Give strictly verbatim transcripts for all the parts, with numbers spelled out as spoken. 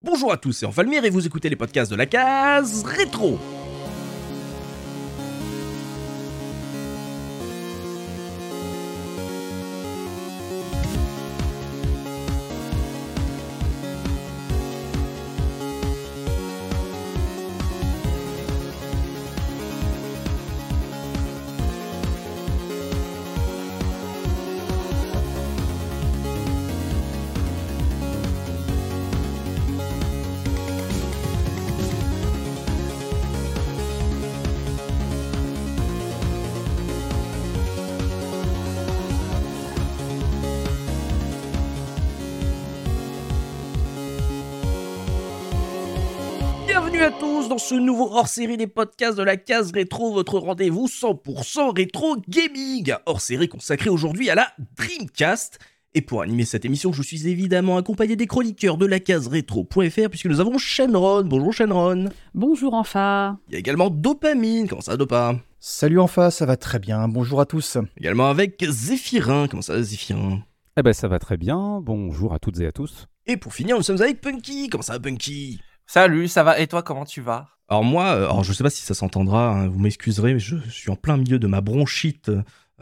Bonjour à tous, c'est Enfalmir et vous écoutez les podcasts de la case rétro. Bienvenue à tous dans ce nouveau hors-série des podcasts de la case rétro, votre rendez-vous cent pour cent rétro gaming. Hors-série consacrée aujourd'hui à la Dreamcast. Et pour animer cette émission, je suis évidemment accompagné des chroniqueurs de la case rétro.fr puisque nous avons Shenron. Bonjour Shenron. Bonjour Enfa. Il y a également Dopamine. Comment ça Dopa? Salut Enfa, ça va très bien. Bonjour à tous. Également avec Zéphirin. Comment ça Zéphirin? Eh ben ça va très bien. Bonjour à toutes et à tous. Et pour finir, nous sommes avec Punky. Comment ça Punky? Salut, ça va, et toi, comment tu vas? Alors moi, alors je sais pas si ça s'entendra, hein, vous m'excuserez, mais je, je suis en plein milieu de ma bronchite,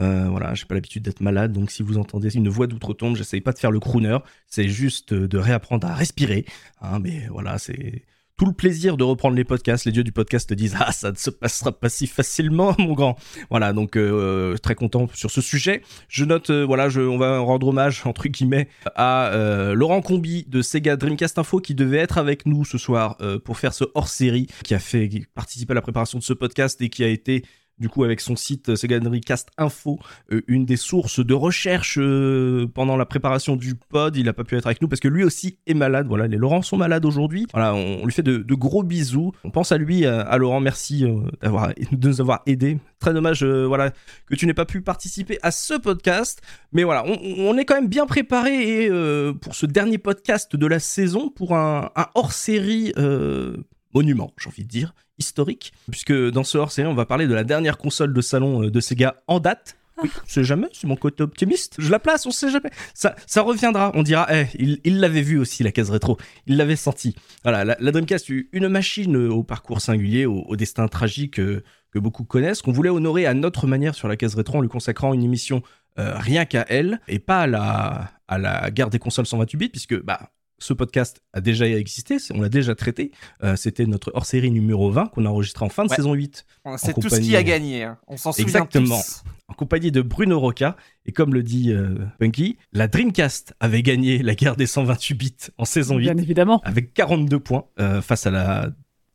euh, voilà, j'ai pas l'habitude d'être malade, donc si vous entendez une voix d'outre-tombe, j'essaye pas de faire le crooner, c'est juste de réapprendre à respirer, hein, mais voilà, c'est tout le plaisir de reprendre les podcasts, les dieux du podcast te disent « Ah, ça ne se passera pas si facilement, mon grand !» Voilà, donc euh, très content sur ce sujet. Je note, euh, voilà, je, on va rendre hommage, entre guillemets, à euh, Laurent Combi de Sega Dreamcast Info qui devait être avec nous ce soir euh, pour faire ce hors-série, qui a fait qui participer à la préparation de ce podcast et qui a été... Du coup, avec son site euh, Sega Dreamcast Info, euh, une des sources de recherche euh, pendant la préparation du pod, il n'a pas pu être avec nous parce que lui aussi est malade. Voilà, les Laurents sont malades aujourd'hui. Voilà, on, on lui fait de, de gros bisous. On pense à lui, à, à Laurent. Merci euh, d'avoir, de nous avoir aidés. Très dommage, euh, voilà, que tu n'aies pas pu participer à ce podcast. Mais voilà, on, on est quand même bien préparé et euh, pour ce dernier podcast de la saison, pour un, un hors-série. Euh, Monument, j'ai envie de dire, historique, puisque dans ce hors-série, on va parler de la dernière console de salon de Sega en date. Oui, on sait jamais, c'est mon côté optimiste. Je la place, on sait jamais. Ça, ça reviendra, on dira, eh, il, il l'avait vu aussi, la case rétro, il l'avait senti. Voilà, la, la Dreamcast, une machine au parcours singulier, au, au destin tragique euh, que beaucoup connaissent, qu'on voulait honorer à notre manière sur la case rétro en lui consacrant une émission euh, rien qu'à elle, et pas à la, à la guerre des consoles cent vingt-huit bits, puisque, bah, ce podcast a déjà existé, on l'a déjà traité. Euh, c'était notre hors-série numéro vingt qu'on a enregistré en fin de ouais. saison huit. C'est compagnie... tout ce qui a gagné, hein. On s'en souvient exactement. Tous. En compagnie de Bruno Roca. Et comme le dit euh, Punky, la Dreamcast avait gagné la guerre des cent vingt-huit bits en saison huit. Bien évidemment. Avec quarante-deux points euh, face à la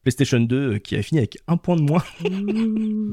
PlayStation deux euh, qui a fini avec un point de moins.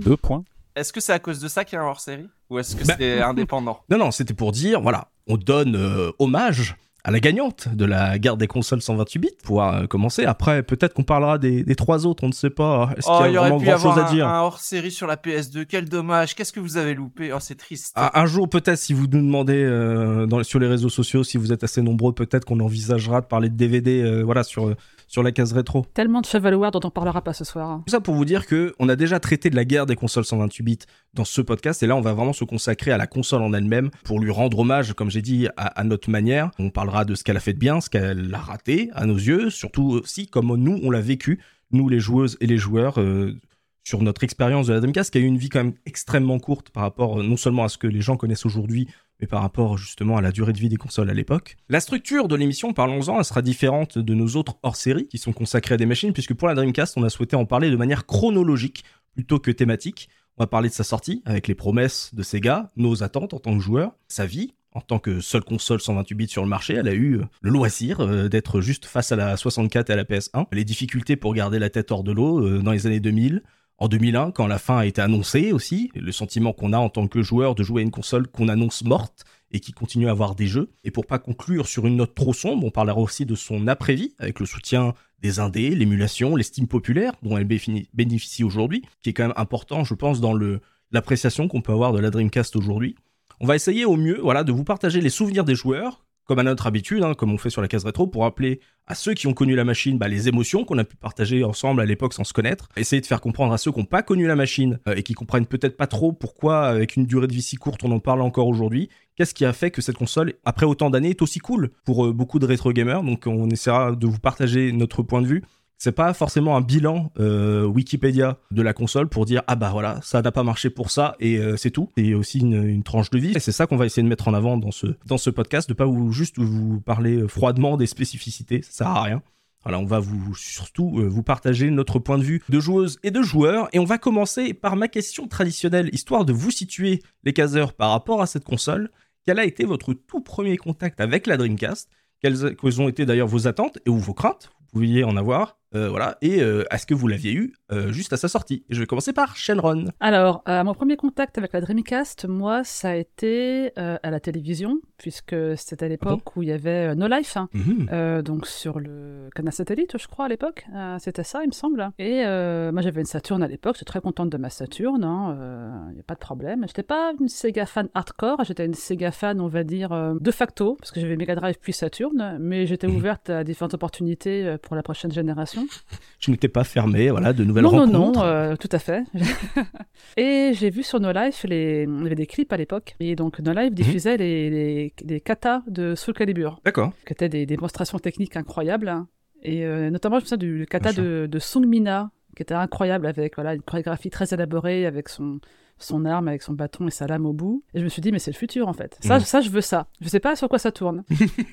Deux points. Est-ce que c'est à cause de ça qu'il y a un hors-série? Ou est-ce que bah... c'est indépendant? Non, non, c'était pour dire, voilà, on donne euh, hommage à la gagnante de la guerre des consoles cent vingt-huit bits, pour euh, commencer. Après, peut-être qu'on parlera des, des trois autres, on ne sait pas. Est-ce oh, qu'il y a vraiment grand-chose à dire? Il y aurait pu y avoir un hors-série sur la P S deux, quel dommage, qu'est-ce que vous avez loupé? Oh, c'est triste. Ah, un jour, peut-être, si vous nous demandez euh, dans, sur les réseaux sociaux, si vous êtes assez nombreux, peut-être qu'on envisagera de parler de D V D euh, voilà, sur, euh, sur la case rétro. Tellement de chevalouards dont on ne parlera pas ce soir. Tout ça pour vous dire qu'on a déjà traité de la guerre des consoles cent vingt-huit bits dans ce podcast, et là, on va vraiment se consacrer à la console en elle-même pour lui rendre hommage, comme j'ai dit, à, à notre manière. On parle de ce qu'elle a fait de bien, ce qu'elle a raté à nos yeux, surtout aussi comme nous on l'a vécu, nous les joueuses et les joueurs, euh, sur notre expérience de la Dreamcast, qui a eu une vie quand même extrêmement courte par rapport euh, non seulement à ce que les gens connaissent aujourd'hui, mais par rapport justement à la durée de vie des consoles à l'époque. La structure de l'émission, parlons-en, elle sera différente de nos autres hors-séries qui sont consacrées à des machines, puisque pour la Dreamcast, on a souhaité en parler de manière chronologique plutôt que thématique. On va parler de sa sortie, avec les promesses de Sega, nos attentes en tant que joueurs, sa vie. En tant que seule console cent vingt-huit bits sur le marché, elle a eu le loisir d'être juste face à la soixante-quatre et à la P S un. Les difficultés pour garder la tête hors de l'eau dans les années deux mille, en deux mille un, quand la fin a été annoncée aussi, le sentiment qu'on a en tant que joueur de jouer à une console qu'on annonce morte et qui continue à avoir des jeux. Et pour pas conclure sur une note trop sombre, on parlera aussi de son après-vie, avec le soutien des indés, l'émulation, l'estime populaire dont elle bénéficie aujourd'hui, qui est quand même important, je pense, dans le, l'appréciation qu'on peut avoir de la Dreamcast aujourd'hui. On va essayer au mieux, voilà, de vous partager les souvenirs des joueurs, comme à notre habitude, hein, comme on fait sur la case rétro, pour rappeler à ceux qui ont connu la machine, bah, les émotions qu'on a pu partager ensemble à l'époque sans se connaître. Essayer de faire comprendre à ceux qui n'ont pas connu la machine euh, et qui comprennent peut-être pas trop pourquoi, avec une durée de vie si courte, on en parle encore aujourd'hui. Qu'est-ce qui a fait que cette console, après autant d'années, est aussi cool pour beaucoup de rétro gamers? Donc on essaiera de vous partager notre point de vue. C'est pas forcément un bilan euh, Wikipédia de la console pour dire ah bah voilà, ça n'a pas marché pour ça et euh, c'est tout. C'est aussi une, une tranche de vie et c'est ça qu'on va essayer de mettre en avant dans ce dans ce podcast, de pas vous, juste vous parler froidement des spécificités, ça sert à rien. Voilà, on va vous surtout euh, vous partager notre point de vue de joueuse et de joueur. Et on va commencer par ma question traditionnelle, histoire de vous situer les caseurs par rapport à cette console. Quel a été votre tout premier contact avec la Dreamcast? Quelles, quelles ont été d'ailleurs vos attentes et ou vos craintes? Vous pouviez en avoir. Euh, voilà. Et euh, est-ce que vous l'aviez eu euh, juste à sa sortie? Je vais commencer par Shenron. Alors, euh, mon premier contact avec la Dreamcast, moi, ça a été euh, à la télévision, puisque c'était à l'époque ah bon où il y avait No Life, hein. mm-hmm. euh, donc sur le canal satellite, je crois, à l'époque. Euh, c'était ça, il me semble. Et euh, moi, j'avais une Saturn à l'époque, j'étais très contente de ma Saturn, hein. euh, y a pas de problème. J'étais pas une Sega fan hardcore, j'étais une Sega fan, on va dire, euh, de facto, parce que j'avais Mega Drive puis Saturn, mais j'étais mm-hmm. ouverte à différentes opportunités pour la prochaine génération. Je n'étais pas fermée, voilà, de nouvelles non, rencontres. Non, non, non, euh, tout à fait. Et j'ai vu sur No Life, les... il y avait des clips à l'époque, et donc No Life diffusait mmh. les, les, les katas de Soul Calibur. D'accord. Qui étaient des démonstrations techniques incroyables, hein. Et euh, notamment, je me souviens du kata de, de Sung Mina, qui était incroyable, avec voilà, une chorégraphie très élaborée, avec son... son arme avec son bâton et sa lame au bout. Et je me suis dit, mais c'est le futur, en fait. Ça, mmh. ça je veux ça. Je sais pas sur quoi ça tourne.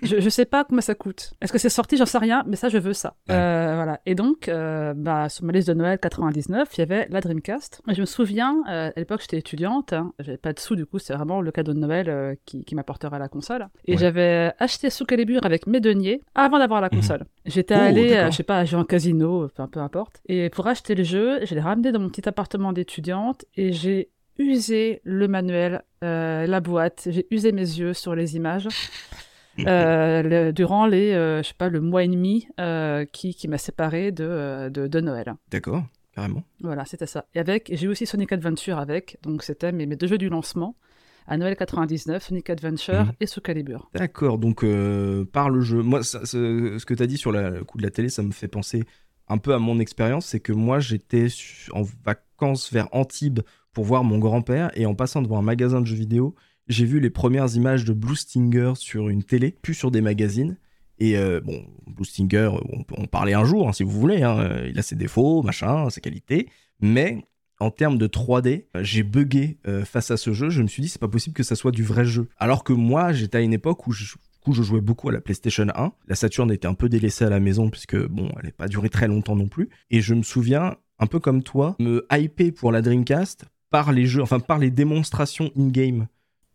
je, je sais pas comment ça coûte. Est-ce que c'est sorti? J'en sais rien, mais ça, je veux ça. Ouais. Euh, voilà. Et donc, euh, bah, sur ma liste de Noël quatre-vingt-dix-neuf, il y avait la Dreamcast. Et je me souviens, euh, à l'époque, j'étais étudiante. Hein. J'avais pas de sous, du coup, c'est vraiment le cadeau de Noël euh, qui, qui m'apportera la console. Et ouais. j'avais acheté Soul Calibur avec mes deniers avant d'avoir la console. Mmh. J'étais oh, allée, euh, je sais pas, jouer en casino, peu, peu importe. Et pour acheter le jeu, je l'ai ramené dans mon petit appartement d'étudiante et j'ai usé le manuel, euh, la boîte, j'ai usé mes yeux sur les images euh, le, durant les, euh, je sais pas, le mois et demi euh, qui, qui m'a séparé de, de, de Noël. D'accord, carrément. Voilà, c'était ça. Et avec, j'ai eu aussi Sonic Adventure avec, donc c'était mes, mes deux jeux du lancement. À Noël quatre-vingt-dix-neuf, Sonic Adventure mmh. et Soul Calibur. D'accord, donc euh, par le jeu. Moi, ça, ce que tu as dit sur la, le coup de la télé, ça me fait penser un peu à mon expérience, c'est que moi, j'étais en vacances vers Antibes pour voir mon grand-père, et en passant devant un magasin de jeux vidéo, j'ai vu les premières images de Blue Stinger sur une télé, puis sur des magazines. Et euh, bon, Blue Stinger, on peut en parler un jour, hein, si vous voulez, hein. Il a ses défauts, machin, ses qualités, mais en termes de trois D, j'ai bugué euh, face à ce jeu. Je me suis dit, c'est pas possible que ça soit du vrai jeu. Alors que moi, j'étais à une époque où je, du coup, je jouais beaucoup à la PlayStation un. La Saturn était un peu délaissée à la maison, puisque bon, elle n'a pas duré très longtemps non plus. Et je me souviens, un peu comme toi, me hyper pour la Dreamcast, par les jeux, enfin par les démonstrations in-game,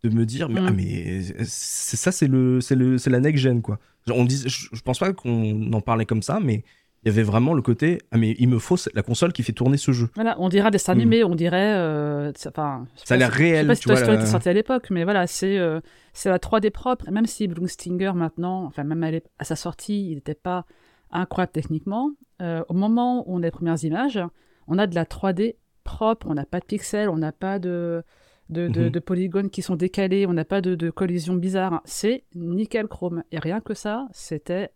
de me dire mais, mmh. ah, mais c'est, ça c'est le c'est le c'est la next gen quoi. Genre, on dis, je, je pense pas qu'on en parlait comme ça, mais il y avait vraiment le côté ah mais il me faut la console qui fait tourner ce jeu. Voilà, on dirait dessin animé, mmh. on dirait euh, enfin ça a l'air réel. Je sais pas si Toy Story était sorti à l'époque, mais voilà c'est euh, c'est la trois D propre. Et même si Blue Stinger maintenant, enfin même à, à sa sortie, il n'était pas incroyable techniquement. Euh, au moment où on a les premières images, on a de la trois D propre, on n'a pas de pixels, on n'a pas de, de, de, mmh. de polygones qui sont décalés, on n'a pas de, de collisions bizarres. C'est nickel chrome. Et rien que ça, c'était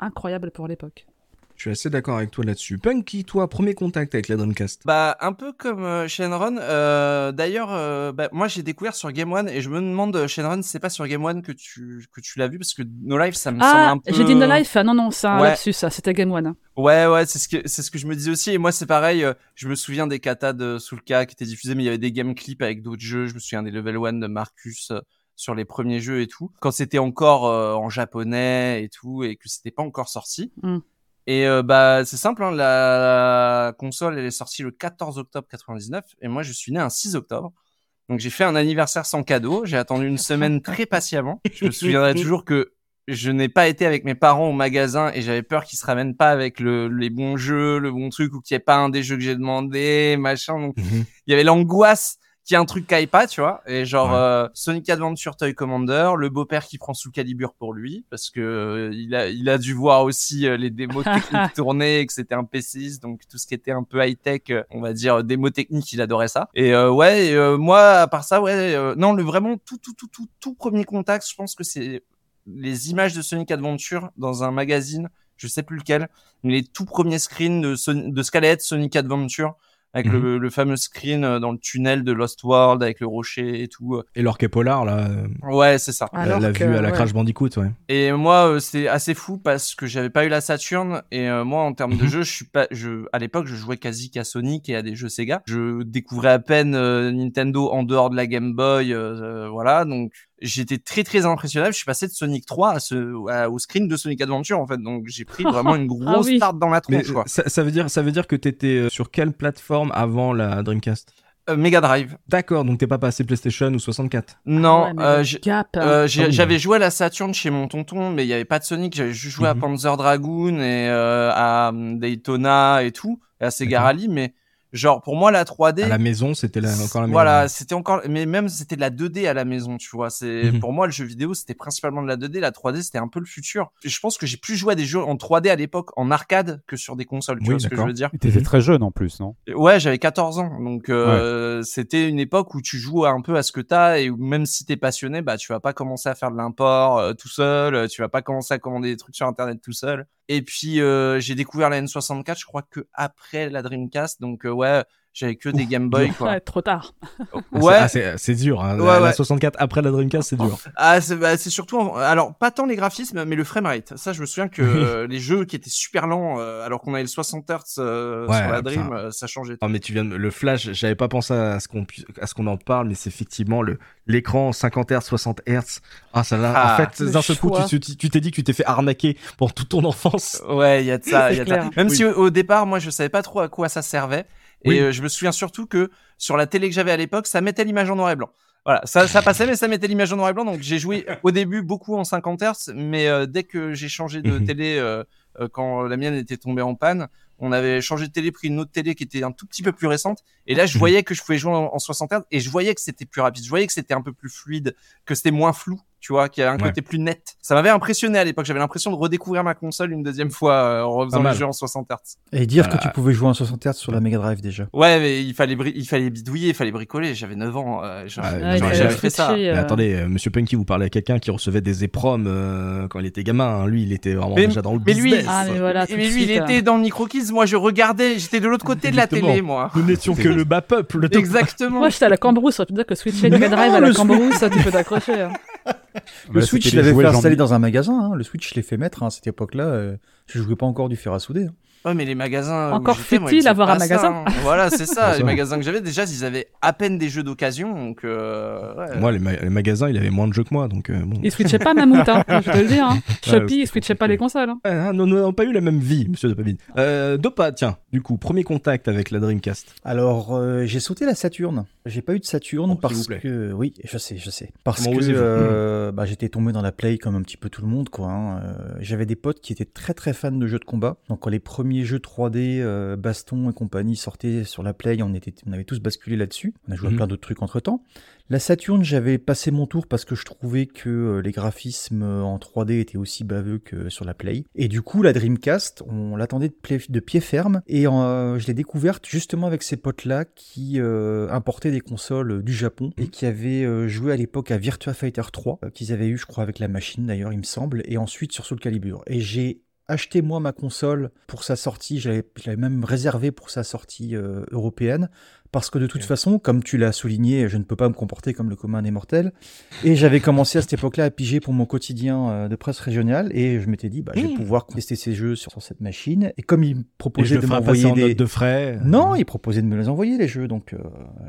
incroyable pour l'époque. Je suis assez d'accord avec toi là-dessus. Punky, toi, premier contact avec la Dreamcast? Bah, un peu comme euh, Shenron. Euh, d'ailleurs, euh, bah, moi, j'ai découvert sur Game One, et je me demande, Shenron, c'est pas sur Game One que tu, que tu l'as vu, parce que No Life, ça me ah, semble un peu... Ah, j'ai dit No Life, non, non, c'est un ouais. lapsus, ça, c'était Game One. Hein. Ouais, ouais, c'est ce que, c'est ce que je me disais aussi, et moi, c'est pareil, euh, je me souviens des katas de Soulka qui étaient diffusés, mais il y avait des game clips avec d'autres jeux, je me souviens des Level One de Marcus... Euh... sur les premiers jeux et tout, quand c'était encore euh, en japonais et tout, et que c'était pas encore sorti. Mm. Et euh, bah c'est simple, hein, la console, elle est sortie le quatorze octobre quatre-vingt-dix-neuf, et moi, je suis né un six octobre. Donc, j'ai fait un anniversaire sans cadeau, j'ai attendu une semaine très patiemment. Je me souviendrai toujours que je n'ai pas été avec mes parents au magasin, et j'avais peur qu'ils se ramènent pas avec le, les bons jeux, le bon truc, ou qu'il n'y ait pas un des jeux que j'ai demandé, machin. Donc, il y avait l'angoisse qui a un truc caille pas, tu vois, et genre ouais. euh, Sonic Adventure, Toy Commander, le beau-père qui prend Soul Calibur pour lui, parce que euh, il a il a dû voir aussi euh, les démos techniques tournées, et que c'était un P C I S, donc tout ce qui était un peu high-tech, euh, on va dire, démos techniques, il adorait ça. Et euh, ouais, et, euh, moi, à part ça, ouais, euh, non, le vraiment tout, tout, tout, tout, tout premier contact, je pense que c'est les images de Sonic Adventure dans un magazine, je sais plus lequel, mais les tout premiers screens de, Son- de ce qu'allait être Sonic Adventure, avec mmh. le, le fameux screen dans le tunnel de Lost World, avec le rocher et tout. Et l'orque polar, là. Ouais, c'est ça. Alors la, la que, vue à la ouais. Crash Bandicoot, ouais. Et moi, c'est assez fou parce que j'avais pas eu la Saturn, et moi, en termes de jeu, je suis pas, je, à l'époque, je jouais quasi qu'à Sonic et à des jeux Sega. Je découvrais à peine euh, Nintendo en dehors de la Game Boy, euh, voilà, donc... J'étais très très impressionnable. Je suis passé de Sonic trois à ce, à, au screen de Sonic Adventure en fait. Donc j'ai pris vraiment une grosse ah oui. tarte dans la tronche. Mais, quoi. Ça, ça veut dire, ça veut dire que t'étais sur quelle plateforme avant la Dreamcast? Euh, Mega Drive. D'accord. Donc t'es pas passé PlayStation ou soixante-quatre? Non. Ouais, euh, j'ai, gap, hein. euh, j'ai, j'avais joué à la Saturn chez mon tonton, mais il y avait pas de Sonic. J'avais juste joué mm-hmm. à Panzer Dragoon et euh, à Daytona et tout, et à Sega Rally, mais genre pour moi la trois D à la maison c'était la, encore la maison. Voilà, c'était encore mais même c'était de la deux D à la maison, tu vois, c'est mmh. pour moi le jeu vidéo c'était principalement de la deux D, la trois D c'était un peu le futur. Je pense que j'ai plus joué à des jeux en trois D à l'époque en arcade que sur des consoles, tu oui, vois d'accord. ce que je veux dire. Et t'étais très jeune en plus, non? Ouais, j'avais quatorze ans. Donc euh, ouais. c'était une époque où tu joues un peu à ce que t'as et où même si t'es passionné, bah tu vas pas commencer à faire de l'import euh, tout seul, tu vas pas commencer à commander des trucs sur internet tout seul. Et puis euh, j'ai découvert la N soixante-quatre, je crois que après la Dreamcast, donc euh, ouais, j'avais que Ouf, des Game Boy quoi. Ouais, trop tard. Ouais, ah, c'est, ah, c'est, c'est dur. Hein. Ouais, la, ouais. la soixante-quatre après la Dreamcast, c'est dur. Ah, c'est, bah, c'est surtout en... alors pas tant les graphismes, mais le framerate. Ça, je me souviens que euh, les jeux qui étaient super lents, euh, alors qu'on avait le soixante hertz euh, ouais, sur la Dream, euh, ça changeait. Non, mais tu viens de... le flash. J'avais pas pensé à ce qu'on pu... à ce qu'on en parle, mais c'est effectivement le l'écran cinquante hertz, soixante hertz. Ah, ça là. Ah, en fait, d'un seul coup, tu, tu, tu t'es dit que tu t'es fait arnaquer pendant toute ton enfance. Ouais, il y a de ça. Y a de ça. Même oui. si au, au départ, moi, je savais pas trop à quoi ça servait. Et oui. euh, je me souviens surtout que sur la télé que j'avais à l'époque, ça mettait l'image en noir et blanc. Voilà, ça, ça passait, mais ça mettait l'image en noir et blanc. Donc j'ai joué au début beaucoup en cinquante hertz, mais euh, dès que j'ai changé de télé, euh, euh, quand la mienne était tombée en panne, on avait changé de télé, pris une autre télé qui était un tout petit peu plus récente. Et là, je voyais que je pouvais jouer en, en soixante hertz et je voyais que c'était plus rapide. Je voyais que c'était un peu plus fluide, que c'était moins flou. Tu vois, qu'il y a un ouais. côté plus net. Ça m'avait impressionné à l'époque. J'avais l'impression de redécouvrir ma console une deuxième fois euh, en refaisant le jeu en soixante hertz. Et dire voilà. que tu pouvais jouer en soixante hertz sur la Mega Drive déjà. Ouais, mais il fallait, bri- il fallait bidouiller, il fallait bricoler. J'avais neuf ans. Euh, genre, ah, genre, j'avais, j'avais fait ça. Euh... Mais attendez, euh, Monsieur Punky, vous parlez à quelqu'un qui recevait des épromes euh, quand il était gamin. Hein. Lui, il était vraiment mais, déjà dans le mais business. Lui, ah, mais voilà, mais lui suite, il hein. était dans le micro-quiz. Moi, je regardais. J'étais de l'autre côté de la télé, moi. Nous n'étions que le bas peuple. Exactement. Moi, j'étais à la Cambrousse. Ça veut dire que switcher Mega Drive à la Cambrousse, ça, tu peux t'accrocher. Le bah, Switch, je l'avais fait installer dans un magasin. Hein. Le Switch, je l'ai fait mettre hein, à cette époque-là. Euh, je jouais pas encore du fer à souder. Hein. Ouais, mais les magasins. Encore fait-il avoir un magasin. Ça, hein. Voilà, c'est ça. Les magasins que j'avais, déjà, ils avaient à peine des jeux d'occasion. Donc, euh, ouais. Moi, les, ma- les magasins, ils avaient moins de jeux que moi. Donc, euh, bon. Ils switchaient pas, Mammouth, hein, je te le dis. Hein. Shopee, ils switchaient pas les consoles. Hein. Euh, nous n'avons pas eu la même vie, monsieur Dopavine. Euh, Dopa, tiens, du coup, premier contact avec la Dreamcast. Alors, euh, j'ai sauté la Saturn. J'ai pas eu de Saturn oh, parce que. Oui, je sais, je sais. Parce Comment que euh, bah, j'étais tombé dans la Play comme un petit peu tout le monde, quoi. Hein. Euh, j'avais des potes qui étaient très très fans de jeux de combat. Donc, quand les premiers. Premier jeu trois D, euh, baston et compagnie sortait sur la Play, on, était, on avait tous basculé là-dessus, on a joué mmh. à plein d'autres trucs entre-temps. La Saturn, j'avais passé mon tour parce que je trouvais que euh, les graphismes en trois D étaient aussi baveux que sur la Play. Et du coup, la Dreamcast, on l'attendait de, pla- de pied ferme, et euh, je l'ai découverte justement avec ces potes-là qui euh, importaient des consoles du Japon, mmh. et qui avaient euh, joué à l'époque à Virtua Fighter trois, euh, qu'ils avaient eu, je crois, avec la machine d'ailleurs, il me semble, et ensuite sur Soul Calibur. Et j'ai acheté moi ma console pour sa sortie, je l'avais, je l'avais même réservée pour sa sortie euh, européenne, parce que de toute ouais. façon, comme tu l'as souligné, je ne peux pas me comporter comme le commun des mortels, et j'avais commencé à cette époque-là à piger pour mon quotidien euh, de presse régionale, et je m'étais dit, bah, mmh. je vais pouvoir tester ces jeux sur, sur cette machine, et comme ils me proposaient de m'envoyer des... de frais. Non, ils proposaient de me les envoyer, les jeux, donc euh,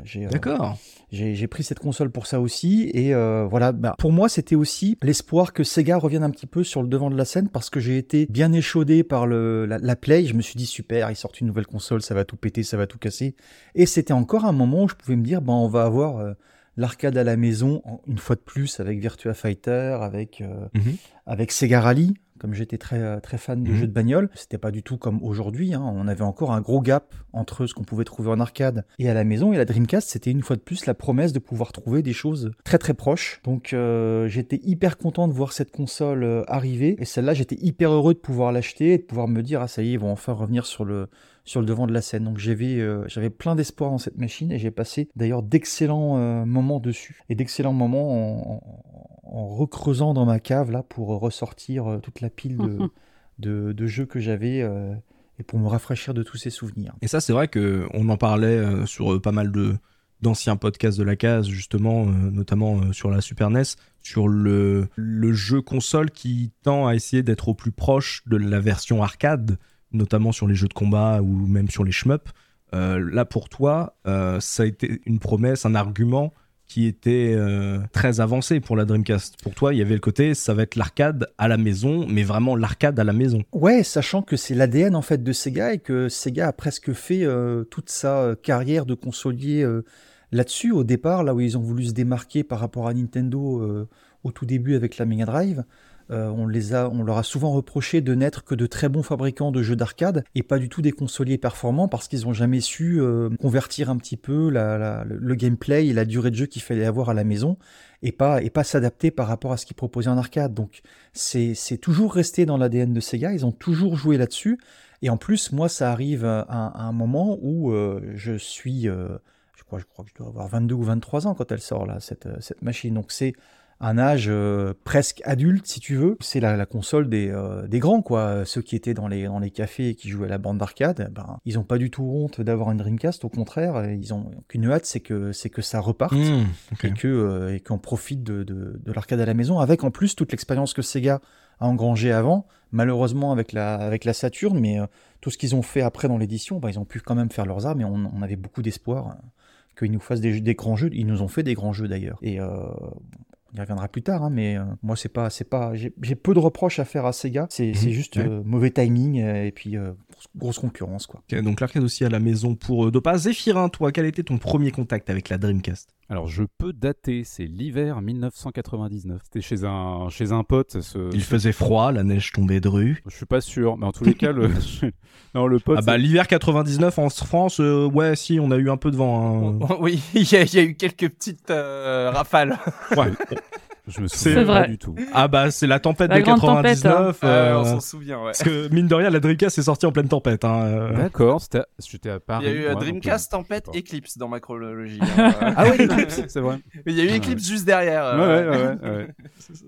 j'ai, D'accord. Euh, j'ai, j'ai pris cette console pour ça aussi, et euh, voilà, bah, pour moi, c'était aussi l'espoir que Sega revienne un petit peu sur le devant de la scène, parce que j'ai été bien échaudé par le, la, la Play, je me suis dit, super, ils sortent une nouvelle console, ça va tout péter, ça va tout casser, et c'était encore un moment où je pouvais me dire ben, on va avoir euh, l'arcade à la maison en, une fois de plus avec Virtua Fighter, avec, euh, mm-hmm. avec Sega Rally, comme j'étais très, très fan de mm-hmm. jeux de bagnole. C'était pas du tout comme aujourd'hui, hein. On avait encore un gros gap entre ce qu'on pouvait trouver en arcade et à la maison, et la Dreamcast c'était une fois de plus la promesse de pouvoir trouver des choses très très proches, donc euh, j'étais hyper content de voir cette console euh, arriver, et celle-là j'étais hyper heureux de pouvoir l'acheter et de pouvoir me dire ah ça y est, ils vont enfin revenir sur le sur le devant de la scène. Donc j'avais, euh, j'avais plein d'espoir dans cette machine, et j'ai passé d'ailleurs d'excellents euh, moments dessus, et d'excellents moments en, en, en recreusant dans ma cave là pour ressortir euh, toute la pile de, de, de jeux que j'avais euh, et pour me rafraîchir de tous ces souvenirs. Et ça, c'est vrai qu'on en parlait sur pas mal de, d'anciens podcasts de la case, justement, notamment sur la Super N E S, sur le, le jeu console qui tend à essayer d'être au plus proche de la version arcade, notamment sur les jeux de combat ou même sur les shmups. Euh, là, pour toi, euh, ça a été une promesse, un argument qui était euh, très avancé pour la Dreamcast. Pour toi, il y avait le côté, ça va être l'arcade à la maison, mais vraiment l'arcade à la maison. Ouais, sachant que c'est l'A D N en fait de Sega et que Sega a presque fait euh, toute sa euh, carrière de consolier euh, là-dessus. Au départ, là où ils ont voulu se démarquer par rapport à Nintendo euh, au tout début avec la Mega Drive, euh, on les a, on leur a souvent reproché de n'être que de très bons fabricants de jeux d'arcade et pas du tout des consoliers performants parce qu'ils n'ont jamais su euh, convertir un petit peu la, la, le gameplay et la durée de jeu qu'il fallait avoir à la maison et pas, et pas s'adapter par rapport à ce qu'ils proposaient en arcade. Donc c'est, c'est toujours resté dans l'A D N de Sega, ils ont toujours joué là-dessus. Et en plus, moi, ça arrive à, à un moment où euh, je suis... Euh, je, crois, je crois que je dois avoir vingt-deux ou vingt-trois ans quand elle sort, là, cette, cette machine. Donc c'est... un âge euh, presque adulte, si tu veux. C'est la, la console des, euh, des grands, quoi. Ceux qui étaient dans les, dans les cafés et qui jouaient à la bande d'arcade, ben, ils n'ont pas du tout honte d'avoir une Dreamcast. Au contraire, ils n'ont qu'une hâte, c'est que, c'est que ça reparte mmh, okay. et, que, euh, et qu'on profite de, de, de l'arcade à la maison, avec en plus toute l'expérience que Sega a engrangée avant, malheureusement avec la, avec la Saturn, mais euh, tout ce qu'ils ont fait après dans l'édition, ben, ils ont pu quand même faire leurs armes et on, on avait beaucoup d'espoir qu'ils nous fassent des, des grands jeux. Ils nous ont fait des grands jeux, d'ailleurs. Et... Euh, on y reviendra plus tard, hein, mais euh, moi, c'est pas, c'est pas, j'ai, j'ai peu de reproches à faire à Sega. C'est, mmh, c'est juste ouais. euh, mauvais timing euh, et puis euh, grosse concurrence, quoi. Okay, donc l'arcade aussi à la maison pour euh, Dopa. Zéphirin, toi, quel était ton premier contact avec la Dreamcast ? Alors, je peux dater, c'est l'hiver dix-neuf cent quatre-vingt-dix-neuf. C'était chez un, chez un pote. Ce... Il faisait froid, la neige tombait drue. Je suis pas sûr, mais en tous les cas, le, non, le pote... Ah bah, c'est... l'hiver quatre-vingt-dix-neuf en France, euh, ouais, si, on a eu un peu de vent. Hein. Oh, oh, oui, il y, y a eu quelques petites euh, rafales. Ouais, je me souviens pas du tout. Ah bah, c'est la tempête la de quatre-vingt-dix-neuf. Tempête, hein. euh, euh, on s'en souvient, ouais. Parce que, mine de rien, la Dreamcast est sortie en pleine tempête. Hein, euh... D'accord, c'était à... j'étais à Paris. Il y a eu moi, Dreamcast, donc, tempête, éclipse dans ma chronologie. Hein. Ah oui, c'est vrai. Mais il y a eu Eclipse juste derrière. Euh... Ouais, ouais, ouais. ouais.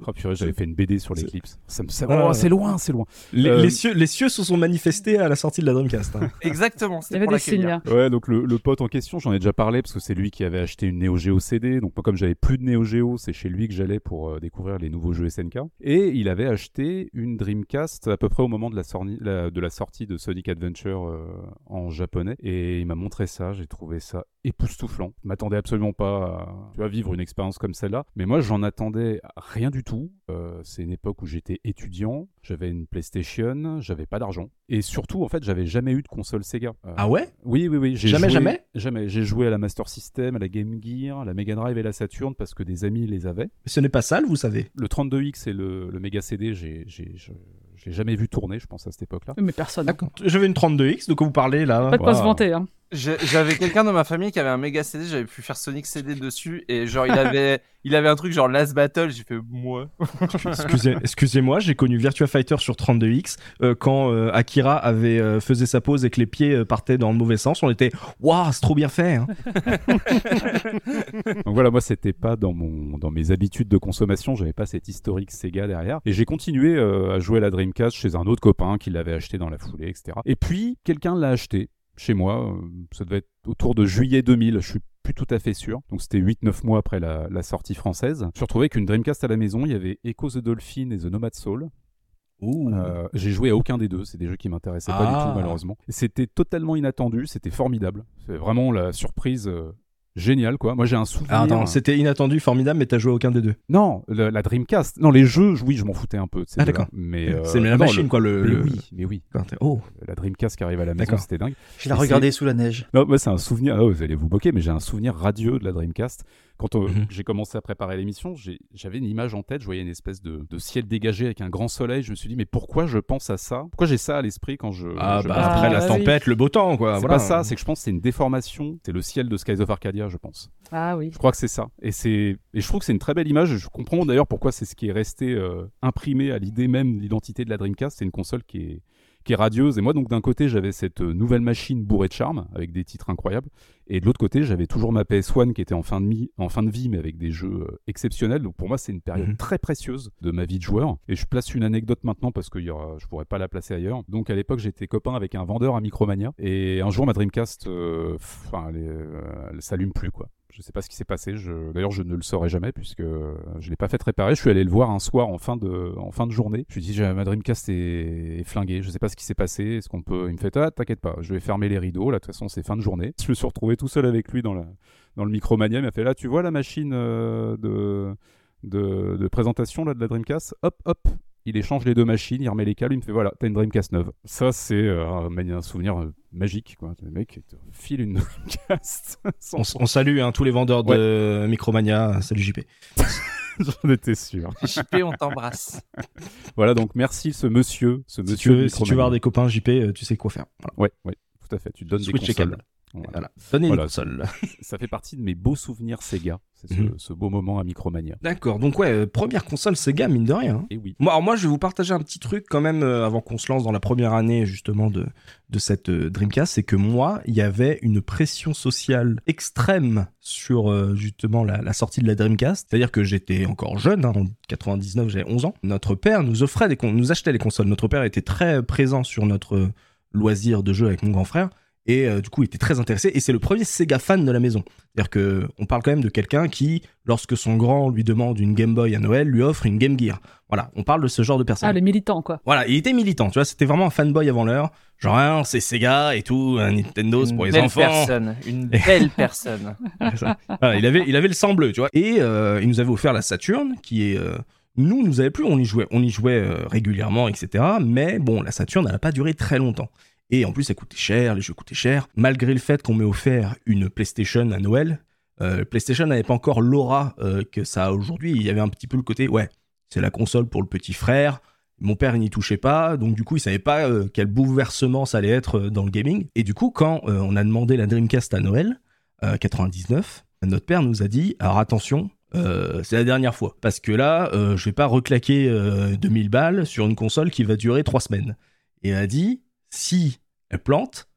Oh purée, j'avais fait une B D sur l'Eclipse. Ça me savait. Oh, c'est loin, c'est loin. Les, euh... les, cieux, les cieux se sont manifestés à la sortie de la Dreamcast. Hein. Exactement. Il y avait des signes. Ouais, donc le, le pote en question, j'en ai déjà parlé parce que c'est lui qui avait acheté une Neo Geo C D. Donc moi, comme j'avais plus de Neo Geo, c'est chez lui que j'allais pour euh, découvrir les nouveaux jeux S N K. Et il avait acheté une Dreamcast à peu près au moment de la, sorni... la, de la sortie de Sonic Adventure euh, en japonais. Et il m'a montré ça. J'ai trouvé ça époustouflant. Je m'attendais absolument pas à, tu vois, vivre une expérience comme celle-là. Mais moi, j'en attendais rien du tout. Euh, c'est une époque où j'étais étudiant, j'avais une PlayStation, j'avais pas d'argent. Et surtout, en fait, j'avais jamais eu de console Sega. Euh, ah ouais ? Oui, oui, oui. J'ai jamais, joué, jamais ? Jamais. J'ai joué à la Master System, à la Game Gear, à la Mega Drive et la Saturn parce que des amis les avaient. Ce n'est pas sale, vous savez. Le trente-deux X et le, le Mega C D, j'ai... j'ai, j'ai... je l'ai jamais vu tourner, je pense, à cette époque-là. Mais personne. Ah, j'avais une trente-deux X, donc vous parlez là. Pas de quoi se vanter. Hein. Je, j'avais quelqu'un dans ma famille qui avait un méga C D, j'avais pu faire Sonic C D dessus, et genre, il avait, il avait un truc genre Last Battle, j'ai fait moi. Excusez, excusez-moi, j'ai connu Virtua Fighter sur trente-deux X euh, quand euh, Akira avait, euh, faisait sa pose et que les pieds euh, partaient dans le mauvais sens. On était, waouh, c'est trop bien fait. Hein. Donc voilà, moi, c'était pas dans, mon, dans mes habitudes de consommation, j'avais pas cette historique Sega derrière, et j'ai continué euh, à jouer à la Dream chez un autre copain qui l'avait acheté dans la foulée, et cetera. Et puis, quelqu'un l'a acheté chez moi, ça devait être autour de juillet deux mille, je suis plus tout à fait sûr. Donc c'était huit neuf mois après la, la sortie française. Je me suis retrouvé avec une Dreamcast à la maison, il y avait Echo the Dolphin et The Nomad Soul. Euh, j'ai joué à aucun des deux, c'est des jeux qui m'intéressaient ah. pas du tout malheureusement. C'était totalement inattendu, c'était formidable. C'est vraiment la surprise... Euh... Génial quoi, moi j'ai un souvenir... Ah non, c'était inattendu, formidable, mais t'as joué à aucun des deux. Non, la, la Dreamcast, non les jeux, oui je m'en foutais un peu. Ah d'accord, mais, euh, c'est mais la non, machine le, quoi le... Mais le... oui, mais oui. Oh. La Dreamcast qui arrive à la maison, d'accord. C'était dingue. Je l'ai regardé sous la neige. Non, moi c'est un souvenir, ah, vous allez vous moquer, mais j'ai un souvenir radieux de la Dreamcast. Quand on, mm-hmm. j'ai commencé à préparer l'émission, j'ai, j'avais une image en tête, je voyais une espèce de, de ciel dégagé avec un grand soleil, je me suis dit mais pourquoi je pense à ça ? Pourquoi j'ai ça à l'esprit quand je... Ah je bah après ah, la tempête, oui. le beau temps quoi. C'est voilà. pas ça, c'est que je pense que c'est une déformation, c'est le ciel de Skies of Arcadia. Je pense. Ah oui. Je crois que c'est ça. Et, c'est... et je trouve que c'est une très belle image. Je comprends d'ailleurs pourquoi c'est ce qui est resté euh, imprimé à l'idée même de l'identité de la Dreamcast. C'est une console qui est, qui est radieuse. Et moi, donc, d'un côté, j'avais cette nouvelle machine bourrée de charme, avec des titres incroyables. Et de l'autre côté, j'avais toujours ma P S un qui était en fin de, mi- en fin de vie, mais avec des jeux euh, exceptionnels. Donc, pour moi, c'est une période mmh. très précieuse de ma vie de joueur. Et je place une anecdote maintenant parce que y aura, je pourrais pas la placer ailleurs. Donc, à l'époque, j'étais copain avec un vendeur à Micromania. Et un jour, ma Dreamcast, euh, enfin, elle, euh, elle s'allume plus, quoi. Je ne sais pas ce qui s'est passé. Je... D'ailleurs, je ne le saurais jamais puisque je ne l'ai pas fait réparer. Je suis allé le voir un soir en fin de, en fin de journée. Je lui ai dit, ma Dreamcast est... est flinguée. Je ne sais pas ce qui s'est passé. Est-ce qu'on peut... Il me fait, ah, t'inquiète pas, je vais fermer les rideaux. Là, de toute façon, c'est fin de journée. Je me suis retrouvé tout seul avec lui dans, la... dans le Micromania. Il m'a fait, là, tu vois la machine euh, de... De... de présentation là, de la Dreamcast ? Hop, hop. Il échange les deux machines, il remet les câbles, il me fait voilà, t'as une Dreamcast neuve. Ça, c'est euh, un souvenir euh, magique, quoi. Le mec te file une Dreamcast. on, on salue hein, tous les vendeurs ouais. de Micromania. Salut J P. J'en étais sûr. J P, on t'embrasse. Voilà, donc merci ce monsieur. Ce monsieur si, tu veux, si tu veux avoir des copains J P, tu sais quoi faire. Voilà. Ouais, ouais, tout à fait. Tu donnes Switch des consoles. Voilà. Voilà. Donnez voilà. Ça fait partie de mes beaux souvenirs Sega. C'est ce, mmh. ce beau moment à Micromania. D'accord, donc ouais, euh, première console Sega, mine de rien. Hein. Et oui. Moi, alors moi, je vais vous partager un petit truc quand même euh, avant qu'on se lance dans la première année justement de, de cette euh, Dreamcast, c'est que moi, il y avait une pression sociale extrême sur euh, justement la, la sortie de la Dreamcast. C'est-à-dire que j'étais encore jeune, hein, en quatre-vingt-dix-neuf, j'avais onze ans. Notre père nous offrait des con- nous achetait des consoles. Notre père était très présent sur notre euh, loisir de jeu avec mon grand frère. Et euh, du coup, il était très intéressé. Et c'est le premier Sega fan de la maison. C'est-à-dire que on parle quand même de quelqu'un qui, lorsque son grand lui demande une Game Boy à Noël, lui offre une Game Gear. Voilà, on parle de ce genre de personne. Ah, le militant, quoi. Voilà, il était militant, tu vois. C'était vraiment un fanboy avant l'heure. Genre, hein, c'est Sega et tout, un Nintendo, c'est pour les enfants. Personne, une belle personne. Ça. Voilà, il avait, il avait le sang bleu, tu vois. Et euh, il nous avait offert la Saturn, qui est... Euh, nous, nous avait plu, on y jouait, on y jouait euh, régulièrement, et cetera. Mais bon, la Saturn, elle n'a pas duré très longtemps. Et en plus, ça coûtait cher, les jeux coûtaient cher. Malgré le fait qu'on m'ait offert une PlayStation à Noël, euh, PlayStation n'avait pas encore l'aura euh, que ça a aujourd'hui. Il y avait un petit peu le côté, ouais, c'est la console pour le petit frère. Mon père, il n'y touchait pas. Donc, du coup, il savait pas euh, quel bouleversement ça allait être euh, dans le gaming. Et du coup, quand euh, on a demandé la Dreamcast à Noël, euh, quatre-vingt-dix-neuf, notre père nous a dit, alors attention, euh, c'est la dernière fois. Parce que là, euh, je vais pas reclaquer euh, deux mille balles sur une console qui va durer trois semaines. Et elle a dit, si... elle plante,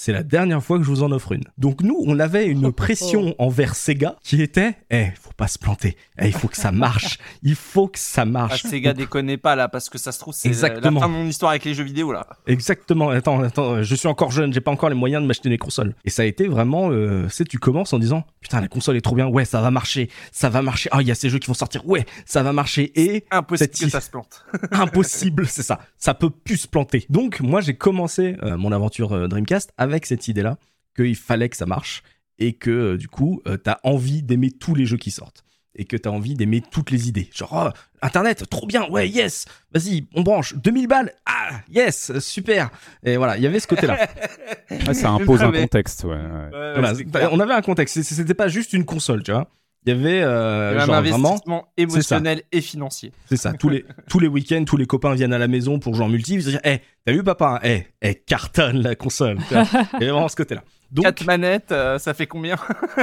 c'est la dernière fois que je vous en offre une. Donc nous, on avait une pression envers Sega qui était « Eh, faut pas se planter, eh, il faut que ça marche, il faut que ça marche. Ah, » Sega, déconnez pas là, parce que ça se trouve, c'est Exactement. la fin de mon histoire avec les jeux vidéo là. Exactement, attends, attends, je suis encore jeune, j'ai pas encore les moyens de m'acheter des consoles. Et ça a été vraiment, euh, tu sais, tu commences en disant « Putain, la console est trop bien, ouais, ça va marcher, ça va marcher, ah, oh, il y a ces jeux qui vont sortir, ouais, ça va marcher. » Et impossible que ça se plante. Impossible, c'est ça, ça peut plus se planter. Donc moi, j'ai commencé euh, mon aventure euh, Dreamcast avec avec cette idée-là, qu'il fallait que ça marche et que, euh, du coup, euh, t'as envie d'aimer tous les jeux qui sortent et que t'as envie d'aimer toutes les idées. Genre, oh, Internet, trop bien, ouais, yes, vas-y, on branche, deux mille balles, ah, yes, super. Et voilà, il y avait ce côté-là. Ouais, ça impose un contexte, ouais. ouais. Euh, voilà, on avait un contexte, c'était pas juste une console, tu vois. Il y avait euh, genre, un investissement vraiment, émotionnel et financier. C'est ça. Tous les, tous les week-ends, tous les copains viennent à la maison pour jouer en multi. Ils se disent hey, « T'as vu, papa hein? hey, hey, cartonne la console. » Il y a vraiment ce côté-là. Donc, quatre manettes, euh, ça fait combien?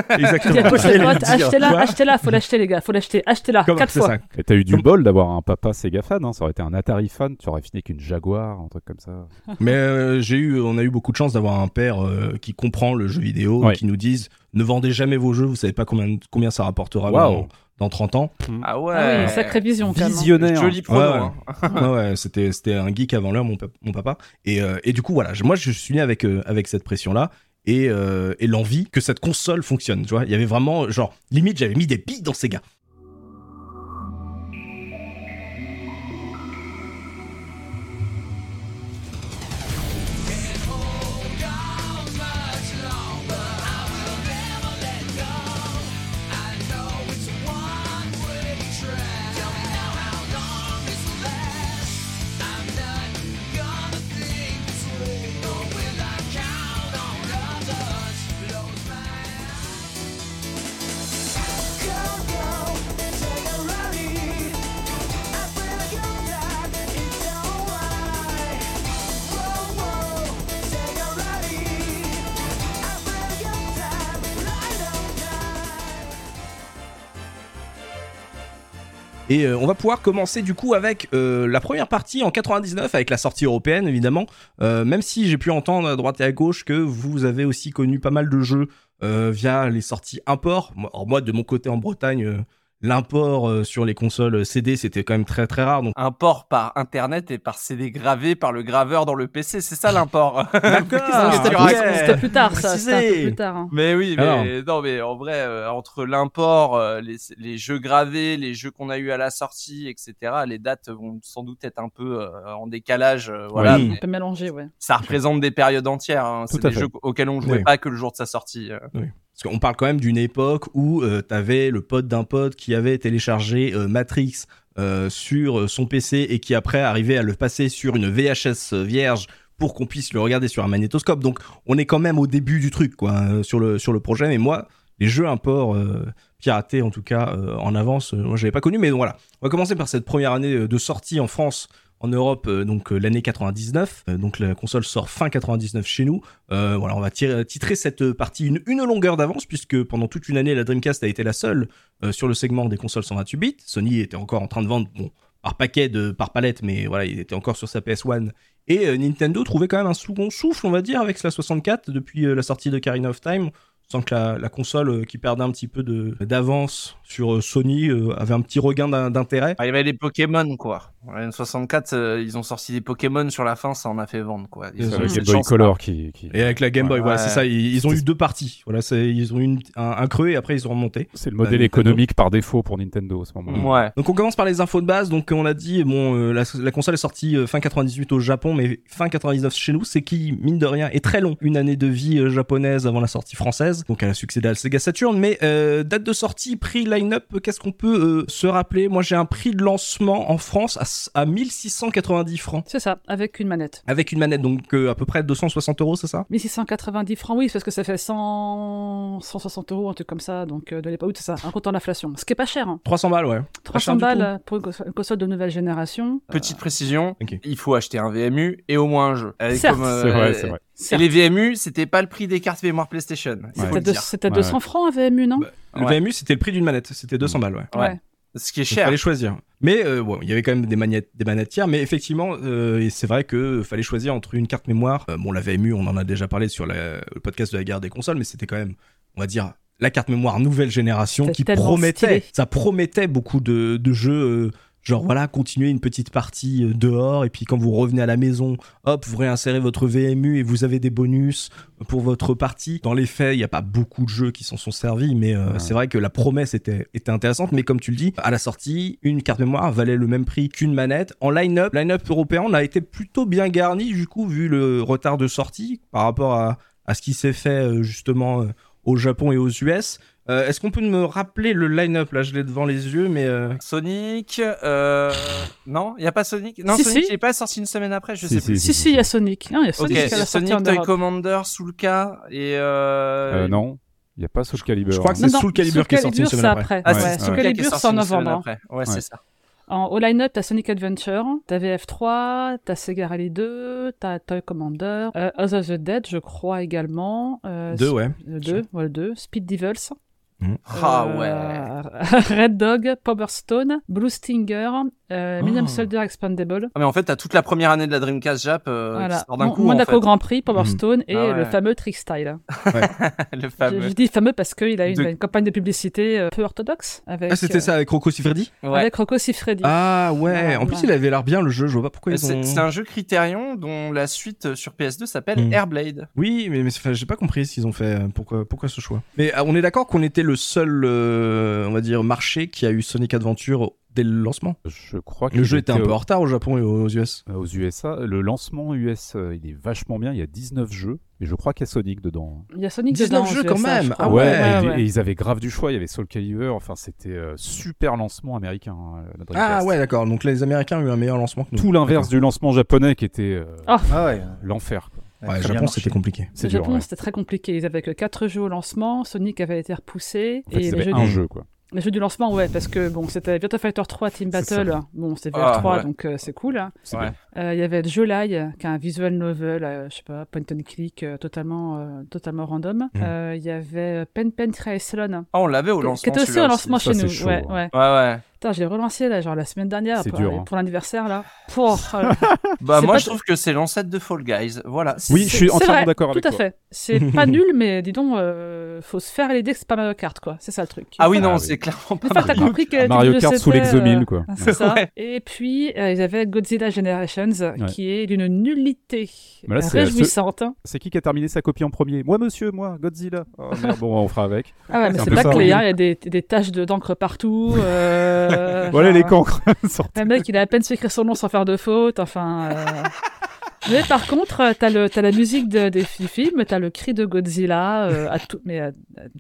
Exactement. Achetez-la, achetez-la, faut l'acheter les gars, faut l'acheter, achetez-la, quatre fois. Et t'as eu du bol d'avoir un papa Sega fan, hein, ça aurait été un Atari fan, tu aurais fini qu'une Jaguar, un truc comme ça. Mais euh, j'ai eu, on a eu beaucoup de chance d'avoir un père euh, qui comprend le jeu vidéo, ouais. qui nous dise ne vendez jamais vos jeux, vous savez pas combien combien ça rapportera. Wow. Dans trente ans. Ah ouais, ah ouais, sacrée vision. Visionnaire. Joli pronom. Ouais, ouais. ouais, ouais c'était, c'était un geek avant l'heure, mon, pa- mon papa. Et, euh, et du coup, voilà, moi je suis né avec, euh, avec cette pression-là et, euh, et l'envie que cette console fonctionne. Tu vois, il y avait vraiment, genre, limite, j'avais mis des billes dans Sega. Et euh, on va pouvoir commencer du coup avec euh, la première partie en quatre-vingt-dix-neuf, avec la sortie européenne évidemment, euh, même si j'ai pu entendre à droite et à gauche que vous avez aussi connu pas mal de jeux euh, via les sorties import. Alors moi de mon côté en Bretagne, euh, l'import euh, sur les consoles C D c'était quand même très très rare. Donc... Import par internet et par C D gravé par le graveur dans le P C, c'est ça l'import. D'accord. C'était plus tard ça, c'était plus tard. Hein. Mais oui, mais non, non mais en vrai euh, entre l'import, euh, les, les jeux gravés, les jeux qu'on a eu à la sortie, et cetera. Les dates vont sans doute être un peu euh, en décalage. Euh, voilà. Oui. Un peu mélangé, ouais. Ça représente des périodes entières. Hein. C'est des fait. jeux auxquels on jouait oui. pas que le jour de sa sortie. Euh. Oui. Parce qu'on parle quand même d'une époque où euh, t'avais le pote d'un pote qui avait téléchargé euh, Matrix euh, sur son P C et qui après arrivait à le passer sur une V H S vierge pour qu'on puisse le regarder sur un magnétoscope. Donc on est quand même au début du truc quoi, euh, sur le sur le projet. Mais moi, les jeux import euh, piratés en tout cas euh, en avance, euh, moi j'avais pas connu. Mais donc voilà, on va commencer par cette première année de sortie en France. En Europe, euh, donc euh, l'année quatre-vingt-dix-neuf, euh, donc la console sort fin quatre-vingt-dix-neuf chez nous. Euh, voilà, on va tirer, titrer cette partie une, une longueur d'avance puisque pendant toute une année, la Dreamcast a été la seule euh, sur le segment des consoles cent vingt-huit bits. Sony était encore en train de vendre, bon, par paquet, de, par palette, mais voilà, il était encore sur sa P S un. Et euh, Nintendo trouvait quand même un second souffle, on va dire, avec la soixante-quatre depuis euh, la sortie de Ocarina of Time. Sans que la, la console euh, qui perdait un petit peu de, d'avance sur euh, Sony euh, avait un petit regain d'intérêt. Ah, il y avait les Pokémon, quoi. En soixante-quatre, euh, ils ont sorti des Pokémon sur la fin, ça en a fait vendre, quoi. Ils avec la Game Boy Color qui, qui... Et avec la Game Boy, ouais, voilà, ouais. c'est ça. Ils, ils ont c'est... eu deux parties. Voilà, c'est, ils ont eu une, un, un creux et après ils ont remonté. C'est le modèle bah, économique par défaut pour Nintendo à ce moment-là. Ouais. Donc on commence par les infos de base. Donc on a dit, bon, euh, la, la console est sortie euh, fin quatre-vingt-dix-huit au Japon, mais fin quatre-vingt-dix-neuf chez nous, c'est qui, mine de rien, est très long. Une année de vie euh, japonaise avant la sortie française. Donc elle a succédé à la Sega Saturn, mais euh, date de sortie, prix, line-up, qu'est-ce qu'on peut euh, se rappeler? Moi j'ai un prix de lancement en France à, à mille six cent quatre-vingt-dix francs. C'est ça, avec une manette. Avec une manette, donc euh, à peu près deux cent soixante euros, c'est ça? mille six cent quatre-vingt-dix francs, oui, parce que ça fait cent, cent soixante euros, un truc comme ça, donc euh, de l'époque, c'est ça, un compte en inflation. Ce qui est pas cher. Hein. trois cents balles, ouais. trois cents balles pour une console de nouvelle génération. Petite euh... précision, okay. Il faut acheter un V M U et au moins un jeu. Certes. Comme, euh, c'est vrai, c'est vrai. Et les V M U, c'était pas le prix des cartes mémoire PlayStation. C'était, deux, c'était ouais, deux cents ouais. francs un V M U, non? Bah, le ouais. V M U, c'était le prix d'une manette. C'était deux cents balles, ouais. Ouais. ouais. Ce qui est cher. Il fallait choisir. Mais euh, bon, il y avait quand même des manettes, des manettes tiers. Mais effectivement, euh, et c'est vrai que fallait choisir entre une carte mémoire. Euh, bon, la V M U, on en a déjà parlé sur la, le podcast de la guerre des consoles, mais c'était quand même, on va dire, la carte mémoire nouvelle génération c'était qui promettait. Stylé. Ça promettait beaucoup de, de jeux. Euh, Genre voilà, continuez une petite partie dehors et puis quand vous revenez à la maison, hop, vous réinsérez votre V M U et vous avez des bonus pour votre partie. Dans les faits, il n'y a pas beaucoup de jeux qui s'en sont servis, mais euh, ouais. c'est vrai que la promesse était, était intéressante. Mais comme tu le dis, à la sortie, une carte mémoire valait le même prix qu'une manette. En line-up, line-up européen, on a été plutôt bien garni du coup, vu le retard de sortie par rapport à, à ce qui s'est fait justement au Japon et aux U S. Euh, est-ce qu'on peut me rappeler le line-up? Là, je l'ai devant les yeux, mais... Euh... Sonic... Euh... Non, il n'y a pas Sonic. Non, si, Sonic, si. Il n'est pas sorti une semaine après, je ne si, sais si, plus. Si, si, il y a Sonic. Non, il y a Sonic, okay. a Sonic Toy Commander, Soulka et... Euh... Euh, non, il n'y a pas Soul Calibur. Je crois que c'est non, non, Soul Calibur Soul qui est sorti une semaine après. après. Ah, ouais. C'est Soul ouais. Calibur, c'est en novembre. Ouais, ouais, c'est ça. En, au line-up, t'as Sonic Adventure, t'as V F trois, t'as Sega Rally deux, t'as Toy Commander, euh, House of the Dead, je crois également. Euh, deux, ouais. Euh, deux, ouais, le deux. Speed Devils. Mmh. Ah ouais. Euh, Red Dog, Power Stone, Blue Stinger, euh, oh. Millennium Soldier Expandable. Ah mais en fait t'as toute la première année de la Dreamcast Jap euh, voilà. qui sort d'un Mon, coup. Monaco en fait. Grand Prix, Power mmh. Stone et ah ouais. le fameux Trick Style. Ouais. le fameux. Je, je dis fameux parce qu'il a une, de... une campagne de publicité euh, peu orthodoxe avec. Ah c'était euh, ça avec Rocco Siffredi. Ouais. Avec Rocco Siffredi. Ah ouais. Ah, en plus ouais. il avait l'air bien le jeu. Je vois pas pourquoi ils c'est, ont. C'est un jeu Criterion dont la suite sur P S deux s'appelle mmh. Airblade. Oui mais, mais j'ai pas compris s'ils ont fait pourquoi pourquoi ce choix. Mais on est d'accord qu'on était le seul, euh, on va dire, marché qui a eu Sonic Adventure dès le lancement. Je crois que le jeu était un au... peu en retard au Japon et aux U S. Euh, aux U S A, le lancement U S, euh, il est vachement bien. Il y a dix-neuf jeux, et je crois qu'il y a Sonic dedans. Il y a Sonic dix-neuf dedans. dix-neuf jeux quand U S A, même. Ah ouais. ouais, ouais, et, ouais. Et ils avaient grave du choix. Il y avait Soul Calibur. Enfin, c'était euh, super lancement américain. Euh, ah ouais, d'accord. Donc les Américains ont eu un meilleur lancement que nous. Tout l'inverse d'accord. du lancement japonais qui était euh, oh. ah ouais. l'enfer. Quoi. Ouais, le Japon, c'était compliqué. C'est le dur, Japon, ouais. c'était très compliqué. Ils avaient que quatre jeux au lancement. Sonic avait été repoussé. En fait, et ils avaient un du... jeu, quoi. Les jeux du lancement, ouais, parce que bon, c'était Virtua Fighter trois Team Battle. Bon, c'est V R trois, ah, ouais. donc euh, c'est cool. Hein. Il ouais. euh, y avait Jolai, qui est un visual novel, euh, je sais pas, point and click, euh, totalement, euh, totalement random. Il mm. euh, y avait Pen Pen Triathlon. Ah, on l'avait au lancement. Qui était aussi au lancement aussi. chez Ça, nous. Ouais, ouais. ouais. ouais. Putain, je l'ai relancé là, genre la semaine dernière pour, dur, hein. pour l'anniversaire là. Pouh, euh... bah moi je trouve que c'est l'ancêtre de Fall Guys. Voilà. C'est, oui, je suis entièrement vrai, d'accord avec toi. Tout à fait. C'est pas nul, mais dis donc, euh, faut se faire l'idée que c'est pas Mario Kart quoi. C'est ça le truc. Ah oui, enfin, non, c'est clairement pas. Enfin, Mario, t'as compris que Mario Kart sous l'Exomil euh, quoi. C'est ça. Ouais. Et puis euh, ils avaient Godzilla Generations ouais. qui est d'une nullité là, c'est, réjouissante. Ce... C'est qui qui a terminé sa copie en premier ? Moi monsieur, moi Godzilla. Oh, merde, bon, on fera avec. Ah ouais, mais c'est pas clé. Il y a des taches d'encre partout. Euh, voilà genre, les cancres. Le mec, il a à peine su écrire son nom sans faire de faute. Enfin. Euh... mais par contre, t'as le, t'as la musique de, des films, t'as le cri de Godzilla, euh, à tout, mais à,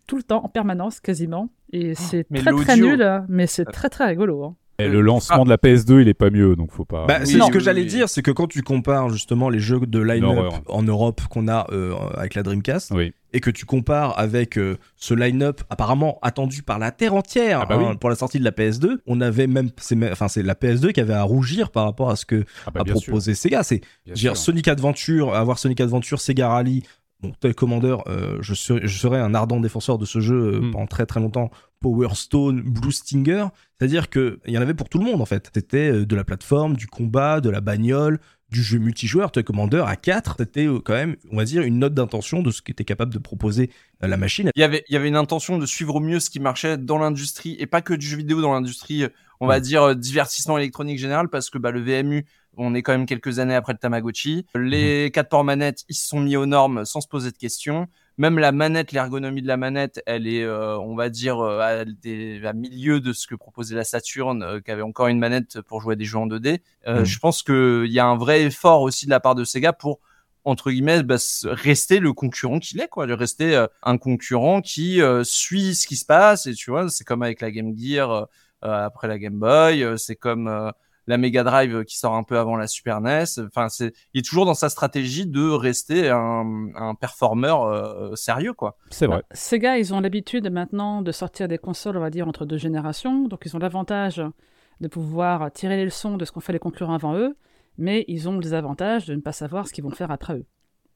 tout le temps, en permanence, quasiment. Et c'est oh, très très nul, mais c'est très très rigolo. Hein. Et le lancement ah. de la P S deux, il est pas mieux, donc faut pas. Bah, oui, c'est non. ce que j'allais oui. dire, c'est que quand tu compares justement les jeux de line-up L'horreur. en Europe qu'on a euh, avec la Dreamcast, oui. et que tu compares avec euh, ce line-up apparemment attendu par la terre entière ah bah hein, oui. pour la sortie de la P S deux, on avait même, c'est, enfin c'est la P S deux qui avait à rougir par rapport à ce que ah bah, a proposé sûr. Sega. C'est dire, Sonic Adventure, avoir Sonic Adventure, Sega Rally. Bon, tel commandeur, euh, je, serai, je serai un ardent défenseur de ce jeu euh, mm. pendant très très longtemps. Power Stone, Blue Stinger, c'est-à-dire qu'il y en avait pour tout le monde en fait. C'était euh, de la plateforme, du combat, de la bagnole, du jeu multijoueur. Tel commandeur à quatre, c'était euh, quand même, on va dire, une note d'intention de ce qu'était capable de proposer euh, la machine. Il y avait, il y avait une intention de suivre au mieux ce qui marchait dans l'industrie et pas que du jeu vidéo, dans l'industrie, on mm. va dire, euh, divertissement électronique général, parce que bah, le V M U. On est quand même quelques années après le Tamagotchi. Les quatre ports manettes, ils se sont mis aux normes sans se poser de questions. Même la manette, l'ergonomie de la manette, elle est, euh, on va dire, à, des, à milieu de ce que proposait la Saturn, euh, qui avait encore une manette pour jouer à des jeux en deux D. Euh, mm. Je pense qu'il y a un vrai effort aussi de la part de Sega pour, entre guillemets, bah, rester le concurrent qu'il est, quoi. De rester euh, un concurrent qui euh, suit ce qui se passe. Et tu vois, c'est comme avec la Game Gear, euh, après la Game Boy. Euh, c'est comme... Euh, la Mega Drive qui sort un peu avant la Super N E S. Enfin, c'est, il est toujours dans sa stratégie de rester un, un performeur euh, sérieux, quoi. C'est vrai. Sega, ils ont l'habitude maintenant de sortir des consoles, on va dire, entre deux générations. Donc, ils ont l'avantage de pouvoir tirer les leçons de ce qu'ont fait les concurrents avant eux, mais ils ont les avantages de ne pas savoir ce qu'ils vont faire après eux.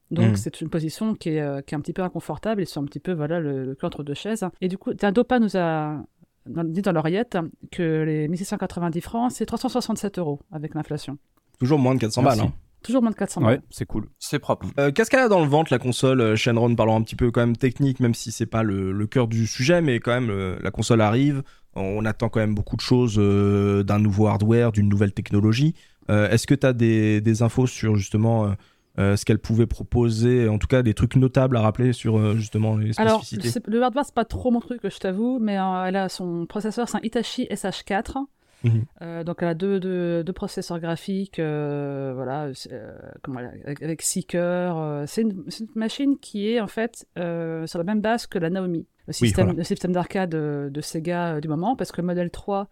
Donc, mmh. c'est une position qui est, euh, qui est un petit peu inconfortable. Ils sont un petit peu, voilà, le, le cul entre deux chaises. Et du coup, Dopa nous a... Dans, dit dans l'oreillette que les mille six cent quatre-vingt-dix francs, c'est trois cent soixante-sept euros avec l'inflation. Toujours moins de quatre cents Merci. Balles. Hein. Toujours moins de quatre cents ouais, balles. Ouais, c'est cool. C'est propre. Euh, qu'est-ce qu'elle a dans le ventre, la console Shenron, parlons un petit peu quand même technique, même si c'est pas le, le cœur du sujet, mais quand même, euh, la console arrive. On attend quand même beaucoup de choses euh, d'un nouveau hardware, d'une nouvelle technologie. Euh, est-ce que tu as des, des infos sur justement... Euh, Euh, ce qu'elle pouvait proposer, en tout cas des trucs notables à rappeler sur euh, justement les spécificités. Alors, le hardware, c'est pas trop mon truc, je t'avoue, mais euh, elle a son processeur, c'est un Hitachi S H quatre. Mm-hmm. Euh, donc, elle a deux, deux, deux processeurs graphiques, euh, voilà, euh, comment, avec, avec six cœurs. Euh, c'est, une, c'est une machine qui est en fait euh, sur la même base que la Naomi, le système, oui, voilà. le système d'arcade de, de Sega euh, du moment, parce que le modèle trois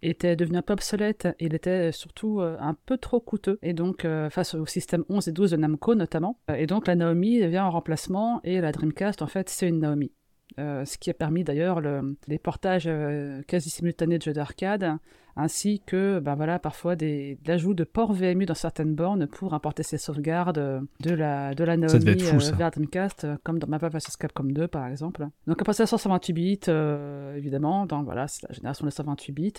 était devenu un peu obsolète, il était surtout euh, un peu trop coûteux, et donc euh, face au système onze et douze de Namco notamment, et donc la Naomi vient en remplacement, et la Dreamcast en fait c'est une Naomi, euh, ce qui a permis d'ailleurs le, les portages euh, quasi simultanés de jeux d'arcade, ainsi que ben voilà, parfois des, de l'ajout de ports V M U dans certaines bornes pour importer ses sauvegardes de la, de la Naomi fou, euh, vers la Dreamcast, comme dans Marvel versus. Capcom deux par exemple. Donc un processeur cent vingt-huit bits, euh, évidemment, dans, voilà, c'est la génération des cent vingt-huit bits.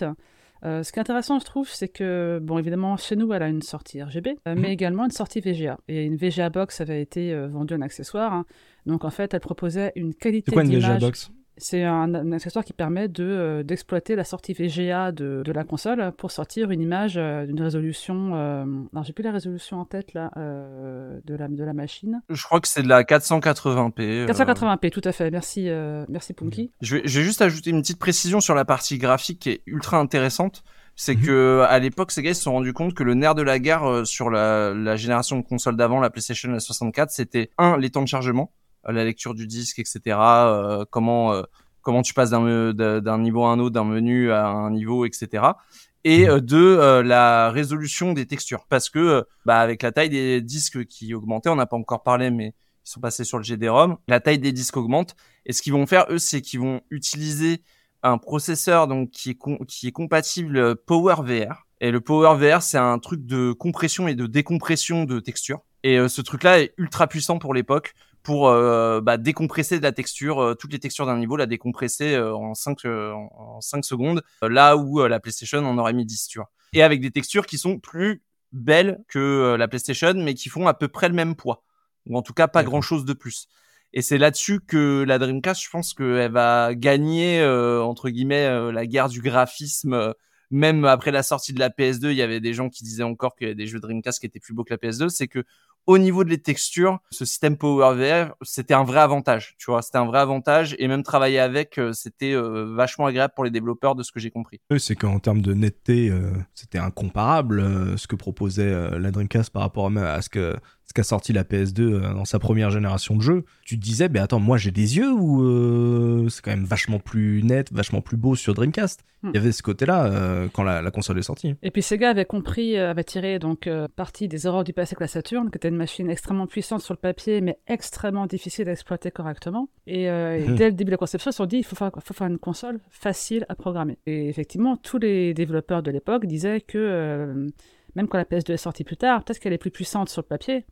Euh, ce qui est intéressant, je trouve, c'est que, bon, évidemment, chez nous, elle a une sortie R G B, euh, mmh. mais également une sortie V G A. Et une V G A box avait été euh, vendue en accessoire. Hein. Donc, en fait, elle proposait une qualité d'image. C'est quoi une V G A box ? C'est un, un accessoire qui permet de, euh, d'exploiter la sortie V G A de, de la console pour sortir une image euh, d'une résolution... Euh... Non, j'ai plus la résolution en tête, là, euh, de, la, de la machine. Je crois que c'est de la quatre cent quatre-vingts p. Euh... quatre cent quatre-vingts p, tout à fait. Merci, euh, merci Punky. Je vais, je vais juste ajouter une petite précision sur la partie graphique qui est ultra intéressante. C'est mmh. que à l'époque, ces gars ils se sont rendus compte que le nerf de la guerre euh, sur la, la génération de consoles d'avant, la PlayStation, la soixante-quatre, c'était un les temps de chargement. La lecture du disque, et cetera. Euh, comment euh, comment tu passes d'un d'un niveau à un autre, d'un menu à un niveau, et cetera. Et euh, de euh, la résolution des textures, parce que euh, bah avec la taille des disques qui augmentait, on n'a pas encore parlé, mais ils sont passés sur le G D ROM. La taille des disques augmente, et ce qu'ils vont faire eux, c'est qu'ils vont utiliser un processeur donc qui est com- qui est compatible PowerVR. Et le PowerVR, c'est un truc de compression et de décompression de textures. Et euh, ce truc-là est ultra puissant pour l'époque. pour euh, bah, décompresser de la texture, euh, toutes les textures d'un niveau, la décompresser euh, en cinq euh, en cinq secondes, là où euh, la PlayStation en aurait mis dix, tu vois. Et avec des textures qui sont plus belles que euh, la PlayStation, mais qui font à peu près le même poids, ou en tout cas pas grand-chose de plus. Et c'est là-dessus que la Dreamcast, je pense qu'elle va gagner, euh, entre guillemets, euh, la guerre du graphisme. Euh, même après la sortie de la P S deux, il y avait des gens qui disaient encore qu'il y avait des jeux Dreamcast qui étaient plus beaux que la P S deux. C'est que, au niveau des textures, ce système PowerVR, c'était un vrai avantage, tu vois. C'était un vrai avantage. Et même travailler avec, euh, c'était euh, vachement agréable pour les développeurs, de ce que j'ai compris. Oui, c'est qu'en termes de netteté, euh, c'était incomparable euh, ce que proposait euh, la Dreamcast par rapport à, à ce que... ce qu'a sorti la P S deux dans sa première génération de jeux. Tu te disais, ben attends, moi j'ai des yeux ou euh, c'est quand même vachement plus net, vachement plus beau sur Dreamcast. Il hmm. y avait ce côté-là euh, quand la, la console est sortie. Et puis Sega avait compris, avait tiré donc euh, parti des erreurs du passé avec la Saturn, qui était une machine extrêmement puissante sur le papier, mais extrêmement difficile à exploiter correctement. Et, euh, et hmm. dès le début de la conception, ils se sont dit, il faut faire, faut faire une console facile à programmer. Et effectivement, tous les développeurs de l'époque disaient que euh, même quand la P S deux est sortie plus tard, peut-être qu'elle est plus puissante sur le papier,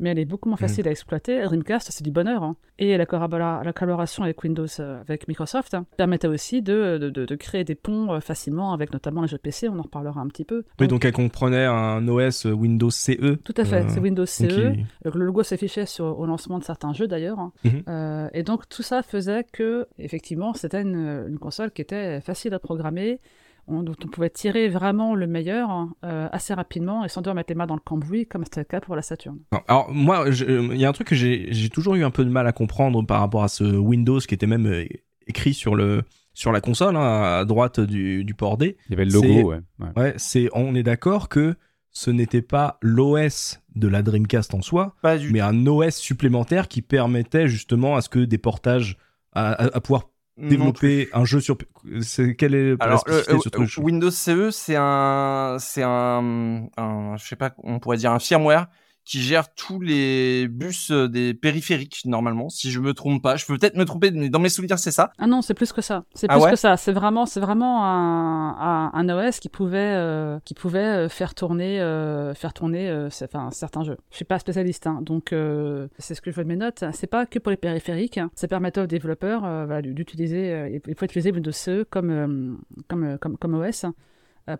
mais elle est beaucoup moins facile mmh. à exploiter. La Dreamcast, c'est du bonheur. Hein. Et la collaboration avec Windows, euh, avec Microsoft, hein, permettait aussi de, de, de, de créer des ponts euh, facilement, avec notamment les jeux P C, on en reparlera un petit peu. Donc, oui, donc elle comprenait un O S Windows C E. Tout à fait, euh, c'est Windows C E. Qui... Le logo s'affichait sur, au lancement de certains jeux d'ailleurs. Hein. Mmh. Euh, et donc tout ça faisait que, effectivement, c'était une, une console qui était facile à programmer, On, dont on pouvait tirer vraiment le meilleur hein, euh, assez rapidement et sans devoir mettre les mains dans le cambouis comme c'était le cas pour la Saturn. Alors moi, il y a un truc que j'ai, j'ai toujours eu un peu de mal à comprendre par rapport à ce Windows qui était même euh, écrit sur, le, sur la console, hein, à droite du, du port D. Il y avait le logo, c'est, ouais. ouais. ouais c'est, on est d'accord que ce n'était pas l'O S de la Dreamcast en soi, mais un O S supplémentaire qui permettait justement à ce que des portages, à, à, à pouvoir développer un jeu sur c'est... quelle est la Alors, spécificité euh, sur truc euh, Windows C E, c'est un c'est un, un je sais pas, on pourrait dire un firmware qui gère tous les bus des périphériques normalement, si je me trompe pas. Je peux peut-être me tromper, mais dans mes souvenirs c'est ça. Ah non, c'est plus que ça. C'est plus ah ouais que ça. C'est vraiment c'est vraiment un un, un O S qui pouvait euh, qui pouvait faire tourner euh, faire tourner euh, enfin certains jeux. Je suis pas spécialiste, hein, donc euh, c'est ce que je vois de mes notes. C'est pas que pour les périphériques. Hein. Ça permettait aux développeurs euh, voilà, d'utiliser euh, il faut utiliser Windows C E comme euh, comme comme comme O S. Hein.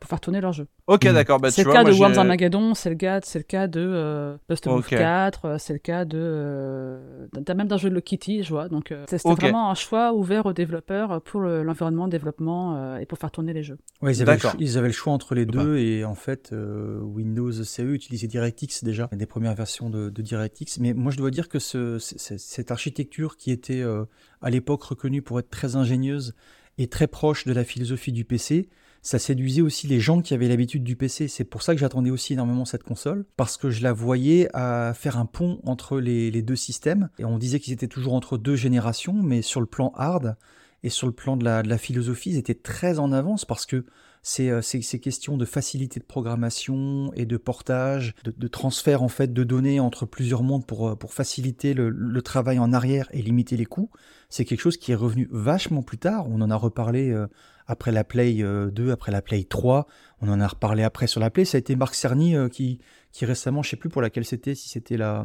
Pour faire tourner leur jeu. Ok, mmh. d'accord. Bah, c'est, tu le vois, moi, Worms Armageddon, c'est le cas de Worms Armageddon, c'est le cas de Bustle Move quatre, c'est le cas de... Euh, t'as même d'un jeu de Kitty, je vois. Donc, euh, c'était okay. vraiment un choix ouvert aux développeurs pour le, l'environnement de développement euh, et pour faire tourner les jeux. Ouais, ils, avaient le, ils avaient le choix entre les deux ouais. et en fait, euh, Windows C E utilisait DirectX déjà, des premières versions de, de DirectX. Mais moi, je dois dire que ce, c'est, cette architecture qui était euh, à l'époque reconnue pour être très ingénieuse et très proche de la philosophie du P C, ça séduisait aussi les gens qui avaient l'habitude du P C. C'est pour ça que j'attendais aussi énormément cette console, parce que je la voyais à faire un pont entre les, les deux systèmes. Et on disait qu'ils étaient toujours entre deux générations, mais sur le plan hard et sur le plan de la, de la philosophie, ils étaient très en avance, parce que ces, ces, ces questions de facilité de programmation et de portage, de, de transfert en fait de données entre plusieurs mondes pour, pour faciliter le, le travail en arrière et limiter les coûts, c'est quelque chose qui est revenu vachement plus tard. On en a reparlé... Euh, après la Play deux, après la Play trois, on en a reparlé après sur la Play, ça a été Marc Cerny qui, qui récemment, je ne sais plus pour laquelle c'était, si c'était la,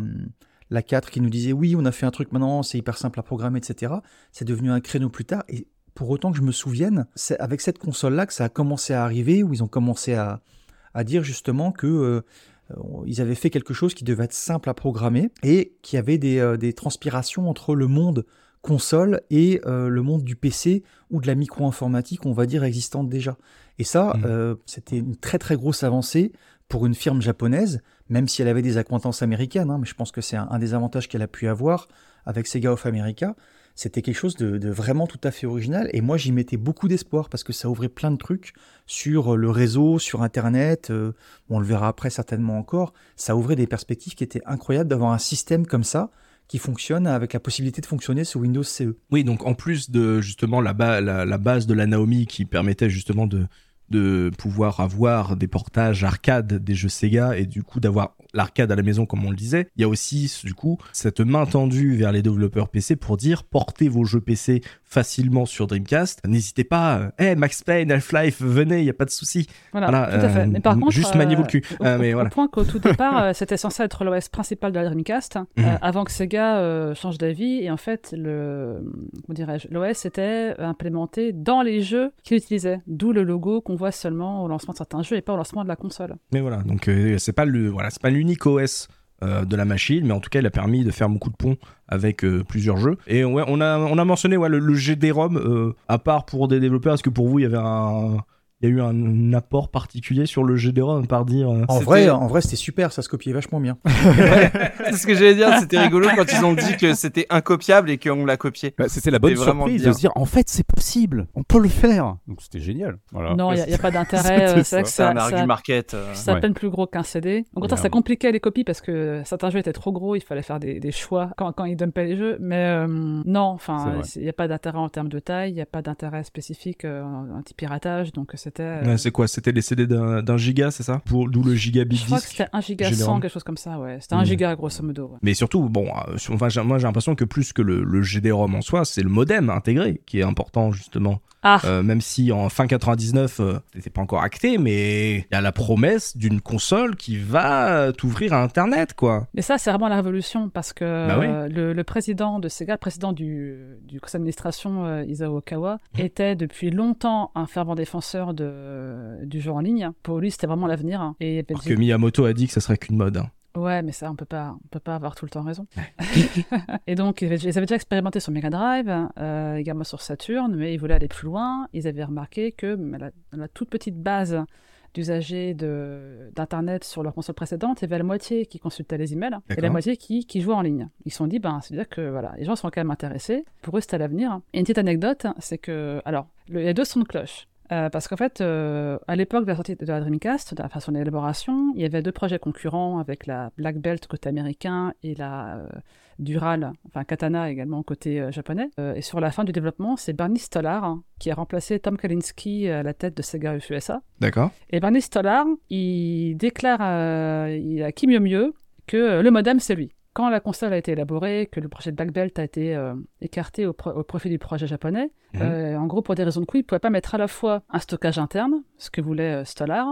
la quatre, qui nous disait « oui, on a fait un truc maintenant, c'est hyper simple à programmer, et cetera » C'est devenu un créneau plus tard, et pour autant que je me souvienne, c'est avec cette console-là que ça a commencé à arriver, où ils ont commencé à, à dire justement que... Euh, ils avaient fait quelque chose qui devait être simple à programmer, et qui avait des, euh, des transpirations entre le monde console et euh, le monde du P C ou de la micro-informatique, on va dire, existante déjà. Et ça, mmh. euh, c'était une très très grosse avancée pour une firme japonaise, même si elle avait des accointances américaines, hein, mais je pense que c'est un, un des avantages qu'elle a pu avoir avec Sega of America. C'était quelque chose de, de vraiment tout à fait original, et moi j'y mettais beaucoup d'espoir, parce que ça ouvrait plein de trucs sur le réseau, sur Internet, euh, on le verra après certainement encore, ça ouvrait des perspectives qui étaient incroyables d'avoir un système comme ça, qui fonctionne avec la possibilité de fonctionner sous Windows C E. Oui, donc en plus de justement la, ba- la, la base de la Naomi qui permettait justement de, de pouvoir avoir des portages arcade des jeux Sega et du coup d'avoir l'arcade à la maison comme on le disait, il y a aussi du coup cette main tendue vers les développeurs P C pour dire portez vos jeux P C, facilement sur Dreamcast. N'hésitez pas, hey, Max Payne, Half-Life, venez, il n'y a pas de souci. Voilà, voilà, tout à fait. Mais par euh, contre, juste maniez-vous le cul. Au, euh, mais au, voilà. au point qu'au tout départ, c'était censé être l'O S principal de la Dreamcast, mm-hmm. euh, avant que Sega euh, change d'avis. Et en fait, le, comment dirais-je, l'O S était implémenté dans les jeux qu'il utilisait. D'où le logo qu'on voit seulement au lancement de certains jeux et pas au lancement de la console. Mais voilà, donc euh, c'est pas le, voilà, c'est pas l'unique O S Euh, de la machine, mais en tout cas il a permis de faire beaucoup de ponts avec euh, plusieurs jeux. Et ouais, on a on a mentionné ouais, le, le G D ROM, euh, à part pour des développeurs, est-ce que pour vous il y avait un il y a eu un, un apport particulier sur le G D ROM par dire euh... en c'était... vrai en vrai c'était super, ça se copiait vachement bien. C'est ce que j'allais dire, c'était rigolo quand ils ont dit que c'était incopiable et qu'on l'a copié. Bah, c'était la bonne c'était surprise de se dire en fait c'est possible, on peut le faire. Donc c'était génial. Voilà. Non, il y, y a pas d'intérêt, c'est ça. Que c'est ça, un argument market. Euh... C'est à peine plus gros qu'un C D. En contraire, ça compliquait les copies parce que certains jeux étaient trop gros, il fallait faire des, des choix quand quand ils donnent pas les jeux, mais euh, non, enfin il y a pas d'intérêt en termes de taille, il y a pas d'intérêt spécifique euh, un petit piratage, donc c'était euh... ouais, c'est quoi, c'était les C D d'un, d'un giga, c'est ça, pour d'où le gigabit disque. Je crois disque, que c'était un giga cent, quelque chose comme ça, ouais. C'était un mmh. giga grosso modo. Ouais. Mais surtout, bon, euh, enfin, j'ai, moi j'ai l'impression que plus que le, le G D ROM en soi, c'est le modem intégré qui est important justement. Ah. Euh, même si en fin quatre-vingt-dix-neuf, euh, c'était pas encore acté, mais il y a la promesse d'une console qui va t'ouvrir à Internet, quoi. Mais ça, c'est vraiment la révolution parce que bah oui. euh, le, le président de Sega, le président du, du conseil d'administration, euh, Isao Okawa, mmh. était depuis longtemps un fervent défenseur De, du jeu en ligne. Pour lui, c'était vraiment l'avenir. Hein. Et parce que Miyamoto a dit que ça serait qu'une mode. Hein. Ouais, mais ça, on peut pas, on peut pas avoir tout le temps raison. Et donc, ils avaient déjà expérimenté sur Mega Drive, euh, également sur Saturn, mais ils voulaient aller plus loin. Ils avaient remarqué que la, la toute petite base d'usagers de, d'Internet sur leur console précédente, il y avait la moitié qui consultait les emails. D'accord. Et la moitié qui, qui jouait en ligne. Ils se sont dit, ben, c'est-à-dire que voilà, les gens sont quand même intéressés. Pour eux, c'était l'avenir. Et une petite anecdote, c'est que, alors, le, il y a deux sons de cloche. Euh, parce qu'en fait, euh, à l'époque de la sortie de la Dreamcast, de la façon d'élaboration, il y avait deux projets concurrents avec la Black Belt côté américain et la euh, Dural, enfin Katana également côté euh, japonais. Euh, et sur la fin du développement, c'est Bernie Stolar hein, qui a remplacé Tom Kalinske à la tête de Sega U S A. D'accord. Et Bernie Stolar, il déclare euh, à qui mieux mieux que le modem c'est lui. Quand la console a été élaborée, que le projet de Black Belt a été euh, écarté au, pro- au profit du projet japonais, mmh. euh, en gros, pour des raisons de coût, ils ne pouvaient pas mettre à la fois un stockage interne, ce que voulait euh, Stolar,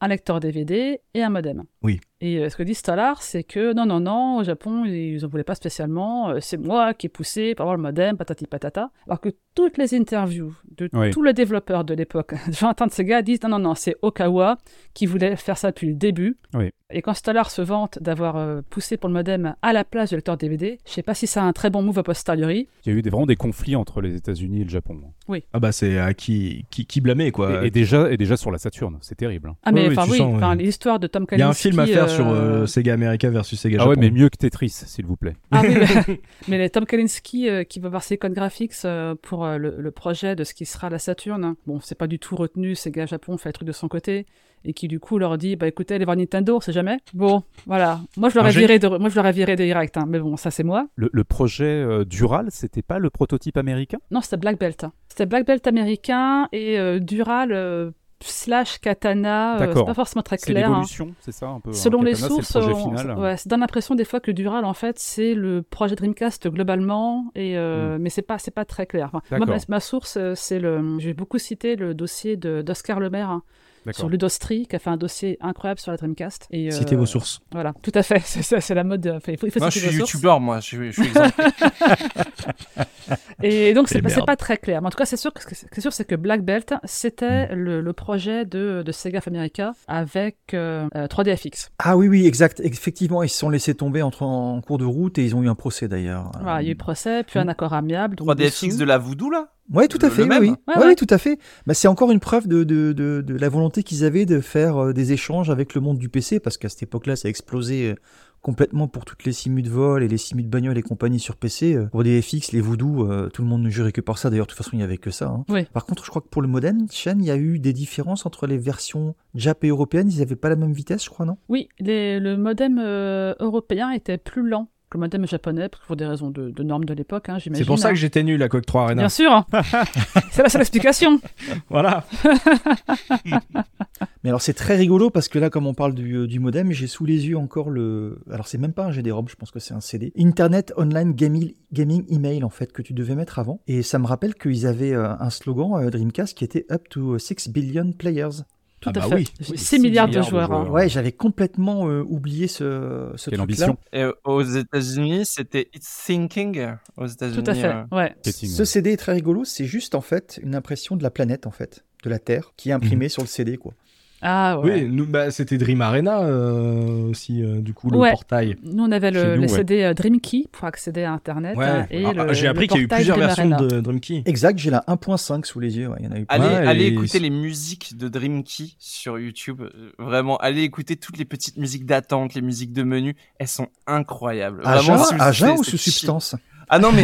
un lecteur D V D et un modem. Oui. Et euh, ce que dit Stolar, c'est que non, non, non, au Japon, ils n'en voulaient pas spécialement, euh, c'est moi qui ai poussé pour avoir le modem, patati patata. Alors que toutes les interviews de oui. tous les développeurs de l'époque, j'entends de ces gars, disent non, non, non, c'est Okawa qui voulait faire ça depuis le début. Oui. Et quand Stolar se vante d'avoir euh, poussé pour le modem à la place du lecteur D V D, je sais pas si c'est un très bon move a posteriori. Il y a eu des, vraiment des conflits entre les États-Unis et le Japon. Oui. Ah bah c'est à euh, qui, qui, qui blâmer quoi. Et, et, déjà, et déjà sur la Saturn, c'est terrible. Hein. Ah mais enfin oui, oui, oui. L'histoire de Tom Kalinske. Il y a un film à faire euh... sur euh, Sega America versus Sega Japon. Ah ouais, mais mieux que Tetris, s'il vous plaît. Ah oui, mais, mais les Tom Kalinske euh, qui va voir ses codes graphiques euh, pour euh, le, le projet de ce qui sera la Saturn. Hein. Bon, c'est pas du tout retenu, Sega Japon fait le truc de son côté. Et qui du coup leur dit bah écoutez allez voir Nintendo, on sait jamais. Bon voilà, moi je leur ai viré de moi je leur ai viré des directs hein. Mais bon ça c'est moi. Le, le projet euh, Dural, c'était pas le prototype américain ? Non, c'était Black Belt. C'était Black Belt américain et euh, Dural euh... slash Katana, euh, c'est pas forcément très clair. C'est l'évolution, hein. C'est ça un peu. Selon hein, les Katana, sources, on ouais, donne l'impression des fois que Dural en fait c'est le projet Dreamcast globalement, et euh, mm. mais c'est pas c'est pas très clair. Enfin, moi, ma, ma source c'est le, j'ai beaucoup cité le dossier de, d'Oscar Lemaire hein, sur Ludostri qui a fait un dossier incroyable sur la Dreamcast. Et, euh, citez vos sources. Voilà, tout à fait. C'est, c'est, c'est la mode. De, il faut, il faut moi, citer je suis youtubeur, moi, je, je suis. Et donc c'est, c'est pas, c'est pas très clair. Mais en tout cas c'est sûr que c'est sûr c'est que Black Belt c'était mm. le, le projet de, de Sega of America avec euh, trois D F X. Ah oui oui exact, effectivement ils se sont laissés tomber en, en cours de route et ils ont eu un procès d'ailleurs. Voilà, euh... il y a eu procès puis mm. un accord amiable. Donc trois D F X de la Voodoo là. Ouais tout à fait, oui, oui. Ouais, ouais, ouais. tout à fait. Bah, c'est encore une preuve de, de, de, de la volonté qu'ils avaient de faire des échanges avec le monde du P C parce qu'à cette époque-là ça a explosé complètement pour toutes les simus de vol et les simus de bagnole et compagnie sur P C. Pour des F X, les Voodoo, euh, tout le monde ne jurait que par ça. D'ailleurs, de toute façon, il n'y avait que ça. Hein. Oui. Par contre, je crois que pour le modem, Chen, il y a eu des différences entre les versions Jap et européennes. Ils n'avaient pas la même vitesse, je crois, non ? Oui, les, le modem euh, européen était plus lent. le modem est japonais, parce que pour des raisons de, de normes de l'époque, hein, j'imagine. C'est pour ça que j'étais nul à Coq trois Arena. Bien sûr. C'est la seule explication. Voilà. Mais alors, c'est très rigolo, parce que là, comme on parle du, du modem, j'ai sous les yeux encore le... Alors, c'est même pas un G D ROM, je pense que c'est un C D. Internet Online Gaming, Gaming Email, en fait, que tu devais mettre avant. Et ça me rappelle qu'ils avaient un slogan euh, Dreamcast qui était « Up to six billion players ». Tout ah bah à fait. Oui. six milliards, six milliards de joueurs. De joueurs. Ouais, j'avais complètement euh, oublié ce, ce truc-là. Ambition. Et aux États-Unis, c'était It's Thinking. Aux États-Unis. Tout à fait. Euh... Ouais. Ce C D est très rigolo. C'est juste en fait une impression de la planète en fait, de la Terre, qui est imprimée mmh. sur le C D quoi. Ah ouais. Oui, nous, bah, c'était Dream Arena euh, aussi, euh, du coup, le ouais. portail. Nous, on avait le, nous, le ouais. C D Dream Key pour accéder à Internet. Ouais. Hein, et ah, le, j'ai appris qu'il y a eu plusieurs Dream versions Arena. De Dream Key. Exact, j'ai la un point cinq sous les yeux. Ouais, y en a eu allez ouais, allez et... écouter les musiques de Dream Key sur YouTube. Vraiment, allez écouter toutes les petites musiques d'attente, les musiques de menu. Elles sont incroyables. Vraiment, à jeun ou sous substance? Ah non mais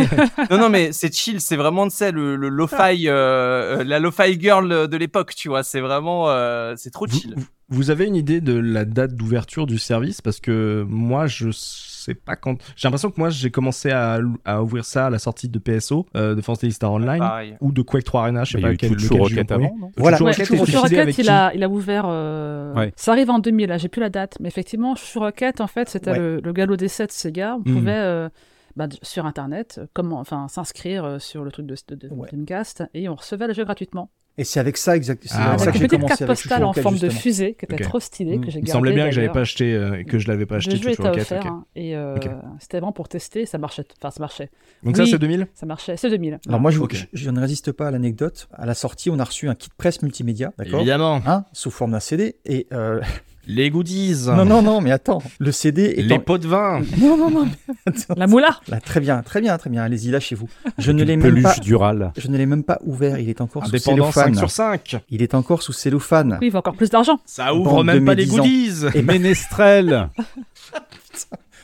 non non mais c'est chill, c'est vraiment tu sais le, le lo-fi euh, la lo-fi girl de l'époque, tu vois, c'est vraiment euh, c'est trop chill. Vous, vous avez une idée de la date d'ouverture du service parce que moi je sais pas quand, j'ai l'impression que moi j'ai commencé à, à ouvrir ça à la sortie de P S O euh, de Fantasy Star Online ah, ou de Quake trois Arena, je sais mais pas lequel lequel Rocket avant, non voilà, Chouchou Rocket, Chouchou Rocket il a il a ouvert euh... ouais. ça arrive en deux mille là, j'ai plus la date mais effectivement Chouchou Rocket en fait, c'était ouais. le, le galop d'essai de Sega, on mm. pouvait euh... Bah, sur internet, comment, enfin, s'inscrire sur le truc de, de, de ouais. Dreamcast et on recevait le jeu gratuitement. Et c'est avec ça exactement. Ah, c'est avec une petite carte postale en forme justement. De fusée qui était okay. trop stylée mmh. que j'ai gardée. Il semblait bien que j'avais pas acheté euh, que je l'avais pas acheté. Le jeu était offert okay. hein, et euh, okay. c'était vraiment pour tester, ça marchait. Enfin, ça marchait. Donc oui, ça c'est deux mille. Ça marchait, c'est deux mille. Alors ouais. moi je, okay. je, je ne résiste pas à l'anecdote. À la sortie, on a reçu un kit presse multimédia, d'accord, évidemment, hein, sous forme d'un C D et. Euh... Les goodies. Non, non, non, mais attends. Le C D est... Les en... pots de vin. Non, non, non. Attends, la moula. Là, très bien, très bien, très bien. Allez-y, là, chez vous. Je ne l'ai même pas... Dural. Je ne l'ai même pas ouvert. Il est encore sous cellophane. cinq sur cinq. Il est encore sous cellophane. Oui, il va encore plus d'argent. Ça ouvre Bande même pas les goodies. Et ménestrel.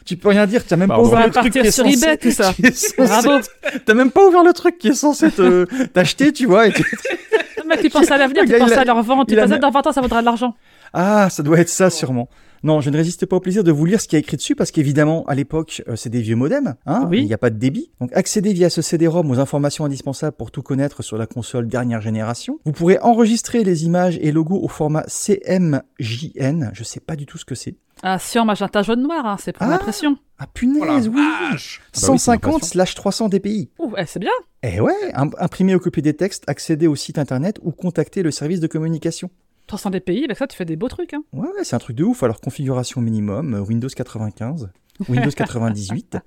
Tu peux rien dire, t'as même bah, pas ouvert le truc qui est censé... eBay, tout ça. Bravo. T'as même pas ouvert le truc qui est censé te... t'acheter, tu vois. Et tu... Le mec, tu penses à l'avenir, tu penses à leur vente. Tu penses à dans vingt ans, ça vaudra de l'argent. Ah, ça doit être ça, sûrement. Non, je ne résiste pas au plaisir de vous lire ce qu'il y a écrit dessus, parce qu'évidemment, à l'époque, euh, c'est des vieux modems, hein, oui. Il n'y a pas de débit. Donc, accédez via ce C D ROM aux informations indispensables pour tout connaître sur la console dernière génération. Vous pourrez enregistrer les images et logos au format C M J N, je sais pas du tout ce que c'est. Ah, sur magenta jaune-noir, hein, c'est pour ah, l'impression. Ah, punaise, voilà, oui cent cinquante slash trois cents D P I. Ouh, eh, c'est bien. Eh ouais, imprimez ou copiez des textes, accédez au site internet ou contactez le service de communication. trois cents D P I, avec ça, tu fais des beaux trucs. Hein. Ouais, c'est un truc de ouf. Alors, configuration minimum, Windows quatre-vingt-quinze, Windows quatre-vingt-dix-huit,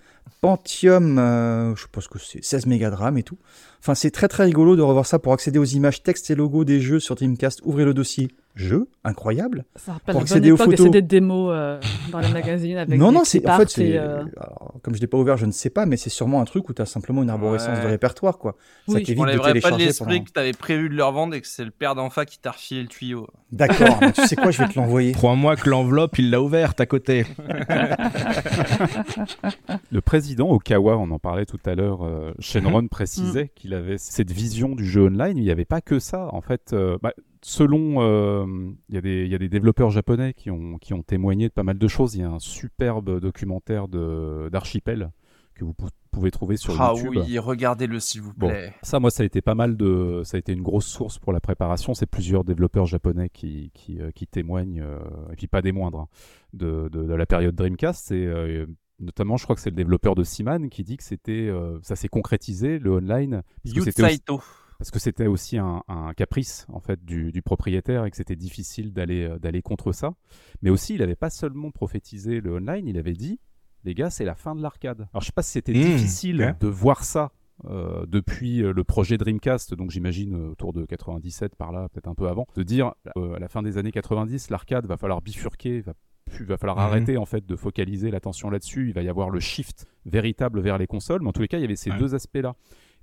Pentium, euh, je sais pas ce que c'est, seize mégas de RAM et tout. Enfin, c'est très, très rigolo de revoir ça pour accéder aux images, textes et logos des jeux sur Dreamcast. Ouvrez le dossier jeux, incroyable. Ça rappelle la bonne époque des C D de démo euh, dans les magazines. Avec non, non, c'est, en fait, c'est, euh... alors, comme je ne l'ai pas ouvert, je ne sais pas, mais c'est sûrement un truc où tu as simplement une arborescence ouais. de répertoire. Quoi. Oui, ça je ne m'enlèverais pas de l'esprit pendant... que tu avais prévu de leur vendre et que c'est le père d'enfant qui t'a refilé le tuyau. D'accord, mais tu sais quoi, je vais te l'envoyer. Crois-moi que l'enveloppe, il l'a ouverte à côté. Le président Okawa, on en parlait tout à l'heure, euh, Shenron mmh. précisait mmh. qu'il avait cette vision du jeu online. Il n'y avait pas que ça. En fait, euh, bah, selon, il euh, y, y a des développeurs japonais qui ont, qui ont témoigné de pas mal de choses. Il y a un superbe documentaire de, d'Archipel que vous pouvez trouver sur ah YouTube. Ah oui, regardez-le s'il vous plaît. Bon, ça, moi, ça a été pas mal de, ça a été une grosse source pour la préparation. C'est plusieurs développeurs japonais qui, qui, euh, qui témoignent, euh, et puis pas des moindres, hein, de, de, de la période Dreamcast. C'est euh, notamment, je crois que c'est le développeur de Seaman qui dit que c'était, euh, ça s'est concrétisé le online. Yu Saito. Aussi... Parce que c'était aussi un, un caprice en fait du, du propriétaire et que c'était difficile d'aller d'aller contre ça. Mais aussi, il n'avait pas seulement prophétisé le online, il avait dit, les gars, c'est la fin de l'arcade. Alors je sais pas si c'était mmh, difficile hein. de voir ça euh, depuis le projet Dreamcast, donc j'imagine autour de quatre-vingt-dix-sept par là, peut-être un peu avant, de dire euh, à la fin des années quatre-vingt-dix, l'arcade va falloir bifurquer, va il va falloir mmh. arrêter en fait de focaliser l'attention là-dessus. Il va y avoir le shift véritable vers les consoles, mais en tous les cas, il y avait ces mmh. deux aspects-là.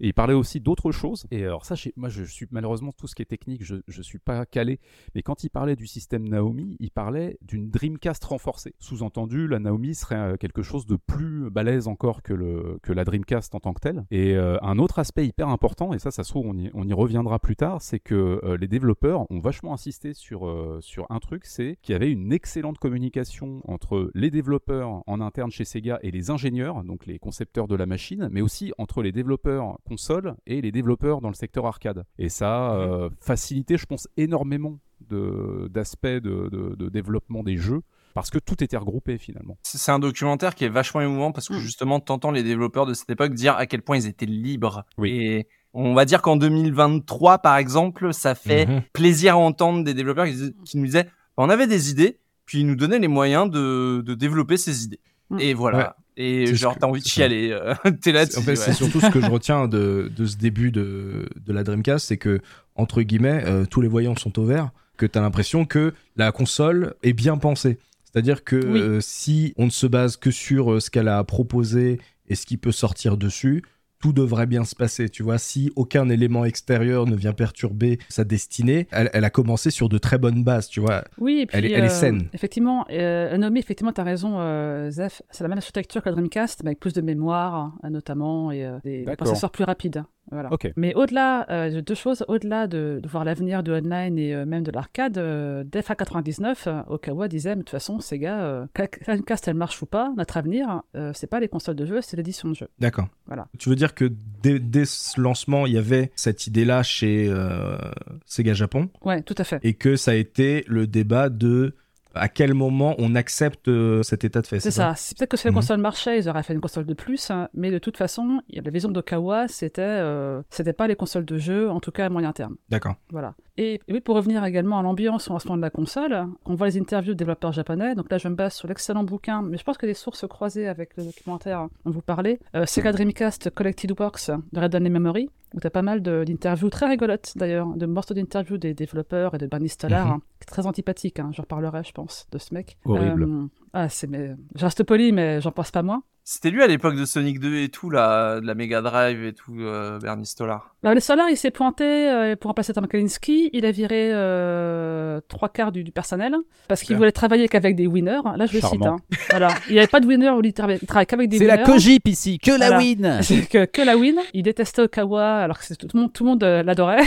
Et il parlait aussi d'autres choses. Et alors ça, moi, je suis malheureusement, tout ce qui est technique, je ne suis pas calé. Mais quand il parlait du système Naomi, il parlait d'une Dreamcast renforcée. Sous-entendu, la Naomi serait quelque chose de plus balèze encore que, le, que la Dreamcast en tant que telle. Et euh, un autre aspect hyper important, et ça, ça se trouve, on y, on y reviendra plus tard, c'est que euh, les développeurs ont vachement insisté sur, euh, sur un truc, c'est qu'il y avait une excellente communication entre les développeurs en interne chez Sega et les ingénieurs, donc les concepteurs de la machine, mais aussi entre les développeurs console et les développeurs dans le secteur arcade. Et ça a euh, facilité, je pense, énormément de, d'aspects de, de, de développement des jeux, parce que tout était regroupé finalement. C'est un documentaire qui est vachement émouvant, parce que mmh. justement, t'entends les développeurs de cette époque dire à quel point ils étaient libres. Oui. Et... on va dire qu'en deux mille vingt-trois, par exemple, ça fait mmh. plaisir à entendre des développeurs qui, qui nous disaient « on avait des idées, puis ils nous donnaient les moyens de, de développer ces idées mmh. ». Et voilà. Ouais. Et c'est genre, que, t'as envie de chialer. Euh, t'es là. En fait, ouais. c'est surtout ce que je retiens de, de ce début de, de la Dreamcast, c'est que, entre guillemets, euh, tous les voyants sont au vert, que t'as l'impression que la console est bien pensée. C'est-à-dire que oui. euh, si on ne se base que sur euh, ce qu'elle a proposé et ce qui peut sortir dessus... tout devrait bien se passer, tu vois, si aucun élément extérieur ne vient perturber sa destinée, elle, elle a commencé sur de très bonnes bases, tu vois, oui, et puis, elle, euh, elle est saine. Effectivement, euh, Naomi, effectivement, t'as raison, euh, Zef, c'est la même architecture que la Dreamcast, mais avec plus de mémoire, hein, notamment, et euh, des, des processeurs plus rapides. Voilà. Okay. Mais au-delà euh, de deux choses, au-delà de, de voir l'avenir de online et euh, même de l'arcade, euh, dès fin quatre-vingt-dix-neuf, euh, Okawa disait mais de toute façon Sega, euh, Dreamcast elle marche ou pas, notre avenir euh, c'est pas les consoles de jeux, c'est l'édition de jeux. D'accord. Voilà. Tu veux dire que dès, dès ce lancement il y avait cette idée là chez euh, Sega Japon. Ouais, tout à fait. Et que ça a été le débat de à quel moment on accepte euh, cet état de fait. C'est, c'est ça. ça. C'est peut-être que si la console mmh. marchait, ils auraient fait une console de plus, hein, mais de toute façon, la vision d'Okawa, c'était, euh, c'était pas les consoles de jeu, en tout cas à moyen terme. D'accord. Voilà. Et, et oui, pour revenir également à l'ambiance au lancement de la console, on voit les interviews de développeurs japonais, donc là je me base sur l'excellent bouquin, mais je pense que des sources croisées avec le documentaire dont vous parlez, euh, Sega Dreamcast Collected Works de Red Dead Memory, où t'as pas mal de, d'interviews très rigolotes d'ailleurs, de morceaux d'interviews des développeurs et de Bernie Stolar, mmh. hein, très antipathique, hein, j'en reparlerai je pense de ce mec. Horrible. Euh, ah, c'est, mais, je reste poli, mais j'en pense pas moins. C'était lui à l'époque de Sonic deux et tout, là, de la Mega Drive et tout, euh, Bernie Stolar. Alors, le Stolar, il s'est pointé euh, pour remplacer Tom Kalinski. Il a viré euh, trois quarts du, du personnel parce qu'il ouais. voulait travailler qu'avec des winners. Là, je Charmant. le cite. Hein. Alors, il n'y avait pas de winners, il travaillait qu'avec des c'est winners. C'est la Kojip ici, que la voilà. win que, que la win. Il détestait Okawa, alors que tout le monde, tout le monde euh, l'adorait,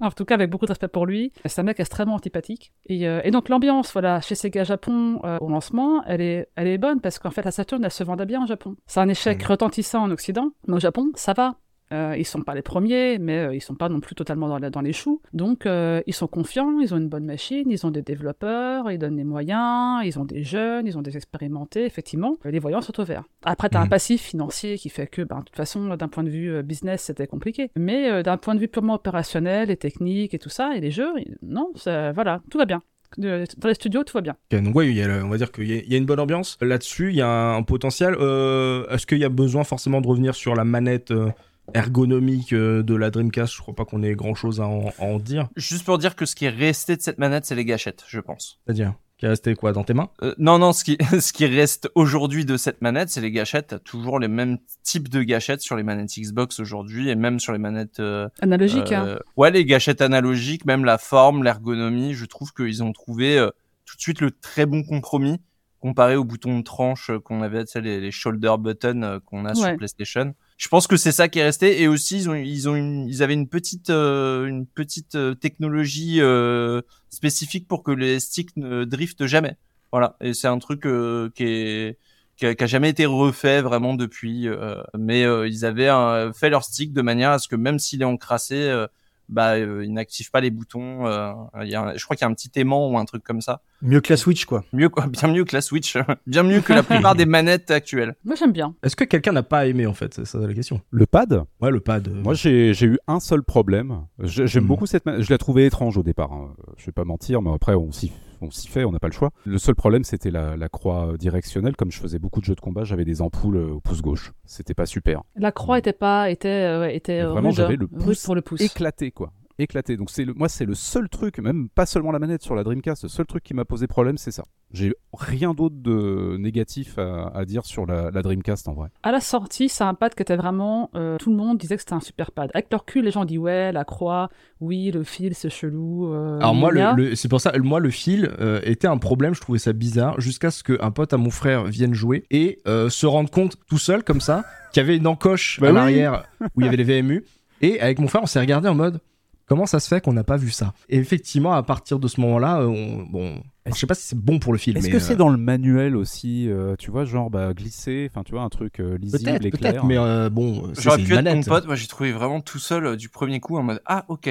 en tout cas avec beaucoup de respect pour lui. C'est un mec extrêmement antipathique. Et, euh, et donc, l'ambiance voilà, chez Sega Japon euh, au lancement, elle est, elle est bonne parce qu'en fait, la Saturn, elle se vendait bien en Japon. C'est un échec mmh. retentissant en Occident, mais au Japon, ça va. Euh, ils ne sont pas les premiers, mais euh, ils ne sont pas non plus totalement dans, la, dans les choux. Donc, euh, ils sont confiants, ils ont une bonne machine, ils ont des développeurs, ils donnent les moyens, ils ont des jeunes, ils ont des expérimentés, effectivement. Les voyants sont au vert. Après, tu as mmh. un passif financier qui fait que, ben, de toute façon, d'un point de vue business, c'était compliqué. Mais euh, d'un point de vue purement opérationnel et technique et tout ça, et les jeux, non, ça, voilà, tout va bien. Dans les studios, tout va bien. Okay, donc, oui, on va dire qu'il y a, y a une bonne ambiance. Là-dessus, il y a un potentiel. Euh, est-ce qu'il y a besoin forcément de revenir sur la manette euh, ergonomique euh, de la Dreamcast ? Je crois pas qu'on ait grand-chose à en, à en dire. Juste pour dire que ce qui est resté de cette manette, c'est les gâchettes, je pense. C'est-à-dire ? Qui est resté quoi, dans tes mains ? euh, Non, non, ce qui, ce qui reste aujourd'hui de cette manette, c'est les gâchettes. T'as toujours les mêmes types de gâchettes sur les manettes Xbox aujourd'hui et même sur les manettes... Euh, analogiques, euh, hein. Ouais, les gâchettes analogiques, même la forme, l'ergonomie, je trouve qu'ils ont trouvé euh, tout de suite le très bon compromis comparé aux boutons de tranche qu'on avait, tu sais, les, les shoulder buttons euh, qu'on a ouais. sur PlayStation. Je pense que c'est ça qui est resté. Et aussi, ils ont, ils ont, une, ils avaient une petite, euh, une petite euh, technologie... Euh, spécifique pour que les sticks ne driftent jamais. Voilà, et c'est un truc euh, qui est qui a, qui a jamais été refait vraiment depuis euh, mais euh, ils avaient euh, fait leur stick de manière à ce que même s'il est encrassé euh, bah euh, il n'active pas les boutons, euh, il y a, je crois qu'il y a un petit aimant ou un truc comme ça. Mieux que la Switch quoi. Mieux quoi, bien mieux que la Switch, bien mieux que la plupart des manettes actuelles. Moi j'aime bien. Est-ce que quelqu'un n'a pas aimé en fait, c'est ça la question. Le pad ? Ouais, le pad. Euh... Moi j'ai j'ai eu un seul problème. Je, j'aime mmh. beaucoup cette manette, je la trouvais étrange au départ hein. Je vais pas mentir, mais après on s'y on s'y fait, on n'a pas le choix. Le seul problème c'était la la croix directionnelle, comme je faisais beaucoup de jeux de combat, j'avais des ampoules au pouce gauche. C'était pas super. La croix mmh. était pas était euh, était euh, vraiment rude, j'avais le pouce rude pour le pouce éclaté quoi. éclaté. Donc c'est le, moi c'est le seul truc, même pas seulement la manette sur la Dreamcast, le seul truc qui m'a posé problème c'est ça. J'ai rien d'autre de négatif à, à dire sur la, la Dreamcast en vrai. À la sortie, c'est un pad qui était vraiment... Euh, tout le monde disait que c'était un super pad. Avec leur cul, les gens disent ouais, la croix, oui, le fil, c'est chelou. Euh, Alors moi, le, le, c'est pour ça, moi, le fil euh, était un problème, je trouvais ça bizarre, jusqu'à ce qu'un pote à mon frère vienne jouer et euh, se rende compte tout seul, comme ça, qu'il y avait une encoche bah à oui. l'arrière où il y avait les V M U. Et avec mon frère, on s'est regardé en mode... Comment ça se fait qu'on n'a pas vu ça ? Et effectivement, à partir de ce moment-là, on, bon, je sais pas si c'est bon pour le film. Est-ce mais que euh... c'est dans le manuel aussi, euh, tu vois, genre bah, glisser, enfin tu vois, un truc euh, lisible, peut-être, éclair. Peut-être, mais euh, bon, ça, j'aurais c'est pu une être manette. Mon pote, moi j'ai trouvé vraiment tout seul euh, du premier coup en mode ah ok.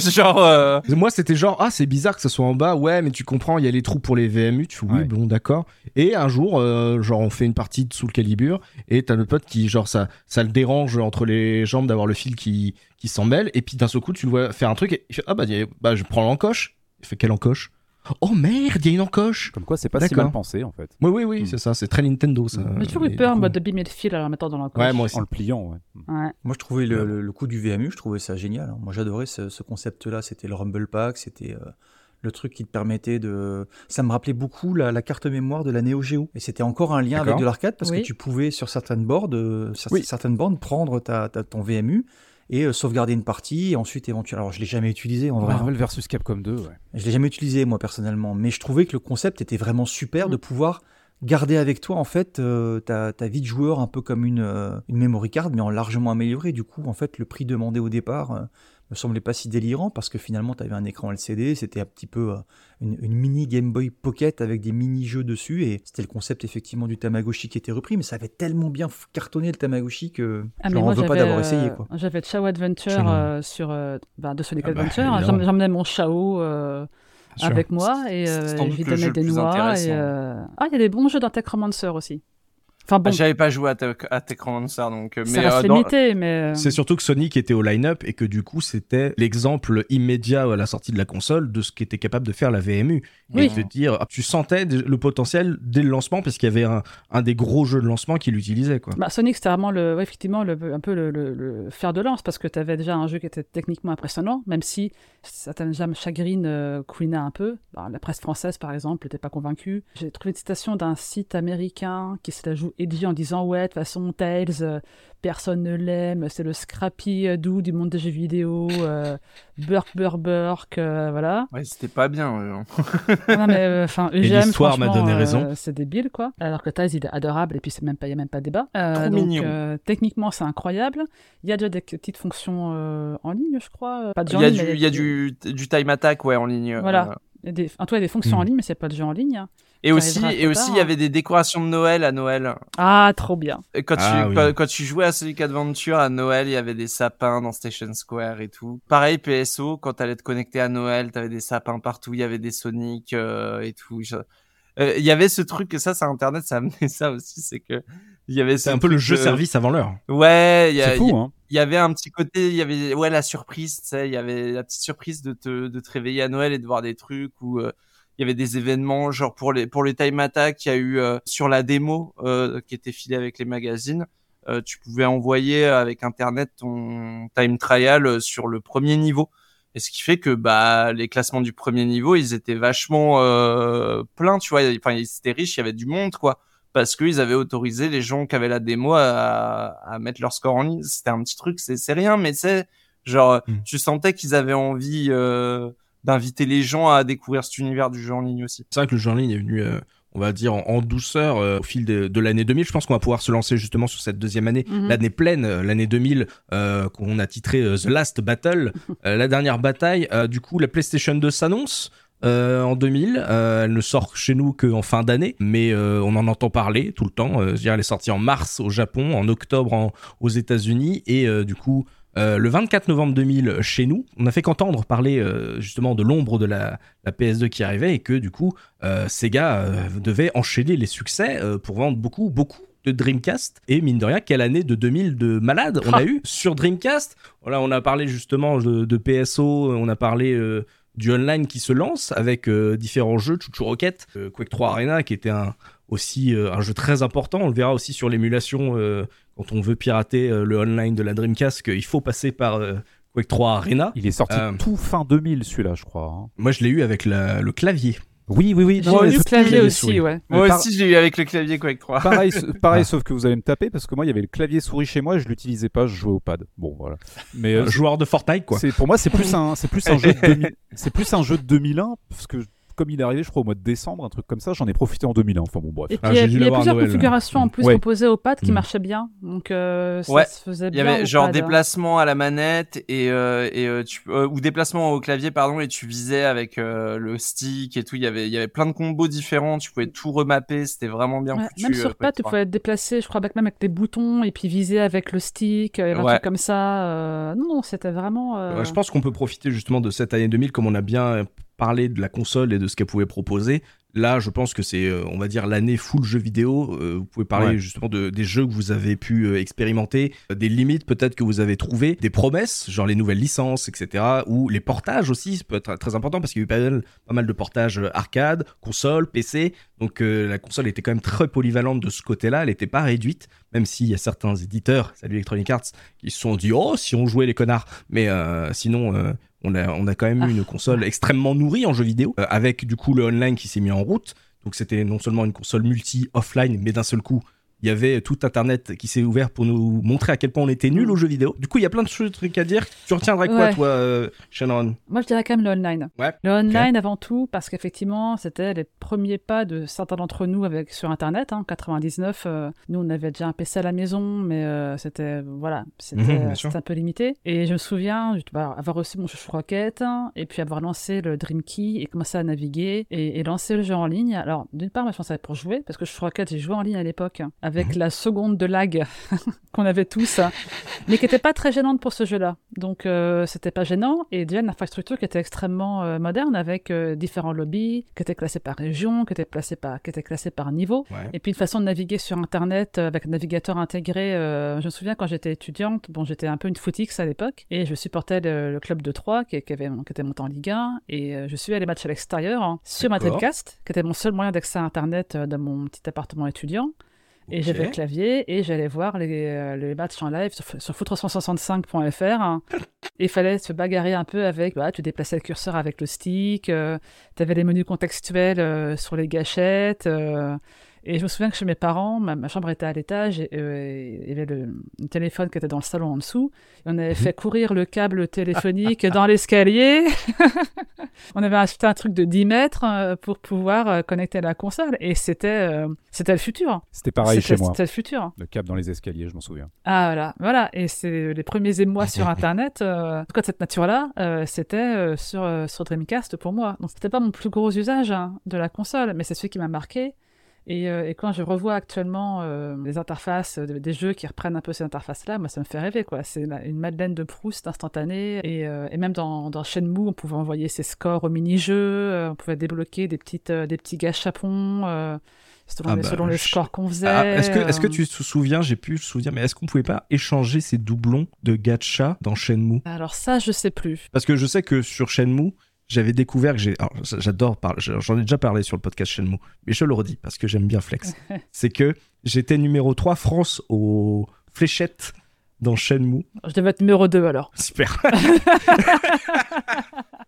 genre euh... moi c'était genre ah c'est bizarre que ça soit en bas, ouais mais tu comprends, il y a les trous pour les V M U, tu fais oui ouais. bon d'accord. Et un jour euh, genre on fait une partie de Soul Calibur et t'as le pote qui genre ça ça le dérange entre les jambes d'avoir le fil qui qui s'en mêle et puis d'un seul coup tu le vois faire un truc et il fait ah bah, a, bah je prends l'encoche. Il fait quelle encoche ? Oh merde, il y a une encoche. Comme quoi, c'est pas D'accord. si mal pensé en fait. Oui, oui, oui, mmh. c'est ça, c'est très Nintendo ça. J'ai toujours eu peur de bimer le fil en le mettant dans l'encoche. Ouais, moi aussi. En le pliant, ouais. ouais. Moi, je trouvais le, le, le coup du V M U, je trouvais ça génial. Hein. Moi, j'adorais ce, ce concept-là. C'était le Rumble Pack, c'était euh, le truc qui te permettait de. Ça me rappelait beaucoup la, la carte mémoire de la Neo Geo. Et c'était encore un lien D'accord. avec de l'arcade parce oui. que tu pouvais sur certaines bornes, euh, sur oui. certaines bornes, prendre ta, ta, ton V M U. Et euh, sauvegarder une partie, et ensuite éventuellement... Alors, je ne l'ai jamais utilisé, en vrai. Marvel versus Capcom deux, ouais. Je ne l'ai jamais utilisé, moi, personnellement. Mais je trouvais que le concept était vraiment super mmh. de pouvoir garder avec toi, en fait, euh, ta, ta vie de joueur un peu comme une, euh, une memory card, mais en largement améliorée. Du coup, en fait, le prix demandé au départ euh, me semblait pas si délirant, parce que finalement, tu avais un écran L C D, c'était un petit peu euh, une, une mini Game Boy Pocket avec des mini-jeux dessus, et c'était le concept, effectivement, du Tamagotchi qui était repris, mais ça avait tellement bien cartonné, le Tamagotchi, que ah, je n'en veux pas d'avoir euh, essayé, quoi. J'avais Chao Adventure euh, sur, euh, bah, de Sonic ah bah, Adventure, j'em- j'emmenais mon Chao... Euh... avec moi et j'ai donné des noix et euh... ah il y a des bons jeux dans Techromancer aussi. Enfin bon, ah, j'avais pas joué à, te- à Techromancer donc mais ça reste euh, limité dans... mais c'est surtout que Sonic était au line-up et que du coup c'était l'exemple immédiat à la sortie de la console de ce qu'était capable de faire la V M U. Oui. Et de dire tu sentais le potentiel dès le lancement parce qu'il y avait un, un des gros jeux de lancement qui l'utilisait quoi. Bah Sonic c'était vraiment le ouais, effectivement le un peu le, le, le fer de lance parce que tu avais déjà un jeu qui était techniquement impressionnant même si certaines âmes chagrines euh, couinaient un peu. Bah, la presse française par exemple n'était pas convaincue. J'ai trouvé une citation d'un site américain qui se la joue et dit en disant ouais de toute façon Tails euh, personne ne l'aime, c'est le Scrappy Doo du monde des jeux vidéo, euh, Burk Burk Burk euh, voilà. Ouais c'était pas bien. Euh. non mais enfin euh, E G M l'histoire m'a donné raison. Euh, c'est débile quoi. Alors que Tails il est adorable et puis c'est même pas il y a même pas de débat. Euh, Trop donc, mignon. Euh, techniquement c'est incroyable. Il y a déjà des petites fonctions euh, en ligne je crois. Pas de genre. Il y a du il y a du, du time attack ouais en ligne. Voilà. Euh... Des, en tout cas, il y a des fonctions mmh. en ligne, mais c'est pas de jeu en ligne. Hein. Et ça aussi, et aussi, il hein. y avait des décorations de Noël à Noël. Ah, trop bien. Et quand ah, tu oui. quand, quand tu jouais à Sonic Adventure à Noël, il y avait des sapins dans Station Square et tout. Pareil, P S O, quand t'allais te connecter à Noël, t'avais des sapins partout, il y avait des Sonic euh, et tout. Je... Il euh, y avait ce truc, ça, ça, Internet, ça amenait ça aussi, c'est que il y avait. C'est un peu le jeu que... service avant l'heure. Ouais, y a, c'est fou. Il y, hein. y avait un petit côté, il y avait, ouais, la surprise, tu sais, il y avait la petite surprise de te, de te réveiller à Noël et de voir des trucs où il euh, y avait des événements, genre pour les, pour les Time Attack, il y a eu euh, sur la démo euh, qui était filée avec les magazines, euh, tu pouvais envoyer avec Internet ton time trial sur le premier niveau. Et ce qui fait que bah les classements du premier niveau, ils étaient vachement euh, pleins, tu vois. Enfin, ils étaient riches, il y avait du monde, quoi. Parce qu'ils avaient autorisé les gens qui avaient la démo à, à mettre leur score en ligne. C'était un petit truc, c'est, c'est rien, mais c'est genre mmh. tu sentais qu'ils avaient envie euh, d'inviter les gens à découvrir cet univers du jeu en ligne aussi. C'est vrai que le jeu en ligne est venu... Euh... on va dire en douceur euh, au fil de, de l'année deux mille. Je pense qu'on va pouvoir se lancer justement sur cette deuxième année, mm-hmm. l'année pleine, l'année deux mille, euh, qu'on a titré euh, The Last Battle, euh, la dernière bataille. Euh, du coup, la PlayStation deux s'annonce euh, en deux mille. Euh, elle ne sort chez nous qu'en fin d'année, mais euh, on en entend parler tout le temps. Euh, je veux dire, elle est sortie en mars au Japon, en octobre en, aux États-Unis et euh, du coup... Euh, le vingt-quatre novembre deux mille, chez nous, on n'a fait qu'entendre parler euh, justement de l'ombre de la, la P S deux qui arrivait et que du coup, euh, Sega euh, devait enchaîner les succès euh, pour vendre beaucoup, beaucoup de Dreamcast. Et mine de rien, quelle année de deux mille de malade on a eu sur Dreamcast. Voilà, on a parlé justement de, de P S O, on a parlé... Euh, du online qui se lance avec euh, différents jeux, Chouchou Rocket, euh, Quake trois Arena qui était un, aussi euh, un jeu très important, on le verra aussi sur l'émulation euh, quand on veut pirater euh, le online de la Dreamcast, il faut passer par euh, Quake trois Arena. Il est sorti euh... tout fin deux mille, celui-là, je crois. Hein. Moi, je l'ai eu avec la... le clavier. Oui, oui, oui. J'ai non, eu le clavier aussi, souris. Ouais. Moi par... aussi, je l'ai eu avec le clavier Quake trois. Pareil, pareil ah. Sauf que vous allez me taper parce que moi, il y avait le clavier souris chez moi et je l'utilisais pas, je jouais au pad. Bon, voilà. Mais euh, joueur de Fortnite, quoi. C'est, pour moi, c'est plus un, c'est plus un jeu de deux mille, c'est plus un jeu de deux mille un parce que comme il est arrivé, je crois, au mois de décembre, un truc comme ça, j'en ai profité en deux mille un. Enfin bon, bref. Et puis, ah, il y, a, il y a plusieurs Noël, configurations là. En plus ouais. proposées au pad qui mmh. marchaient bien. Donc, euh, ça ouais. se faisait bien. Il y avait genre pad. Déplacement à la manette et, euh, et euh, tu, euh, ou déplacement au clavier, pardon, et tu visais avec euh, le stick et tout. Il y avait, il y avait plein de combos différents. Tu pouvais tout remapper. C'était vraiment bien. Ouais, foutu, même sur euh, pad, tu pouvais te déplacer, je crois, même avec des boutons et puis viser avec le stick, et un ouais. truc comme ça. Euh, non, c'était vraiment. Euh... Je pense qu'on peut profiter justement de cette année deux mille comme on a bien parler de la console et de ce qu'elle pouvait proposer. Là, je pense que c'est, on va dire, l'année full jeu vidéo. Euh, vous pouvez parler ouais. justement de, des jeux que vous avez pu euh, expérimenter, des limites peut-être que vous avez trouvées, des promesses, genre les nouvelles licences, et cetera. Ou les portages aussi, ça peut être très important parce qu'il y a eu pas mal, pas mal de portages arcade, console, P C. Donc euh, la console était quand même très polyvalente de ce côté-là. Elle n'était pas réduite, même s'il y a certains éditeurs, salut Electronic Arts, qui se sont dit « Oh, si on jouait les connards !» Mais euh, sinon... Euh, On a, on a quand même eu une console extrêmement nourrie en jeux vidéo, euh, avec du coup le online qui s'est mis en route. Donc c'était non seulement une console multi-offline, mais d'un seul coup, il y avait tout Internet qui s'est ouvert pour nous montrer à quel point on était nuls aux jeux vidéo. Du coup, il y a plein de choses, trucs à dire. Tu retiendrais ouais. quoi, toi, euh, Shannon ? Moi, je dirais quand même le online. Ouais. Le online okay. avant tout, parce qu'effectivement, c'était les premiers pas de certains d'entre nous avec, sur Internet. En hein, quatre-vingt-dix-neuf, euh, nous, on avait déjà un P C à la maison, mais euh, c'était, voilà, c'était, mmh, c'était un peu limité. Et je me souviens bah, avoir reçu mon jeu Rocket, hein, et puis avoir lancé le Dream Key et commencé à naviguer et, et lancer le jeu en ligne. Alors, d'une part, moi, je pensais pour jouer, parce que je Rocket, j'ai joué en ligne à l'époque, hein, avec la seconde de lag qu'on avait tous, hein, mais qui n'était pas très gênante pour ce jeu-là. Donc, euh, c'était pas gênant. Et déjà, une infrastructure qui était extrêmement euh, moderne, avec euh, différents lobbies, qui étaient classés par région, qui étaient, placés par, qui étaient classés par niveau. Ouais. Et puis, une façon de naviguer sur Internet euh, avec un navigateur intégré. Euh, je me souviens, quand j'étais étudiante, bon, j'étais un peu une footix à l'époque, et je supportais le, le club de Troyes, qui, qui, avait, qui était monté en Ligue un, et euh, je suivais les matchs à l'extérieur, hein, sur ma Dreamcast, qui était mon seul moyen d'accès à Internet euh, dans mon petit appartement étudiant. Et okay. j'avais le clavier et j'allais voir les, euh, les matchs en live sur, sur foot trois cent soixante-cinq point f r. Hein. Et il fallait se bagarrer un peu avec... Bah, tu déplaçais le curseur avec le stick, euh, tu avais les menus contextuels euh, sur les gâchettes. Euh, et je me souviens que chez mes parents, ma, ma chambre était à l'étage et il euh, y avait le, le téléphone qui était dans le salon en dessous. Et on avait fait courir le câble téléphonique dans l'escalier. On avait acheté un truc de dix mètres pour pouvoir connecter la console. Et c'était, euh, c'était le futur. C'était pareil c'était, chez moi. C'était le futur. Le câble dans les escaliers, je m'en souviens. Ah voilà, voilà. Et c'est les premiers émois sur Internet. Euh, en tout cas, de cette nature-là, euh, c'était euh, sur, euh, sur Dreamcast pour moi. Donc, c'était pas mon plus gros usage hein, de la console, mais c'est celui qui m'a marqué. Et, euh, et quand je revois actuellement euh, les interfaces euh, des jeux qui reprennent un peu ces interfaces-là, moi, ça me fait rêver, quoi. C'est la, une Madeleine de Proust instantanée. Et, euh, et même dans, dans Shenmue, on pouvait envoyer ses scores au mini-jeu, euh, on pouvait débloquer des, petites, euh, des petits gâchapons euh, selon, ah bah, selon je... les scores qu'on faisait. Ah, est-ce, que, est-ce que tu te souviens, j'ai pu me souvenir, mais est-ce qu'on pouvait pas échanger ces doublons de gacha dans Shenmue ? Alors ça, je sais plus. Parce que je sais que sur Shenmue... J'avais découvert que j'ai. Alors, j'adore parler. J'en ai déjà parlé sur le podcast Shenmue, mais je le redis parce que j'aime bien Flex. C'est que j'étais numéro trois France aux fléchettes dans Shenmue. Je devais être numéro deux alors. Super.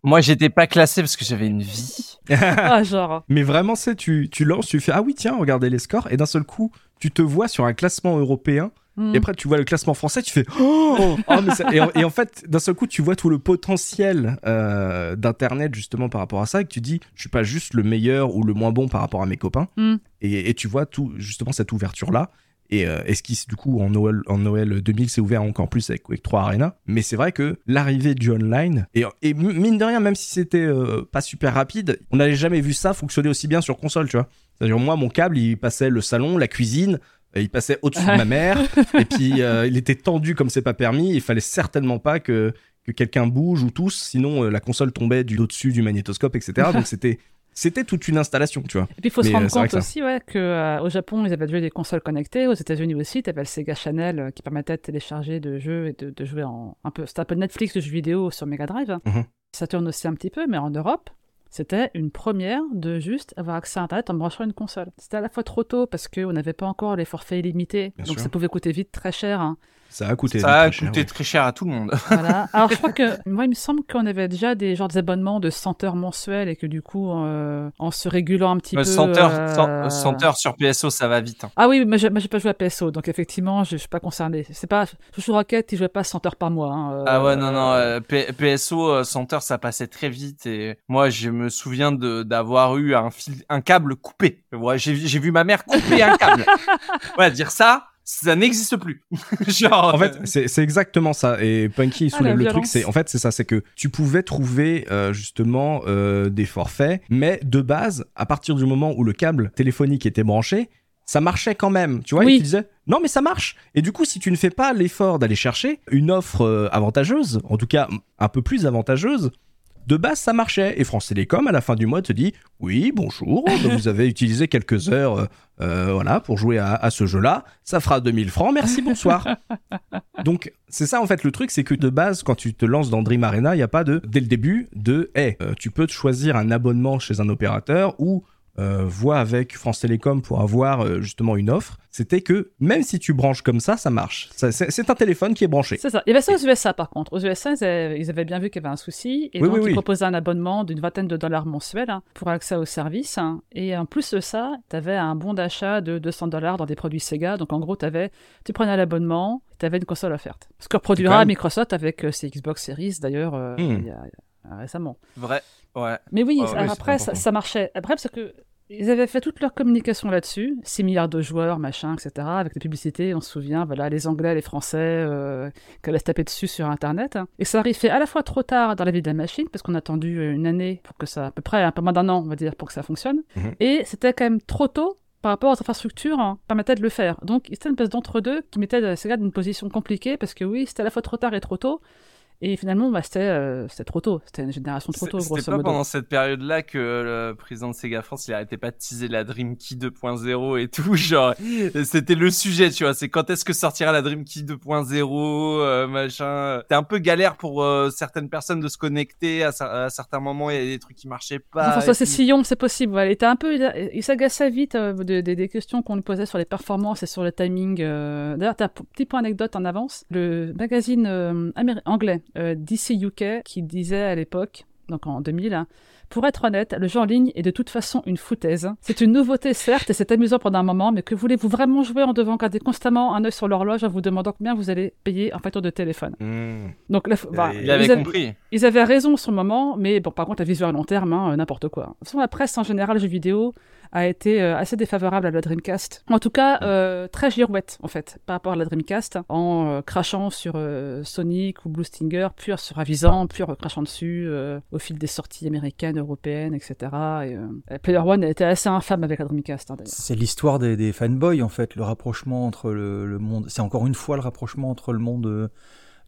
Moi, j'étais pas classé parce que j'avais une vie. Ah, genre. Mais vraiment, c'est, tu, tu lances, tu fais ah oui, tiens, regardez les scores. Et d'un seul coup, tu te vois sur un classement européen. Et après, tu vois le classement français, tu fais oh, oh mais ça... et, en, et en fait, d'un seul coup, tu vois tout le potentiel euh, d'Internet justement par rapport à ça, et que tu dis, je suis pas juste le meilleur ou le moins bon par rapport à mes copains, mm. et, et tu vois tout justement cette ouverture là, et, euh, et ce qui du coup en Noël, en Noël deux mille s'est ouvert encore plus avec Quake trois Arena, mais c'est vrai que l'arrivée du online et, et mine de rien, même si c'était euh, pas super rapide, on n'avait jamais vu ça fonctionner aussi bien sur console, tu vois. C'est-à-dire moi, mon câble, il passait le salon, la cuisine. Il passait au-dessus de ma mère, et puis euh, il était tendu comme c'est pas permis. Il fallait certainement pas que, que quelqu'un bouge ou tousse, sinon euh, la console tombait du, au-dessus du magnétoscope, et cetera. Donc c'était, c'était toute une installation, tu vois. Et puis il faut Mais, se rendre compte aussi ouais, qu'au euh, Japon, ils avaient déjà des consoles connectées. Aux États-Unis aussi, tu avais le Sega Channel euh, qui permettait de télécharger de jeux et de, de jouer en. Un peu, c'était un peu Netflix de jeux vidéo sur Mega Drive. Hein. Mm-hmm. Ça tourne aussi un petit peu, mais en Europe. C'était une première de juste avoir accès à Internet en branchant une console. C'était à la fois trop tôt parce qu'on n'avait pas encore les forfaits illimités, bien donc sûr. Ça pouvait coûter vite très cher. Hein. Ça a coûté, ça a très, coûté cher, très cher à tout le monde. Voilà. Alors, je crois que, moi, il me semble qu'on avait déjà des genres d'abonnements de cent heures mensuelles et que du coup, euh, en se régulant un petit euh, peu... cent heures, euh... cent, cent heures sur P S O, ça va vite. Hein. Ah oui, mais je n'ai pas joué à P S O, donc effectivement, je ne suis pas concerné. C'est pas... Je joue Rocket, il ne jouait pas cent heures par mois. Hein. Euh... Ah ouais, non, non. Euh, P- PSO, cent heures, ça passait très vite. Et moi, je me souviens de, d'avoir eu un, fil... un câble coupé. Ouais, j'ai, j'ai vu ma mère couper un câble. Ouais, dire ça... ça n'existe plus. Genre, en fait, c'est, c'est exactement ça. Et Punky soulève ah, le truc, c'est en fait c'est ça, c'est que tu pouvais trouver euh, justement euh, des forfaits, mais de base, à partir du moment où le câble téléphonique était branché, ça marchait quand même. Tu vois, oui. Il te disait non mais ça marche. Et du coup, si tu ne fais pas l'effort d'aller chercher une offre euh, avantageuse, en tout cas un peu plus avantageuse. De base, ça marchait. Et France Télécom, à la fin du mois, te dit « Oui, bonjour, vous avez utilisé quelques heures euh, voilà, pour jouer à, à ce jeu-là. Ça fera deux mille francs. Merci, bonsoir. » Donc, c'est ça, en fait, le truc. C'est que de base, quand tu te lances dans Dream Arena, il n'y a pas de, dès le début, de « Hey, euh, tu peux te choisir un abonnement chez un opérateur ou euh, vois avec France Télécom pour avoir euh, justement une offre. » C'était que même si tu branches comme ça, ça marche. Ça, c'est, c'est un téléphone qui est branché. C'est ça. Il y avait ça aux U S A, par contre. Aux U S A, ils avaient, ils avaient bien vu qu'il y avait un souci. Et oui, donc, oui, ils oui. proposaient un abonnement d'une vingtaine de dollars mensuels hein, pour accès au service. Hein. Et en plus de ça, tu avais un bon d'achat de deux cents dollars dans des produits Sega. Donc, en gros, t'avais, tu prenais l'abonnement, tu avais une console offerte. Ce que reproduira même... Microsoft avec euh, ses Xbox Series, d'ailleurs, euh, mmh. il y a, il y a récemment. Vrai, ouais. Mais oui, oh, ça, oui après, ça, ça marchait. Après, parce que... ils avaient fait toute leur communication là-dessus, six milliards de joueurs, machin, et cetera, avec des publicités, on se souvient, voilà, les Anglais, les Français, euh, qui allaient se taper dessus sur Internet. Hein. Et ça arrivait à la fois trop tard dans la vie de la machine, parce qu'on a attendu une année pour que ça, à peu près un peu moins d'un an, on va dire, pour que ça fonctionne. Mm-hmm. Et c'était quand même trop tôt par rapport aux infrastructures hein, permettaient de le faire. Donc, c'était une espèce d'entre-deux qui mettait Sega dans une position compliquée, parce que oui, c'était à la fois trop tard et trop tôt. Et finalement, bah, c'était, euh, c'était trop tôt. C'était une génération trop tôt, grosso modo. C'était pas pendant cette période-là que le président de Sega France, il arrêtait pas de teaser la Dream Key deux point zéro et tout. Genre, c'était le sujet, tu vois. C'est quand est-ce que sortira la Dream Key deux point zéro, euh, machin. C'était un peu galère pour euh, certaines personnes de se connecter. À, à certains moments, il y a des trucs qui marchaient pas. Enfin, François Cessillon, c'est possible. Voilà. Il était un peu, il, il s'agaçait vite euh, de, de, des questions qu'on lui posait sur les performances et sur le timing. Euh... D'ailleurs, t'as un petit point anecdote en avance. Le magazine euh, améri- anglais. Euh, D C U K qui disait à l'époque, donc en deux mille, hein, pour être honnête, le jeu en ligne est de toute façon une foutaise. C'est une nouveauté certes et c'est amusant pendant un moment, mais que voulez-vous vraiment jouer en devant garder constamment un œil sur l'horloge en vous demandant combien vous allez payer en facture de téléphone. Mmh. Donc la, bah, il ils avait compris. Ils avaient raison sur le moment, mais bon par contre la vision à long terme, hein, n'importe quoi. De toute façon la presse en général, jeux vidéo a été assez défavorable à la Dreamcast. En tout cas, euh, très girouette, en fait, par rapport à la Dreamcast, en euh, crachant sur euh, Sonic ou Blue Stinger, puis en se ravisant, puis en crachant dessus euh, au fil des sorties américaines, européennes, et cetera. Et, euh, Player One a été assez infâme avec la Dreamcast, hein, d'ailleurs. C'est l'histoire des, des fanboys, en fait, le rapprochement entre le, le monde... C'est encore une fois le rapprochement entre le monde... Euh...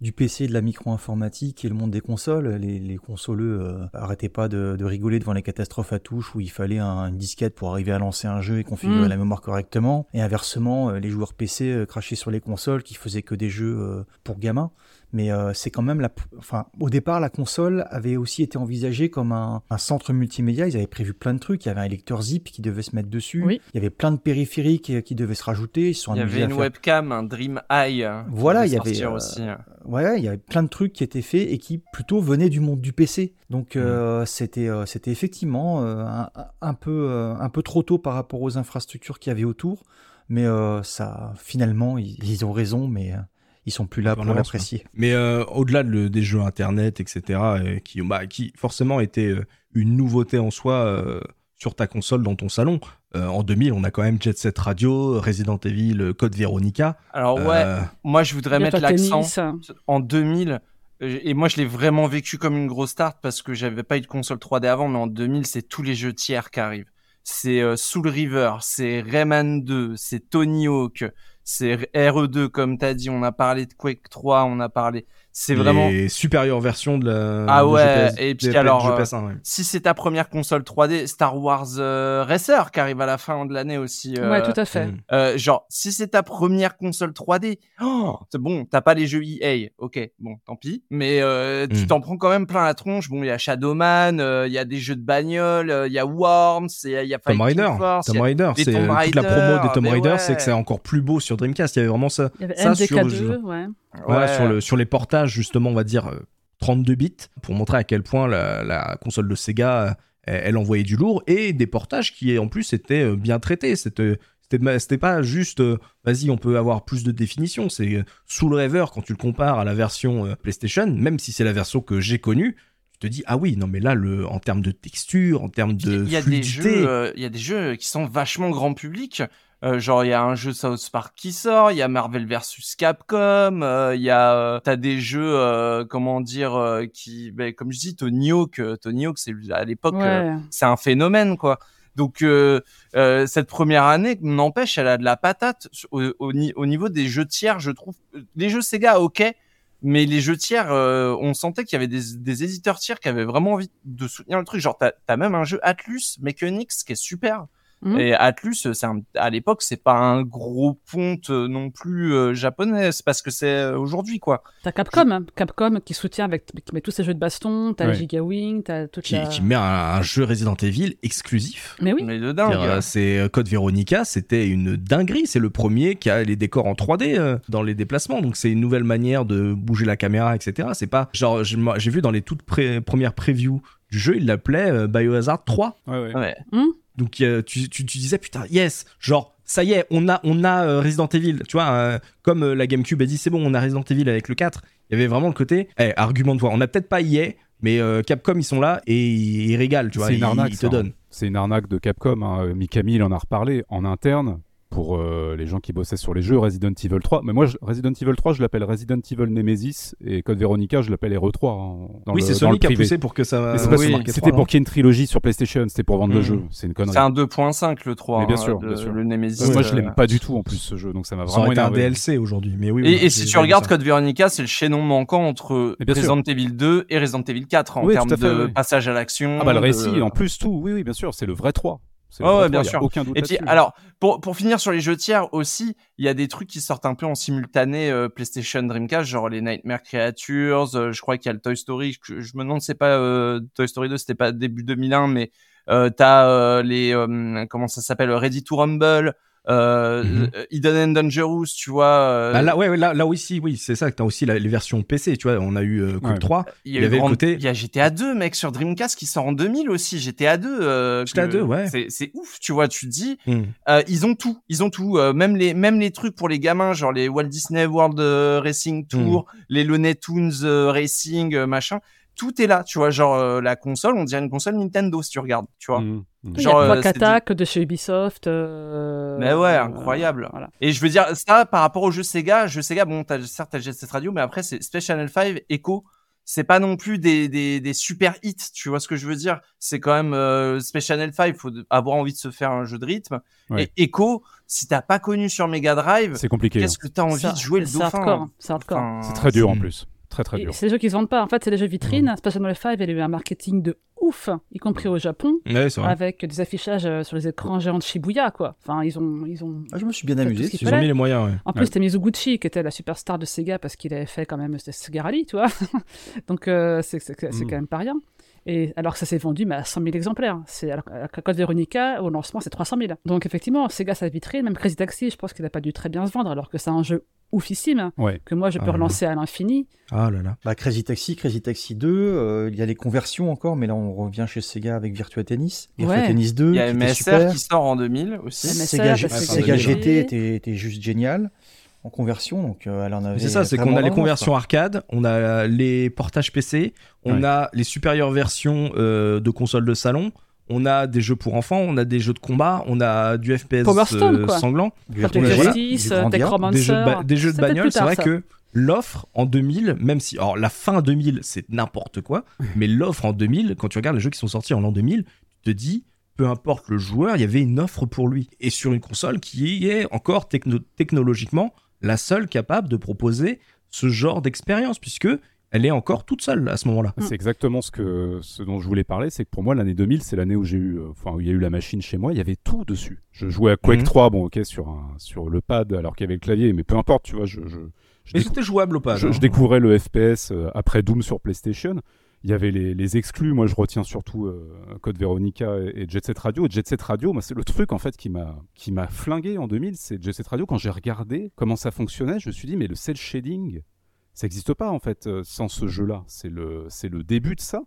du P C, de la micro-informatique et le monde des consoles. Les, les consoleux euh, arrêtaient pas de, de rigoler devant les catastrophes à touche où il fallait un, une disquette pour arriver à lancer un jeu et configurer mmh. la mémoire correctement. Et inversement, les joueurs P C euh, crachaient sur les consoles qui faisaient que des jeux euh, pour gamins. Mais euh, c'est quand même la... Enfin, au départ, la console avait aussi été envisagée comme un, un centre multimédia. Ils avaient prévu plein de trucs. Il y avait un lecteur zip qui devait se mettre dessus. Oui. Il y avait plein de périphériques qui, qui devaient se rajouter. Ils se sont il y avait une faire... webcam, un Dream Eye. Voilà, il y avait... Euh, aussi. Ouais, il y avait plein de trucs qui étaient faits et qui plutôt venaient du monde du P C. Donc, mmh. euh, c'était, euh, c'était effectivement euh, un, un, peu, euh, un peu trop tôt par rapport aux infrastructures qu'il y avait autour. Mais euh, ça, finalement, ils, ils ont raison, mais... Euh... ils sont plus là pour l'apprécier. Mais euh, au-delà de, des jeux internet, et cetera, euh, qui, bah, qui forcément étaient euh, une nouveauté en soi euh, sur ta console dans ton salon. Euh, en deux mille, on a quand même Jet Set Radio, Resident Evil, Code Veronica. Alors ouais, euh... moi je voudrais mettre l'accent en deux mille. Et moi, je l'ai vraiment vécu comme une grosse tarte parce que j'avais pas eu de console trois D avant, mais en deux mille, c'est tous les jeux tiers qui arrivent. C'est euh, Soul River, c'est Rayman deux, c'est Tony Hawk. C'est R E deux, comme t'as dit, on a parlé de Quake trois, on a parlé... C'est vraiment... les supérieures versions de la... Ah de ouais, G P S... et puis G P S... alors, G P S un, ouais. Si c'est ta première console trois D, Star Wars euh, Racer, qui arrive à la fin de l'année aussi... Euh... Ouais, tout à fait. Euh, genre, si c'est ta première console trois D, oh, c'est bon, t'as pas les jeux E A, ok, bon, tant pis, mais euh, tu mm. t'en prends quand même plein la tronche. Bon, il y a Shadowman, il euh, y a des jeux de bagnole, il euh, y a Worms, il y a... Tom Rider, Tom Rider, c'est... Tomb Raider, toute la promo des Tomb Raider, ouais. C'est que c'est encore plus beau sur sur Dreamcast, il y avait vraiment ça. Il y avait ça M D K deux, sur, ouais. Voilà, ouais. Sur, le, sur les portages, justement, on va dire euh, trente-deux bits, pour montrer à quel point la, la console de Sega, elle, elle envoyait du lourd, et des portages qui, en plus, étaient bien traités. C'était, c'était, c'était pas juste, euh, vas-y, on peut avoir plus de définition. C'est euh, Soul Reaver, quand tu le compares à la version euh, PlayStation, même si c'est la version que j'ai connue, te dis ah oui non mais là le en termes de texture, en termes de il y a fluidité. Des jeux il euh, y a des jeux qui sont vachement grand public, euh, genre il y a un jeu South Park qui sort, il y a Marvel versus Capcom, il euh, y a euh, t'as des jeux euh, comment dire euh, qui bah, comme je dis Tony Hawk Tony Hawk c'est à l'époque ouais. euh, c'est un phénomène quoi. Donc euh, euh, cette première année n'empêche elle a de la patate au, au, au niveau des jeux tiers, je trouve les jeux Sega OK. Mais les jeux tiers, euh, on sentait qu'il y avait des, des éditeurs tiers qui avaient vraiment envie de soutenir le truc. Genre, t'as, t'as même un jeu Atlus Mechanics qui est super. Mmh. Et Atlus, c'est un, à l'époque, c'est pas un gros ponte non plus euh, japonais. C'est parce que c'est aujourd'hui, quoi. T'as Capcom, hein, Capcom qui soutient avec, qui met tous ces jeux de baston. T'as ouais. Giga Wing, t'as toute qui, la... qui met un, un jeu Resident Evil exclusif. Mais oui. Mais de dingue. C'est-à-dire, c'est Code Veronica, c'était une dinguerie. C'est le premier qui a les décors en trois D euh, dans les déplacements. Donc c'est une nouvelle manière de bouger la caméra, et cetera. C'est pas genre j'ai, j'ai vu dans les toutes pré- premières previews du jeu, il l'appelait euh, Biohazard trois. Ouais ouais. ouais. Mmh. Donc euh, tu, tu, tu disais putain yes genre ça y est on a, on a euh, Resident Evil tu vois euh, comme euh, la GameCube a dit c'est bon on a Resident Evil avec le quatre il y avait vraiment le côté eh, argument de voix on a peut-être pas E A mais euh, Capcom ils sont là et ils, ils régalent tu vois c'est une ils, arnaque, ils te ça, donnent hein. C'est une arnaque de Capcom hein. Mikami il en a reparlé en interne pour euh, les gens qui bossaient sur les jeux Resident Evil trois mais moi je, Resident Evil trois je l'appelle Resident Evil Nemesis et Code Veronica je l'appelle R E trois hein, dans oui le, c'est Sony qui a poussé pour que ça c'est oui, c'était trois, pour non. Qu'il y ait une trilogie sur PlayStation c'était pour vendre mmh. le jeu c'est une connerie c'est un deux point cinq le trois mais bien, hein, sûr, de, bien sûr le Nemesis ouais, moi euh... je l'aime pas du tout en plus ce jeu donc ça m'a vraiment énervé ça aurait été un D L C aujourd'hui mais oui, oui et, et, et si tu regardes Code Veronica c'est le chaînon manquant entre Resident Evil deux et Resident Evil quatre en termes de passage à l'action ah bah le récit en plus tout oui oui bien sûr c'est le vrai trois. Oh ouais, bien sûr. Aucun doute et puis, alors, pour pour finir sur les jeux tiers aussi, il y a des trucs qui sortent un peu en simultané euh, PlayStation, Dreamcast, genre les Nightmare Creatures. Euh, je crois qu'il y a le Toy Story. Je, je me demande, c'est pas euh, Toy Story deux, c'était pas début deux mille un, mais euh, t'as euh, les euh, comment ça s'appelle, Ready to Rumble, euh, mm-hmm. Hidden and Dangerous, tu vois. Euh... Bah là, ouais, là, là aussi, oui, c'est ça. T'as aussi la, les versions P C, tu vois. On a eu euh, Code ouais. trois. Il y, y avait grand... le côté. Il y a G T A deux, mec, sur Dreamcast qui sort en deux mille aussi. G T A deux. Euh, G T A deux, ouais. C'est, c'est ouf, tu vois. Tu te dis, mm. euh, ils ont tout, ils ont tout. Euh, même les, même les trucs pour les gamins, genre les Walt Disney World euh, Racing Tour, mm. les Looney Tunes euh, Racing, euh, machin. Tout est là, tu vois, genre euh, la console, on dirait une console Nintendo si tu regardes, tu vois. Mmh, mmh. Genre, il y a trois attaques de chez Ubisoft. Euh... Mais ouais, incroyable. Euh, voilà. Et je veux dire, ça, par rapport aux jeux Sega, jeux Sega, bon, t'as, certes, t'as G S S Radio, mais après, c'est Space Channel cinq, Echo, c'est pas non plus des, des, des super hits, tu vois ce que je veux dire. C'est quand même euh, Space Channel cinq, faut avoir envie de se faire un jeu de rythme. Ouais. Et Echo, si t'as pas connu sur Mega Drive, c'est compliqué, qu'est-ce que t'as envie ça, de jouer le c'est dauphin hardcore, hein. C'est hardcore. Enfin, c'est très dur c'est... en plus. Très, très dur. C'est des jeux qui se vendent pas. En fait, c'est des jeux vitrines. Mmh. Space Channel cinq, elle a eu un marketing de ouf, y compris au Japon, ouais, avec des affichages sur les écrans géants de Shibuya, quoi. Enfin, ils ont, ils ont. Ah, je me suis bien amusé. Ils ont mis les moyens. Ouais. En plus, ouais. T'as Mizuguchi qui était la superstar de Sega parce qu'il avait fait quand même Sega Rally, tu vois. Donc, euh, c'est, c'est, c'est, c'est mmh. quand même pas rien. Et alors que ça s'est vendu mais à cent mille exemplaires. C'est, alors, à Code Veronica, au lancement, c'est trois cent mille. Donc effectivement, Sega, sa vitrine, même Crazy Taxi, je pense qu'il n'a pas dû très bien se vendre, alors que c'est un jeu oufissime, ouais. que moi, je peux ah relancer là. À l'infini. Ah là là. Bah, Crazy Taxi, Crazy Taxi deux, il euh, y a les conversions encore, mais là, on revient chez Sega avec Virtua Tennis. Virtua ouais. Tennis deux, il y a M S R qui sort en deux mille aussi. Sega, G- Sega G T était, était juste génial. En conversion, donc euh, elle en avait. C'est ça, c'est qu'on a les conversions quoi. Arcade, on a les portages P C, on ouais. a les supérieures versions euh, de consoles de salon, on a des jeux pour enfants, on a des jeux de combat, on a du F P S euh, sanglant, du F P S voilà, justice, des jeux de, ba- des jeux de bagnole. Tard, c'est vrai ça. Que l'offre en deux mille, même si alors la fin deux mille c'est n'importe quoi, mais l'offre en deux mille, quand tu regardes les jeux qui sont sortis en l'an deux mille, tu te dis. Peu importe le joueur, il y avait une offre pour lui. Et sur une console qui est encore techno- technologiquement la seule capable de proposer ce genre d'expérience, puisque elle est encore toute seule à ce moment-là. C'est exactement ce, que, ce dont je voulais parler, c'est que pour moi, l'année deux mille, c'est l'année où j'ai eu, enfin, où il y a eu la machine chez moi, il y avait tout dessus. Je jouais à Quake mmh. trois, bon, ok, sur, un, sur le pad, alors qu'il y avait le clavier, mais peu importe, tu vois. Je, je, je mais décou- c'était jouable au pad. Je, hein. je découvrais le F P S après Doom sur PlayStation. il y avait les, les exclus. Moi, je retiens surtout euh, Code Veronica et, et Jet Set Radio. Et Jet Set Radio, moi, c'est le truc en fait qui m'a qui m'a flingué en deux mille. C'est Jet Set Radio. Quand j'ai regardé comment ça fonctionnait, je me suis dit mais le cel shading, ça n'existe pas en fait sans ce jeu-là. C'est le c'est le début de ça.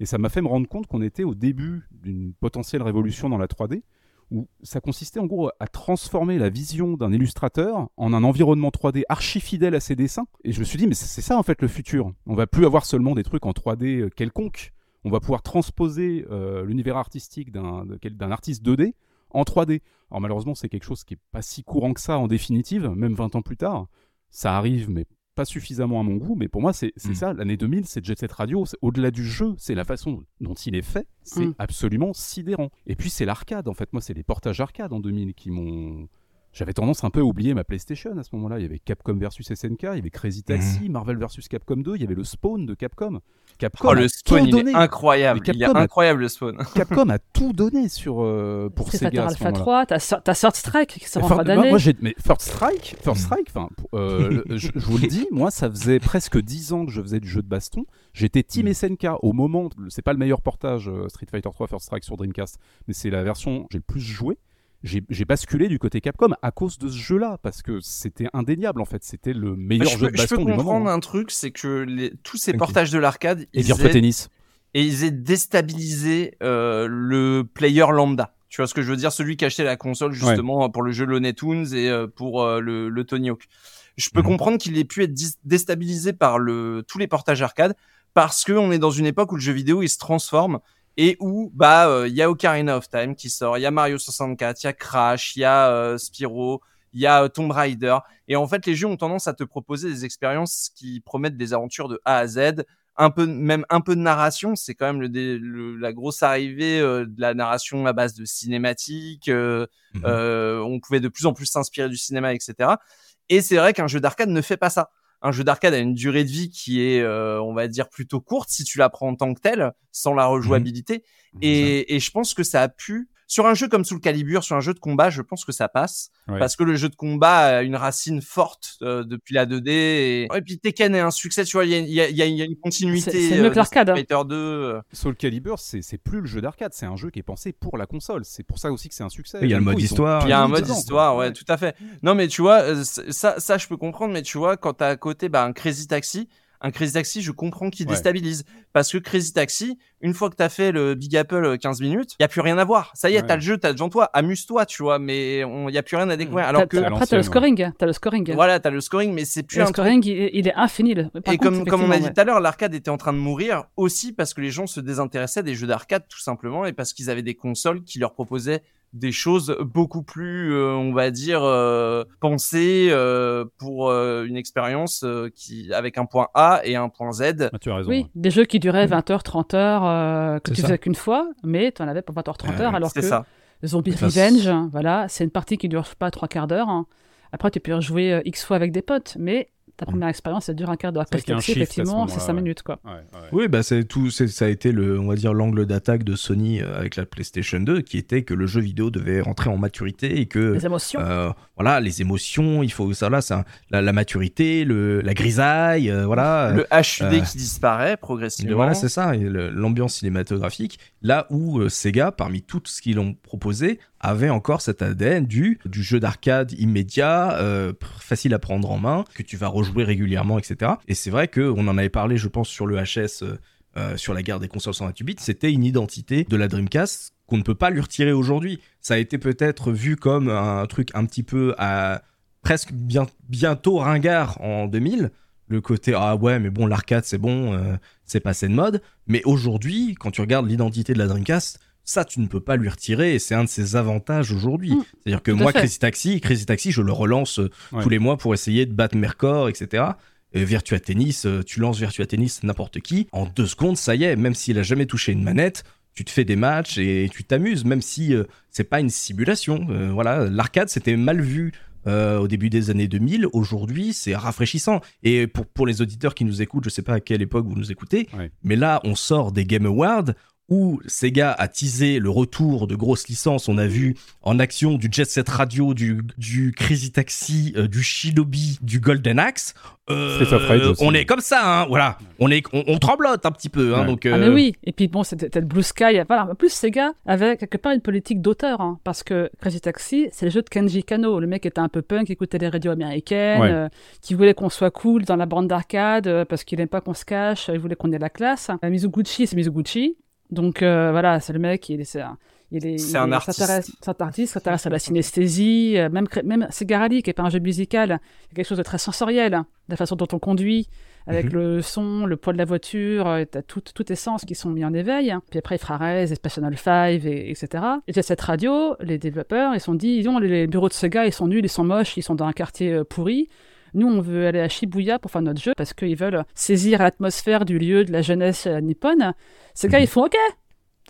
Et ça m'a fait me rendre compte qu'on était au début d'une potentielle révolution dans la trois D, où ça consistait en gros à transformer la vision d'un illustrateur en un environnement trois D archi fidèle à ses dessins. Et je me suis dit, mais c'est ça en fait le futur. On va plus avoir seulement des trucs en trois D quelconques. On va pouvoir transposer euh, l'univers artistique d'un, d'un artiste deux D en trois D. Alors malheureusement, c'est quelque chose qui n'est pas si courant que ça en définitive, même vingt ans plus tard. Ça arrive, mais pas suffisamment à mon goût, mais pour moi, c'est, c'est mmh. ça. L'année deux mille, c'est Jet Set Radio. C'est, au-delà du jeu, c'est la façon dont il est fait. C'est mmh. absolument sidérant. Et puis, c'est l'arcade. En fait, moi, c'est les portages arcade en deux mille qui m'ont... J'avais tendance un peu à oublier ma PlayStation à ce moment-là. Il y avait Capcom versus S N K, il y avait Crazy Taxi, mmh. Marvel versus Capcom deux, il y avait le Spawn de Capcom. Capcom oh, le Spawn, il est incroyable. Il est incroyable, a... le Spawn. Capcom a tout donné sur, euh, pour Sega. T'as Alpha trois, t'as, so- t'as Third Strike qui sort en fin d'année. Moi, moi, j'ai... Mais Third Strike, Third Strike euh, je, je vous le dis, moi, ça faisait presque dix ans que je faisais du jeu de baston. J'étais Team S N K au moment, c'est pas le meilleur portage euh, Street Fighter trois Third Strike sur Dreamcast, mais c'est la version que j'ai le plus jouée. J'ai, j'ai basculé du côté Capcom à cause de ce jeu-là, parce que c'était indéniable en fait, c'était le meilleur je jeu peux, de baston du moment. Je peux comprendre un truc, c'est que les, tous ces okay. portages de l'arcade, et ils aient, tennis. Et ils aient déstabilisé euh, le player lambda. Tu vois ce que je veux dire, celui qui achetait la console justement ouais. pour le jeu Looney Tunes et euh, pour euh, le, le Tony Hawk. Je peux mmh. comprendre qu'il ait pu être dis- déstabilisé par le, tous les portages arcade, parce qu'on est dans une époque où le jeu vidéo il se transforme. Et où bah il euh, y a Ocarina of Time qui sort, il y a Mario soixante-quatre, il y a Crash, il y a euh, Spyro, il y a euh, Tomb Raider. Et en fait, les jeux ont tendance à te proposer des expériences qui promettent des aventures de A à Z, un peu même un peu de narration. C'est quand même le, le la grosse arrivée euh, de la narration à base de cinématiques. Euh, mmh. euh, on pouvait de plus en plus s'inspirer du cinéma, et cetera. Et c'est vrai qu'un jeu d'arcade ne fait pas ça. Un jeu d'arcade a une durée de vie qui est, euh, on va dire, plutôt courte si tu la prends en tant que telle, sans la rejouabilité. Mmh. Et, et je pense que ça a pu... Sur un jeu comme Soul Calibur, sur un jeu de combat, je pense que ça passe. Ouais. Parce que le jeu de combat a une racine forte euh, depuis la deux D. Et, et puis Tekken est un succès, tu vois, il y a, y, a, y, a, y a une continuité. C'est, c'est mieux que l'arcade. Street Fighter deux. Soul Calibur, c'est, c'est plus le jeu d'arcade, c'est un jeu qui est pensé pour la console. C'est pour ça aussi que c'est un succès. Il y a le mode histoire. Il y a un mode histoire, ouais, tout à fait. Non, mais tu vois, ça, ça je peux comprendre, mais tu vois, quand t'as à côté bah, un Crazy Taxi, Un Crazy Taxi, je comprends qu'il ouais. déstabilise. Parce que Crazy Taxi, une fois que t'as fait le Big Apple quinze minutes, il n'y a plus rien à voir. Ça y est, ouais. t'as le jeu, t'as devant toi, amuse-toi, tu vois, mais il n'y a plus rien à découvrir. Alors t'as, que... Après, t'as le scoring. T'as le scoring. Voilà, t'as le scoring, mais c'est plus... Et un le scoring, truc... il, il est infini. Par Et contre, comme, comme on a dit tout à l'heure, l'arcade était en train de mourir aussi parce que les gens se désintéressaient des jeux d'arcade, tout simplement, et parce qu'ils avaient des consoles qui leur proposaient des choses beaucoup plus, euh, on va dire, euh, pensées euh, pour euh, une expérience euh, qui avec un point A et un point Z. Ah, tu as raison. Oui, ouais. Des jeux qui duraient vingt heures, trente heures, euh, que c'est tu ça. Faisais qu'une fois, mais tu en avais pour vingt heures, trente heures, euh, alors que ça. Zombie ça, Revenge, c'est... voilà, c'est une partie qui dure pas trois quarts d'heure. Hein. Après, tu peux rejouer euh, X fois avec des potes, mais... Ta première mmh. expérience, ça dure un quart d'heure. Parce que effectivement, c'est cinq minutes, quoi. Ouais, ouais. Oui, bah c'est tout. C'est, ça a été le, on va dire, l'angle d'attaque de Sony avec la PlayStation deux, qui était que le jeu vidéo devait rentrer en maturité et que les émotions. Euh, voilà, les émotions. Il faut ça là, ça, la, la maturité, le, la grisaille, euh, voilà. Le H U D euh, qui disparaît progressivement. Voilà, c'est ça. Le, l'ambiance cinématographique, là où euh, Sega, parmi tout ce qu'ils ont proposé, avait encore cet A D N du, du jeu d'arcade immédiat, euh, facile à prendre en main, que tu vas rejouer régulièrement, et cetera. Et c'est vrai qu'on en avait parlé, je pense, sur le H S, euh, sur la guerre des consoles cent vingt-huit bits, c'était une identité de la Dreamcast qu'on ne peut pas lui retirer aujourd'hui. Ça a été peut-être vu comme un truc un petit peu à, presque bien, bientôt ringard en deux mille, le côté « Ah ouais, mais bon, l'arcade, c'est bon, euh, c'est passé de mode ». Mais aujourd'hui, quand tu regardes l'identité de la Dreamcast, ça, tu ne peux pas lui retirer et c'est un de ses avantages aujourd'hui. Mmh, C'est-à-dire que moi, Crazy Taxi, Crazy Taxi, je le relance ouais. tous les mois pour essayer de battre Mercor, et cetera. Et Virtua Tennis, tu lances Virtua Tennis n'importe qui. En deux secondes, ça y est, même s'il a jamais touché une manette, tu te fais des matchs et tu t'amuses, même si euh, c'est pas une simulation. Euh, voilà, l'arcade, c'était mal vu euh, au début des années deux mille. Aujourd'hui, c'est rafraîchissant. Et pour, pour les auditeurs qui nous écoutent, je sais pas à quelle époque vous nous écoutez, ouais. mais là, on sort des Game Awards où Sega a teasé le retour de grosses licences. On a vu en action du Jet Set Radio, du, du Crazy Taxi, euh, du Shinobi, du Golden Axe. Euh, on est comme ça, hein, voilà. On est, on, on tremblote un petit peu, hein, ouais. donc. Euh... Ah mais oui. Et puis bon, c'était, c'était le Blue Sky. Voilà. En plus, Sega avait quelque part une politique d'auteur, hein, parce que Crazy Taxi, c'est le jeu de Kenji Kano. Le mec était un peu punk, écoutait les radios américaines, ouais. euh, qui voulait qu'on soit cool dans la bande d'arcade euh, parce qu'il aime pas qu'on se cache. Il voulait qu'on ait la classe. Euh, Mizuguchi, c'est Mizuguchi. Donc euh, voilà, c'est le mec. Il est, c'est un, il est, c'est il, un artiste. S'intéresse, s'intéresse, s'intéresse à la synesthésie. Euh, même, même Sega Rally, qui est pas un jeu musical, il y a quelque chose de très sensoriel. La façon dont on conduit, avec mm-hmm. le son, le poids de la voiture, t'as tout, tous tes sens qui sont mis en éveil. Puis après, Frarez, Spational cinq, et, etc. Et il y a cette radio, les développeurs, ils se sont dit, disons, les bureaux de Sega, ils sont nuls, ils sont moches, ils sont dans un quartier pourri. Nous, on veut aller à Shibuya pour faire notre jeu parce qu'ils veulent saisir l'atmosphère du lieu de la jeunesse nippone. Ces gars, ils font « Ok,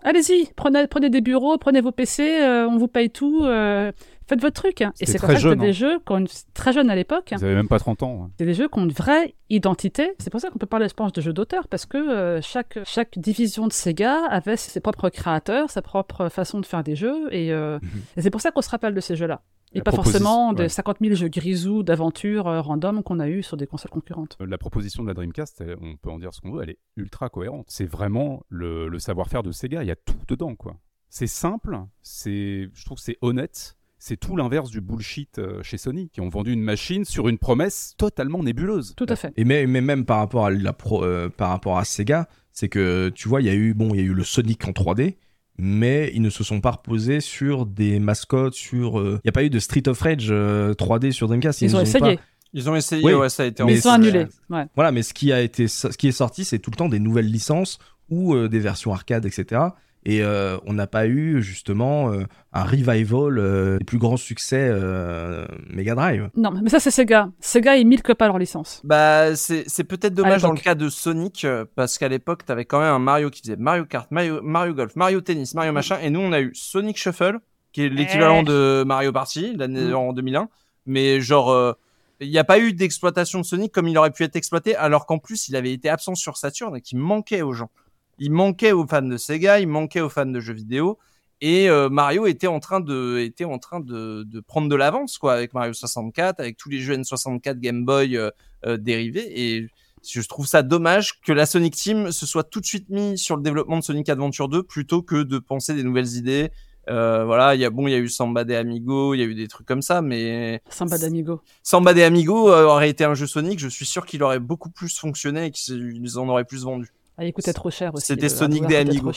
allez-y, prenez, prenez des bureaux, prenez vos P C, euh, on vous paye tout, euh, faites votre truc. » Et c'est comme ça que c'est des jeux qui ont une... très jeunes à l'époque. Ils n'avaient même pas trente ans. Ouais. C'est des jeux qui ont une vraie identité. C'est pour ça qu'on peut parler, je pense, de jeux d'auteur parce que euh, chaque, chaque division de Sega avait ses propres créateurs, sa propre façon de faire des jeux. Et, euh, et c'est pour ça qu'on se rappelle de ces jeux-là. Et la pas forcément ouais. des cinquante mille jeux grisous d'aventures euh, random qu'on a eu sur des consoles concurrentes. La proposition de la Dreamcast, elle, on peut en dire ce qu'on veut, elle est ultra cohérente. C'est vraiment le, le savoir-faire de Sega, il y a tout dedans, quoi. C'est simple, c'est, je trouve que c'est honnête, c'est tout l'inverse du bullshit euh, chez Sony, qui ont vendu une machine sur une promesse totalement nébuleuse. Tout à fait. Et mais, mais même par rapport à, la pro, euh, par rapport à Sega, c'est que, tu vois, il y a eu, bon, il y a eu le Sonic en trois D, mais ils ne se sont pas reposés sur des mascottes, sur... Il euh... n'y a pas eu de Street of Rage euh, trois D sur Dreamcast. Ils, ils ont essayé. Pas... Ils ont essayé, oui. ouais, ça a été... Mais ils sont annulés. Ouais. Voilà, mais ce qui, a été... ce qui est sorti, c'est tout le temps des nouvelles licences ou euh, des versions arcade, et cetera. Et euh, on n'a pas eu, justement, euh, un revival euh, des plus grands succès euh, Mega Drive. Non, mais ça, c'est Sega. Sega, ils milquent pas leur licence. Bah, c'est, c'est peut-être dommage dans le cas de Sonic, parce qu'à l'époque, t'avais quand même un Mario qui faisait Mario Kart, Mario, Mario Golf, Mario Tennis, Mario machin, et nous, on a eu Sonic Shuffle, qui est l'équivalent eh. de Mario Party, l'année mmh. en deux mille un, mais genre... Euh, il n'y a pas eu d'exploitation de Sonic comme il aurait pu être exploité, alors qu'en plus, il avait été absent sur Saturn et qu'il manquait aux gens. Il manquait aux fans de Sega, il manquait aux fans de jeux vidéo, et euh, Mario était en train de était en train de, de prendre de l'avance, quoi, avec Mario soixante-quatre, avec tous les jeux N soixante-quatre, Game Boy euh, euh, dérivés. Et je trouve ça dommage que la Sonic Team se soit tout de suite mis sur le développement de Sonic Adventure deux plutôt que de penser des nouvelles idées. Euh, voilà, il y a bon, il y a eu Samba de Amigo, il y a eu des trucs comme ça, mais Samba de Amigo, Samba de Amigo euh, aurait été un jeu Sonic, je suis sûr qu'il aurait beaucoup plus fonctionné et qu'ils en auraient plus vendu. Ah, il coûtait trop cher aussi. C'était euh, Sonic des Amigos.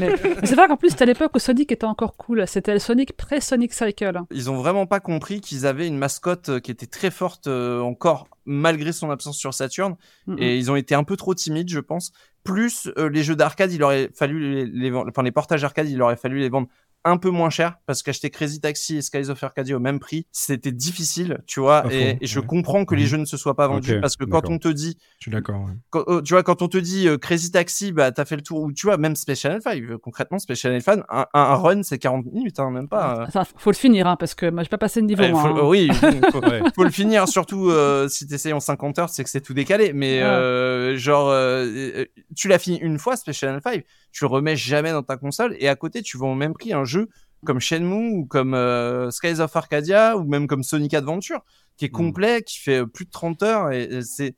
Mais c'est vrai qu'en plus, c'était à l'époque où Sonic était encore cool. C'était le Sonic pré-Sonic Cycle. Ils ont vraiment pas compris qu'ils avaient une mascotte qui était très forte euh, encore, malgré son absence sur Saturn. Mm-hmm. Et ils ont été un peu trop timides, je pense. Plus euh, les jeux d'arcade, il aurait fallu les, les, les, enfin, les portages arcade, il aurait fallu les vendre un peu moins cher, parce qu'acheter Crazy Taxi et Skies of Arcadia au même prix, c'était difficile, tu vois, et, fond, et je ouais. comprends que ouais. les jeux ne se soient pas vendus, okay, parce que d'accord. quand on te dit... Je suis d'accord, ouais. quand, euh, tu vois, quand on te dit euh, Crazy Taxi, bah, t'as fait le tour, ou tu vois, même Space Channel cinq, euh, concrètement, Space Channel cinq, un, un run, c'est quarante minutes, hein, même pas... Euh... Ça, faut le finir, hein, parce que moi, j'ai pas passé de niveau, ouais, moi, faut, hein. Oui, faut, ouais. faut le finir, surtout euh, si t'essayes en cinquante heures, c'est que c'est tout décalé, mais ouais. euh, genre, euh, tu l'as fini une fois, Space Channel cinq, tu le remets jamais dans ta console, et à côté, tu vends au même prix un jeu comme Shenmue ou comme euh, Skies of Arcadia ou même comme Sonic Adventure qui est complet, qui fait plus de trente heures et, et c'est,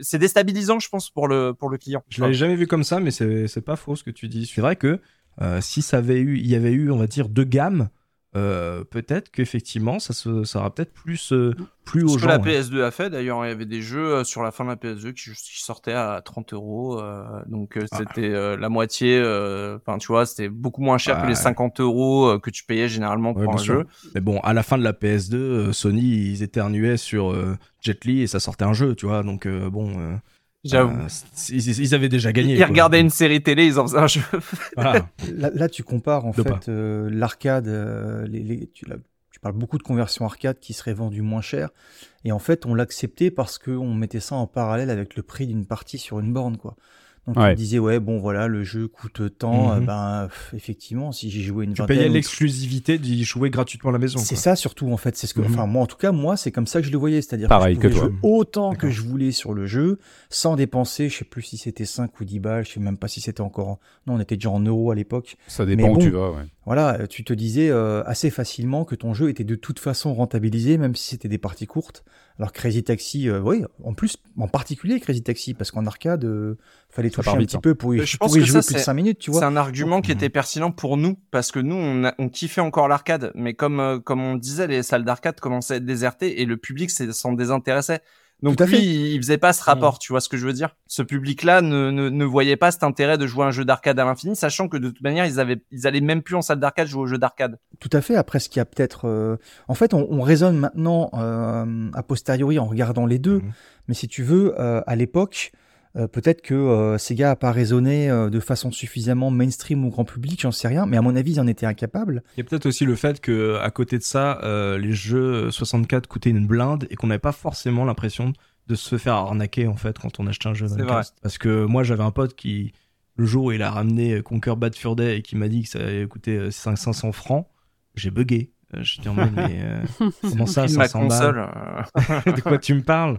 c'est déstabilisant je pense pour le, pour le client. Je l'avais jamais vu comme ça mais c'est, c'est pas faux ce que tu dis. C'est vrai que euh, si ça avait eu, il y avait eu on va dire deux gammes euh, peut-être qu'effectivement ça, se, ça aura peut-être plus, euh, plus aux gens. Ce que la P S deux hein. a fait d'ailleurs, il y avait des jeux euh, sur la fin de la P S deux qui, qui sortaient à trente euros euh, donc euh, c'était euh, la moitié enfin euh, tu vois c'était beaucoup moins cher ah, que les cinquante euros euh, que tu payais généralement pour ouais, un sûr. jeu. Mais bon à la fin de la P S deux euh, Sony ils éternuaient sur euh, Jet Li et ça sortait un jeu tu vois donc euh, bon... Euh... J'avoue. Euh, ils, ils avaient déjà gagné. Ils quoi. regardaient une série télé, ils en faisaient un jeu. Voilà. Là, là, tu compares en de fait euh, l'arcade. Euh, les, les, tu, là, tu parles beaucoup de conversion arcade qui serait vendue moins cher. Et en fait, on l'acceptait parce qu'on mettait ça en parallèle avec le prix d'une partie sur une borne, quoi. Donc ouais. on disait ouais bon voilà le jeu coûte tant, mm-hmm. ben pff, effectivement si j'ai joué une vingtaine, tu payais l'exclusivité d'y jouer gratuitement à la maison. C'est quoi. Ça surtout en fait, c'est ce que, enfin mm-hmm. moi en tout cas moi c'est comme ça que je le voyais, c'est-à-dire pareil que, je que toi. Jouer autant D'accord. que je voulais sur le jeu sans dépenser, je sais plus si c'était cinq ou dix balles, je sais même pas si c'était encore, non on était déjà en euros à l'époque. Ça dépend bon, où tu vas. Ouais. Voilà, tu te disais euh, assez facilement que ton jeu était de toute façon rentabilisé, même si c'était des parties courtes. Alors Crazy Taxi, euh, oui, en plus, en particulier Crazy Taxi, parce qu'en arcade, euh, fallait toucher un petit peu pour y, je pense pour y jouer ça, plus de cinq minutes, tu vois. C'est un argument qui était pertinent pour nous, parce que nous, on, a, on kiffait encore l'arcade, mais comme, euh, comme on disait, les salles d'arcade commençaient à être désertées et le public s'en désintéressait. Donc lui, fait. il faisait pas ce rapport, mmh. tu vois ce que je veux dire? Ce public-là ne, ne, ne voyait pas cet intérêt de jouer à un jeu d'arcade à l'infini, sachant que de toute manière, ils avaient, ils allaient même plus en salle d'arcade jouer aux jeux d'arcade. Tout à fait. Après, ce qu'il y a peut-être, euh... en fait, on, on raisonne maintenant, euh, a posteriori en regardant les deux. Mmh. Mais si tu veux, euh, à l'époque, euh, peut-être que, euh, Sega a pas raisonné, euh, de façon suffisamment mainstream ou grand public, j'en sais rien. Mais à mon avis, ils en étaient incapables. Il y a peut-être aussi le fait que, à côté de ça, euh, les jeux soixante-quatre coûtaient une blinde et qu'on n'avait pas forcément l'impression de se faire arnaquer en fait quand on achetait un jeu vingt-quatre. Parce que moi j'avais un pote qui le jour où il a ramené Conquer Bad Fur Day et qui m'a dit que ça allait coûter cinq cents francs, j'ai bugué. J'étais en mode mais euh, comment ça cinq cents balles de quoi tu me parles?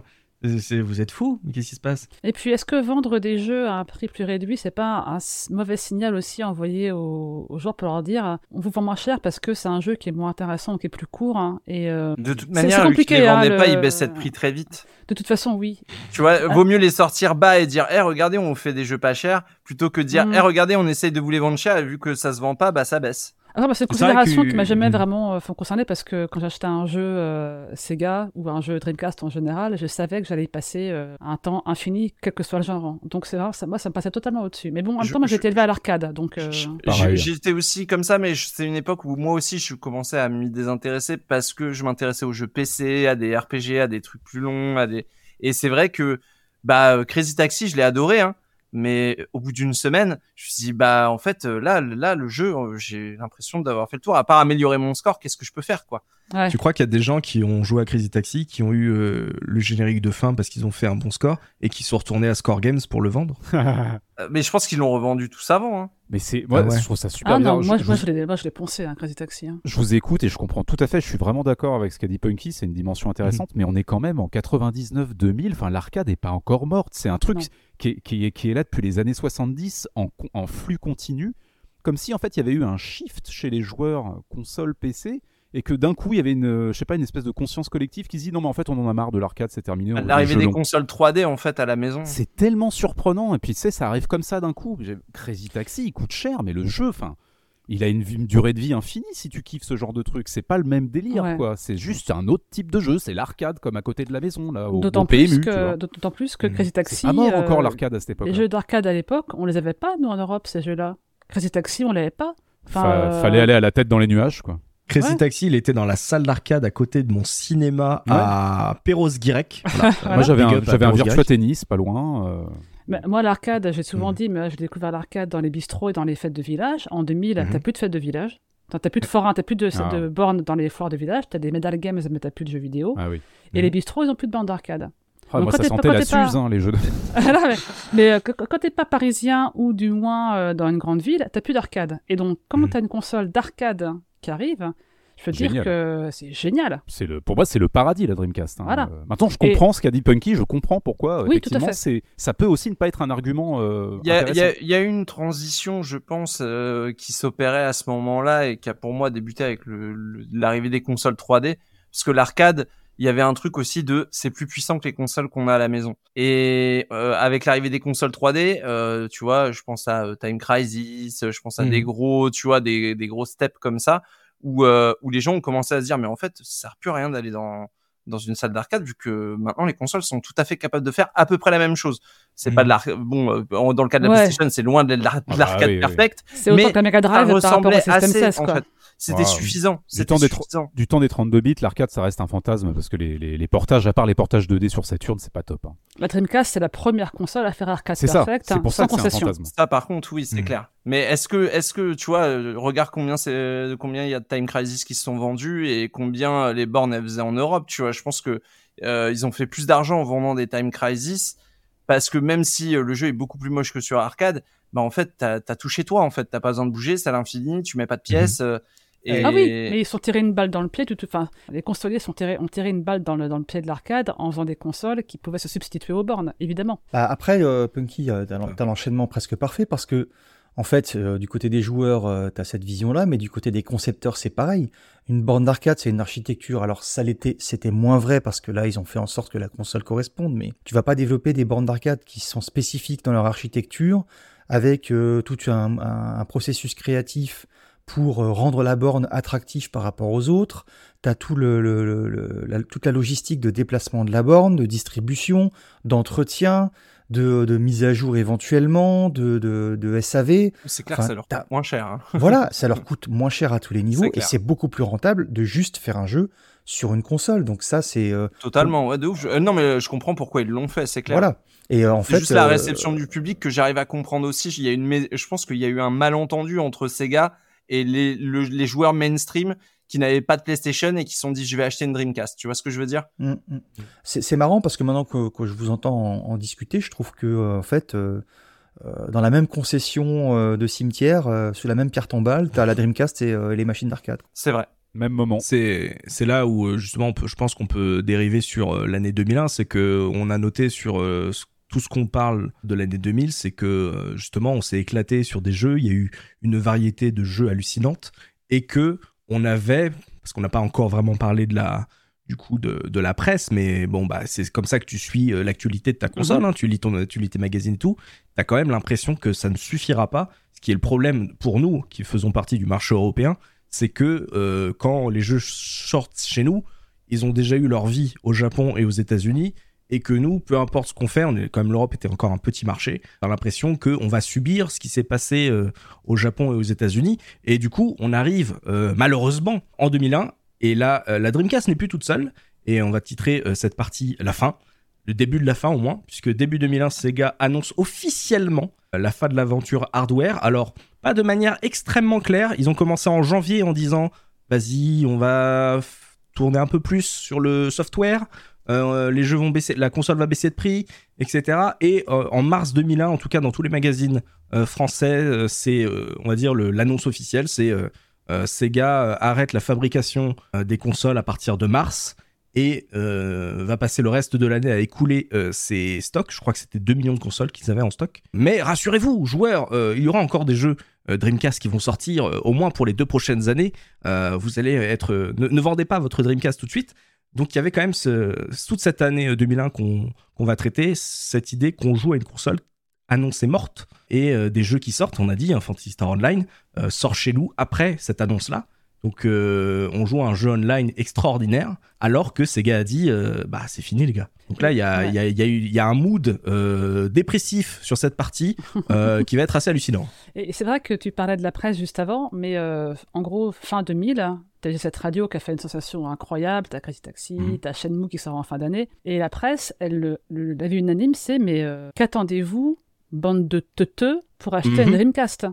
C'est, vous êtes fous, qu'est-ce qui se passe? Et puis, est-ce que vendre des jeux à un prix plus réduit, c'est pas un mauvais signal aussi envoyé aux, aux joueurs pour leur dire on vous vend moins cher parce que c'est un jeu qui est moins intéressant, qui est plus court hein, et euh... de toute manière, c'est, c'est compliqué, vu qu'ils les vendaient hein, pas, le... ils baissaient de prix très vite. De toute façon, oui. Tu vois, ah. vaut mieux les sortir bas et dire hey, regardez, on fait des jeux pas chers, plutôt que dire mm. hey, regardez, on essaye de vous les vendre chers, et vu que ça se vend pas, bah ça baisse. Ah bah c'est une considération que... qui m'a jamais vraiment euh, concernée, parce que quand j'achetais un jeu euh, Sega ou un jeu Dreamcast en général, je savais que j'allais y passer euh, un temps infini, quel que soit le genre. Donc c'est vrai, ça, moi ça me passait totalement au-dessus. Mais bon, en même je, temps, moi j'ai je... été élevé à l'arcade, donc. Euh... Je, je, j'étais aussi comme ça, mais je, c'est une époque où moi aussi je commençais à m'y désintéresser parce que je m'intéressais aux jeux P C, à des R P G, à des trucs plus longs, à des. Et c'est vrai que bah Crazy Taxi, je l'ai adoré, hein. Mais au bout d'une semaine, je me suis dit, bah, en fait, là, là, le jeu, j'ai l'impression d'avoir fait le tour. À part améliorer mon score, qu'est-ce que je peux faire, quoi? Ouais. Tu crois qu'il y a des gens qui ont joué à Crazy Taxi, qui ont eu euh, le générique de fin parce qu'ils ont fait un bon score et qui sont retournés à Score Games pour le vendre? Mais je pense qu'ils l'ont revendu tous avant. Hein. Mais c'est, moi, ah ouais. je trouve ça super ah bien. Non, moi, je, moi, je, je l'ai, moi, je l'ai poncé, hein, Crazy Taxi. Hein. Je vous écoute et je comprends tout à fait. Je suis vraiment d'accord avec ce qu'a dit Punky. C'est une dimension intéressante, mmh. mais on est quand même en quatre-vingt-dix-neuf deux mille. Enfin, l'arcade est pas encore morte. C'est un truc qui est, qui est, qui est là depuis les années soixante-dix en, en flux continu, comme si en fait il y avait eu un shift chez les joueurs console P C. Et que d'un coup, il y avait une, je sais pas, une espèce de conscience collective qui se dit non mais en fait on en a marre de l'arcade, c'est terminé. L'arrivée des long. consoles trois D en fait à la maison. C'est tellement surprenant et puis tu sais ça arrive comme ça d'un coup. Crazy Taxi, il coûte cher mais le jeu, enfin, il a une, une durée de vie infinie si tu kiffes ce genre de truc. C'est pas le même délire ouais. quoi. C'est juste un autre type de jeu. C'est l'arcade comme à côté de la maison là. Au, d'autant, au P M U, plus que, d'autant plus que Crazy Taxi. C'est pas mort euh, encore l'arcade à cette époque. Les jeux d'arcade à l'époque, on les avait pas nous en Europe ces jeux-là. Crazy Taxi, on l'avait pas. Enfin, Fa- euh... fallait aller à la tête dans les nuages quoi. Crazy ouais. Taxi, il était dans la salle d'arcade à côté de mon cinéma ouais. à Perros-Guirec. Voilà. Voilà. Moi, j'avais un, j'avais un Virtua Tennis, pas loin. Euh... Bah, moi, l'arcade, j'ai souvent mmh. dit, mais j'ai découvert l'arcade dans les bistrots et dans les fêtes de village. En deux mille, mmh. t'as plus de fêtes de village. T'as, t'as plus de forains, t'as plus de, ah. de bornes dans les foires de village. T'as des medal games, mais t'as plus de jeux vidéo. Ah, oui. Et mmh. les bistrots, ils ont plus de bornes d'arcade. Ah, moi, ça sentait pas, la pas... Suze, hein, les jeux de... non, mais mais euh, quand t'es pas parisien ou du moins euh, dans une grande ville, t'as plus d'arcade. Et donc, comme mmh. t'as une console d'arcade qui arrive, je peux te dire que c'est génial. C'est le, pour moi, c'est le paradis, la Dreamcast. Hein. Voilà. Euh, maintenant, je comprends et... ce qu'a dit Punky, je comprends pourquoi, oui, effectivement, c'est, ça peut aussi ne pas être un argument euh, y a, intéressant. Il y, y a une transition, je pense, euh, qui s'opérait à ce moment-là et qui a pour moi débuté avec le, le, l'arrivée des consoles trois D, parce que l'arcade, il y avait un truc aussi de c'est plus puissant que les consoles qu'on a à la maison. Et euh, avec l'arrivée des consoles trois D, euh, tu vois, je pense à euh, Time Crisis, je pense à mm. des gros, tu vois, des, des gros steps comme ça, où, euh, où les gens ont commencé à se dire mais en fait, ça sert plus à rien d'aller dans dans une salle d'arcade, vu que maintenant les consoles sont tout à fait capables de faire à peu près la même chose. C'est mm. pas de l'arcade, bon, euh, dans le cas de la ouais. PlayStation, c'est loin de, l'ar- de l'arcade ah bah, oui, perfecte, oui, oui. C'est mais autant que la Mega Drive par rapport au System seize, quoi. En fait. C'était wow. suffisant. Du, C'était temps des suffisant. Tro- du temps des trente-deux bits, l'arcade, ça reste un fantasme parce que les, les, les portages, à part les portages deux D sur Saturn, c'est pas top. Hein. La Dreamcast, c'est la première console à faire arcade c'est perfect, ça. C'est pour hein, ça sans que concession. C'est un fantasme. Ça, par contre, oui, c'est mmh. clair. Mais est-ce que, est-ce que, tu vois, regarde combien c'est, combien il y a de Time Crisis qui se sont vendus et combien les bornes elles faisaient en Europe, tu vois. Je pense que euh, ils ont fait plus d'argent en vendant des Time Crisis parce que même si euh, le jeu est beaucoup plus moche que sur arcade, bah en fait t'as, t'as tout chez toi, en fait t'as pas besoin de bouger, c'est à l'infini, tu mets pas de pièces. Mmh. Euh, Et... Ah oui, mais ils sont tirés une balle dans le pied. Tout, tout, enfin, les consoliers sont tirés, ont tiré une balle dans le, dans le pied de l'arcade en faisant des consoles qui pouvaient se substituer aux bornes, évidemment. Bah après, euh, Punky, euh, t'as, l'en, t'as l'enchaînement presque parfait parce que, en fait, euh, du côté des joueurs, euh, t'as cette vision-là, mais du côté des concepteurs, c'est pareil. Une borne d'arcade, c'est une architecture. Alors ça l'était, c'était moins vrai parce que là, ils ont fait en sorte que la console corresponde, mais tu vas pas développer des bornes d'arcade qui sont spécifiques dans leur architecture avec euh, tout un, un, un processus créatif pour rendre la borne attractive par rapport aux autres. T'as tout le, le, le, la, toute la logistique de déplacement de la borne, de distribution, d'entretien, de, de mise à jour éventuellement, de, de, de S A V. C'est clair, enfin, ça leur t'as... coûte moins cher. Hein. Voilà, ça leur coûte moins cher à tous les niveaux, c'est et c'est beaucoup plus rentable de juste faire un jeu sur une console. Donc ça, c'est... Euh... Totalement, ouais, de ouf. Je... Euh, non, mais je comprends pourquoi ils l'ont fait, c'est clair. Voilà. Et euh, en fait, c'est juste euh... la réception du public que j'arrive à comprendre aussi. Il y a une... Je pense qu'il y a eu un malentendu entre Sega et les, le, les joueurs mainstream qui n'avaient pas de PlayStation et qui se sont dit je vais acheter une Dreamcast, tu vois ce que je veux dire? mmh, mmh. C'est, c'est marrant parce que maintenant que, que je vous entends en, en discuter, je trouve que euh, en fait euh, euh, dans la même concession euh, de cimetière, euh, sous la même pierre tombale, t'as la Dreamcast et euh, les machines d'arcade. C'est vrai, même moment. C'est, c'est là où justement peut, je pense qu'on peut dériver sur l'année deux mille un, c'est qu'on a noté sur euh, ce tout ce qu'on parle de l'année deux mille, c'est que justement on s'est éclaté sur des jeux, il y a eu une variété de jeux hallucinantes et que on avait, parce qu'on n'a pas encore vraiment parlé de la, du coup de, de la presse, mais bon bah c'est comme ça que tu suis l'actualité de ta console, hein, tu lis ton, tu lis tes magazines et tout, t'as quand même l'impression que ça ne suffira pas, ce qui est le problème pour nous qui faisons partie du marché européen, c'est que euh, quand les jeux sortent chez nous, ils ont déjà eu leur vie au Japon et aux États-Unis. Et que nous, peu importe ce qu'on fait, on est, quand même l'Europe était encore un petit marché, on a l'impression qu'on va subir ce qui s'est passé euh, au Japon et aux États-Unis. Et du coup, on arrive euh, malheureusement en deux mille un, et là, euh, la Dreamcast n'est plus toute seule. Et on va titrer euh, cette partie la fin, le début de la fin au moins, puisque début deux mille un, Sega annonce officiellement la fin de l'aventure hardware. Alors, pas de manière extrêmement claire, ils ont commencé en janvier en disant « Vas-y, on va f- tourner un peu plus sur le software ». Euh, les jeux vont baisser, la console va baisser de prix, et cetera. Et euh, en mars deux mille un, en tout cas dans tous les magazines euh, français, euh, c'est, euh, on va dire, le, l'annonce officielle, c'est euh, euh, Sega euh, arrête la fabrication euh, des consoles à partir de mars et euh, va passer le reste de l'année à écouler euh, ses stocks. Je crois que c'était deux millions de consoles qu'ils avaient en stock. Mais rassurez-vous, joueurs, euh, il y aura encore des jeux euh, Dreamcast qui vont sortir, euh, au moins pour les deux prochaines années. Euh, vous allez être... Euh, ne, ne vendez pas votre Dreamcast tout de suite. Donc il y avait quand même ce, toute cette année deux mille un qu'on, qu'on va traiter, cette idée qu'on joue à une console annoncée morte et euh, des jeux qui sortent, on a dit, hein, Phantasy Star Online euh, sort chez nous après cette annonce-là. Donc euh, on joue à un jeu online extraordinaire alors que Sega a dit euh, bah c'est fini les gars. Donc là il y a il ouais. y a il y, y a un mood euh, dépressif sur cette partie euh, qui va être assez hallucinant. Et c'est vrai que tu parlais de la presse juste avant, mais euh, en gros fin deux mille, t'as cette radio qui a fait une sensation incroyable, t'as Crazy Taxi, mmh. t'as Shenmue qui sort en fin d'année et la presse elle l'avis unanime c'est mais euh, qu'attendez-vous bande de teuteux pour acheter mmh. une Dreamcast?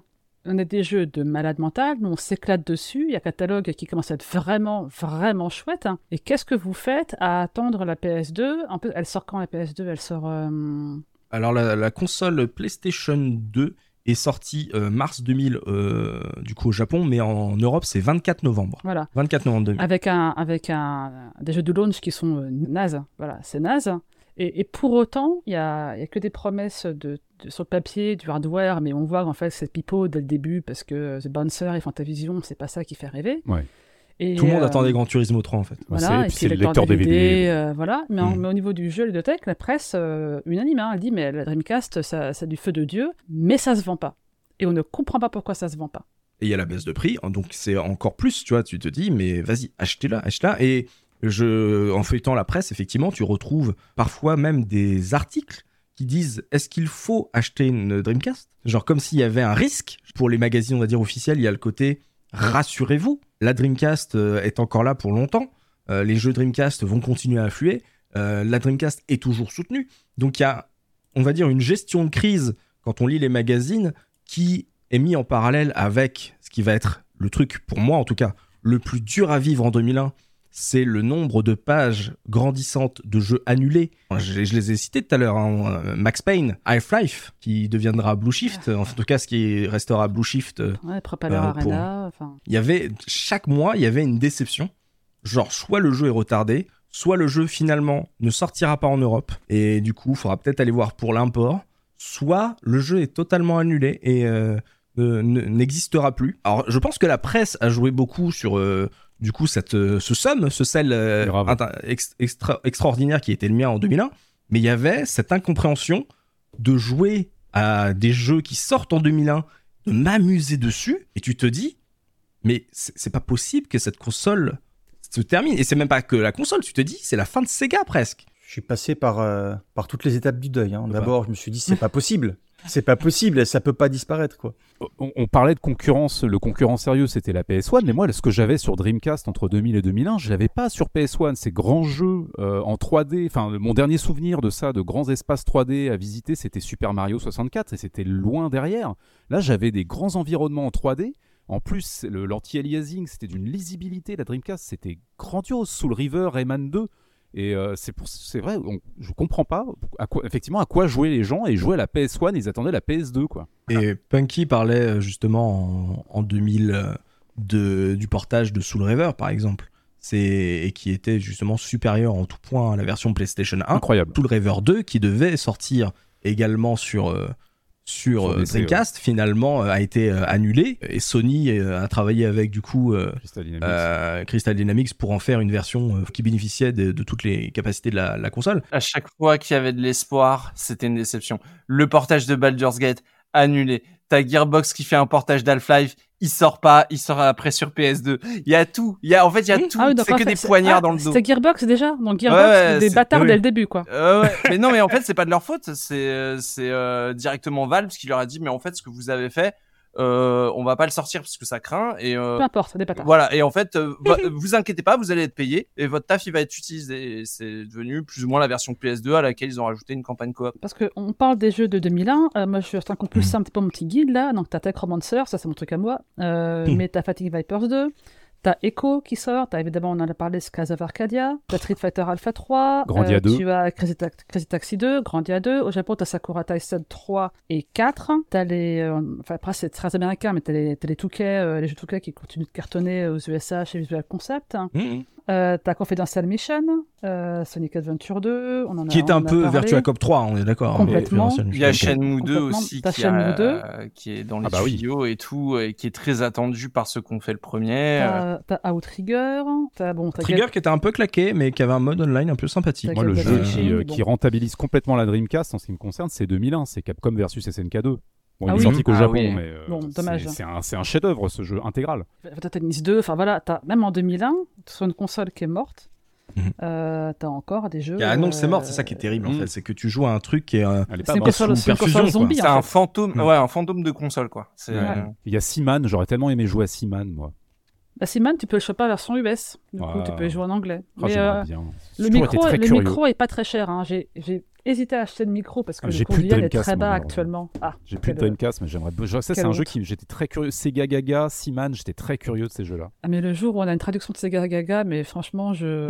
On a des jeux de malade mental, on s'éclate dessus, il y a un catalogue qui commence à être vraiment, vraiment chouette. Hein. Et qu'est-ce que vous faites à attendre la P S deux ? En plus, elle sort quand la P S deux ? Elle sort... Euh... Alors, la, la console PlayStation deux est sortie euh, mars deux mille, euh, du coup, au Japon, mais en, en Europe, c'est vingt-quatre novembre. Voilà. vingt-quatre novembre deux mille. Avec, un, avec un, des jeux de launch qui sont euh, nazes. Voilà, c'est naze. Et, et pour autant, il n'y a, y a que des promesses de sur le papier, du hardware, mais on voit en fait c'est pipeau dès le début parce que The Bouncer et Fantavision, c'est pas ça qui fait rêver. Ouais. Et tout le euh... monde attendait Gran Turismo trois en fait. Voilà, c'est, et puis c'est le lecteur D V D. D V D euh, voilà. mais, mmh. en, mais au niveau du jeu, les deux tech, la presse euh, unanime, hein, elle dit mais la Dreamcast, ça, ça a du feu de Dieu, mais ça se vend pas. Et on ne comprend pas pourquoi ça se vend pas. Et il y a la baisse de prix, donc c'est encore plus, tu vois, tu te dis mais vas-y, achetez-la, achetez-la. Et je, en feuilletant la presse, effectivement, tu retrouves parfois même des articles qui disent est-ce qu'il faut acheter une Dreamcast ? Genre comme s'il y avait un risque. Pour les magazines, on va dire officiels, il y a le côté rassurez-vous, la Dreamcast est encore là pour longtemps, euh, les jeux Dreamcast vont continuer à affluer, euh, la Dreamcast est toujours soutenue. Donc il y a, on va dire, une gestion de crise quand on lit les magazines qui est mise en parallèle avec ce qui va être le truc, pour moi en tout cas, le plus dur à vivre en deux mille un, c'est le nombre de pages grandissantes de jeux annulés. Je, je les ai cités tout à l'heure, hein. Max Payne, Half-Life, qui deviendra Blue Shift, en tout cas ce qui restera Blue Shift. Ouais, Propeller euh, Arena. Pour... Enfin... Il y avait, chaque mois, il y avait une déception. Genre, soit le jeu est retardé, soit le jeu finalement ne sortira pas en Europe. Et du coup, il faudra peut-être aller voir pour l'import. Soit le jeu est totalement annulé et euh, ne, ne, n'existera plus. Alors, je pense que la presse a joué beaucoup sur... Euh, Du coup, cette, ce somme, ce sel euh, ex, extra, extraordinaire qui était le mien en deux mille un, mais il y avait cette incompréhension de jouer à des jeux qui sortent en deux mille un, de m'amuser dessus, et tu te dis, mais c'est, c'est pas possible que cette console se termine. Et c'est même pas que la console, tu te dis, c'est la fin de Sega presque. Je suis passé par, euh, par toutes les étapes du deuil. Hein. D'abord, je me suis dit, c'est pas possible. C'est pas possible, ça peut pas disparaître, quoi. On, on parlait de concurrence, le concurrent sérieux c'était la P S un, mais moi ce que j'avais sur Dreamcast entre deux mille et deux mille un, je l'avais pas sur P S un, ces grands jeux euh, en trois D, enfin mon dernier souvenir de ça, de grands espaces trois D à visiter, c'était Super Mario soixante-quatre et c'était loin derrière. Là j'avais des grands environnements en trois D, en plus le, l'anti-aliasing c'était d'une lisibilité, la Dreamcast c'était grandiose, Soul River, Rayman deux. Et euh, c'est, pour, c'est vrai, on, je comprends pas à quoi, effectivement à quoi jouaient les gens et jouaient à la P S un, ils attendaient la P S deux quoi. Et Punky parlait justement en, en deux mille de, du portage de Soul River par exemple, c'est, et qui était justement supérieur en tout point à la version PlayStation un. Incroyable. Soul River deux qui devait sortir également sur, euh, sur, sur euh, Dreamcast, ouais. Finalement euh, a été euh, annulé et Sony euh, a travaillé avec du coup euh, Crystal, Dynamics. Euh, Crystal Dynamics pour en faire une version euh, qui bénéficiait de, de toutes les capacités de la, la console. À chaque fois qu'il y avait de l'espoir, c'était une déception. Le portage de Baldur's Gate annulé. T'as Gearbox qui fait un portage d'Half-Life, il sort pas, il sort après sur P S deux. Il y a tout, il y a en fait il y a mmh. tout, ah oui, c'est que fait, des c'est... poignards ah, dans le dos. C'était Gearbox déjà, donc Gearbox ouais, des c'est... bâtards oui. dès le début quoi. Euh, ouais. Mais non mais en fait c'est pas de leur faute, c'est c'est euh, directement Valve qui leur a dit mais en fait ce que vous avez fait, euh, on va pas le sortir parce que ça craint et euh, peu importe, des bâtards. Voilà et en fait euh, bah, vous inquiétez pas, vous allez être payé et votre taf il va être utilisé. Et c'est devenu plus ou moins la version P S deux à laquelle ils ont rajouté une campagne coop. Parce que on parle des jeux de deux mille un, euh, moi je suis en plus simple, c'est pas mon petit guide là, donc t'as Tech Romancer, ça c'est mon truc à moi, euh, mais t'as Fatigue Vipers deux. T'as Echo qui sort, t'as évidemment, on en a parlé, Skies of Arcadia, t'as Street Fighter Alpha trois, Grandia euh, deux. Tu as Crazy, Ta- Crazy Taxi deux, Grandia deux, au Japon t'as Sakura Taisen trois et quatre, t'as les, euh, enfin après c'est très américain, mais t'as les, t'as les Touquet, euh, les jeux Touquet qui continuent de cartonner aux U S A chez Visual Concept, mm-hmm. euh, t'as Confidential Mission, euh, Sonic Adventure deux, on en a qui est un peu Virtua Cop trois, on est d'accord. Complètement. Il y a Shenmue deux aussi qui, a, deux. Qui est dans les ah bah tuyaux oui. et tout, et qui est très attendu par ceux qu'on fait le premier. T'as... T'as Outrigger, t'as bon. T'as Trigger G- qui était un peu claqué, mais qui avait un mode online un peu sympathique. Moi, le jeu euh, qui, euh, bon. qui rentabilise complètement la Dreamcast en ce qui me concerne, c'est deux mille un, c'est Capcom versus S N K deux. Bon, ah il oui. est sorti qu'au ah Japon, oui. mais euh, bon, dommage. C'est, c'est un, c'est un chef-d'œuvre ce jeu intégral. T'as Tennis deux, enfin voilà, t'as même en deux mille un sur une console qui est morte. Mmh. Euh, t'as encore des jeux. Ah non, euh... c'est mort, c'est ça qui est terrible mmh. en fait, c'est que tu joues à un truc qui est euh, c'est une console, sous c'est une perfusion, zombie, c'est en fait. Un fantôme, ouais, un fantôme de console quoi. Il y a Seaman, j'aurais tellement aimé jouer à Seaman moi. La Seaman, tu peux le choper à version U S. Du coup, ouais. tu peux jouer en anglais. Oh, mais, euh, le micro, le micro est pas très cher. Hein. J'ai, j'ai hésité à acheter le micro parce que ah, le courriel est très bas actuellement. Ah, j'ai plus de Dreamcast, mais j'aimerais. Ça, c'est un route. Jeu qui j'étais très curieux. Sega Gaga, Seaman, j'étais très curieux de ces jeux-là. Ah, mais le jour où on a une traduction de Sega Gaga, mais franchement, je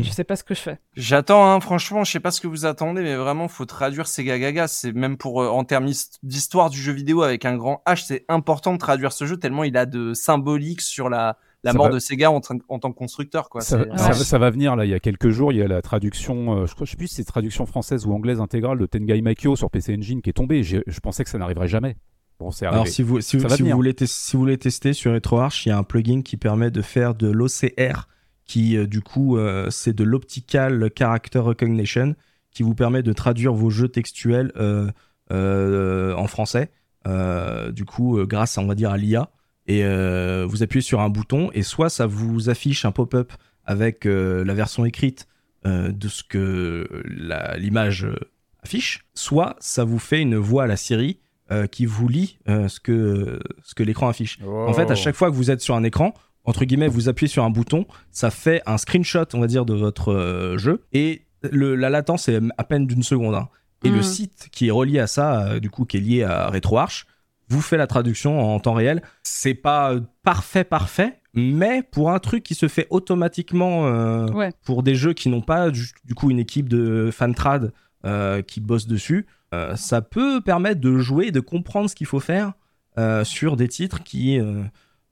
je sais pas ce que je fais. J'attends, hein, franchement, je sais pas ce que vous attendez, mais vraiment, faut traduire Sega Gaga. C'est même pour euh, en termes d'histoire du jeu vidéo avec un grand H, c'est important de traduire ce jeu tellement il a de symbolique sur la. La ça mort va... de Sega en, tra- en tant que constructeur, quoi. Ça, c'est... Ça, ça va venir, là. Il y a quelques jours, il y a la traduction, euh, je crois, je sais plus si c'est traduction française ou anglaise intégrale de Tengai Maikyo sur P C Engine qui est tombée. Je, je pensais que ça n'arriverait jamais. Bon, c'est arrivé. Alors, si vous, si, vous, si, vous voulez te- si vous voulez tester sur RetroArch, il y a un plugin qui permet de faire de l'O C R, qui, euh, du coup, euh, c'est de l'Optical Character Recognition, qui vous permet de traduire vos jeux textuels euh, euh, en français, euh, du coup, euh, grâce, on va dire, à l'I A. Et euh, vous appuyez sur un bouton et soit ça vous affiche un pop-up avec euh, la version écrite euh, de ce que la, l'image euh, affiche, soit ça vous fait une voix à la Siri euh, qui vous lit euh, ce que, ce que l'écran affiche. Oh. En fait, à chaque fois que vous êtes sur un écran, entre guillemets, vous appuyez sur un bouton, ça fait un screenshot, on va dire, de votre euh, jeu. Et le, la latence est à peine d'une seconde. Hein. Et mmh. le site qui est relié à ça, euh, du coup, qui est lié à RetroArch, vous fait la traduction en temps réel. C'est pas parfait, parfait, Mais pour un truc qui se fait automatiquement euh, ouais. pour des jeux qui n'ont pas du, du coup une équipe de fan-trad euh, qui bosse dessus, euh, ça peut permettre de jouer, de comprendre ce qu'il faut faire euh, sur des titres qui euh,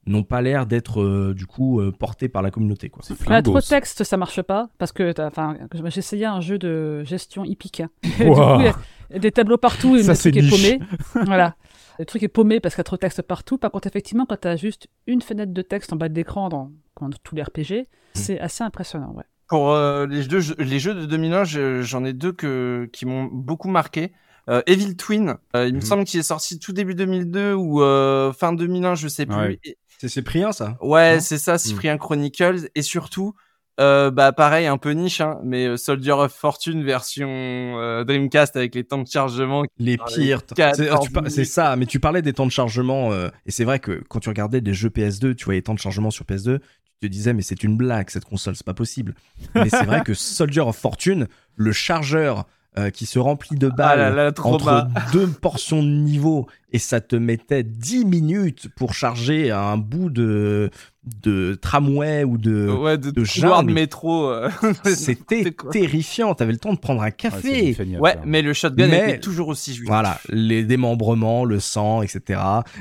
n'ont pas l'air d'être euh, du coup euh, portés par la communauté, quoi. C'est ah, trop de texte, ça marche pas parce que enfin j'essayais un jeu de gestion hippique. Wow. Du coup, il y a des tableaux partout et le truc est paumé. Voilà. Le truc est paumé parce qu'il y a trop de texte partout. Par contre, effectivement, quand tu as juste une fenêtre de texte en bas de l'écran dans, dans tous les R P G, mmh. c'est assez impressionnant. Ouais. Pour euh, les, deux, les jeux de deux mille un, j'en ai deux que, qui m'ont beaucoup marqué. Euh, Evil Twin, euh, il mmh. me semble qu'il est sorti tout début deux mille deux ou euh, fin deux mille un, je sais plus. Ouais. Et... C'est Cyprien, ça ? Ouais, hein c'est ça, Cyprien mmh. Chronicles. Et surtout, euh, bah, pareil, un peu niche, hein, mais Soldier of Fortune version euh, Dreamcast avec les temps de chargement. Les pires. C'est, ah, par... c'est ça, mais tu parlais des temps de chargement. Euh, et c'est vrai que quand tu regardais des jeux P S deux, tu voyais les temps de chargement sur P S deux, tu te disais, mais c'est une blague, cette console, c'est pas possible. Mais c'est vrai que Soldier of Fortune, le chargeur euh, qui se remplit de balles ah là là, entre bas. deux portions de niveau, et ça te mettait dix minutes pour charger un bout de... de tramway ou de ouais, de, de genre de métro c'était terrifiant, t'avais le temps de prendre un café. Ouais, ouais mais le shotgun mais, était toujours aussi jouissif. Voilà, les démembrements, le sang, etc.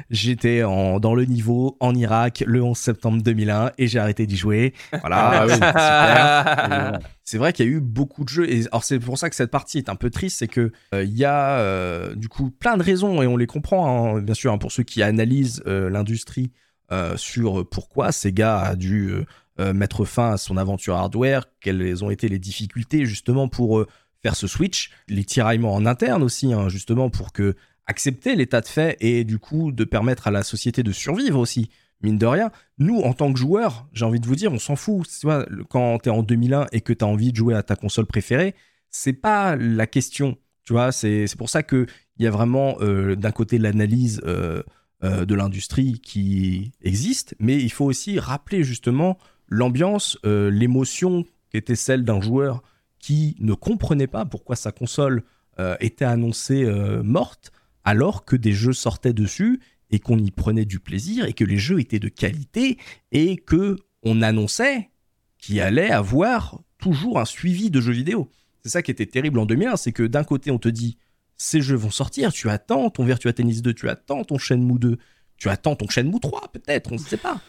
J'étais en, dans le niveau en Irak le onze septembre deux mille un et j'ai arrêté d'y jouer, voilà. Super. Et, euh, c'est vrai qu'il y a eu beaucoup de jeux et alors c'est pour ça que cette partie est un peu triste, c'est que il euh, y a euh, du coup plein de raisons et on les comprend, hein, bien sûr, hein, pour ceux qui analysent euh, l'industrie Euh, sur pourquoi Sega a dû euh, euh, mettre fin à son aventure hardware, quelles ont été les difficultés justement pour euh, faire ce switch, les tiraillements en interne aussi, hein, justement pour que accepter l'état de fait et du coup de permettre à la société de survivre aussi, mine de rien. Nous, en tant que joueurs, j'ai envie de vous dire, on s'en fout. Tu vois, quand t'es en deux mille un et que t'as envie de jouer à ta console préférée, c'est pas la question, tu vois. C'est, c'est pour ça qu'il y a vraiment euh, d'un côté l'analyse euh, de l'industrie qui existe, mais il faut aussi rappeler justement l'ambiance, euh, l'émotion qui était celle d'un joueur qui ne comprenait pas pourquoi sa console euh, était annoncée euh, morte, alors que des jeux sortaient dessus et qu'on y prenait du plaisir et que les jeux étaient de qualité et que on annonçait qu'il allait avoir toujours un suivi de jeux vidéo. C'est ça qui était terrible en deux mille un, c'est que d'un côté on te dit ces jeux vont sortir, tu attends ton Virtua Tennis deux, tu attends ton Shenmue deux, tu attends ton Shenmue trois peut-être, on ne sait pas.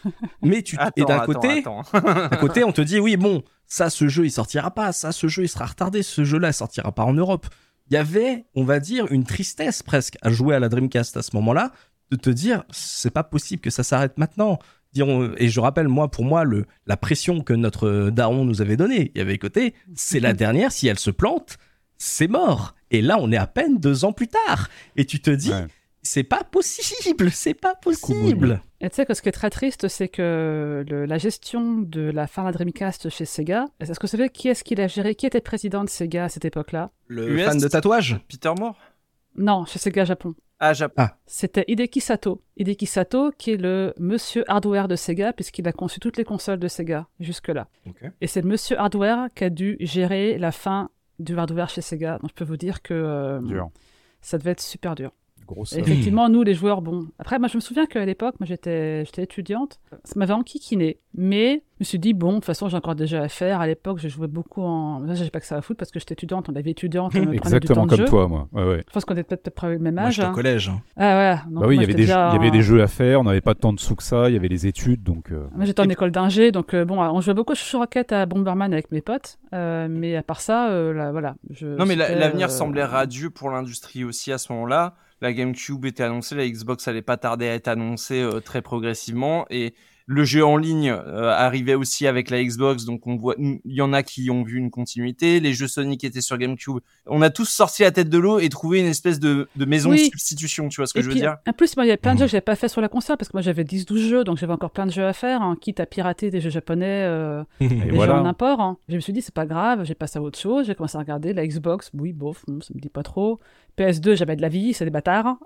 Mais tu attends, et d'un attends, côté, attends. d'un côté, on te dit oui, bon, ça ce jeu il sortira pas, ça ce jeu il sera retardé, ce jeu-là il sortira pas en Europe. Il y avait, on va dire, une tristesse presque à jouer à la Dreamcast à ce moment-là, de te dire c'est pas possible que ça s'arrête maintenant. Et je rappelle, moi, pour moi, le, la pression que notre daron nous avait donnée, il y avait côté, c'est la dernière, si elle se plante, c'est mort. Et là, on est à peine deux ans plus tard. Et tu te dis, ouais. c'est pas possible, c'est pas possible. Et tu sais que ce qui est très triste, c'est que le, la gestion de la fin de la Dreamcast chez Sega, est-ce que vous savez qui est-ce qui l'a géré ? Qui était le président de Sega à cette époque-là ? Le U S fan de tatouage ? Peter Moore ? Non, chez Sega Japon. Ah, Japon. Ah. C'était Hideki Sato. Hideki Sato, qui est le monsieur hardware de Sega, puisqu'il a conçu toutes les consoles de Sega jusque-là. Okay. Et c'est le monsieur hardware qui a dû gérer la fin du hardware chez Sega, donc je peux vous dire que euh, ça devait être super dur. Et effectivement, nous les joueurs, bon. Après, moi je me souviens qu'à l'époque, moi j'étais, j'étais étudiante, ça m'avait enquiquiné, mais je me suis dit bon, de toute façon j'ai encore des jeux à faire. À l'époque, je jouais beaucoup en, moi j'ai pas que ça à foutre parce que j'étais étudiante, on avait étudiante, on prenait exactement du temps de jeu. Exactement comme toi, moi. Ouais, ouais. Je pense qu'on était peut-être près du même âge. Moi, j'étais au collège. Hein. Ah ouais. Donc, bah oui, il y avait des, il en... y avait des jeux à faire, on n'avait pas tant de sous que ça, il y avait les études, donc. Euh... Moi j'étais en Et... école d'ingé, donc euh, bon, on jouait beaucoup sur Rocket à Bomberman avec mes potes, euh, mais à part ça, euh, là, voilà. Je, non mais la, l'avenir euh... semblait radieux pour l'industrie aussi à ce moment-là. La GameCube était annoncée, la Xbox allait pas tarder à être annoncée euh, très progressivement, et le jeu en ligne euh, arrivait aussi avec la Xbox, donc on voit, il y en a qui ont vu une continuité. Les jeux Sonic étaient sur GameCube. On a tous sorti la tête de l'eau et trouvé une espèce de, de maison oui. de substitution, tu vois ce que et je puis, veux dire. En plus, moi, il y a plein de jeux que j'avais pas fait sur la console parce que moi j'avais dix douze jeux, donc j'avais encore plein de jeux à faire, hein, quitte à pirater des jeux japonais, euh, des voilà. jeux en import. Hein. Je me suis dit c'est pas grave, j'ai passé à autre chose, j'ai commencé à regarder la Xbox, oui bof, ça me dit pas trop. P S deux, jamais de la vie, c'est des bâtards.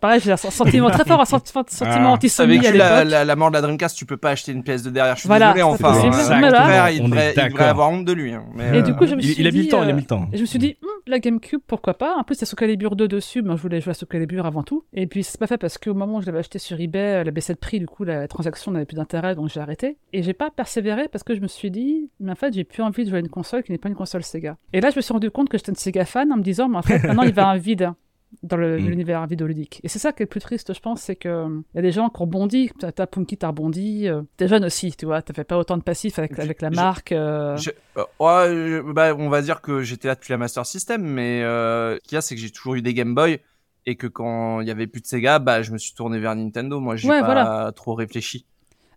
Pareil, j'ai un sentiment très fort, un sentiment, sentiment ah, anti-Sony à l'époque. La, la, la mort de la Dreamcast, tu peux pas acheter une P S deux derrière, je suis voilà, désolé, enfin. Hein, voilà. Il devrait, il devrait avoir honte de lui. Hein, mais et euh... du coup, je me suis il, dit... Il a mis le temps, euh, il a mis le temps. Je me suis dit, hm, la GameCube, pourquoi pas. En plus, il y a Soul Calibur deux dessus, mais je voulais jouer à Soul Calibur avant tout. Et puis, c'est pas fait parce qu'au moment où je l'avais acheté sur eBay, elle a baissé le prix, du coup, la transaction n'avait plus d'intérêt, donc j'ai arrêté. Et j'ai pas persévéré parce que je me suis dit, mais en fait, j'ai plus envie de jouer à une console qui n'est pas une console Sega. Et là, je me suis rendu compte que j'étais une Sega fan en me disant, mais en fait, maintenant, il va un vide dans le, mmh. l'univers vidéoludique. Et c'est ça qui est le plus triste, je pense, c'est qu'il euh, y a des gens qui ont bondi, t'as Punky, t'as rebondi, euh, t'es jeune aussi, tu vois, t'as fait pas autant de passifs avec, avec la je, marque. Euh... Je, euh, ouais, je, bah, on va dire que j'étais là depuis la Master System, mais euh, ce qu'il y a, c'est que j'ai toujours eu des Game Boy, et que quand il n'y avait plus de Sega, bah, je me suis tourné vers Nintendo, moi j'ai ouais, pas voilà. trop réfléchi.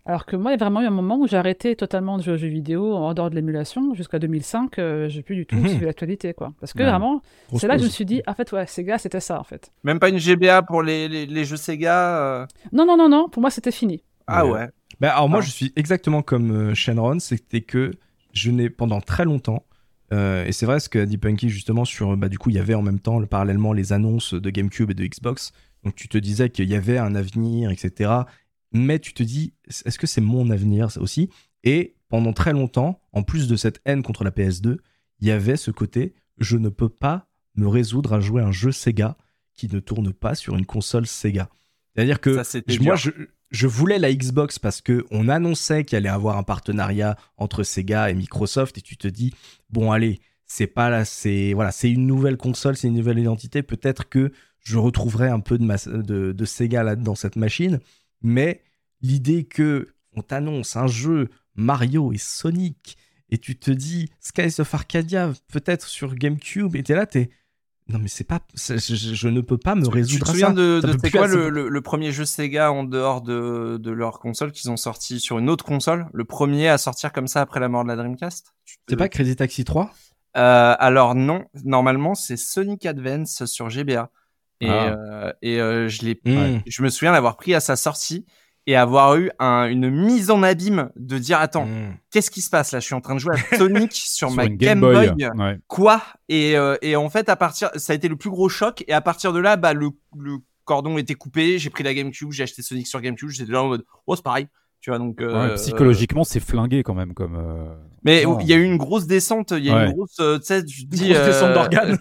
Alors que moi, il y a vraiment eu un moment où j'ai arrêté totalement de jouer aux jeux vidéo en dehors de l'émulation jusqu'à deux mille cinq. Euh, j'ai plus du tout mmh. suivi l'actualité, quoi. Parce que ouais. vraiment, Grosse c'est là pause. que je me suis dit, en fait, ouais, Sega, c'était ça, en fait. Même pas une G B A pour les, les, les jeux Sega. Euh... Non, non, non, non. Pour moi, c'était fini. Ah ouais. ouais. Bah alors moi, ah. je suis exactement comme euh, Shenron. C'était que je n'ai pendant très longtemps. Euh, et c'est vrai ce que dit Punky justement sur. Bah du coup, il y avait en même temps le, parallèlement les annonces de GameCube et de Xbox. Donc tu te disais qu'il y avait un avenir, et cetera. Mais tu te dis, est-ce que c'est mon avenir ça aussi ? Et pendant très longtemps, en plus de cette haine contre la P S deux, il y avait ce côté, je ne peux pas me résoudre à jouer un jeu Sega qui ne tourne pas sur une console Sega. C'est-à-dire que ça, moi, je, je voulais la Xbox parce qu'on annonçait qu'il allait avoir un partenariat entre Sega et Microsoft, et tu te dis, bon allez, c'est pas là, c'est, voilà, c'est une nouvelle console, c'est une nouvelle identité, peut-être que je retrouverai un peu de, ma, de, de Sega là, dans cette machine. Mais l'idée que on t'annonce un jeu Mario et Sonic et tu te dis Skies of Arcadia peut-être sur GameCube et t'es là t'es non mais c'est pas c'est, je, je ne peux pas me résoudre à ça. Tu te souviens de, de c'est quoi assez... le, le, le premier jeu Sega en dehors de, de leur console qu'ils ont sorti sur une autre console, le premier à sortir comme ça après la mort de la Dreamcast ? Tu te... C'est pas Crazy Taxi trois ? euh, Alors non, normalement c'est Sonic Advance sur G B A. Et, ah. euh, et euh, je, l'ai, mmh. je me souviens l'avoir pris à sa sortie et avoir eu un, une mise en abîme de dire attends, mmh. qu'est-ce qui se passe là, je suis en train de jouer à Sonic sur, sur ma Game, Game Boy, Boy. Ouais. Quoi et, euh, et en fait à partir, ça a été le plus gros choc et à partir de là bah, le, le cordon était coupé, j'ai pris la GameCube, j'ai acheté Sonic sur GameCube, j'étais là en mode oh c'est pareil. Tu vois, donc, euh, ouais, psychologiquement, euh... c'est flingué quand même. Comme, euh... Mais il oh. y a eu une grosse descente. Il y a ouais. une grosse, euh, tu dis, une grosse euh... descente d'organes.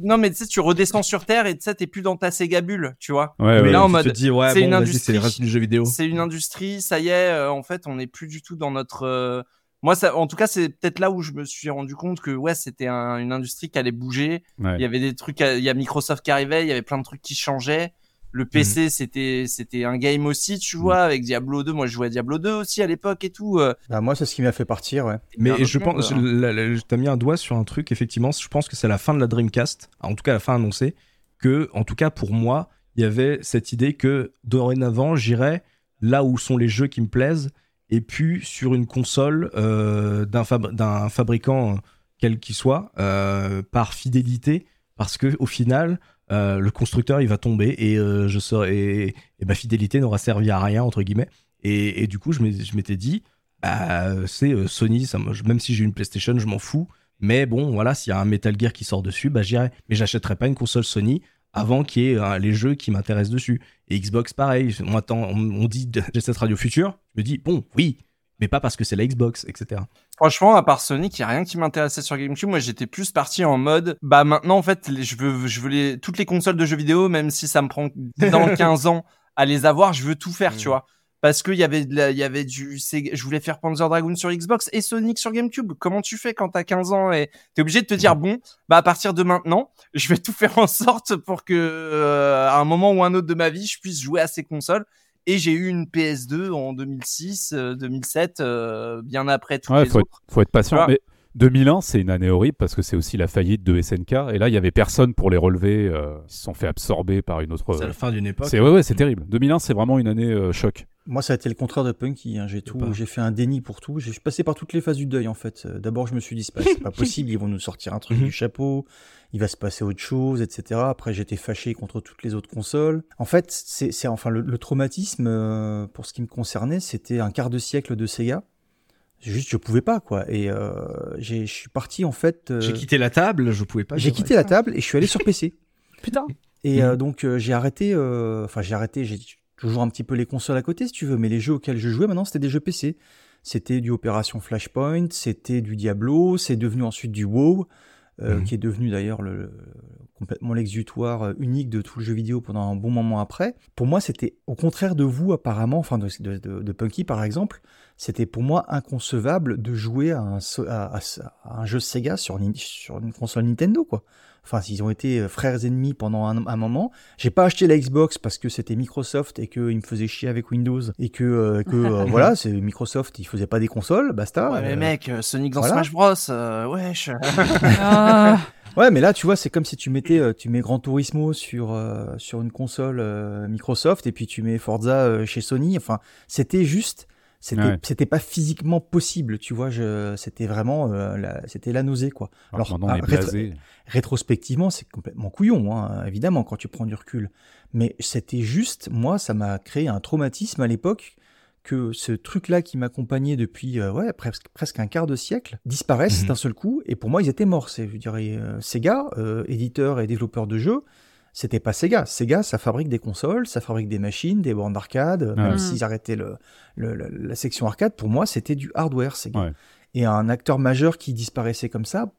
non, mais tu sais, tu redescends sur Terre et tu sais, t'es plus dans ta Sega bulle. Tu vois, ouais, mais ouais, là, en mode, dis, ouais, c'est bon, une vas-y, industrie. C'est le reste du jeu vidéo. C'est une industrie, ça y est. Euh, en fait, on n'est plus du tout dans notre. Euh... Moi, ça, en tout cas, c'est peut-être là où je me suis rendu compte que ouais, c'était un, une industrie qui allait bouger. Ouais. Il y avait des trucs, il y a Microsoft qui arrivait, il y avait plein de trucs qui changeaient. Le P C, mmh. c'était, c'était un game aussi, tu vois, mmh. avec Diablo deux. Moi, je jouais à Diablo deux aussi à l'époque et tout. Bah, moi, c'est ce qui m'a fait partir, ouais. Mais non, je pense, je, la, la, t'as mis un doigt sur un truc, effectivement. Je pense que c'est la fin de la Dreamcast, en tout cas, la fin annoncée, que, en tout cas, pour moi, il y avait cette idée que dorénavant, j'irais là où sont les jeux qui me plaisent et puis sur une console euh, d'un, fabri- d'un fabricant, quel qu'il soit, euh, par fidélité, parce qu'au final, Euh, le constructeur il va tomber et, euh, je serai, et, et ma fidélité n'aura servi à rien entre guillemets et, et du coup je m'étais, je m'étais dit bah, c'est euh, Sony ça, moi, je, même si j'ai une PlayStation je m'en fous mais bon voilà s'il y a un Metal Gear qui sort dessus bah, j'irai mais j'achèterai pas une console Sony avant qu'il y ait euh, les jeux qui m'intéressent dessus et Xbox pareil on, attend, on, on dit j'ai cette radio future je me dis bon oui mais pas parce que c'est la Xbox, et cetera. Franchement, à part Sonic, il n'y a rien qui m'intéressait sur GameCube. Moi, j'étais plus parti en mode, bah maintenant, en fait, je veux, je veux les, toutes les consoles de jeux vidéo, même si ça me prend dans quinze ans à les avoir, je veux tout faire, mmh. tu vois. Parce qu'il y avait, de la, y avait du... C'est, je voulais faire Panzer Dragoon sur Xbox et Sonic sur GameCube. Comment tu fais quand t'as quinze ans et t'es obligé de te dire, bon, bah à partir de maintenant, je vais tout faire en sorte pour que, euh, à un moment ou un autre de ma vie, je puisse jouer à ces consoles. Et j'ai eu une P S deux en deux mille six, euh, deux mille sept, euh, bien après toutes ouais, les faut autres. Il faut être patient. Voilà. Mais deux mille un, c'est une année horrible parce que c'est aussi la faillite de S N K. Et là, il n'y avait personne pour les relever. Euh, ils se sont fait absorber par une autre... C'est la fin d'une époque. C'est, ouais, ouais, c'est terrible. deux mille un, c'est vraiment une année euh, choc. Moi, ça a été le contraire de Punky. Hein. J'ai, tout, j'ai fait un déni pour tout. Je suis passé par toutes les phases du deuil, en fait. D'abord, je me suis dit, c'est pas, c'est pas possible. Ils vont nous sortir un truc du chapeau. Il va se passer autre chose, et cetera. Après, j'étais fâché contre toutes les autres consoles. En fait, c'est, c'est enfin le, le traumatisme, euh, pour ce qui me concernait, c'était un quart de siècle de Sega. juste je pouvais pas quoi. Et euh, j'ai, je suis parti en fait. Euh, j'ai quitté la table, je pouvais pas. J'ai quitté la table et je suis allé sur P C. Putain. Et mmh. euh, donc euh, j'ai arrêté. Enfin euh, j'ai arrêté. J'ai toujours un petit peu les consoles à côté si tu veux, mais les jeux auxquels je jouais maintenant c'était des jeux P C. C'était du Opération Flashpoint, c'était du Diablo, c'est devenu ensuite du WoW, euh, mmh. qui est devenu d'ailleurs le, le, complètement l'exutoire unique de tout le jeu vidéo pendant un bon moment après. Pour moi, c'était au contraire de vous apparemment, enfin de, de, de, de Punky par exemple, c'était pour moi inconcevable de jouer à un, à, à, à un jeu Sega sur, sur une console Nintendo, quoi. Enfin, ils ont été frères ennemis pendant un, un moment. J'ai pas acheté la Xbox parce que c'était Microsoft et qu'ils me faisaient chier avec Windows et que, euh, que euh, voilà, c'est Microsoft, ils faisaient pas des consoles, basta. Ouais, mais euh, mec, Sonic dans voilà. Smash Bros, euh, wesh. ah. Ouais, mais là, tu vois, c'est comme si tu mettais, tu mets Gran Turismo sur euh, sur une console euh, Microsoft et puis tu mets Forza euh, chez Sony. Enfin, c'était juste. C'était, ouais. c'était pas physiquement possible, tu vois, je, c'était vraiment, euh, la, c'était la nausée, quoi. Alors, Alors ah, rétro- rétrospectivement, c'est complètement couillon, hein, évidemment, quand tu prends du recul. Mais c'était juste, moi, ça m'a créé un traumatisme à l'époque que ce truc-là qui m'accompagnait depuis, euh, ouais, presque, presque un quart de siècle, disparaisse mm-hmm. d'un seul coup, et pour moi, ils étaient morts. C'est, je dirais, euh, Sega, euh, éditeur et développeur de jeux, c'était pas Sega. Sega, ça fabrique des consoles, ça fabrique des machines, des bornes d'arcade. Ouais. Même s'ils arrêtaient le, le, la, la section arcade, pour moi, c'était du hardware, Sega. Ouais. Et un acteur majeur qui disparaissait comme ça,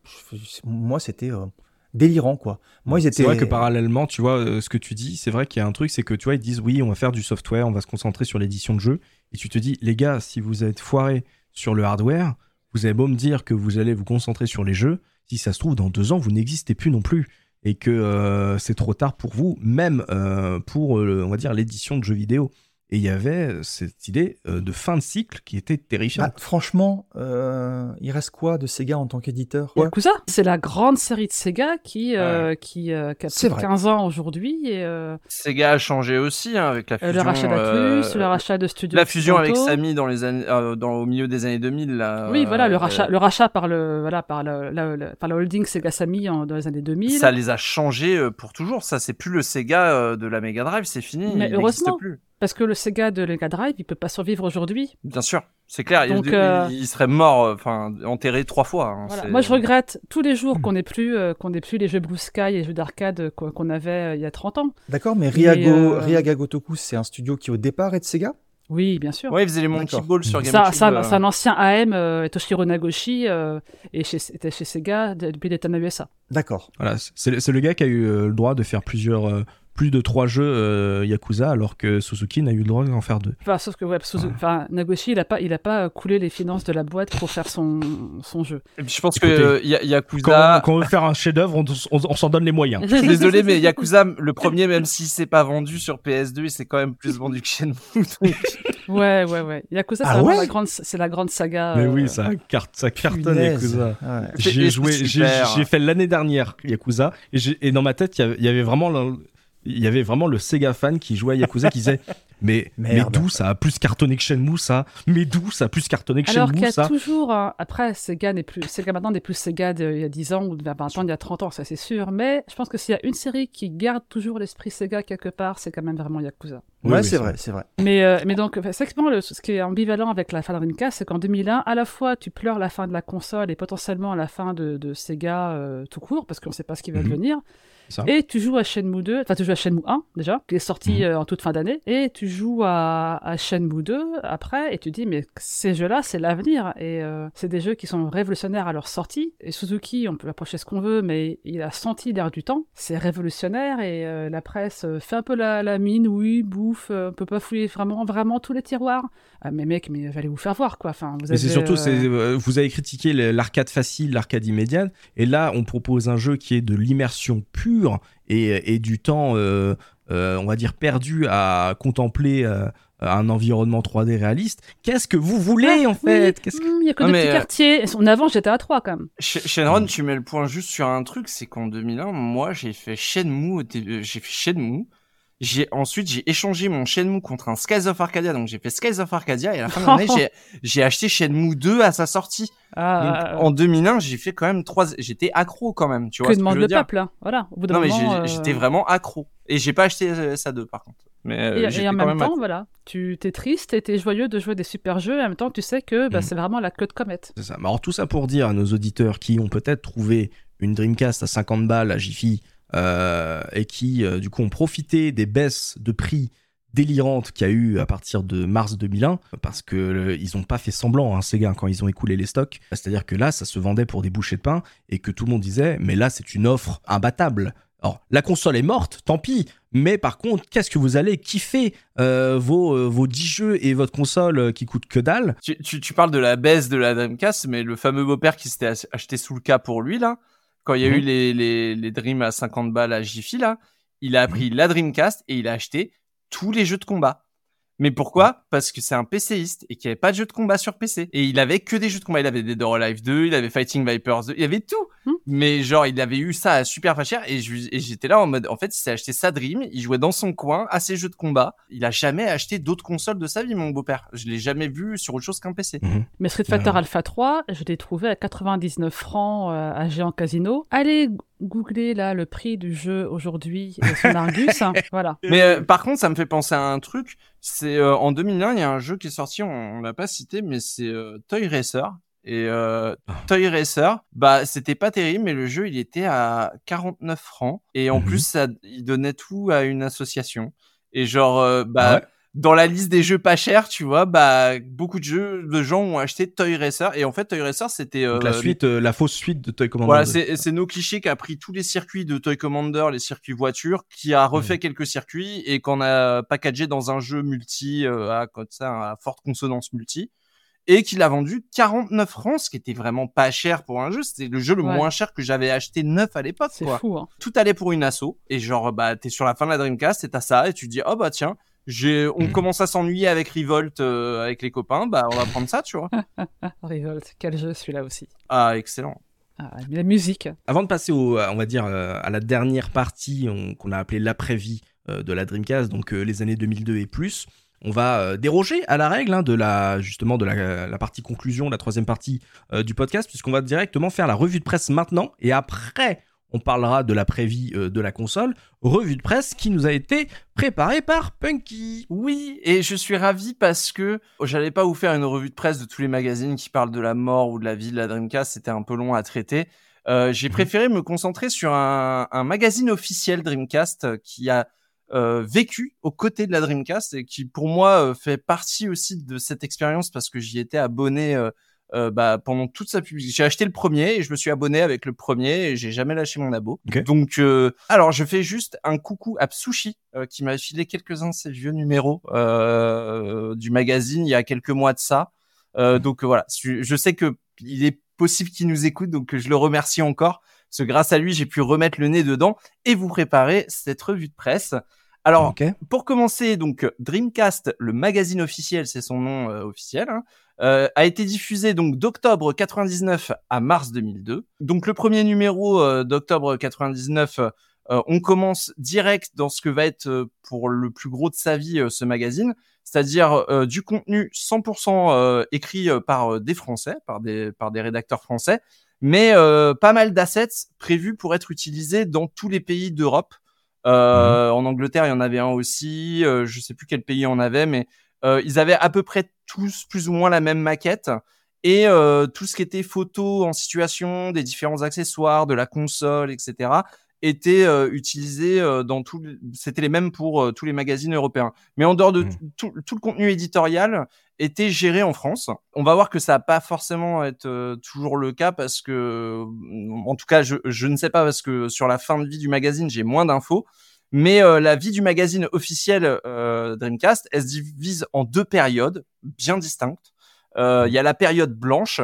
moi, c'était euh, délirant, quoi. Moi, ils étaient... C'est vrai que parallèlement, tu vois, euh, ce que tu dis, c'est vrai qu'il y a un truc, c'est que tu vois, ils disent, oui, on va faire du software, on va se concentrer sur l'édition de jeu. Et tu te dis, les gars, si vous êtes foirés sur le hardware, vous avez beau me dire que vous allez vous concentrer sur les jeux, si ça se trouve, dans deux ans, vous n'existez plus non plus. Et que euh, c'est trop tard pour vous, même euh, pour, euh, on va dire, l'édition de jeux vidéo. Et il y avait cette idée euh, de fin de cycle qui était terrifiante. Bah, franchement, euh, il reste quoi de Sega en tant qu'éditeur ? Ouais. Yakuza, c'est la grande série de Sega qui, euh, ouais. qui, euh, qui a plus de quinze ans aujourd'hui. Et, euh... Sega a changé aussi hein, avec la fusion. Euh, le rachat d'Atlus, euh, le rachat de Studio. La fusion Kanto. Avec Sammy dans les années, euh, dans, au milieu des années deux mille. Là, oui, euh, voilà, le rachat, euh, le rachat par, le, voilà, par, le, la, la, par la holding Sega Sammy en, dans les années deux mille. Ça les a changés pour toujours. Ça, c'est plus le Sega de la Mega Drive, c'est fini. Mais il n'existe plus. Parce que le Sega de Mega Drive, il peut pas survivre aujourd'hui. Bien sûr, c'est clair. Donc, il, euh... il serait mort, enfin enterré trois fois. Hein, voilà. Moi, je regrette tous les jours qu'on n'ait plus, euh, qu'on n'ait plus les jeux Blue Sky et les jeux d'arcade qu'on avait euh, il y a trente ans. D'accord, mais Ryago, euh... Ryaga Gotoku, c'est un studio qui au départ est de Sega ? Oui, bien sûr. Ouais, ils faisaient les Monkey Ball sur GameCube. Ça, ça euh... c'est un ancien A M, euh, Toshiro Nagoshi, euh, et chez, était chez Sega depuis les Tana U S A. D'accord. Voilà, c'est, c'est le gars qui a eu euh, le droit de faire plusieurs. Euh... plus de trois jeux euh, Yakuza, alors que Suzuki n'a eu le droit d'en faire deux. Enfin, sauf que ouais, Suzuki, ouais. Enfin, Nagoshi, il n'a pas, pas coulé les finances de la boîte pour faire son, son jeu. Et puis, je pense Écoutez, que euh, y- Yakuza... Quand on, quand on veut faire un chef-d'œuvre, on, on, on s'en donne les moyens. Je suis désolé, mais Yakuza, le premier, même si c'est pas vendu sur P S deux, c'est quand même plus vendu que Shenmue. ouais, ouais, ouais. Yakuza, ah, c'est, ouais la grande, c'est la grande saga. Mais euh... oui, ça, carte, ça cartonne, Yakuza. Ouais. J'ai, joué, j'ai, j'ai fait l'année dernière Yakuza, et, j'ai, et dans ma tête, il y, y avait vraiment... Le, il y avait vraiment le Sega fan qui jouait à Yakuza qui disait mais, mais d'où ça a plus cartonné que Shenmue ça mais d'où ça a plus cartonné que Shenmue ça alors qu'il y a ça. Toujours hein, après Sega n'est plus Sega maintenant n'est plus Sega d'il y a dix ans ou de vingt ans il y a trente ans ça c'est sûr mais je pense que s'il y a une série qui garde toujours l'esprit Sega quelque part c'est quand même vraiment Yakuza. Ouais, oui, c'est, c'est vrai, vrai, c'est vrai. Mais, euh, mais donc, c'est exactement le, ce qui est ambivalent avec la fin de Dreamcast, c'est qu'en deux mille un, à la fois, tu pleures la fin de la console et potentiellement la fin de, de Sega euh, tout court, parce qu'on ne sait pas ce qui va devenir. Mm-hmm. Et tu joues à Shenmue deux, enfin, tu joues à Shenmue un, déjà, qui est sorti mm-hmm. euh, en toute fin d'année, et tu joues à, à Shenmue deux après, et tu dis, mais ces jeux-là, c'est l'avenir, et euh, c'est des jeux qui sont révolutionnaires à leur sortie. Et Suzuki, on peut l'approcher ce qu'on veut, mais il a senti l'air du temps, c'est révolutionnaire, et euh, la presse fait un peu la, la mine, oui, bouf, on peut pas fouiller vraiment, vraiment tous les tiroirs. Ah, mais mec, mais allez vous faire voir quoi. Enfin, vous avez, mais c'est surtout, euh... c'est, vous avez critiqué l'arcade facile, l'arcade immédiate, et là on propose un jeu qui est de l'immersion pure et, et du temps, euh, euh, on va dire perdu à contempler. Euh, un environnement trois D réaliste. Qu'est-ce que vous voulez, ah, en fait ? Il oui. n'y mmh, a que ah, des petits euh... quartiers. En avant, j'étais à trois, quand même. Sh- Shenron, mmh. tu mets le point juste sur un truc, c'est qu'en deux mille un, moi, j'ai fait Shenmue, j'ai fait Shenmue, J'ai, ensuite, j'ai échangé mon Shenmue contre un Skies of Arcadia. Donc, j'ai fait Skies of Arcadia. Et à la fin de l'année, j'ai, j'ai acheté Shenmue deux à sa sortie. Ah, donc, euh... en deux mille un, j'ai fait quand même trois... J'étais accro quand même, tu que vois. Que demande que le peuple, là. Voilà. Au bout d'un non, moment, mais euh... j'étais vraiment accro. Et j'ai pas acheté ça deux, par contre. Mais, euh, et, et en même temps, accro. Voilà. Tu t'es triste et t'es joyeux de jouer des super jeux. Et en même temps, tu sais que bah, mmh. c'est vraiment la queue de comète. C'est ça. Alors, tout ça pour dire à nos auditeurs qui ont peut-être trouvé une Dreamcast à cinquante balles à Jiffy, Euh, et qui euh, du coup ont profité des baisses de prix délirantes qu'il y a eu à partir de mars deux mille un, parce que euh, ils n'ont pas fait semblant, hein, ces gars, quand ils ont écoulé les stocks. C'est-à-dire que là, ça se vendait pour des bouchées de pain et que tout le monde disait « mais là, c'est une offre imbattable ». Alors, la console est morte, tant pis, mais par contre, qu'est-ce que vous allez kiffer euh, vos, euh, vos dix jeux et votre console euh, qui coûte que dalle. Tu, tu, tu parles de la baisse de la Dreamcast, mais le fameux beau-père qui s'était acheté sous le cas pour lui, là, quand il y a mmh. eu les, les, les Dream à cinquante balles à Jiffy, là, il a pris mmh. la Dreamcast et il a acheté tous les jeux de combat. Mais pourquoi ? Parce que c'est un PCiste et qu'il n'y avait pas de jeux de combat sur P C. Et il avait que des jeux de combat. Il avait Dead or Alive deux, il avait Fighting Vipers deux, il y avait tout. Mmh. Mais genre, il avait eu ça à super pas cher. Et, je, et j'étais là en mode, en fait, il s'est acheté sa Dream, il jouait dans son coin à ses jeux de combat. Il a jamais acheté d'autres consoles de sa vie, mon beau-père. Je l'ai jamais vu sur autre chose qu'un P C. Mmh. Mais Street Fighter ouais. Alpha trois, je l'ai trouvé à quatre-vingt-dix-neuf francs euh, à Géant Casino. Allez googler là le prix du jeu aujourd'hui et son Argus, hein, voilà. Mais euh, par contre, ça me fait penser à un truc. C'est euh, en deux mille un, il y a un jeu qui est sorti, on, on l'a pas cité, mais c'est euh, Toy Racer. Et euh, Toy Racer, bah c'était pas terrible, mais le jeu il était à quarante-neuf francs. Et en mm-hmm. plus, ça, il donnait tout à une association. Et genre, euh, bah. Ouais. Dans la liste des jeux pas chers, tu vois, bah beaucoup de jeux de gens ont acheté Toy Racer et en fait Toy Racer c'était euh, la suite, euh, la fausse suite de Toy Commander. Voilà, c'est, c'est nos clichés qui a pris tous les circuits de Toy Commander, les circuits voitures, qui a refait ouais. quelques circuits et qu'on a packagé dans un jeu multi euh, à comme ça à forte consonance multi et qui l'a vendu quarante-neuf francs, ce qui était vraiment pas cher pour un jeu. C'était le jeu le ouais. moins cher que j'avais acheté neuf à l'époque. C'est quoi. Fou. Hein. Tout allait pour une asso et genre bah t'es sur la fin de la Dreamcast, et t'as ça et tu te dis oh bah tiens. J'ai, on mmh. commence à s'ennuyer avec Revolt, euh, avec les copains, bah on va prendre ça, tu vois. Revolt, quel jeu celui-là aussi. Ah, excellent. Ah, la musique. Avant de passer au, on va dire, euh, à la dernière partie on, qu'on a appelée l'après-vie euh, de la Dreamcast, donc euh, les années deux mille deux et plus, on va euh, déroger à la règle hein, de la, justement de la, la partie conclusion, la troisième partie euh, du podcast, puisqu'on va directement faire la revue de presse maintenant et après. On parlera de la prévie euh, de la console, revue de presse qui nous a été préparée par Punky. Oui, et je suis ravi parce que j'allais pas vous faire une revue de presse de tous les magazines qui parlent de la mort ou de la vie de la Dreamcast, c'était un peu long à traiter. Euh, j'ai mmh. préféré me concentrer sur un, un magazine officiel Dreamcast qui a euh, vécu aux côtés de la Dreamcast et qui pour moi euh, fait partie aussi de cette expérience parce que j'y étais abonné euh, Euh, bah, pendant toute sa publicité. J'ai acheté le premier et je me suis abonné avec le premier et j'ai jamais lâché mon abo. Okay. Donc, euh, alors, je fais juste un coucou à Tsushi, euh, qui m'a filé quelques-uns de ses vieux numéros, euh, du magazine il y a quelques mois de ça. Euh, mmh. donc, euh, voilà. Je, je sais que il est possible qu'il nous écoute, donc je le remercie encore. Parce que grâce à lui, j'ai pu remettre le nez dedans et vous préparer cette revue de presse. Alors, okay. pour commencer, donc, Dreamcast, le magazine officiel, c'est son nom euh, officiel, hein. Euh, a été diffusé donc d'octobre quatre-vingt-dix-neuf à mars deux mille deux. Donc le premier numéro euh, d'octobre quatre-vingt-dix-neuf, euh, on commence direct dans ce que va être euh, pour le plus gros de sa vie euh, ce magazine, c'est-à-dire euh, du contenu cent pour cent euh, écrit euh, par euh, des Français, par des par des rédacteurs français, mais euh, pas mal d'assets prévus pour être utilisés dans tous les pays d'Europe. Euh, mmh. En Angleterre, il y en avait un aussi. Euh, je sais plus quel pays on avait, mais Euh, ils avaient à peu près tous plus ou moins la même maquette et euh, tout ce qui était photo en situation, des différents accessoires, de la console, et cetera était euh, utilisé euh, dans tout. Le... C'était les mêmes pour euh, tous les magazines européens. Mais en dehors de t- tout, tout le contenu éditorial était géré en France. On va voir que ça n'a pas forcément être euh, toujours le cas parce que, en tout cas, je, je ne sais pas parce que sur la fin de vie du magazine, j'ai moins d'infos. Mais euh, la vie du magazine officiel euh, Dreamcast, elle se divise en deux périodes bien distinctes. Euh, il y a la période blanche,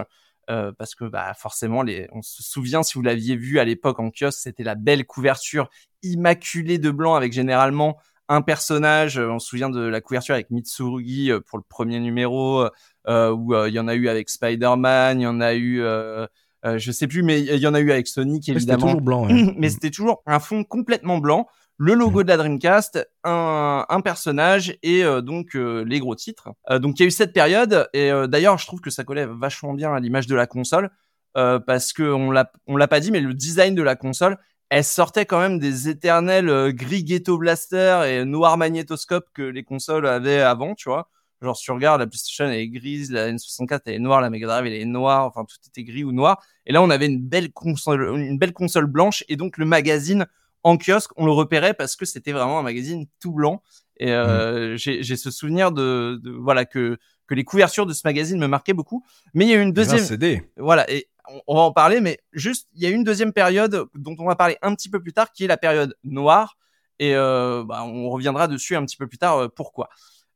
euh, parce que bah, forcément, les... on se souvient, si vous l'aviez vu à l'époque en kiosque, c'était la belle couverture immaculée de blanc avec généralement un personnage. On se souvient de la couverture avec Mitsurugi pour le premier numéro, euh, où euh, il y en a eu avec Spider-Man, il y en a eu... Euh... Euh, je sais plus, mais il y en a eu avec Sonic, évidemment. Mais c'était toujours blanc. Ouais. Mais c'était toujours un fond complètement blanc. le logo de la Dreamcast, un, un personnage et euh, donc euh, les gros titres. Euh, donc il y a eu cette période et euh, d'ailleurs je trouve que ça collait vachement bien à l'image de la console euh, parce que on l'a on l'a pas dit, mais le design de la console, elle sortait quand même des éternels euh, gris ghetto blaster et noir magnétoscope que les consoles avaient avant, tu vois. Genre, si tu regardes, la PlayStation, elle est grise, la N soixante-quatre, elle est noire, la Mega Drive, elle est noire, enfin, tout était gris ou noir. Et là, on avait une belle console, une belle console blanche. Et donc, le magazine en kiosque, on le repérait parce que c'était vraiment un magazine tout blanc. Et, euh, mmh. j'ai, j'ai ce souvenir de, de, voilà, que, que les couvertures de ce magazine me marquaient beaucoup. Mais il y a eu une deuxième. C D. Voilà. Et on, on va en parler, mais juste, il y a eu une deuxième période dont on va parler un petit peu plus tard, qui est la période noire. Et, euh, bah, on reviendra dessus un petit peu plus tard, euh, pourquoi.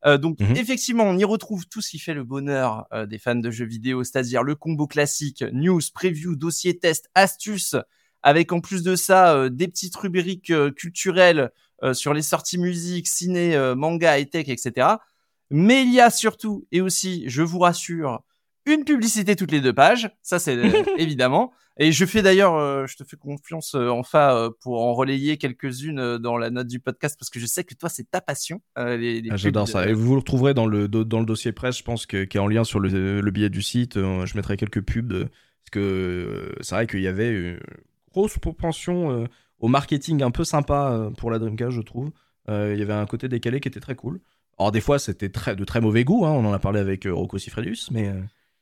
Euh, donc mmh. effectivement, on y retrouve tout ce qui fait le bonheur euh, des fans de jeux vidéo, c'est-à-dire le combo classique, news, preview, dossier, test, astuces, avec en plus de ça euh, des petites rubriques euh, culturelles euh, sur les sorties musique, ciné, euh, manga, high-tech, et cetera. Mais il y a surtout, et aussi, je vous rassure, une publicité toutes les deux pages, ça c'est euh, évidemment. Et je fais d'ailleurs, euh, je te fais confiance euh, enfin euh, pour en relayer quelques-unes euh, dans la note du podcast parce que je sais que toi c'est ta passion. Euh, les, les ah, j'adore ça. De... Et vous le retrouverez dans le dans le dossier presse, je pense que qui est en lien sur le, le billet du site. Euh, je mettrai quelques pubs de, parce que euh, c'est vrai qu'il y avait une grosse propension euh, au marketing un peu sympa euh, pour la Dreamcast, je trouve. Euh, il y avait un côté décalé qui était très cool. Alors des fois c'était très de très mauvais goût. Hein, on en a parlé avec euh, Rocco Siffredius, mais euh...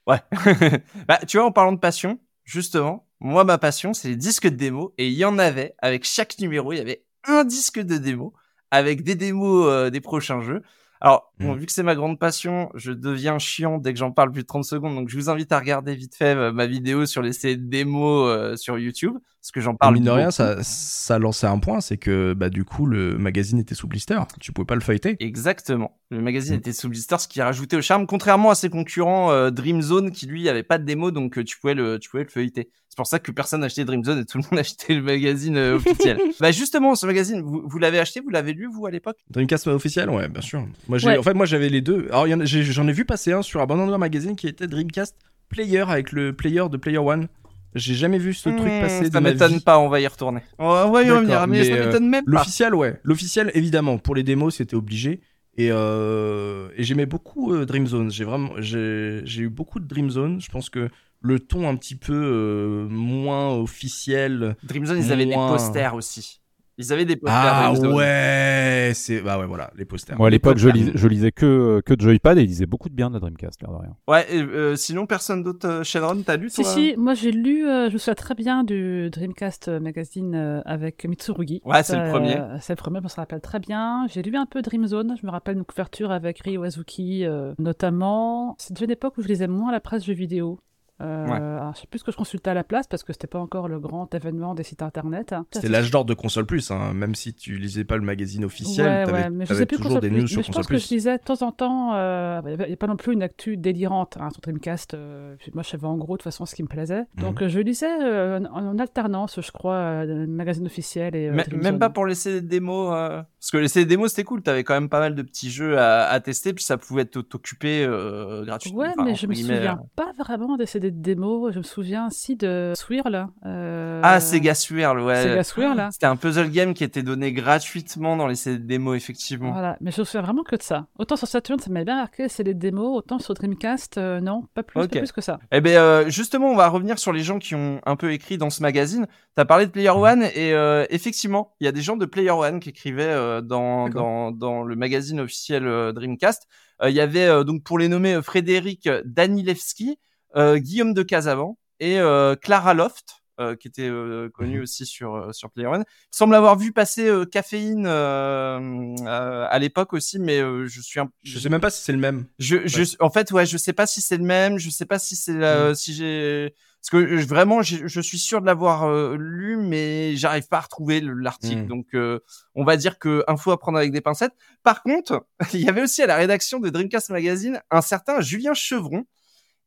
ouais. Bah tu vois, en parlant de passion. Justement, moi, ma passion, c'est les disques de démo. Et il y en avait, avec chaque numéro, il y avait un disque de démo avec des démos euh, des prochains jeux. Alors, mmh. bon, vu que c'est ma grande passion, je deviens chiant dès que j'en parle plus de trente secondes. Donc, je vous invite à regarder vite fait euh, ma vidéo sur les C D démos euh, sur YouTube. Parce que j'en parle. Mine de rien, ça, ça lançait un point, c'est que bah, du coup, le magazine était sous blister. Tu pouvais pas le feuilleter. Exactement. Le magazine mmh. était sous blister, ce qui rajoutait au charme, contrairement à ses concurrents euh, Dream Zone qui, lui, avait pas de démo, donc euh, tu pouvais le, tu pouvais le feuilleter. C'est pour ça que personne n'achetait Dream Zone et tout le monde achetait le magazine euh, officiel. Bah justement, ce magazine, vous, vous l'avez acheté, vous l'avez lu, vous, à l'époque ? Dreamcast officiel, ouais, bien sûr. Moi, j'ai, ouais. En fait, moi, j'avais les deux. Alors, y en a, j'ai, j'en ai vu passer un sur Abandonware Magazine qui était Dreamcast Player avec le player de Player One. J'ai jamais vu ce mmh, truc passer. Ça m'étonne vie. Pas, on va y retourner. On va y revenir, mais, mais ça m'étonne même euh, pas. L'officiel, ouais. L'officiel, évidemment. Pour les démos, c'était obligé. Et, euh, et j'aimais beaucoup euh, Dream Zone. J'ai vraiment, j'ai, j'ai eu beaucoup de Dream Zone. Je pense que le ton un petit peu euh, moins officiel. Dream Zone, moins... ils avaient des posters aussi. Ils avaient des posters. Ah ouais, c'est bah ouais voilà les posters. Moi à l'époque je, lis, je lisais que que de Joypad et ils lisaient beaucoup de bien de la Dreamcast, l'air de rien. Ouais, et, euh, sinon personne d'autre. Euh, Shenron, t'as lu toi ? Si si, moi j'ai lu. Euh, je me souviens très bien du Dreamcast Magazine euh, avec Mitsurugi. Ouais, c'est euh, le premier. Euh, c'est le premier, je me rappelle très bien. J'ai lu un peu Dream Zone. Je me rappelle une couverture avec Ryo Azuki euh, notamment. C'est déjà une époque où je lisais moins la presse jeux vidéo. Euh, ouais. Alors, je sais plus ce que je consultais à la place parce que c'était pas encore le grand événement des sites internet. Hein. C'était l'âge d'or de Console Plus, hein. Même si tu lisais pas le magazine officiel, ouais, t'avais, ouais, mais t'avais je sais plus toujours Console des news mais sur Console Plus. Je pense que je lisais de temps en temps, euh, il n'y a pas non plus une actu délirante hein, sur Dreamcast. Euh, moi je savais en gros de toute façon ce qui me plaisait. Donc mm-hmm. je lisais euh, en, en alternance, je crois, euh, le magazine officiel. Et, euh, M- même pas pour laisser des démos. Euh... Parce que laisser des démos c'était cool, t'avais quand même pas mal de petits jeux à, à tester, puis ça pouvait t'occuper euh, gratuitement. Ouais, enfin, mais je me souviens euh... pas vraiment des C D de démo, je me souviens aussi de Swirl. Euh... Ah, Sega Swirl, ouais. Sega Swirl, là. C'était un puzzle game qui était donné gratuitement dans les C D de démo, effectivement. Voilà, mais je me souviens vraiment que de ça. Autant sur Saturn, ça m'avait bien marqué, C D de démo, autant sur Dreamcast, euh, non, pas plus, okay. pas plus que ça. Eh bien, euh, justement, on va revenir sur les gens qui ont un peu écrit dans ce magazine. T'as parlé de Player One, et euh, effectivement, il y a des gens de Player One qui écrivaient euh, dans, dans, dans le magazine officiel euh, Dreamcast. Il euh, y avait, euh, donc pour les nommer, euh, Frédéric Danilewski, Euh, Guillaume de Casavant et euh, Clara Loft, euh, qui était euh, connue mmh. aussi sur euh, sur Player One. Il semble avoir vu passer euh, Caféine euh, euh, à l'époque aussi, mais euh, je suis un... je sais même pas si c'est le même. Je, ouais. je en fait ouais, je sais pas si c'est le même, je sais pas si c'est euh, mmh. si j'ai parce que je, vraiment je, je suis sûr de l'avoir euh, lu, mais j'arrive pas à retrouver le, l'article. Mmh. Donc euh, on va dire que info à prendre avec des pincettes. Par contre, il y avait aussi à la rédaction de Dreamcast Magazine un certain Julien Chevron.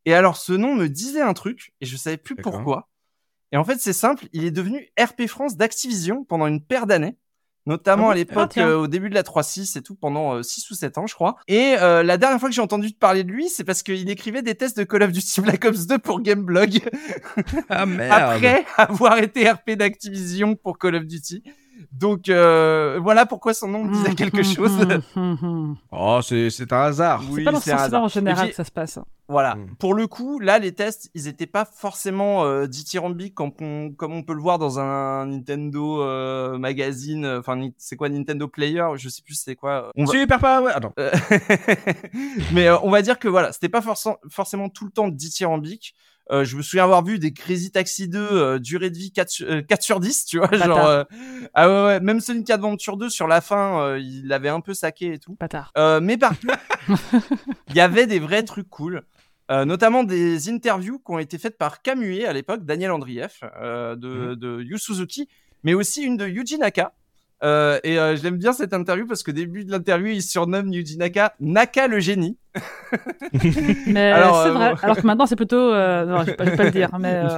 Et alors, ce nom me disait un truc, et je savais plus D'accord. pourquoi. Et en fait, c'est simple, il est devenu R P France d'Activision pendant une paire d'années, notamment à l'époque, euh, au début de la trois six et tout, pendant euh, six ou sept ans, je crois. Et euh, la dernière fois que j'ai entendu parler de lui, c'est parce qu'il écrivait des tests de Call of Duty Black Ops deux pour Gameblog, ah, merde. Après avoir été R P d'Activision pour Call of Duty. Donc euh, voilà pourquoi son nom disait quelque chose. Oh, c'est c'est un hasard. C'est oui, pas dans ce sens-là en général puis, que ça se passe. Voilà. Mm. Pour le coup, là, les tests, ils étaient pas forcément euh, dithyrambiques comme on, comme on peut le voir dans un Nintendo euh, magazine. Enfin, ni- c'est quoi Nintendo Player? Je sais plus c'est quoi. On va... Super pas. Ouais. Ah, non. Mais euh, on va dire que voilà, c'était pas forc- forcément tout le temps dithyrambique. Euh, je me souviens avoir vu des Crazy Taxi deux, euh, durée de vie quatre sur dix, tu vois, Patard. Genre, euh, ah ouais, ouais, même Sonic Adventure deux, sur la fin, euh, il avait un peu saqué et tout. Patard. Euh, mais par contre, il y avait des vrais trucs cool, euh, notamment des interviews qui ont été faites par Kamue à l'époque, Daniel Andrieff, euh, de, mm-hmm. de Yu Suzuki, mais aussi une de Yuji Naka. Euh, et euh, je l'aime bien cette interview parce que début de l'interview, il surnomme Yuji Naka Naka le génie. Mais alors, c'est euh, vrai. Bon... Alors que maintenant, c'est plutôt. Euh... Non, je vais pas, je vais pas le dire. Mais euh...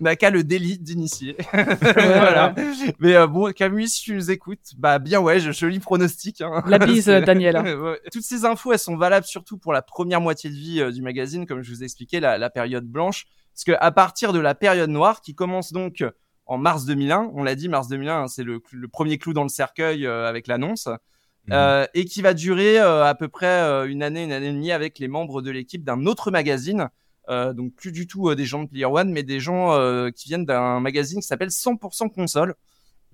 Naka le délit d'initié. Voilà. Mais euh, bon, Kamui, si tu nous écoutes, bah bien ouais, je, je lis pronostic. Hein. La bise, Daniel. Hein. Toutes ces infos, elles sont valables surtout pour la première moitié de vie euh, du magazine, comme je vous ai expliqué, la, la période blanche, parce que à partir de la période noire, qui commence donc. En mars deux mille un, on l'a dit, mars deux mille un, c'est le, le premier clou dans le cercueil euh, avec l'annonce, mmh. euh, et qui va durer euh, à peu près euh, une année, une année et demie avec les membres de l'équipe d'un autre magazine, euh, donc plus du tout euh, des gens de Player One, mais des gens euh, qui viennent d'un magazine qui s'appelle cent pour cent console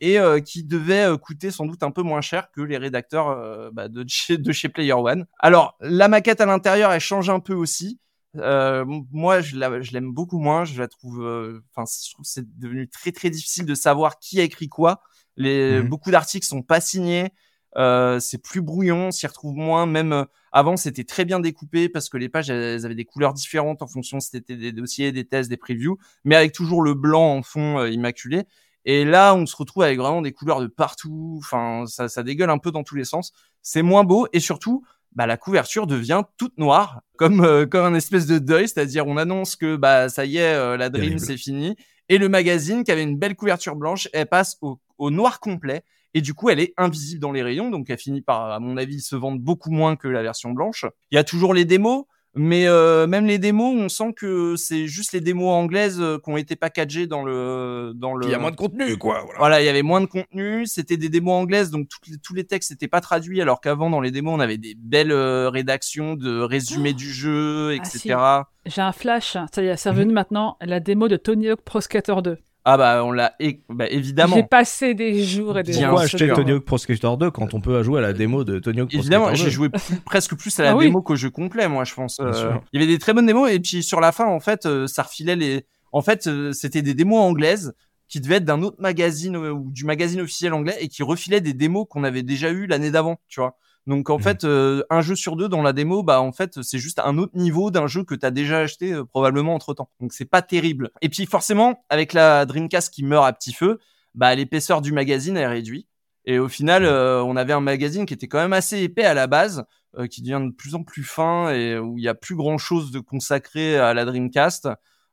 et euh, qui devait euh, coûter sans doute un peu moins cher que les rédacteurs euh, bah, de, chez, de chez Player One. Alors, la maquette à l'intérieur, elle change un peu aussi. Euh, moi, je, la, je l'aime beaucoup moins. Je la trouve. Enfin, euh, je trouve que c'est devenu très très difficile de savoir qui a écrit quoi. Les mmh. beaucoup d'articles sont pas signés. Euh, c'est plus brouillon, on s'y retrouve moins. Même euh, avant, c'était très bien découpé parce que les pages elles avaient des couleurs différentes en fonction si c'était des dossiers, des tests, des previews, mais avec toujours le blanc en fond euh, immaculé. Et là, on se retrouve avec vraiment des couleurs de partout. Enfin, ça, ça dégueule un peu dans tous les sens. C'est moins beau et surtout. Bah la couverture devient toute noire comme euh, comme un espèce de deuil, c'est-à-dire on annonce que bah ça y est euh, la dream c'est fini et le magazine qui avait une belle couverture blanche, elle passe au, au noir complet et du coup elle est invisible dans les rayons donc elle finit par à mon avis se vendre beaucoup moins que la version blanche. Il y a toujours les démos mais euh, même les démos, on sent que c'est juste les démos anglaises euh, qui ont été packagées dans le dans le il y a moins de contenu quoi. Voilà, voilà il y avait moins de contenu, c'était des démos anglaises donc toutes les, tous les textes n'étaient pas traduits alors qu'avant dans les démos, on avait des belles euh, rédactions de résumés oh du jeu et cetera. Ah, si. J'ai un flash, ça y est, c'est revenu mmh. maintenant la démo de Tony Hawk Pro Skater deux. Ah bah on l'a é- bah évidemment. J'ai passé des jours et des jours. Pourquoi acheter Tony Hawk Pro Skater deux quand on peut jouer à la démo de Tony Hawk Pro Skater deux? Évidemment, j'ai joué plus, presque plus à la ah, démo oui. qu'au jeu complet, moi je pense. Euh, il y avait des très bonnes démos et puis sur la fin en fait, euh, ça refilait les. En fait, euh, c'était des démos anglaises qui devaient être d'un autre magazine euh, ou du magazine officiel anglais et qui refilaient des démos qu'on avait déjà eues l'année d'avant, tu vois. Donc en mmh. fait, euh, un jeu sur deux dans la démo, bah en fait c'est juste un autre niveau d'un jeu que t'as déjà acheté euh, probablement entre temps. Donc c'est pas terrible. Et puis forcément, avec la Dreamcast qui meurt à petit feu, bah l'épaisseur du magazine est réduite. Et au final, euh, on avait un magazine qui était quand même assez épais à la base, euh, qui devient de plus en plus fin et où il y a plus grand chose de consacré à la Dreamcast.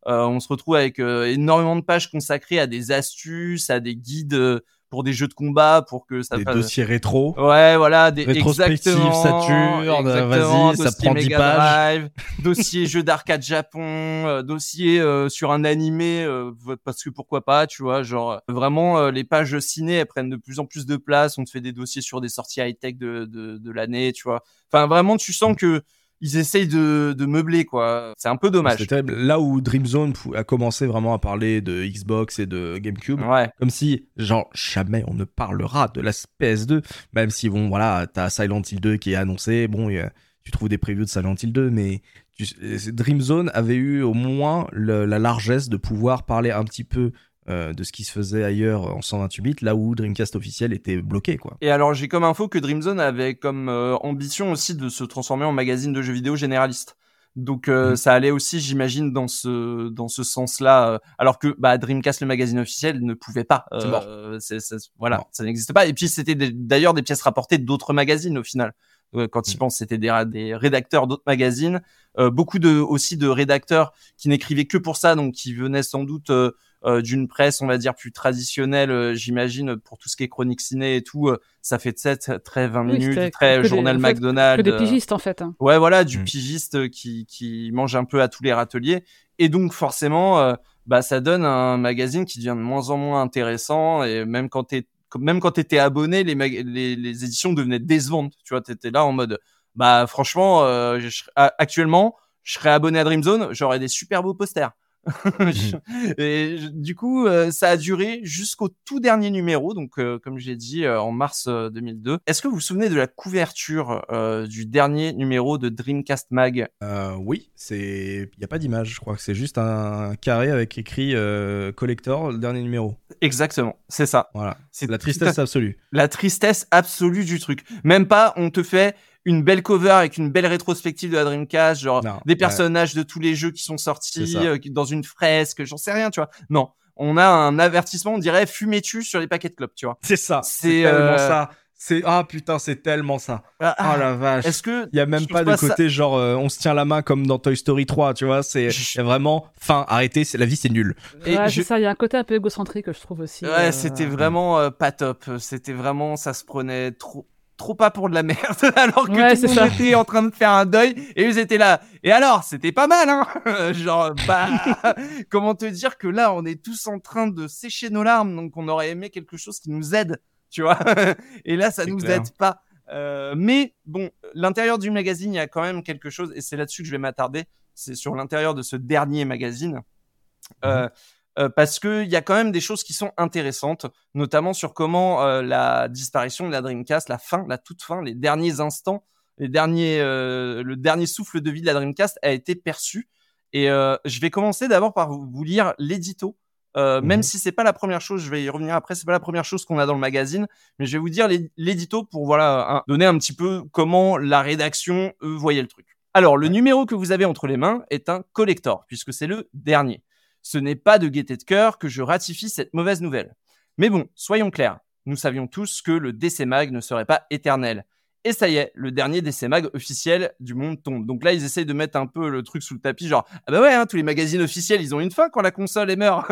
Euh, on se retrouve avec euh, énormément de pages consacrées à des astuces, à des guides. Euh, pour des jeux de combat, pour que ça... Des fasse... dossiers rétro. Ouais, voilà. Des... Rétrospective, Saturn, vas-y, ça prend dix pages. Dossier jeux d'arcade Japon, euh, dossier euh, sur un animé, euh, parce que pourquoi pas, tu vois, genre, vraiment, euh, les pages ciné, elles prennent de plus en plus de place, on te fait des dossiers sur des sorties high-tech de, de, de l'année, tu vois. Enfin, vraiment, tu sens que... Ils essayent de, de meubler, quoi. C'est un peu dommage. C'est terrible. Là où Dream Zone a commencé vraiment à parler de Xbox et de GameCube, ouais. Comme si, genre, jamais on ne parlera de la P S deux, même si, bon, voilà, t'as Silent Hill deux qui est annoncé, bon, y a, tu trouves des previews de Silent Hill deux, mais tu, Dream Zone avait eu au moins le, la largesse de pouvoir parler un petit peu Euh, de ce qui se faisait ailleurs en cent vingt-huit bits, là où Dreamcast officiel était bloqué, quoi. Et alors, j'ai comme info que DreamZone avait comme euh, ambition aussi de se transformer en magazine de jeux vidéo généraliste. Donc, euh, mmh. ça allait aussi, j'imagine, dans ce dans ce sens-là. Euh, alors que bah, Dreamcast, le magazine officiel, ne pouvait pas. Euh, c'est mort. Euh, c'est, c'est, voilà, mort. Ça n'existe pas. Et puis, c'était des, d'ailleurs des pièces rapportées d'autres magazines, au final. Quand ils pensent, c'était des, des rédacteurs d'autres magazines, euh, beaucoup de aussi de rédacteurs qui n'écrivaient que pour ça, donc qui venaient sans doute euh, euh, d'une presse, on va dire plus traditionnelle, euh, j'imagine, pour tout ce qui est chronique ciné et tout. Euh, ça fait sept, très vingt oui, minutes, très journal des, McDonald's. Que des pigistes en fait. Hein. Ouais, voilà, du mmh. pigiste qui qui mange un peu à tous les râteliers, et donc forcément, euh, bah ça donne un magazine qui devient de moins en moins intéressant, et même quand t'es même quand t'étais abonné, les, mag- les, les éditions devenaient décevantes. Tu vois, t'étais là en mode, bah franchement, euh, je, actuellement, je serais abonné à DreamZone, j'aurais des super beaux posters. Et du coup, euh, ça a duré jusqu'au tout dernier numéro, donc euh, comme j'ai dit, euh, en mars euh, deux mille deux. Est-ce que vous vous souvenez de la couverture euh, du dernier numéro de Dreamcast Mag ? euh, Oui, c'est, il y a pas d'image, je crois que c'est juste un carré avec écrit euh, collector, le dernier numéro. Exactement, c'est ça. Voilà, c'est la tristesse à... absolue. La tristesse absolue du truc. Même pas, on te fait une belle cover avec une belle rétrospective de la Dreamcast, genre non, des personnages ouais. de tous les jeux qui sont sortis euh, dans une fresque, j'en sais rien, tu vois. Non, on a un avertissement, on dirait fumez-tu sur les paquets de clopes, tu vois. C'est ça, c'est, c'est tellement euh... ça. C'est ah putain, c'est tellement ça. Ah, oh la vache. Est-ce que il y a même pas de pas côté ça... genre euh, on se tient la main comme dans Toy Story trois, tu vois, c'est je... vraiment fin, arrêtez, c'est la vie, c'est nul. Et ouais, je... c'est ça, il y a un côté un peu égocentrique que je trouve aussi. Ouais, euh... c'était vraiment euh, pas top, c'était vraiment ça se prenait trop trop pas pour de la merde, alors que ouais, tout le monde était en train de faire un deuil, et ils étaient là. Et alors, c'était pas mal, hein. Genre, bah, comment te dire que là, on est tous en train de sécher nos larmes, donc on aurait aimé quelque chose qui nous aide, tu vois. Et là, ça c'est nous clair. Aide pas. Euh, mais bon, l'intérieur du magazine, il y a quand même quelque chose, et c'est là-dessus que je vais m'attarder, c'est sur l'intérieur de ce dernier magazine. Mmh. Euh, Euh, parce que il y a quand même des choses qui sont intéressantes, notamment sur comment euh, la disparition de la Dreamcast, la fin, la toute fin, les derniers instants, les derniers, euh, le dernier souffle de vie de la Dreamcast a été perçu. Et euh, je vais commencer d'abord par vous lire l'édito, euh, mmh. même si c'est pas la première chose, je vais y revenir après, c'est pas la première chose qu'on a dans le magazine, mais je vais vous dire l'édito pour voilà un, donner un petit peu comment la rédaction eux, voyait le truc. Alors le numéro que vous avez entre les mains est un collector puisque c'est le dernier. Ce n'est pas de gaieté de cœur que je ratifie cette mauvaise nouvelle. Mais bon, soyons clairs, nous savions tous que le D C Mag ne serait pas éternel. Et ça y est, le dernier D C Mag officiel du monde tombe. Donc là, ils essayent de mettre un peu le truc sous le tapis, genre « Ah bah ouais, hein, tous les magazines officiels, ils ont une fin quand la console est meurt. »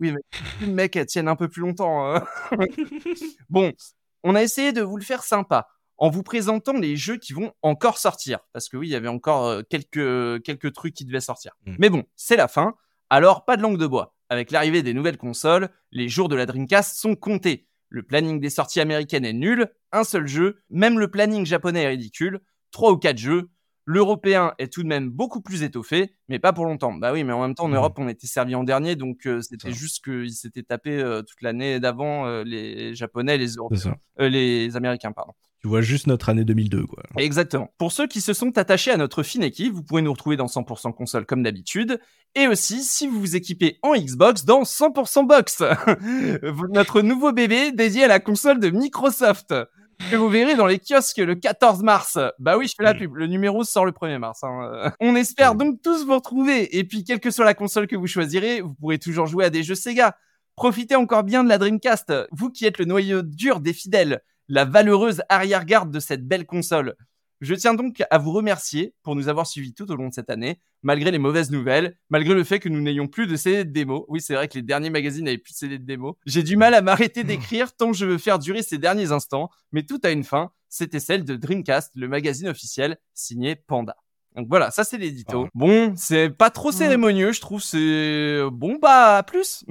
Oui, mais les mecs, elles tiennent un peu plus longtemps. Hein. Bon, on a essayé de vous le faire sympa, en vous présentant les jeux qui vont encore sortir. Parce que oui, il y avait encore quelques, quelques trucs qui devaient sortir. Mmh. Mais bon, c'est la fin. Alors, pas de langue de bois. Avec l'arrivée des nouvelles consoles, les jours de la Dreamcast sont comptés. Le planning des sorties américaines est nul, un seul jeu, même le planning japonais est ridicule, trois ou quatre jeux. L'européen est tout de même beaucoup plus étoffé, mais pas pour longtemps. Bah oui, mais en même temps, en Europe, on était servi en dernier, donc euh, c'était ça. Juste qu'ils s'étaient tapés euh, toute l'année d'avant euh, les Japonais, les Européens, euh, les Américains, pardon. Tu vois juste notre année deux mille deux, quoi. Exactement. Pour ceux qui se sont attachés à notre fine équipe, vous pouvez nous retrouver dans cent pour cent console comme d'habitude. Et aussi, si vous vous équipez en Xbox, dans cent pour cent Box. Notre nouveau bébé dédié à la console de Microsoft. Que vous verrez dans les kiosques le quatorze mars. Bah oui, je fais la pub. Le numéro sort le premier mars. Hein. On espère donc tous vous retrouver. Et puis, quelle que soit la console que vous choisirez, vous pourrez toujours jouer à des jeux Sega. Profitez encore bien de la Dreamcast. Vous qui êtes le noyau dur des fidèles. La valeureuse arrière-garde de cette belle console. Je tiens donc à vous remercier pour nous avoir suivis tout au long de cette année, malgré les mauvaises nouvelles, malgré le fait que nous n'ayons plus de C D de démo. Oui, c'est vrai que les derniers magazines n'avaient plus de C D de démo. J'ai du mal à m'arrêter d'écrire tant je veux faire durer ces derniers instants, mais tout a une fin. C'était celle de Dreamcast, le magazine officiel signé Panda. Donc voilà, ça c'est l'édito. Bon, c'est pas trop cérémonieux, je trouve. C'est bon, bah à plus.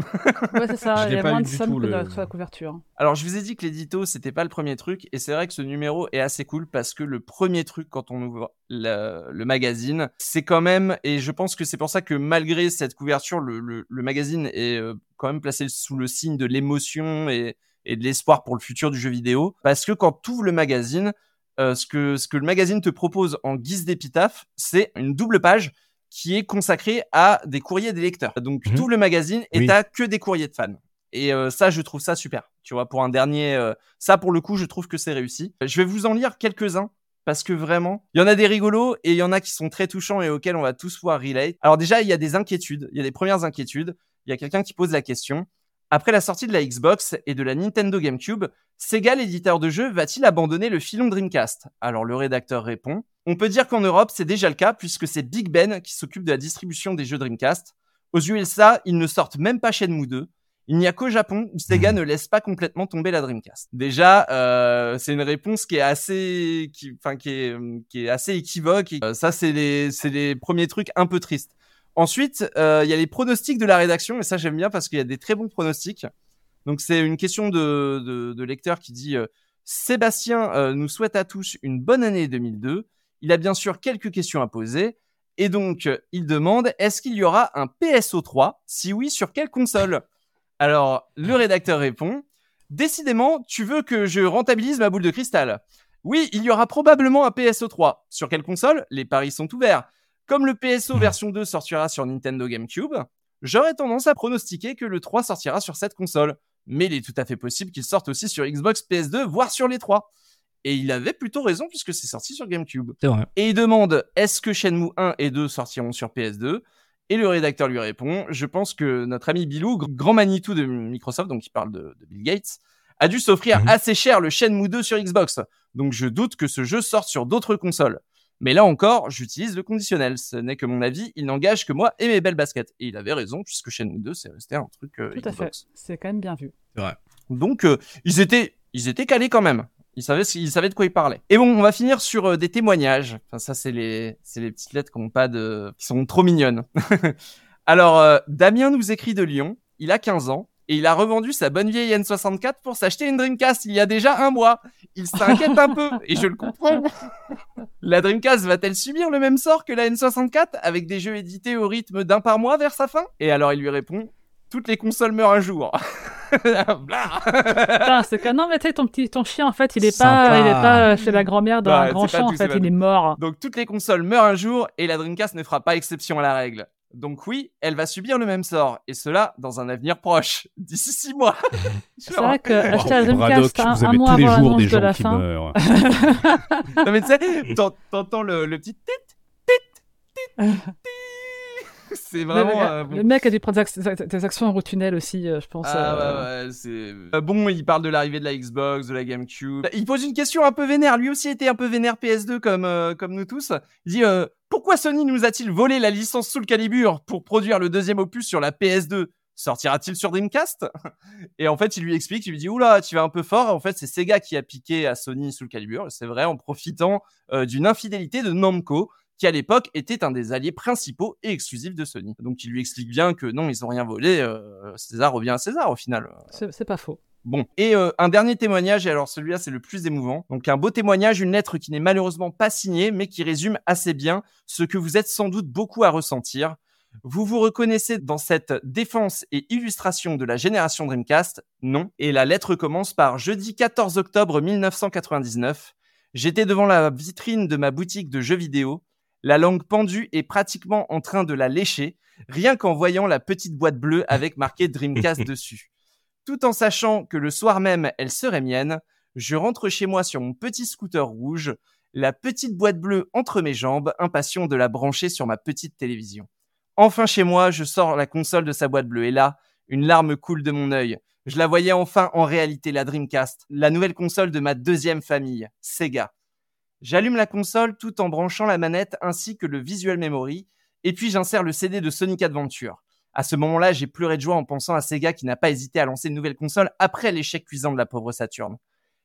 Ouais, c'est ça. Il y a moins de somme que le... sur la couverture. Alors je vous ai dit que l'édito c'était pas le premier truc, et c'est vrai que ce numéro est assez cool parce que le premier truc quand on ouvre le, le magazine, c'est quand même, et je pense que c'est pour ça que malgré cette couverture, le, le, le magazine est quand même placé sous le signe de l'émotion et, et de l'espoir pour le futur du jeu vidéo, parce que quand tu ouvres le magazine. Euh, ce que, ce que le magazine te propose en guise d'épitaphe, c'est une double page qui est consacrée à des courriers des lecteurs. Donc, mmh. tout le magazine et oui. t'as que des courriers de fans. Et euh, ça, je trouve ça super. Tu vois, pour un dernier... Euh, ça, pour le coup, je trouve que c'est réussi. Je vais vous en lire quelques-uns parce que vraiment, il y en a des rigolos et il y en a qui sont très touchants et auxquels on va tous pouvoir relate. Alors déjà, il y a des inquiétudes. Il y a des premières inquiétudes. Il y a quelqu'un qui pose la question. Après la sortie de la Xbox et de la Nintendo GameCube, Sega, l'éditeur de jeux, va-t-il abandonner le filon Dreamcast ? Alors le rédacteur répond « On peut dire qu'en Europe, c'est déjà le cas puisque c'est Big Ben qui s'occupe de la distribution des jeux Dreamcast. Aux U S A, ils ne sortent même pas Shenmue deux. Il n'y a qu'au Japon où Sega ne laisse pas complètement tomber la Dreamcast. » Déjà, euh, c'est une réponse qui est assez, qui, enfin, qui est, qui est assez équivoque. Et, euh, ça, c'est les, c'est les premiers trucs un peu tristes. Ensuite, il euh, y a les pronostics de la rédaction, et ça j'aime bien parce qu'il y a des très bons pronostics. Donc, c'est une question de, de, de lecteur qui dit euh, « Sébastien euh, nous souhaite à tous une bonne année deux mille deux. Il a bien sûr quelques questions à poser. » Et donc, euh, il demande « Est-ce qu'il y aura un P S O trois? Si oui, sur quelle console ?» Alors, le rédacteur répond « Décidément, tu veux que je rentabilise ma boule de cristal. Oui, il y aura probablement un P S O trois. Sur quelle console? Les paris sont ouverts. Comme le P S O version deux sortira sur Nintendo GameCube, j'aurais tendance à pronostiquer que le trois sortira sur cette console. Mais il est tout à fait possible qu'il sorte aussi sur Xbox, P S deux, voire sur les trois. » Et il avait plutôt raison puisque c'est sorti sur GameCube. C'est vrai. Et il demande, est-ce que Shenmue un et deux sortiront sur P S deux? Et le rédacteur lui répond, je pense que notre ami Bilou, grand Manitou de Microsoft, donc il parle de, de Bill Gates, a dû s'offrir mmh. assez cher le Shenmue deux sur Xbox. Donc je doute que ce jeu sorte sur d'autres consoles. Mais là encore, j'utilise le conditionnel. Ce n'est que mon avis, il n'engage que moi et mes belles baskets. Et il avait raison puisque Shenmue deux, c'est resté un truc euh, Tout à Xbox. Fait, c'est quand même bien vu. C'est vrai. Donc euh, ils étaient, ils étaient calés quand même. Ils savaient, ils savaient de quoi ils parlaient. Et bon, on va finir sur euh, des témoignages. Enfin, ça, c'est les, c'est les petites lettres qui ont pas de, qui sont trop mignonnes. Alors, euh, Damien nous écrit de Lyon. Il a quinze ans et il a revendu sa bonne vieille N soixante-quatre pour s'acheter une Dreamcast il y a déjà un mois. Il s'inquiète un peu et je le comprends. La Dreamcast va-t-elle subir le même sort que la N soixante-quatre avec des jeux édités au rythme d'un par mois vers sa fin? Et alors, il lui répond. Toutes les consoles meurent un jour. Enfin, c'est que non, mais tu sais, ton petit, ton chien, en fait, il est Sympa. pas, il est pas chez la grand-mère dans bah, un grand champ, en fait, il tout. est mort. Donc, toutes les consoles meurent un jour et la Dreamcast ne fera pas exception à la règle. Donc oui, elle va subir le même sort, et cela dans un avenir proche, d'ici six mois. C'est vrai que acheter la Dreamcast un, un mois avant l'annonce des gens de la qui fin. Meurent. Non mais tu sais, t'en, t'entends le, le petit tit, tit, tit, tit. C'est vraiment... Le, euh, bon. le mec a dû prendre des actions routionnelles aussi, euh, je pense. Ah, euh... bah, ouais, c'est... Euh, bon, il parle de l'arrivée de la Xbox, de la GameCube. Il pose une question un peu vénère. Lui aussi était un peu vénère P S deux comme, euh, comme nous tous. Il dit euh, « Pourquoi Sony nous a-t-il volé la licence Soul Calibur pour produire le deuxième opus sur la P S deux ? Sortira-t-il sur Dreamcast ?» Et en fait, il lui explique, il lui dit « Oula, tu vas un peu fort. En fait, c'est Sega qui a piqué à Sony Soul Calibur. C'est vrai, en profitant euh, d'une infidélité de Namco. » qui à l'époque était un des alliés principaux et exclusifs de Sony. Donc il lui explique bien que non, ils n'ont rien volé, euh, César revient à César au final. C'est, c'est pas faux. Bon, et euh, un dernier témoignage, et alors celui-là c'est le plus émouvant. Donc un beau témoignage, une lettre qui n'est malheureusement pas signée, mais qui résume assez bien ce que vous êtes sans doute beaucoup à ressentir. Vous vous reconnaissez dans cette défense et illustration de la génération Dreamcast? Non. Et la lettre commence par « Jeudi quatorze octobre mille neuf cent quatre-vingt-dix-neuf, j'étais devant la vitrine de ma boutique de jeux vidéo. La langue pendue est pratiquement en train de la lécher, rien qu'en voyant la petite boîte bleue avec marqué Dreamcast dessus. Tout en sachant que le soir même, elle serait mienne, je rentre chez moi sur mon petit scooter rouge, la petite boîte bleue entre mes jambes, impatient de la brancher sur ma petite télévision. Enfin chez moi, je sors la console de sa boîte bleue et là, une larme coule de mon œil. Je la voyais enfin en réalité, la Dreamcast, la nouvelle console de ma deuxième famille, Sega. J'allume la console tout en branchant la manette ainsi que le Visual Memory et puis j'insère le C D de Sonic Adventure. À ce moment-là, j'ai pleuré de joie en pensant à Sega qui n'a pas hésité à lancer une nouvelle console après l'échec cuisant de la pauvre Saturn.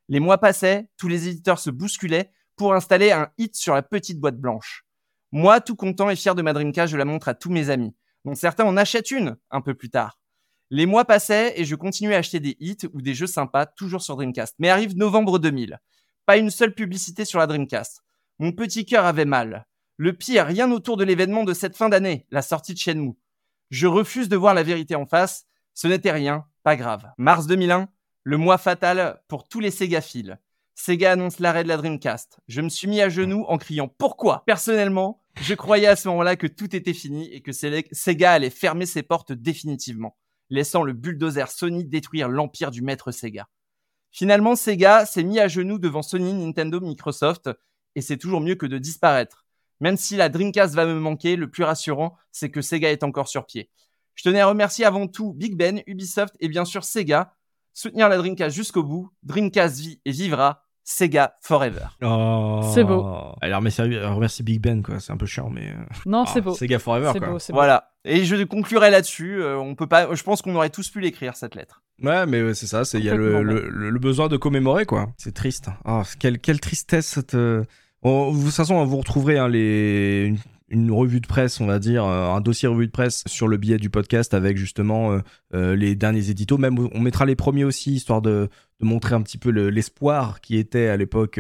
Les mois passaient, tous les éditeurs se bousculaient pour installer un hit sur la petite boîte blanche. Moi, tout content et fier de ma Dreamcast, je la montre à tous mes amis, dont certains en achètent une un peu plus tard. Les mois passaient et je continuais à acheter des hits ou des jeux sympas, toujours sur Dreamcast. Mais arrive novembre deux mille. Pas une seule publicité sur la Dreamcast. Mon petit cœur avait mal. Le pire, rien autour de l'événement de cette fin d'année, la sortie de Shenmue. Je refuse de voir la vérité en face. Ce n'était rien, pas grave. Mars deux mille un, le mois fatal pour tous les Segaphiles. Sega annonce l'arrêt de la Dreamcast. Je me suis mis à genoux en criant « Pourquoi ?» Personnellement, je croyais à ce moment-là que tout était fini et que Sega allait fermer ses portes définitivement, laissant le bulldozer Sony détruire l'empire du maître Sega. Finalement, Sega s'est mis à genoux devant Sony, Nintendo, Microsoft, et c'est toujours mieux que de disparaître. Même si la Dreamcast va me manquer, le plus rassurant, c'est que Sega est encore sur pied. Je tenais à remercier avant tout Big Ben, Ubisoft et bien sûr Sega. Soutenir la Dreamcast jusqu'au bout. Dreamcast vit et vivra. Sega Forever. Oh, c'est beau. Alors, mais sérieux, alors merci Big Ben, quoi. C'est un peu chiant, mais. Non, oh, c'est beau. Sega Forever, c'est quoi. Beau, c'est voilà. Beau. Et je conclurai là-dessus. Euh, on peut pas. Je pense qu'on aurait tous pu l'écrire cette lettre. Ouais, mais c'est ça. C'est il y a le, le, le besoin de commémorer, quoi. C'est triste. Oh, quelle quelle tristesse cette. Bon, de toute façon, vous retrouverez hein, les une revue de presse, on va dire, un dossier revue de presse sur le billet du podcast avec justement euh, les derniers éditos. Même on mettra les premiers aussi, histoire de, de montrer un petit peu le, l'espoir qui était à l'époque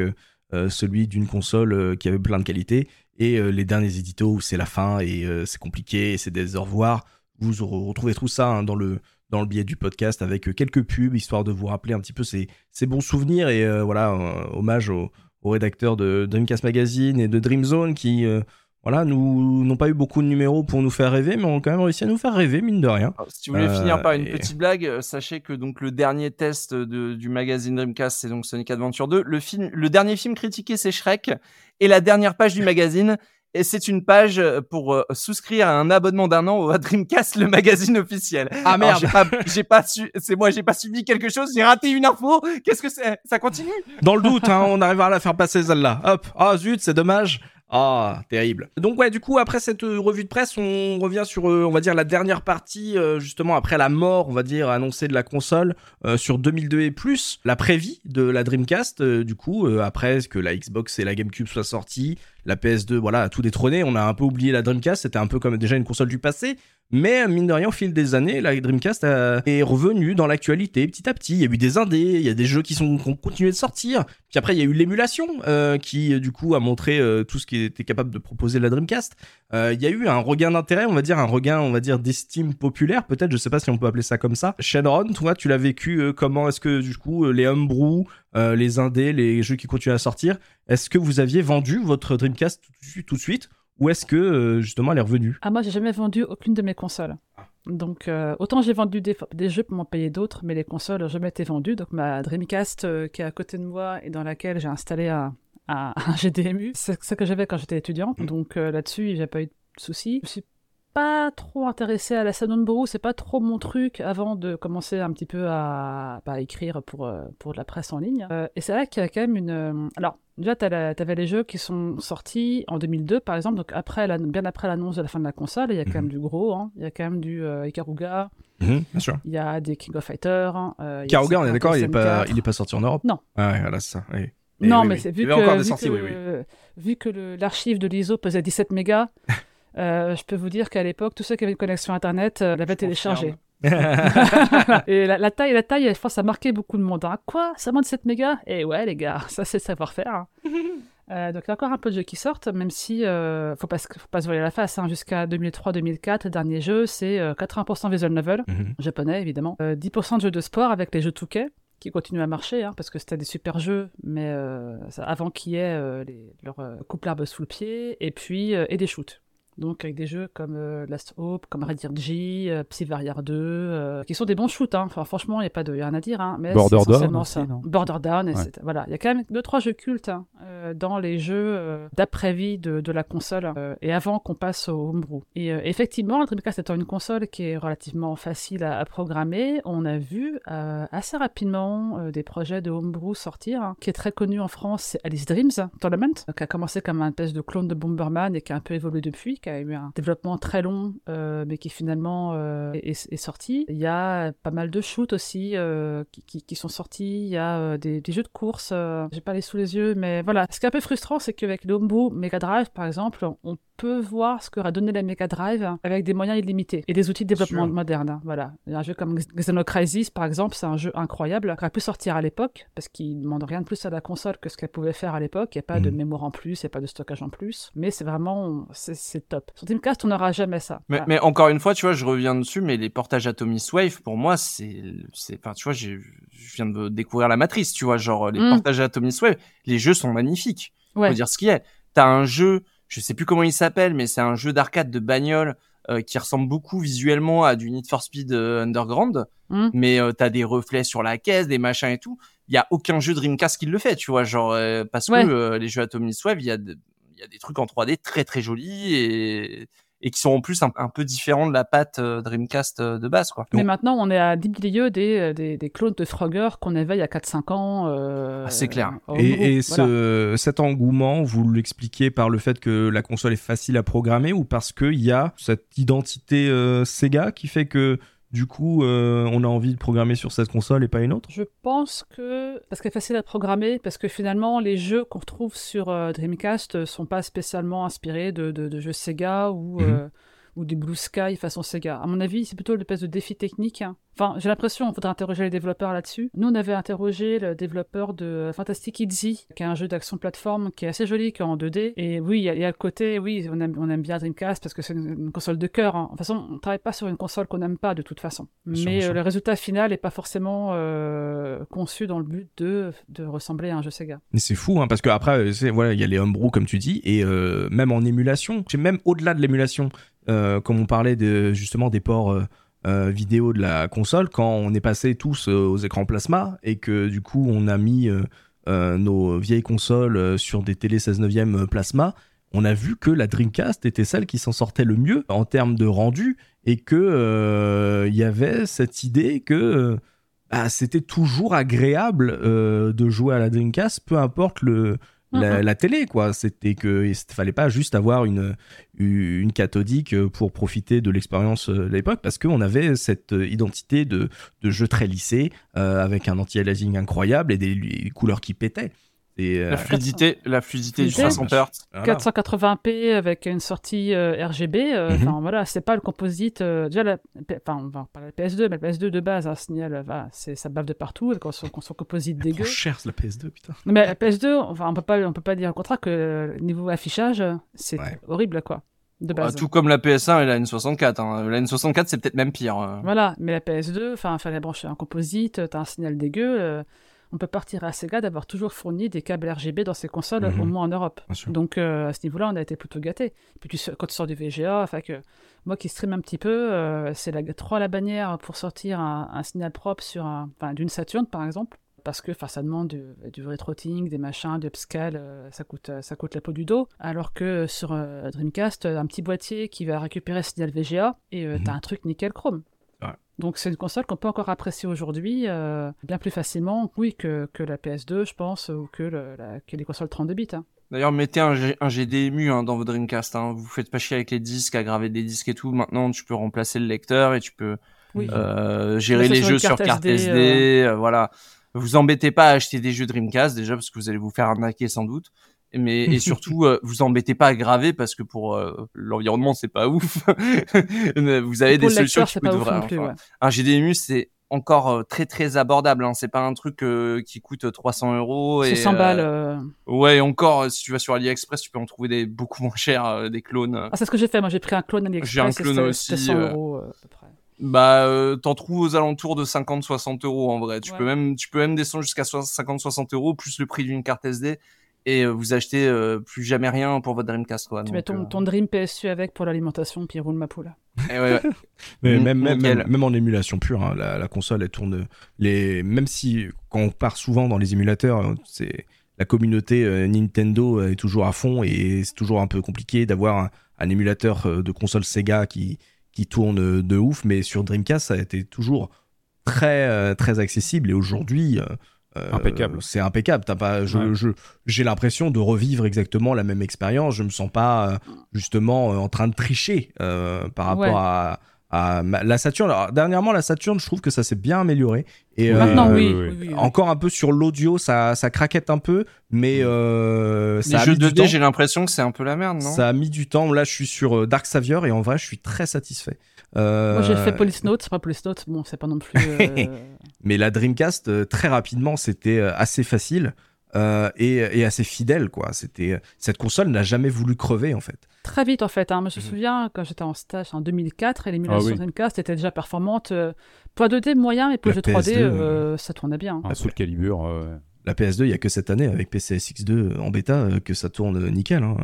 euh, celui d'une console euh, qui avait plein de qualités. Et euh, les derniers éditos où c'est la fin et euh, c'est compliqué, et c'est des au revoir. Vous retrouvez tout ça hein, dans le dans le billet du podcast avec quelques pubs, histoire de vous rappeler un petit peu ces, ces bons souvenirs. Et euh, voilà, euh, hommage aux, aux rédacteurs de Dreamcast Magazine et de Dreamzone qui... Euh, Voilà, nous n'ont pas eu beaucoup de numéros pour nous faire rêver, mais ont quand même réussi à nous faire rêver, mine de rien. Alors, si vous voulez euh, finir par une et... petite blague, sachez que donc le dernier test de, du magazine Dreamcast, c'est donc Sonic Adventure deux. Le, film, le dernier film critiqué, c'est Shrek. Et la dernière page du magazine, et c'est une page pour euh, souscrire à un abonnement d'un an au Dreamcast, le magazine officiel. Ah merde, j'ai pas, j'ai pas su, c'est moi, j'ai pas subi quelque chose, j'ai raté une info. Qu'est-ce que c'est ? Ça continue ? Dans le doute, hein, on arrivera à la faire passer celle-là. Hop, ah oh, zut, c'est dommage. Ah, terrible. Donc ouais, du coup, après cette euh, revue de presse, on revient sur, euh, on va dire, la dernière partie, euh, justement, après la mort, on va dire, annoncée de la console, euh, sur deux mille deux et plus, la prévie de la Dreamcast, euh, du coup, euh, après que la Xbox et la GameCube soient sorties, la P S deux, voilà, a tout détrôné, on a un peu oublié la Dreamcast, c'était un peu comme déjà une console du passé, mais mine de rien, au fil des années, la Dreamcast euh, est revenue dans l'actualité petit à petit. Il y a eu des indés, il y a des jeux qui sont qui ont continué de sortir. Puis après, il y a eu l'émulation euh, qui, du coup, a montré euh, tout ce qui était capable de proposer la Dreamcast. Euh, il y a eu un regain d'intérêt, on va dire, un regain, on va dire, d'estime populaire, peut-être. Je sais pas si on peut appeler ça comme ça. Shenron, toi, tu l'as vécu euh, comment? Est-ce que, du coup, les homebrew, euh, les indés, les jeux qui continuent à sortir, est-ce que vous aviez vendu votre Dreamcast tout, tout de suite? Ou est-ce que, euh, justement, elle est revenue? Ah, moi, j'ai jamais vendu aucune de mes consoles. Donc, euh, autant j'ai vendu des, des jeux pour m'en payer d'autres, mais les consoles n'ont jamais été vendues. Donc, ma Dreamcast euh, qui est à côté de moi et dans laquelle j'ai installé un, un, un G D M U, c'est ça que j'avais quand j'étais étudiante. Mmh. Donc, euh, là-dessus, j'ai pas eu de soucis. Je suis pas trop intéressée à la Sanonboru, c'est pas trop mon truc avant de commencer un petit peu à bah, écrire pour, euh, pour de la presse en ligne. Euh, et c'est là qu'il y a quand même une... Euh, alors... Déjà, la, t'avais les jeux qui sont sortis en deux mille deux, par exemple, donc après la, bien après l'annonce de la fin de la console, il y a mmh. quand même du gros, hein, il y a quand même du euh, Ikaruga, mmh, bien sûr. Il y a des King of Fighters. Euh, Ikaruga, on est d'accord, il n'est pas, pas sorti en Europe ? Non. Ah ouais, voilà, c'est ça, oui. Et non, oui, mais oui. C'est vu que, encore des sorties, vu que, oui, oui. Vu que le, l'archive de l'I S O pesait dix-sept mégas, euh, je peux vous dire qu'à l'époque, tous ceux qui avaient une connexion Internet euh, l'avaient téléchargé. Et la, la taille, la taille, je pense, ça marquait beaucoup de monde. Hein. Quoi ? Seulement dix-sept mégas ? Eh ouais, les gars, ça c'est savoir-faire. Hein. euh, donc il y a encore un peu de jeux qui sortent, même si euh, faut pas, faut pas se voiler la face. Hein. Jusqu'à deux mille trois deux mille quatre, le dernier jeu, c'est euh, quatre-vingts pour cent visual novel, mm-hmm. japonais évidemment, euh, dix pour cent de jeux de sport avec les jeux Touquet, qui continuent à marcher, hein, parce que c'était des super jeux, mais euh, ça, avant qu'il y ait euh, les, leur euh, coupe-larbe sous le pied, et puis euh, et des shoots. Donc avec des jeux comme euh, Last Hope, comme Red Dead G, euh, Psy Warrior deux, euh, qui sont des bons shoots. Hein. Enfin, franchement, il n'y a pas de y a rien à dire. Hein, mais Border c'est Down aussi, ça. Border Down, et ouais. Voilà. Il y a quand même deux trois jeux cultes hein, euh, dans les jeux euh, d'après-vie de, de la console euh, et avant qu'on passe au homebrew. Et euh, effectivement, la Dreamcast étant une console qui est relativement facile à, à programmer, on a vu euh, assez rapidement euh, des projets de homebrew sortir. Hein, qui est très connu en France, c'est Alice Dreams Tournament, qui a commencé comme un espèce de clone de Bomberman et qui a un peu évolué depuis. Qui a eu un développement très long, euh, mais qui finalement euh, est, est sorti. Il y a pas mal de shoots aussi euh, qui, qui, qui sont sortis. Il y a euh, des, des jeux de course. Euh, j'ai pas les sous les yeux, mais voilà. Ce qui est un peu frustrant, c'est qu'avec l'Homebrew Mega Drive, par exemple, on peut voir ce qu'aurait donné la Mega Drive avec des moyens illimités et des outils de développement sure. modernes. Hein, voilà. Un jeu comme Xenocrisis, par exemple, c'est un jeu incroyable qui aurait pu sortir à l'époque parce qu'il ne demande rien de plus à la console que ce qu'elle pouvait faire à l'époque. Il n'y a pas mm. de mémoire en plus, il n'y a pas de stockage en plus. Mais c'est vraiment... c'est, c'est top. Sur Dreamcast, on n'aura jamais ça. Mais, voilà. Mais encore une fois, tu vois, je reviens dessus, mais les portages Atomic Wave, pour moi, c'est, c'est, enfin, tu vois, j'ai, je viens de découvrir la matrice, tu vois, genre, les mmh. portages Atomic Wave, les jeux sont magnifiques. Ouais. Faut dire ce qu'il y a. T'as un jeu, je sais plus comment il s'appelle, mais c'est un jeu d'arcade de bagnole, euh, qui ressemble beaucoup visuellement à du Need for Speed euh, Underground, mmh. mais euh, t'as des reflets sur la caisse, des machins et tout. Il y a aucun jeu Dreamcast qui le fait, tu vois, genre, euh, parce ouais. que euh, les jeux Atomic Wave, il y a de, il y a des trucs en trois D très très jolis et, et qui sont en plus un, un peu différents de la patte euh, Dreamcast euh, de base. Quoi. Donc... Mais maintenant, on est à dix milieux des, des, des clones de Frogger qu'on avait il y a quatre à cinq ans. Euh, ah, c'est clair. Euh, et gros, et voilà. ce, cet engouement, vous l'expliquez par le fait que la console est facile à programmer ou parce qu'il y a cette identité euh, Sega qui fait que du coup euh, on a envie de programmer sur cette console et pas une autre? Je pense que parce qu'elle est facile à programmer, parce que finalement les jeux qu'on retrouve sur euh, Dreamcast sont pas spécialement inspirés de, de, de jeux Sega ou, mmh. euh, ou des Blue Sky façon Sega. À mon avis, c'est plutôt une espèce de défi technique, hein. Enfin, j'ai l'impression, il faudrait interroger les développeurs là-dessus. Nous, on avait interrogé le développeur de Fantastic Easy, qui est un jeu d'action plateforme qui est assez joli, qui est en deux D. Et oui, il y, y a le côté, oui, on aime, on aime bien Dreamcast parce que c'est une, une console de cœur, hein. De toute façon, on ne travaille pas sur une console qu'on n'aime pas de toute façon. Mais euh, le résultat final n'est pas forcément euh, conçu dans le but de, de ressembler à un jeu Sega. Mais c'est fou, hein, parce qu'après, voilà, il y a les homebrew, comme tu dis, et euh, même en émulation, même au-delà de l'émulation, euh, comme on parlait de, justement des ports... Euh, Euh, vidéo de la console, quand on est passé tous euh, aux écrans plasma et que du coup on a mis euh, euh, nos vieilles consoles euh, sur des télé seize neuvième euh, plasma, on a vu que la Dreamcast était celle qui s'en sortait le mieux en termes de rendu et que euh, y avait cette idée que euh, bah, c'était toujours agréable euh, de jouer à la Dreamcast, peu importe le La, la télé, quoi. C'était que il fallait pas juste avoir une une cathodique pour profiter de l'expérience de l'époque, parce qu'on avait cette identité de de jeu très lissé euh, avec un anti-aliasing incroyable et des, des couleurs qui pétaient. Et, euh, la fluidité, la fluidité du soixante hertz, quatre cent quatre-vingts p avec une sortie euh, R G B. Enfin euh, mm-hmm. voilà, c'est pas le composite. Euh, déjà, la, enfin on va parler de la P S deux, mais la P S deux de base, hein, signal, voilà, c'est ça bave de partout. Quand son, son composite dégueu. C'est cher la P S deux, putain. Mais la P S deux, enfin on peut pas, on peut pas dire au contraire que niveau affichage, c'est ouais. horrible, quoi. De base. Bah, tout comme la P S un et la N soixante-quatre, hein. La N soixante-quatre c'est peut-être même pire. Euh. Voilà, mais la P S deux, enfin fallait brancher un composite, t'as un signal dégueu. Euh, On peut partir à Sega d'avoir toujours fourni des câbles R G B dans ses consoles, mmh. au moins en Europe. Donc euh, à ce niveau-là, on a été plutôt gâtés. Puis tu, quand tu sors du V G A, enfin que moi qui stream un petit peu, euh, c'est la trois à la bannière pour sortir un, un signal propre sur un, enfin d'une Saturn par exemple, parce que enfin ça demande du, du retrotting, des machins, du upscale, euh, ça coûte ça coûte la peau du dos. Alors que sur euh, Dreamcast, un petit boîtier qui va récupérer le signal V G A et euh, mmh. t'as un truc nickel chrome. Donc c'est une console qu'on peut encore apprécier aujourd'hui euh, bien plus facilement, oui, que, que la P S deux, je pense, ou que, le, la, que les consoles trente-deux bits. Hein. D'ailleurs, mettez un, G, un G D M U hein, dans vos Dreamcast. Hein. Vous vous faites pas chier avec les disques, à graver des disques et tout. Maintenant, tu peux remplacer le lecteur et tu peux oui. euh, gérer les jeux sur carte S D. Euh... Euh, voilà. Vous embêtez pas à acheter des jeux Dreamcast, déjà, parce que vous allez vous faire arnaquer sans doute. Mais et surtout euh, vous embêtez pas à graver parce que pour euh, l'environnement c'est pas ouf. Vous avez des solutions qui coûtent vraiment enfin, ouais. Un G D M U c'est encore euh, très très abordable, hein. C'est pas un truc euh, qui coûte trois cents euros et cent balles euh... ouais, et encore si tu vas sur AliExpress tu peux en trouver des beaucoup moins chers, euh, des clones. Ah, c'est ce que j'ai fait moi, j'ai pris un clone AliExpress, j'ai un clone aussi cent euros euh, à peu près. Bah, euh, t'en trouves aux alentours de cinquante soixante euros en vrai. Tu ouais. peux même tu peux même descendre jusqu'à cinquante soixante euros plus le prix d'une carte S D. Et vous achetez euh, plus jamais rien pour votre Dreamcast, quoi. Tu mets ton, euh... ton Dream P S U avec pour l'alimentation, puis il roule ma poule. Et ouais, ouais. Mais même, même, même, même en émulation pure, hein, la, la console, elle tourne... Les... Même si, quand on part souvent dans les émulateurs, c'est... la communauté euh, Nintendo est toujours à fond, et c'est toujours un peu compliqué d'avoir un, un émulateur de console Sega qui, qui tourne de ouf, mais sur Dreamcast, ça a été toujours très, très accessible, et aujourd'hui... Euh... Euh, impeccable. C'est impeccable. T'as pas, je, ouais. je, j'ai l'impression de revivre exactement la même expérience. Je me sens pas euh, justement euh, en train de tricher euh, par rapport ouais. à, à ma, la Saturn. Alors, dernièrement, la Saturn, je trouve que ça s'est bien amélioré. Et maintenant, euh, oui, euh, oui, oui, oui. Encore un peu sur l'audio, ça, ça craquette un peu, mais euh, ça. Les a jeux mis deux D, du temps. J'ai l'impression que c'est un peu la merde, non ? Ça a mis du temps. Là, je suis sur Dark Savior et en vrai, je suis très satisfait. Euh... Moi, j'ai fait Police Note, c'est pas Police Note, bon, c'est pas non plus. Euh... Mais la Dreamcast, très rapidement, c'était assez facile euh, et, et assez fidèle, quoi. C'était cette console n'a jamais voulu crever, en fait. Très vite, en fait. Hein. Moi, je me mm-hmm. souviens quand j'étais en stage en deux mille quatre, et l'émulation ah, oui. Dreamcast était déjà performante. Pour la deux D moyen, et pour le jeu trois D, euh, ça tournait bien. Hein. À Soul Calibur. Euh... La P S deux, il y a que cette année avec P C S X deux en bêta que ça tourne nickel, hein.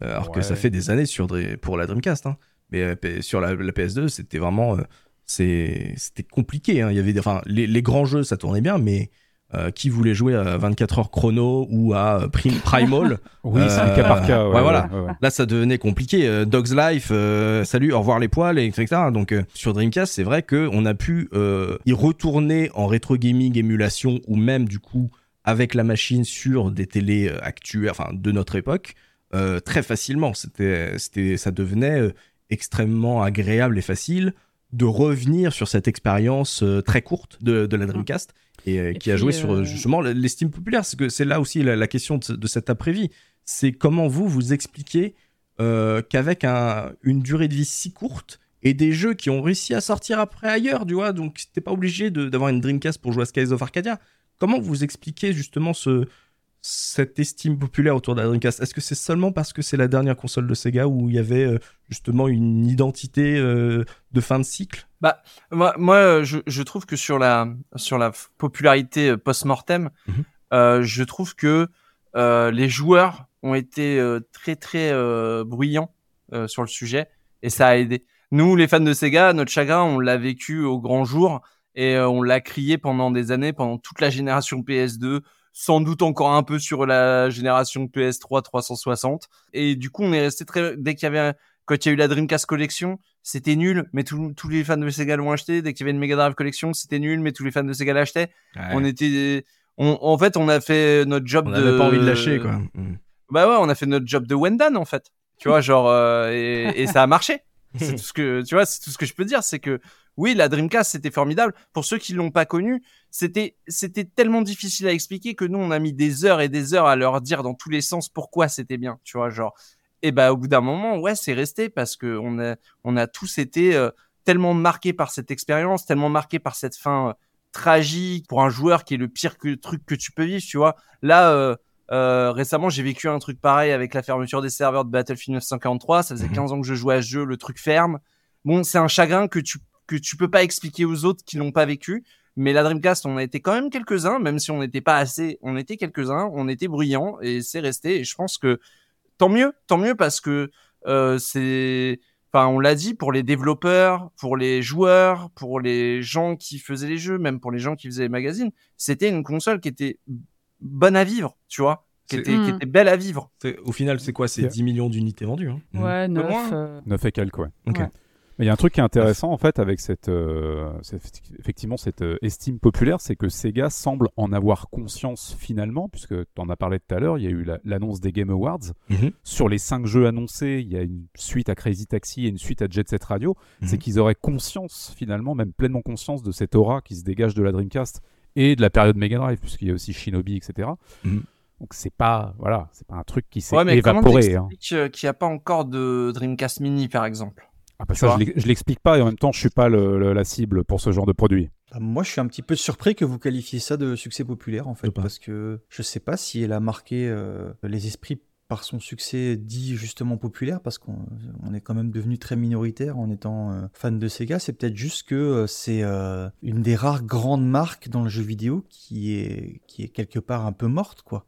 Alors ouais. que ça fait des années sur pour la Dreamcast. Hein. Mais sur la, la P S deux, c'était vraiment, euh, c'est, c'était compliqué. Hein. Il y avait, des, enfin, les, les grands jeux, ça tournait bien, mais euh, qui voulait jouer à vingt-quatre heures chrono ou à Prim, Primal Oui, euh, c'est un cas par cas. Ouais, ouais, voilà. Ouais, ouais. Là, ça devenait compliqué. Euh, Dog's Life, euh, salut, au revoir les poils, et cetera. Donc, euh, sur Dreamcast, c'est vrai qu'on a pu euh, y retourner en rétro gaming, émulation ou même, du coup, avec la machine sur des télés actuelles, enfin, de notre époque, euh, très facilement. C'était, c'était, ça devenait... Euh, extrêmement agréable et facile de revenir sur cette expérience euh, très courte de, de la Dreamcast et, euh, et qui puis, a joué euh... sur justement l'estime populaire. C'est, que c'est là aussi la, la question de, de cet après-vie. C'est comment vous vous expliquez euh, qu'avec un, une durée de vie si courte et des jeux qui ont réussi à sortir après ailleurs, tu vois, donc t'es pas obligé de, d'avoir une Dreamcast pour jouer à Skies of Arcadia. Comment vous expliquez justement ce, cette estime populaire autour de la Dreamcast ? Est-ce que c'est seulement parce que c'est la dernière console de Sega où il y avait euh, justement une identité euh, de fin de cycle ? Bah moi, moi je, je trouve que sur la sur la popularité post-mortem, mm-hmm. euh, je trouve que euh, les joueurs ont été euh, très très euh, bruyants euh, sur le sujet et ça a aidé. Nous, les fans de Sega, notre chagrin, on l'a vécu au grand jour et euh, on l'a crié pendant des années, pendant toute la génération P S deux, sans doute encore un peu sur la génération P S trois trois cent soixante. Et du coup, on est resté très... Dès qu'il y avait... Quand il y a eu la Dreamcast Collection, c'était nul, mais tout... tous les fans de Sega l'ont acheté. Dès qu'il y avait une Mega Drive Collection, c'était nul, mais tous les fans de Sega l'achetaient. Ouais. On était... On... En fait, on a fait notre job on de... On n'avait pas envie de lâcher, quoi. Bah ouais, on a fait notre job de Wendan, en fait. Tu vois, genre... Euh... Et... et ça a marché. C'est tout ce que tu vois, c'est tout ce que je peux dire, c'est que oui, la Dreamcast c'était formidable. Pour ceux qui l'ont pas connue, c'était c'était tellement difficile à expliquer que nous on a mis des heures et des heures à leur dire dans tous les sens pourquoi c'était bien. Tu vois, genre et ben bah, au bout d'un moment, ouais, c'est resté parce que on a on a tous été euh, tellement marqués par cette expérience, tellement marqués par cette fin euh, tragique pour un joueur qui est le pire que, truc que tu peux vivre. Tu vois, là. Euh, Euh, récemment, j'ai vécu un truc pareil avec la fermeture des serveurs de Battlefield mille neuf cent quarante-trois. Ça faisait quinze ans que je jouais à ce jeu, le truc ferme. Bon, c'est un chagrin que tu que tu peux pas expliquer aux autres qui l'ont pas vécu. Mais la Dreamcast, on a été quand même quelques-uns, même si on n'était pas assez, on était quelques-uns, on était bruyants et c'est resté. Et je pense que tant mieux, tant mieux parce que euh, c'est, enfin, on l'a dit pour les développeurs, pour les joueurs, pour les gens qui faisaient les jeux, même pour les gens qui faisaient les magazines, c'était une console qui était bonne à vivre, tu vois, qui était, qui était belle à vivre. C'est, au final, c'est quoi ? C'est yeah. dix millions d'unités vendues. Hein. Ouais, neuf. Euh... neuf et quelques, ouais. Okay. ouais. Mais il y a un truc qui est intéressant, en fait, avec cette, euh, cette effectivement, cette euh, estime populaire, c'est que Sega semble en avoir conscience finalement, puisque tu en as parlé tout à l'heure, il y a eu la, l'annonce des Game Awards. Mm-hmm. Sur les cinq jeux annoncés, il y a une suite à Crazy Taxi et une suite à Jet Set Radio. Mm-hmm. C'est qu'ils auraient conscience, finalement, même pleinement conscience de cette aura qui se dégage de la Dreamcast et de la période Mega Drive, puisqu'il y a aussi Shinobi, et cetera. Mm. Donc c'est pas, voilà, c'est pas un truc qui s'est ouais, mais évaporé. Comment t'expliques hein. qu'il n'y a pas encore de Dreamcast Mini, par exemple ? Ah bah ça, je, je l'explique pas, et en même temps, je suis pas le, le, la cible pour ce genre de produit. Bah, moi, je suis un petit peu surpris que vous qualifiez ça de succès populaire, en fait, parce que je sais pas si elle a marqué euh, les esprits par son succès dit justement populaire, parce qu'on on est quand même devenu très minoritaire en étant euh, fan de Sega. C'est peut-être juste que euh, c'est euh, une des rares grandes marques dans le jeu vidéo qui est, qui est quelque part un peu morte, quoi.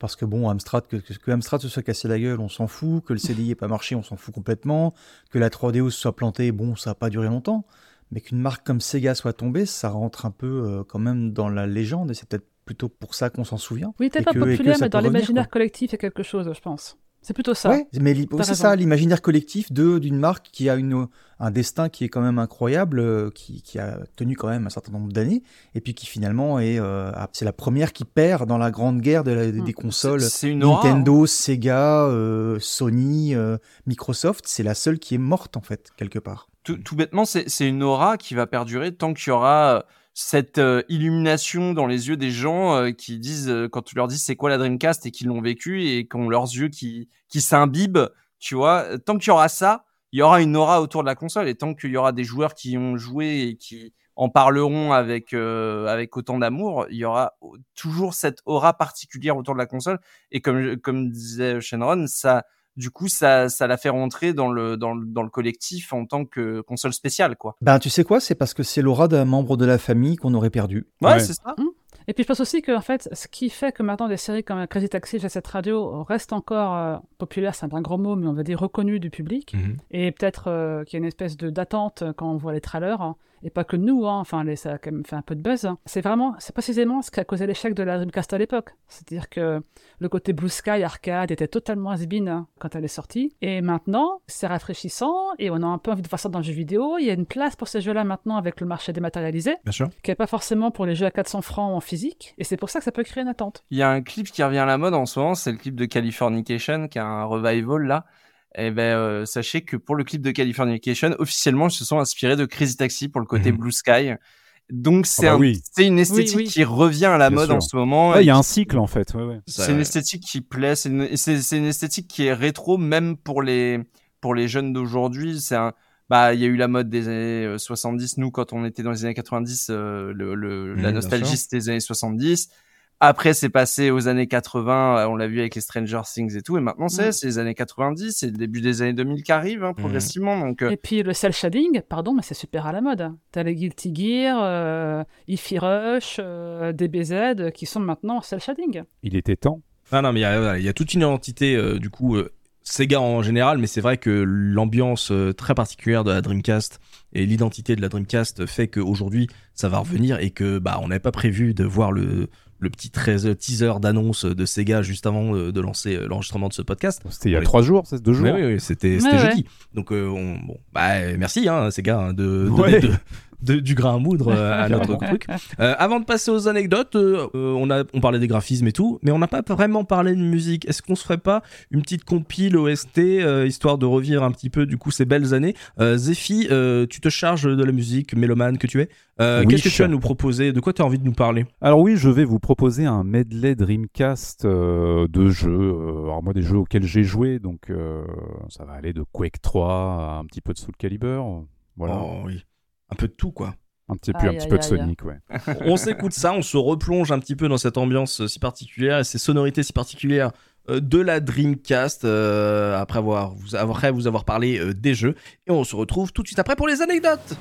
Parce que bon, Amstrad, que, que Amstrad se soit cassé la gueule, on s'en fout. Que le C D I n'ait pas marché, on s'en fout complètement. Que la trois D O se soit plantée, bon, ça n'a pas duré longtemps. Mais qu'une marque comme Sega soit tombée, ça rentre un peu euh, quand même dans la légende, et c'est peut-être plutôt pour ça qu'on s'en souvient. Oui, peut-être pas populaire, mais dans revenir, l'imaginaire quoi. Collectif, il y a quelque chose, je pense. C'est plutôt ça. Oui, mais li- c'est raison. ça, l'imaginaire collectif de, d'une marque qui a une, un destin qui est quand même incroyable, euh, qui, qui a tenu quand même un certain nombre d'années, et puis qui finalement est, euh, c'est la première qui perd dans la grande guerre de la, des hum. consoles c'est, c'est une Nintendo, aura, hein. Sega, euh, Sony, euh, Microsoft. C'est la seule qui est morte, en fait, quelque part. Tout, tout bêtement, c'est, c'est une aura qui va perdurer tant qu'il y aura... cette euh, illumination dans les yeux des gens euh, qui disent euh, quand tu leur dis c'est quoi la Dreamcast et qu'ils l'ont vécu et qu'ont leurs yeux qui qui s'imbibent, tu vois, tant qu'il y aura ça, il y aura une aura autour de la console et tant qu'il y aura des joueurs qui ont joué et qui en parleront avec euh, avec autant d'amour, il y aura toujours cette aura particulière autour de la console et comme comme disait Shenron, ça du coup, ça, ça la fait rentrer dans le, dans, le, dans le collectif en tant que console spéciale, quoi. Ben, tu sais quoi ? C'est parce que c'est l'aura d'un membre de la famille qu'on aurait perdu. Ouais, ouais. c'est ça. Mmh. Et puis, je pense aussi que, en fait, ce qui fait que maintenant des séries comme Crazy Taxi, Jet Set Radio restent encore euh, populaires, c'est un gros mot, mais on va dire reconnues du public. Mmh. Et peut-être euh, qu'il y a une espèce de, d'attente quand on voit les trailers, hein, et pas que nous, hein, enfin, les, ça a quand même fait un peu de buzz. Hein. C'est vraiment, c'est précisément ce qui a causé l'échec de la Dreamcast à l'époque. C'est-à-dire que le côté Blue Sky arcade était totalement has-been hein, quand elle est sortie. Et maintenant, c'est rafraîchissant et on a un peu envie de voir ça dans le jeu vidéo. Il y a une place pour ces jeux-là maintenant avec le marché dématérialisé, qu'il n'y a pas forcément pour les jeux à quatre cents francs en physique. Et c'est pour ça que ça peut créer une attente. Il y a un clip qui revient à la mode en ce moment, c'est le clip de Californication qui a un revival là, eh ben, euh, sachez que pour le clip de Californication, officiellement, ils se sont inspirés de Crazy Taxi pour le côté mmh. Blue Sky. Donc, c'est, ah bah oui. un, c'est une esthétique oui, oui. qui revient à la Bien mode sûr. En ce moment. Ouais, il y a un cycle, en fait. Ouais, ouais. C'est Ça... une esthétique qui plaît. C'est une, c'est, c'est une esthétique qui est rétro, même pour les, pour les jeunes d'aujourd'hui. C'est un... Bah, il y a eu la mode des années soixante-dix. Nous, quand on était dans les années quatre-vingt-dix, euh, le, le, mmh, la nostalgie, c'était les années soixante-dix. Après, c'est passé aux années quatre-vingts. On l'a vu avec les Stranger Things et tout. Et maintenant, c'est, mmh. c'est les années quatre-vingt-dix. C'est le début des années deux mille qui arrive, hein, progressivement. Mmh. Donc, euh... Et puis, le cel shading, pardon, mais c'est super à la mode. T'as les Guilty Gear, euh, Hi-Fi Rush, euh, D B Z, qui sont maintenant en cel shading. Il était temps. Ah non, mais il y, y a toute une identité, euh, du coup... Euh... Sega en général, mais c'est vrai que l'ambiance très particulière de la Dreamcast et l'identité de la Dreamcast fait qu'aujourd'hui ça va revenir et que bah on n'avait pas prévu de voir le, le petit teaser d'annonce de Sega juste avant de lancer l'enregistrement de ce podcast. C'était il y a trois jours, c'est deux jours. Oui, oui, c'était, c'était ouais, jeudi. Ouais. Donc euh, on, bon, bah merci hein, Sega de, de, ouais. de, de du grain à moudre à notre truc. Euh, avant de passer aux anecdotes, euh, on a on parlait des graphismes et tout, mais on n'a pas vraiment parlé de musique. Est-ce qu'on se ferait pas une petite compile O S T euh, histoire de revivre un petit peu du coup ces belles années. Euh, Zephy, euh, tu te charges de la musique, mélomane que tu es. Euh, qu'est-ce que tu as à nous proposer ? De quoi tu as envie de nous parler ? Alors oui, je vais vous proposer un medley Dreamcast euh, de jeux. Euh, alors moi, des jeux auxquels j'ai joué, donc euh, ça va aller de Quake trois à un petit peu de Soul Calibur. Voilà. Oh oui, un peu de tout quoi. Un petit peu, aïe, un petit aïe, peu aïe, de Sonic, aïe. Ouais. On s'écoute ça, on se replonge un petit peu dans cette ambiance si particulière et ces sonorités si particulières de la Dreamcast euh, après, avoir, vous, après vous avoir parlé euh, des jeux. Et on se retrouve tout de suite après pour les anecdotes.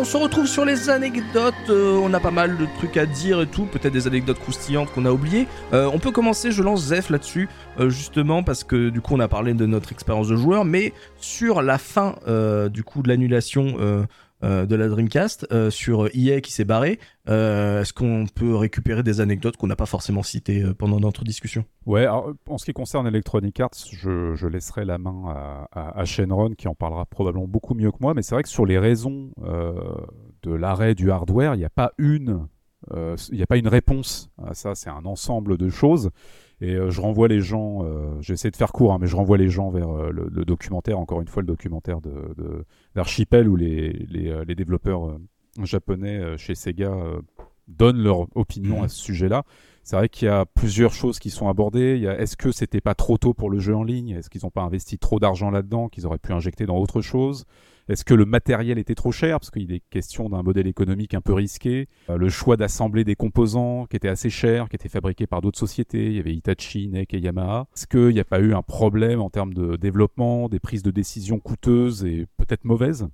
On se retrouve sur les anecdotes, euh, on a pas mal de trucs à dire et tout, peut-être des anecdotes croustillantes qu'on a oubliées. Euh, on peut commencer, je lance Zeph là-dessus, euh, justement parce que du coup on a parlé de notre expérience de joueur, mais sur la fin euh, du coup de l'annulation euh, euh, de la Dreamcast, euh, sur E A qui s'est barré, euh, est-ce qu'on peut récupérer des anecdotes qu'on n'a pas forcément citées euh, pendant notre discussion ? Ouais, alors, en ce qui concerne Electronic Arts, je, je laisserai la main à, à, à Shenron qui en parlera probablement beaucoup mieux que moi, mais c'est vrai que sur les raisons euh, de l'arrêt du hardware, il n'y a pas une, euh, il n'y a pas une réponse à ça, c'est un ensemble de choses. Et euh, je renvoie les gens, euh, j'ai essayé de faire court, hein, mais je renvoie les gens vers euh, le, le documentaire, encore une fois le documentaire de, de, d'Archipel où les, les, les développeurs euh, japonais euh, chez Sega euh, donnent leur opinion mmh. à ce sujet-là. C'est vrai qu'il y a plusieurs choses qui sont abordées. Il y a, est-ce que c'était pas trop tôt pour le jeu en ligne ? Est-ce qu'ils n'ont pas investi trop d'argent là-dedans, qu'ils auraient pu injecter dans autre chose ? Est-ce que le matériel était trop cher ? Parce qu'il est question d'un modèle économique un peu risqué. Euh, le choix d'assembler des composants qui étaient assez chers, qui étaient fabriqués par d'autres sociétés. Il y avait Hitachi, N E C et Yamaha. Est-ce qu'il n'y a pas eu un problème en termes de développement, des prises de décision coûteuses et peut-être mauvaises ?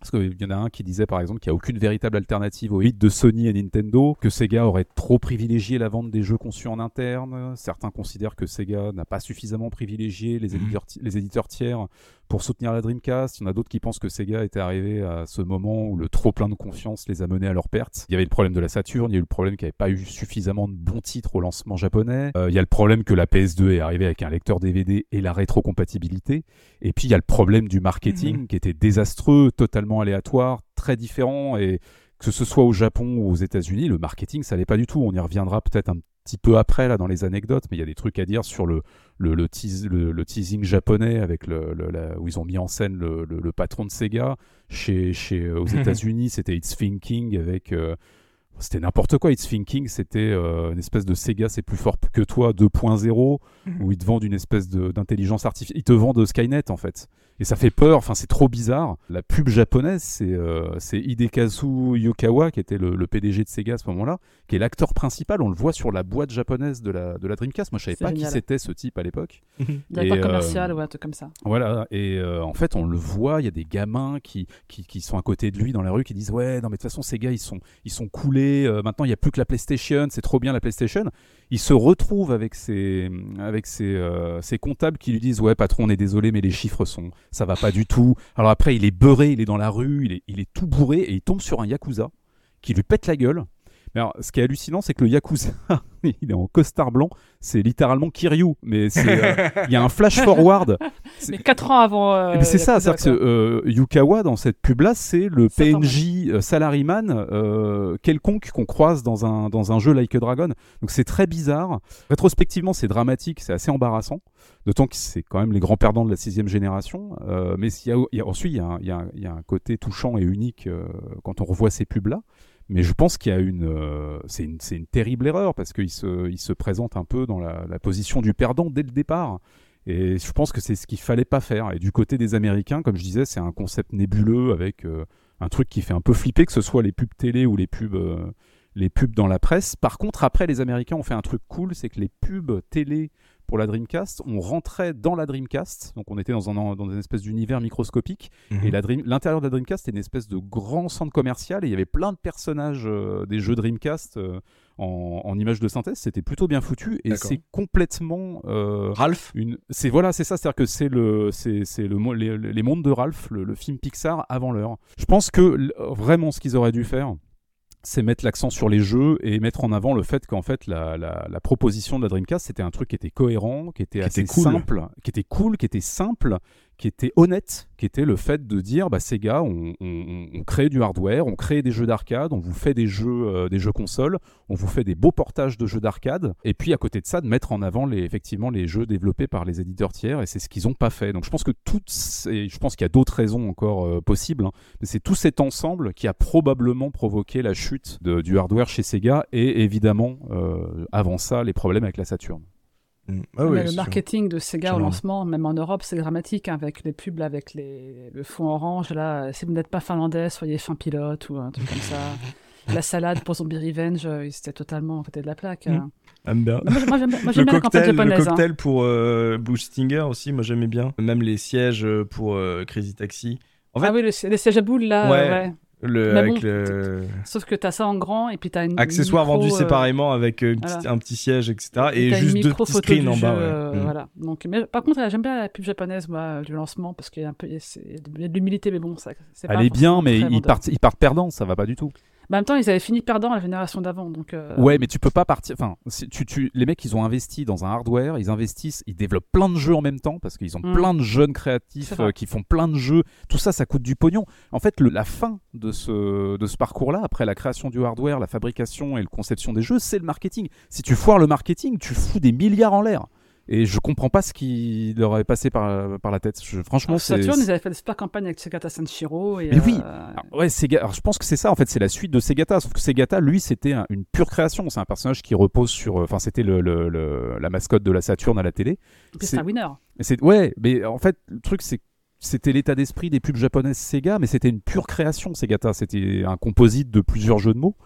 Parce qu'il y en a un qui disait par exemple qu'il n'y a aucune véritable alternative aux hits de Sony et Nintendo, que Sega aurait trop privilégié la vente des jeux conçus en interne. Certains considèrent que Sega n'a pas suffisamment privilégié les éditeurs, t- les éditeurs tiers pour soutenir la Dreamcast. Il y en a d'autres qui pensent que Sega était arrivé à ce moment où le trop-plein de confiance les a menés à leur perte. Il y avait le problème de la Saturn, il y a eu le problème qu'il n'y avait pas eu suffisamment de bons titres au lancement japonais. Euh, il y a le problème que la P S deux est arrivée avec un lecteur D V D et la rétrocompatibilité. Et puis il y a le problème du marketing mmh. qui était désastreux, totalement aléatoire, très différent. Et que ce soit au Japon ou aux États-Unis, le marketing, ça allait pas du tout. On y reviendra peut-être un petit peu après là dans les anecdotes, mais il y a des trucs à dire sur le le, le, tease, le, le teasing japonais avec le, le la, où ils ont mis en scène le, le, le patron de Sega. Chez chez aux États-Unis, c'était It's Thinking avec euh, c'était n'importe quoi. It's Thinking, c'était euh, une espèce de Sega, c'est plus fort que toi deux point zéro, mm-hmm. où ils te vendent une espèce de, d'intelligence artificielle. Ils te vendent Skynet, en fait. Et ça fait peur, enfin, c'est trop bizarre. La pub japonaise, c'est, euh, c'est Hidekazu Yokawa, qui était le, le P D G de Sega à ce moment-là, qui est l'acteur principal. On le voit sur la boîte japonaise de la, de la Dreamcast. Moi, je savais c'est pas génial. Qui c'était ce type à l'époque. Directeur commercial, euh, ou un truc comme ça. Voilà, et euh, en fait, on le voit, il y a des gamins qui, qui, qui sont à côté de lui dans la rue, qui disent « Ouais, non, mais de toute façon, Sega, ils sont, ils sont coulés. Euh, maintenant il n'y a plus que la PlayStation, c'est trop bien la PlayStation », il se retrouve avec ses, avec ses, euh, ses comptables qui lui disent « Ouais patron, on est désolé mais les chiffres sont, ça va pas du tout ». Alors après il est beurré, il est dans la rue, il est, il est tout bourré et il tombe sur un Yakuza qui lui pète la gueule. Mais alors, ce qui est hallucinant, c'est que le Yakuza, il est en costard blanc, c'est littéralement Kiryu, mais il euh, y a un flash forward. C'est... Mais quatre ans avant. Euh, mais c'est Yakuza, ça, c'est-à-dire que euh, Yukawa, dans cette pub-là, c'est le ça P N J euh, salaryman euh, quelconque qu'on croise dans un, dans un jeu Like a Dragon. Donc c'est très bizarre. Rétrospectivement, c'est dramatique, c'est assez embarrassant, d'autant que c'est quand même les grands perdants de la sixième génération. Euh, mais y a, y a, ensuite, il y, y, y a un côté touchant et unique euh, quand on revoit ces pubs-là. Mais je pense qu'il y a une, euh, c'est une, c'est une terrible erreur parce qu'il se, il se présente un peu dans la, la position du perdant dès le départ. Et je pense que c'est ce qu'il fallait pas faire. Et du côté des Américains, comme je disais, c'est un concept nébuleux avec euh, un truc qui fait un peu flipper, que ce soit les pubs télé ou les pubs, euh, les pubs dans la presse. Par contre, après, les Américains ont fait un truc cool, c'est que les pubs télé pour la Dreamcast, on rentrait dans la Dreamcast, donc on était dans un dans une espèce d'univers microscopique, mmh. et la Dream, l'intérieur de la Dreamcast était une espèce de grand centre commercial, et il y avait plein de personnages euh, des jeux Dreamcast euh, en, en images de synthèse, c'était plutôt bien foutu, et D'accord. c'est complètement euh, Ralph. Une, c'est voilà, c'est ça, c'est-à-dire que c'est le c'est c'est le les, les mondes de Ralph, le, le film Pixar avant l'heure. Je pense que vraiment ce qu'ils auraient dû faire, c'est mettre l'accent sur les jeux et mettre en avant le fait qu'en fait la, la, la proposition de la Dreamcast, c'était un truc qui était cohérent, qui était qui assez était cool. simple, qui était cool, qui était simple, qui était honnête, qui était le fait de dire bah Sega, on, on, on crée du hardware, on crée des jeux d'arcade, on vous fait des jeux, euh, des jeux consoles, on vous fait des beaux portages de jeux d'arcade, et puis à côté de ça de mettre en avant les, effectivement les jeux développés par les éditeurs tiers, et c'est ce qu'ils ont pas fait. Donc je pense que toutes, ces, je pense qu'il y a d'autres raisons encore euh, possibles, hein, mais c'est tout cet ensemble qui a probablement provoqué la chute de, du hardware chez Sega, et évidemment euh, avant ça les problèmes avec la Saturn. Mmh. Ah oui, le marketing sûr. de Sega Genre. au lancement, même en Europe, c'est dramatique, hein, avec les pubs, là, avec les... le fond orange. Là, si vous n'êtes pas finlandais, soyez fin pilote ou un truc comme ça. La salade pour Zombie Revenge, euh, c'était totalement à côté de la plaque. Hein. Mmh. Moi, moi, j'aime, moi, j'aime bien la campagne japonaise. Le cocktail hein. pour euh, Blue Stinger aussi, moi j'aimais bien. Même les sièges pour euh, Crazy Taxi. En fait... Ah oui, le, les sièges à boules là. Ouais. Euh, ouais. Le, bon, avec le... Sauf que t'as ça en grand et puis t'as une accessoire vendu euh... séparément avec une petite, voilà. un petit siège, et cetera. Et, et juste deux petits screens en bas. Ouais. Euh, mmh. Voilà. Donc, mais, par contre, j'aime bien la pub japonaise, moi, du lancement, parce qu'il y a un peu, c'est, il y a de l'humilité, mais bon, ça. C'est Elle pas est bien, mais ils partent, ils partent perdants, ça va pas du tout. Bah, en même temps, ils avaient fini perdant la génération d'avant, donc. Euh... Ouais, mais tu peux pas partir. Enfin, tu, tu, les mecs, ils ont investi dans un hardware, ils investissent, ils développent plein de jeux en même temps parce qu'ils ont mmh. plein de jeunes créatifs euh, qui font plein de jeux. Tout ça, ça coûte du pognon. En fait, le, la fin de ce de ce parcours-là, après la création du hardware, la fabrication et la conception des jeux, c'est le marketing. Si tu foires le marketing, tu fous des milliards en l'air. Et je comprends pas ce qui leur est passé par, par la tête. Je, franchement, alors, c'est. Saturn, ils avaient fait la super campagne avec Segata Sanshiro. Et, mais euh... oui. Alors, ouais, Sega... alors, je pense que c'est ça. En fait, c'est la suite de Segata. Sauf que Segata, lui, c'était un, une pure création. C'est un personnage qui repose sur. Enfin, c'était le, le, le, la mascotte de la Saturn à la télé. Et c'est... c'est un winner. C'est... Ouais, mais en fait, le truc, c'est. C'était l'état d'esprit des pubs japonaises Sega, mais c'était une pure création, Segata. C'était un composite de plusieurs jeux de mots.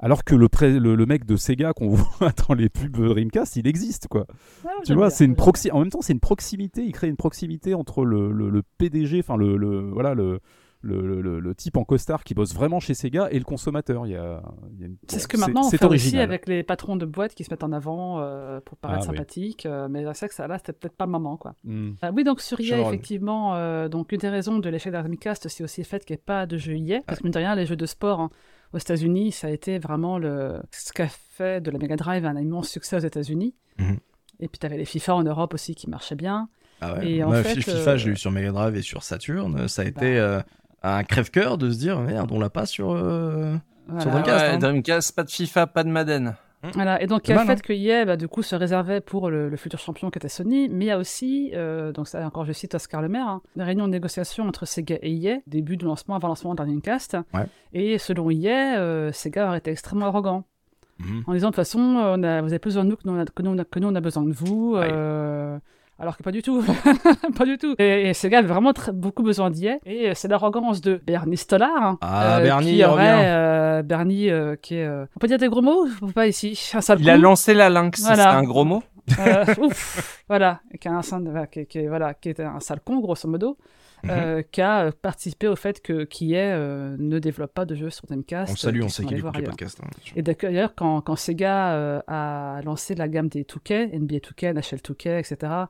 Alors que le, pré- le, le mec de Sega qu'on voit dans les pubs Dreamcast, il existe, quoi. Ah, tu vois, bien, c'est une proxi- en même temps, c'est une proximité. Il crée une proximité entre le, le, le P D G, enfin le, le voilà le, le, le, le type en costard qui bosse vraiment chez Sega et le consommateur. Il y a, il y a une... C'est ce que maintenant c'est, on fait aussi avec les patrons de boîtes qui se mettent en avant euh, pour paraître ah, sympathiques, oui. euh, mais c'est vrai que ça, là, c'était peut-être pas le moment. Quoi. Mm. Euh, oui, donc sur I A, effectivement, euh, donc, une des raisons de l'échec d'Armicast, c'est aussi le fait qu'il n'y ait pas de jeu I A, parce que mine de rien, les jeux de sport... Hein, aux États-Unis, ça a été vraiment le... ce qu'a fait de la Mega Drive un immense succès aux États-Unis. Mmh. Et puis, tu avais les FIFA en Europe aussi qui marchaient bien. Ah ouais. Et en bah, fait, FIFA, euh... je l'ai eu sur Mega Drive et sur Saturn. Ça a bah... été euh, un crève-cœur de se dire merde, on l'a pas sur, euh... voilà. sur Dreamcast. Ouais, hein. Dreamcast, pas de FIFA, pas de Madden. Voilà. Et donc, il y a le fait que E A, bah, du coup, se réservait pour le, le futur champion qu'était Sony, mais il y a aussi, euh, donc ça, encore je cite Oscar Le Maire, hein, une réunion de négociation entre Sega et E A, début du lancement, avant le lancement d'un Dreamcast. Ouais. Et selon E A, euh, Sega aurait été extrêmement arrogant. Mmh. En disant, de toute façon, on a, vous avez plus besoin de nous que nous, on a, que nous, on a, que nous on a besoin de vous. Euh, alors que pas du tout. Pas du tout. Et, et Sega avait vraiment très, beaucoup besoin d'I A. Et c'est l'arrogance de Bernie Stolar. Hein, ah, euh, Bernie, qui aurait, euh, Bernie, euh, qui est... Euh... On peut dire des gros mots ou pas ici? Un sale Il coup. A lancé la lynx, voilà. C'est un gros mot. euh, ouf, voilà. Qui est un, qui, qui, voilà, qui est un sale con, grosso modo. Mm-hmm. Euh, qui a participé au fait que qui est euh, ne développe pas de jeux sur Dreamcast. On salue, on sait qu'il écoute les podcasts. Hein, et d'ailleurs, quand, quand Sega euh, a lancé la gamme des deux K, N B A deux K, N H L deux K, et cetera,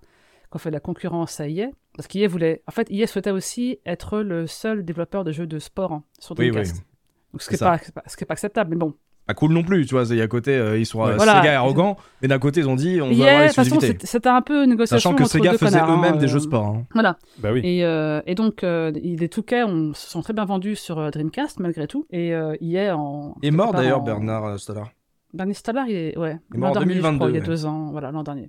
qu'on fait de la concurrence à E A, parce qu'I A voulait... En fait, E A souhaitait aussi être le seul développeur de jeux de sport hein, sur Dreamcast. Oui, oui. Donc, ce qui n'est pas, pas acceptable, mais bon. Pas cool non plus, tu vois, il y a côté, euh, ils sont ouais, voilà. Sega arrogants, mais d'un côté, ils ont dit, on yeah, va avoir l'exclusivité. De toute façon, c'était un peu une négociation entre deux connards. Sachant que Sega faisait eux-mêmes hein, des euh... jeux de sport. Hein. Voilà. Bah oui. Et, euh, et donc, euh, les deux K on, se sont très bien vendus sur euh, Dreamcast, malgré tout, et euh, E A en... Est mort d'ailleurs, en... Bernard Stolar. Bernard Stolar, il est, ouais, il est mort en deux mille vingt-deux. Crois, ouais. Il y a deux ans, voilà, l'an dernier.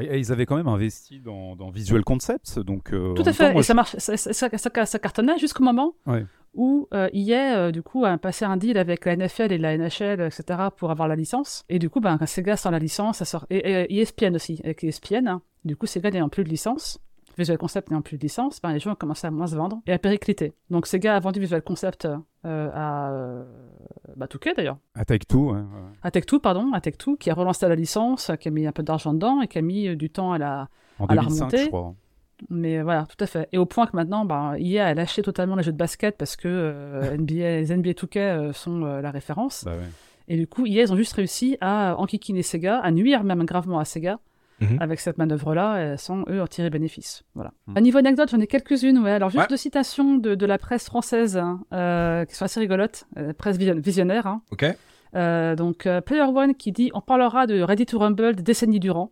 Et ils avaient quand même investi dans, dans Visual Concepts, donc... Euh, tout à fait, temps, moi, et je... ça, marche, ça, ça, ça, ça, ça cartonnait jusqu'au moment ouais. où euh, E A, euh, du coup, a passé un deal avec la N F L et la N H L, et cetera, pour avoir la licence. Et du coup, ben, quand Sega sort la licence, ça sort... Et, et E S P N aussi, avec E S P N, hein. Du coup, Sega n'ayant plus de licence, Visual Concept n'ayant plus de licence, ben, les jeux ont commencé à moins se vendre et à péricliter. Donc Sega a vendu Visual Concept euh, à... Bah, deux K d'ailleurs. À Take-Two. Hein, ouais. À Take-Two, pardon. À Take-Two, qui a relancé la licence, qui a mis un peu d'argent dedans et qui a mis du temps à la, en à deux mille cinq, la remonter. Je crois. Mais voilà, tout à fait. Et au point que maintenant, bah, E A a lâché totalement les jeux de basket parce que euh, N B A, les N B A deux K euh, sont euh, la référence. Bah, ouais. Et du coup, E A, ils ont juste réussi à enquiquiner Sega, à nuire même gravement à Sega. Mmh. Avec cette manœuvre-là, sans eux en tirer bénéfice. Voilà. Mmh. À niveau anecdote, j'en ai quelques-unes. Ouais. Alors, juste ouais. deux citations de, de la presse française hein, euh, qui sont assez rigolotes, euh, presse visionnaire. Hein. Ok. Euh, donc, euh, Player One qui dit on parlera de Ready to Rumble des décennies durant.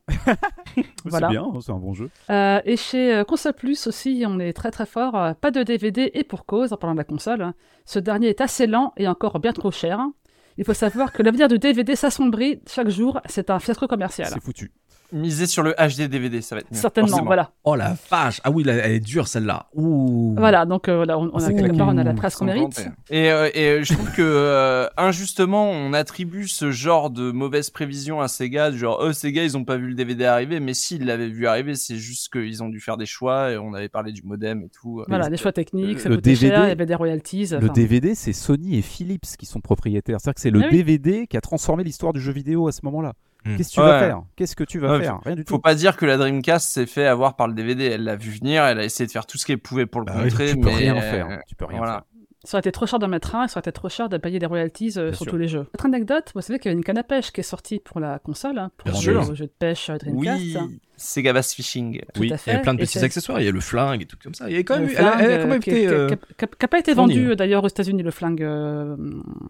Voilà. C'est bien, c'est un bon jeu. Euh, et chez euh, Console Plus aussi, on est très très fort. Euh, pas de D V D et pour cause, en parlant de la console. Hein. Ce dernier est assez lent et encore bien trop cher. Hein. Il faut savoir que l'avenir du D V D s'assombrit chaque jour. C'est un fiasco commercial. C'est foutu. Miser sur le H D D V D, ça va être mieux. Certainement, forcément. Voilà. Oh la vache, ah oui, elle est dure celle-là. Ouh. Voilà, donc euh, là, on, on, a quelque part, on a la presse qu'on mérite. Et, euh, et je trouve que euh, injustement, on attribue ce genre de mauvaise prévision à Sega, du genre oh Sega, ils ont pas vu le D V D arriver, mais s'ils l'avaient vu arriver, c'est juste qu'ils ont dû faire des choix. Et on avait parlé du modem et tout. Voilà, des choix techniques, ça coûtait cher, il y avait des royalties. Le fin... D V D, c'est Sony et Philips qui sont propriétaires. C'est-à-dire que c'est le ah, oui. D V D qui a transformé l'histoire du jeu vidéo à ce moment-là. Qu'est-ce que tu ouais. vas faire Qu'est-ce que tu vas ouais, faire Rien du tout. Faut pas dire que la Dreamcast s'est fait avoir par le D V D. Elle l'a vu venir, elle a essayé de faire tout ce qu'elle pouvait pour le bah contrer. Oui, tu, mais... peux rien faire, hein. tu peux rien voilà. faire. Ça aurait été trop cher d'en mettre un, ça aurait été trop cher de payer des royalties euh, sur sûr. Tous les jeux. Autre anecdote, vous savez qu'il y avait une canne à pêche qui est sortie pour la console, hein, pour le jeu de pêche Dreamcast. Oui, hein. Sega Bass Fishing. Oui, il y avait plein de et petits c'est... accessoires, il y a le flingue et tout comme ça. Il y avait quand même eu... flingue, elle, elle a quand même été... Qui n'a pas été vendu ouais. d'ailleurs aux États-Unis, le flingue euh,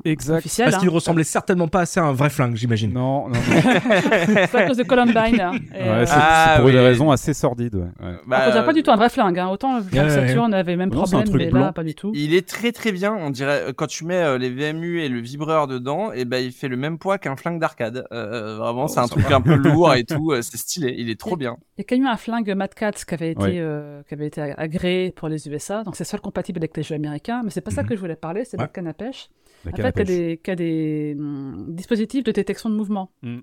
exact. Officiel. Parce hein. qu'il ne ressemblait certainement pas assez à un vrai flingue, j'imagine. Non, non. non. C'est à cause de Columbine. Hein, et, ouais, euh... c'est, ah, c'est pour oui. des raisons assez sordides. Ouais. Ouais. Bah, on n'a pas du tout un vrai flingue. Hein. Autant le flingue Saturn avait même problème, mais là, pas du tout. Il est très très bien, on dirait quand tu mets euh, les V M U et le vibreur dedans, et ben bah, il fait le même poids qu'un flingue d'arcade. Euh, vraiment, oh, c'est un truc va. Un peu lourd et tout, euh, c'est stylé, il est trop et, bien. Il y a quand même un flingue Mad Catz qui avait été ouais. euh, qui avait été agréé pour les U S A, donc c'est seul compatible avec les jeux américains, mais c'est pas mm-hmm. ça que je voulais parler, c'est ouais. notre canne à pêche. La en fait, il y a des mm, dispositifs de détection de mouvement. Mm. Mm-hmm.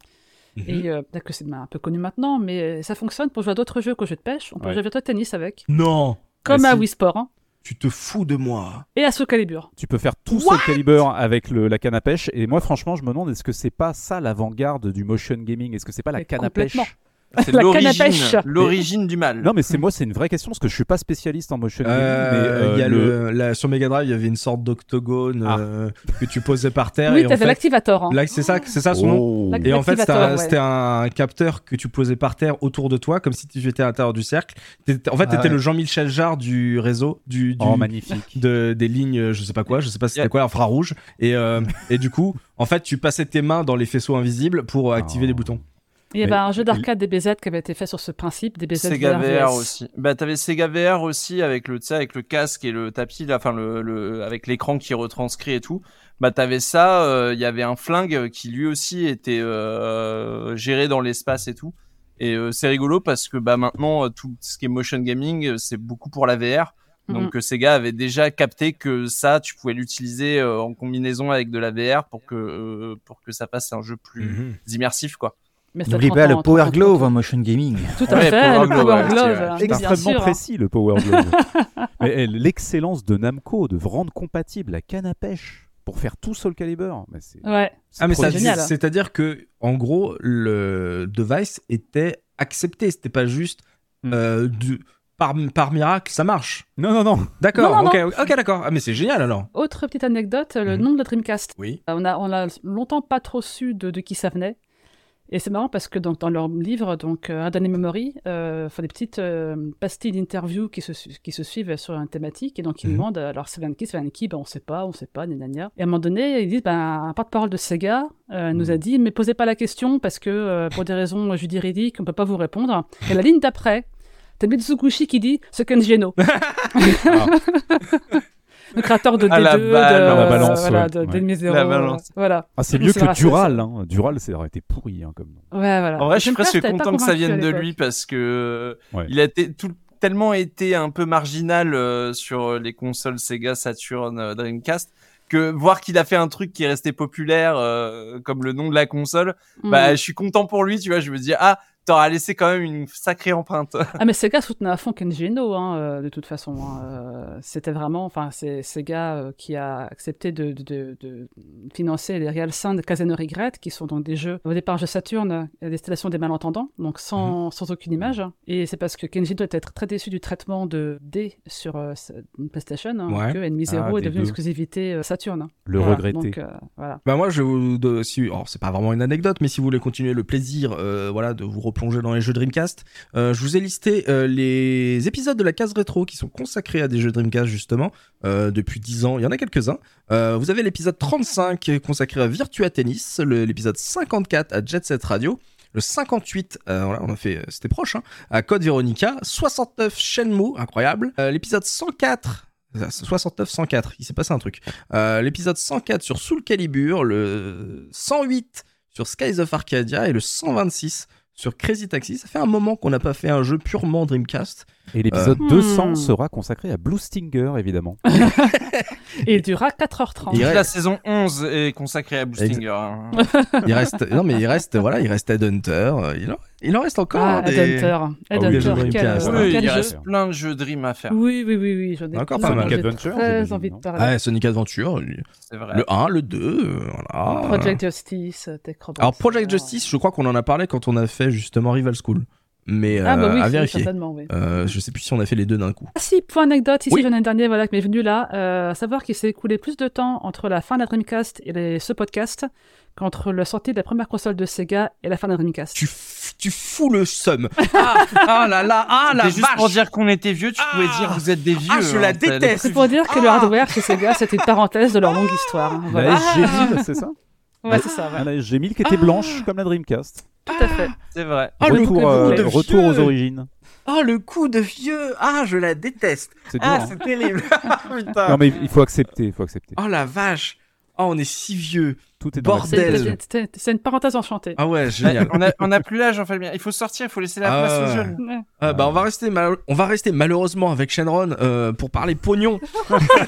Et euh, peut-être que c'est un peu connu maintenant, mais ça fonctionne pour jouer à d'autres jeux qu'aux jeux de pêche. On peut ouais. jouer à d'autres tennis avec. Non. Comme bah, à si. Wii Sport. Hein. Tu te fous de moi. Et à Soul Calibur. Tu peux faire tout Soul Calibur avec le, la canne à pêche. Et moi, franchement, je me demande, est-ce que c'est pas ça l'avant-garde du motion gaming ? Est-ce que c'est pas la mais canne à pêche ? C'est la l'origine, canne à pêche. l'origine mais... du mal. Non, mais c'est, moi, c'est une vraie question parce que je suis pas spécialiste en motion gaming. Euh, mais euh, le... Le, la, sur Mega Drive, il y avait une sorte d'octogone ah. euh, que tu posais par terre. Oui, et t'avais en fait, l'activator. Hein. Là, c'est ça, c'est ça son oh. nom. Et en fait, c'était un, ouais. c'était un capteur que tu posais par terre autour de toi, comme si tu étais à l'intérieur du cercle. T'étais, en fait, ah, t'étais ouais. le Jean-Michel Jarre du réseau, du, du oh, magnifique, de, des lignes, je sais pas quoi, je sais pas c'était yeah. quoi, infrarouge. Et euh, et du coup, en fait, tu passais tes mains dans les faisceaux invisibles pour activer oh. les boutons. Il y avait un jeu d'arcade D B Z qui avait été fait sur ce principe, D B Z Sega V R aussi. Bah t'avais Sega V R aussi avec le, tu sais, avec le casque et le tapis, là, enfin le, le, avec l'écran qui retranscrit et tout. Bah t'avais ça. Il euh, y avait un flingue qui lui aussi était euh, géré dans l'espace et tout. Et euh, c'est rigolo parce que bah maintenant tout ce qui est motion gaming, c'est beaucoup pour la V R. Donc mmh. Sega avait déjà capté que ça, tu pouvais l'utiliser euh, en combinaison avec de la V R pour que euh, pour que ça fasse un jeu plus mmh. immersif, quoi. N'oublie pas le Power Glove en motion gaming. Tout à ouais, fait, Power le Power Glove. Ouais, extrêmement sûr, précis, hein. le Power Glove. Mais l'excellence de Namco de rendre compatible la canne à pêche pour faire tout Soul Calibur. Mais c'est, ouais. c'est, ah, mais ça, génial, c'est, c'est-à-dire que, en gros, le device était accepté. C'était pas juste mm. euh, du, par, par miracle, ça marche. Non, non, non. D'accord, non, non, okay, non. ok, d'accord. Ah, mais c'est génial alors. Autre petite anecdote, le mm. nom de la Dreamcast. Oui. On a, on a longtemps pas trop su de, de qui ça venait. Et c'est marrant parce que donc, dans leur livre, donc euh, Hidden in Memory, euh, font des petites euh, pastilles d'interviews qui se, qui se suivent sur une thématique. Et donc, ils mm-hmm. demandent, alors c'est Van qui, c'est Van qui, ben, on ne sait pas, on ne sait pas, gna, gna, gna. Et à un moment donné, ils disent, ben, un porte-parole de Sega euh, nous a dit, mais posez pas la question parce que euh, pour des raisons juridiques, on ne peut pas vous répondre. Et la ligne d'après, t'as Mitsuguchi qui dit, ce qu'un Geno. Le créateur de D deux, ah, la balle, de, la balance, euh, voilà, ouais. de, ouais. de zéro, la balance. Voilà. Ah, c'est mieux c'est que vrai, Dural. C'est... Hein. Dural, ça aurait été pourri hein, comme nom. Ouais, voilà. En vrai, je suis presque content que ça vienne de lui parce que ouais. il a t- tout, tellement été un peu marginal euh, sur les consoles Sega, Saturn, euh, Dreamcast. Que voir qu'il a fait un truc qui est resté populaire euh, comme le nom de la console, mmh. bah je suis content pour lui, tu vois, je me dis ah, t'auras laissé quand même une sacrée empreinte. Ah mais Sega soutenait à fond Ken Geno hein, euh, de toute façon, hein, euh, c'était vraiment enfin c'est Sega euh, qui a accepté de, de, de, de financer les Real Sound Casino Regret qui sont donc des jeux au départ jeux Saturn à destination des malentendants, donc sans mmh. sans aucune image et c'est parce que Ken Geno était très déçu du traitement de D sur euh, PlayStation hein, ouais. que N zéro ah, est devenu une exclusivité euh, Saturn. Le voilà, regretter. Donc, euh, voilà. Bah moi, je vous, de, si, alors c'est pas vraiment une anecdote, mais si vous voulez continuer le plaisir, euh, voilà, de vous replonger dans les jeux Dreamcast, euh, je vous ai listé euh, les épisodes de la case rétro qui sont consacrés à des jeux Dreamcast justement euh, depuis dix ans. Il y en a quelques-uns. Euh, vous avez l'épisode trente-cinq consacré à Virtua Tennis, le, l'épisode cinquante-quatre à Jet Set Radio. Le cinquante-huit, euh, voilà, on a fait, euh, c'était proche, hein, à Code Veronica. soixante-neuf Shenmue, incroyable. Euh, l'épisode cent quatre. soixante-neuf cent quatre, il s'est passé un truc. Euh, l'épisode cent quatre sur Soul Calibur, le cent huit sur Skies of Arcadia et le cent vingt-six sur Crazy Taxi. Ça fait un moment qu'on n'a pas fait un jeu purement Dreamcast. Et l'épisode euh... deux cents sera consacré à Blue Stinger, évidemment. Et il durera quatre heures trente. Il reste... La saison onze est consacrée à Blue Stinger. Hein. il reste... Non mais il reste, voilà, il reste Headhunter. Il en, il en reste encore. Ah, des... Headhunter. Oh, Headhunter. Oui, oui, il jeu. reste plein de jeux Dream à faire. Oui, oui, oui. oui j'en ai encore plein. Sonic Adventure. Très envie de parler. Ah, Sonic Adventure. C'est vrai. Le un, le deux. Voilà. Project Justice. Techrobots. Alors Project Justice, je crois qu'on en a parlé quand on a fait justement Rival School. Mais euh, ah bah oui, à vérifier. Oui. Euh, je sais plus si on a fait les deux d'un coup. Ah si, point anecdote, ici oui. j'en ai un dernier voilà, qui m'est venu là. Euh, à savoir qu'il s'est écoulé plus de temps entre la fin de la Dreamcast et les, ce podcast qu'entre la sortie de la première console de Sega et la fin de la Dreamcast. Tu, f- tu fous le seum. Ah, ah là là, ah la vache. Juste pour dire qu'on était vieux, tu ah, pouvais dire vous êtes des vieux. Ah, je hein, la déteste. C'est pour dire que ah. le hardware chez Sega, c'était une parenthèse de leur longue histoire. Hein, voilà. La S G mille, c'est ça ? Ouais, la, c'est ça. Ouais. La S G mille qui était blanche ah. comme la Dreamcast. Tout à fait. C'est vrai. Ah, retour, euh, de retour aux origines. Oh, le coup de vieux. Ah, je la déteste. C'est ah, dur, c'est hein. terrible. Putain. Non, mais il faut accepter, il faut accepter. Oh la vache. Oh, on est si vieux. Tout est dans bordel. C'est, c'est, c'est, c'est une parenthèse enchantée. Ah ouais, génial. on, a, on a plus l'âge, en fait. Il faut sortir, il faut laisser la ah, place aux jeunes. Ouais. Ah, bah, on va rester, mal... on va rester malheureusement avec Shenron euh, pour parler pognon.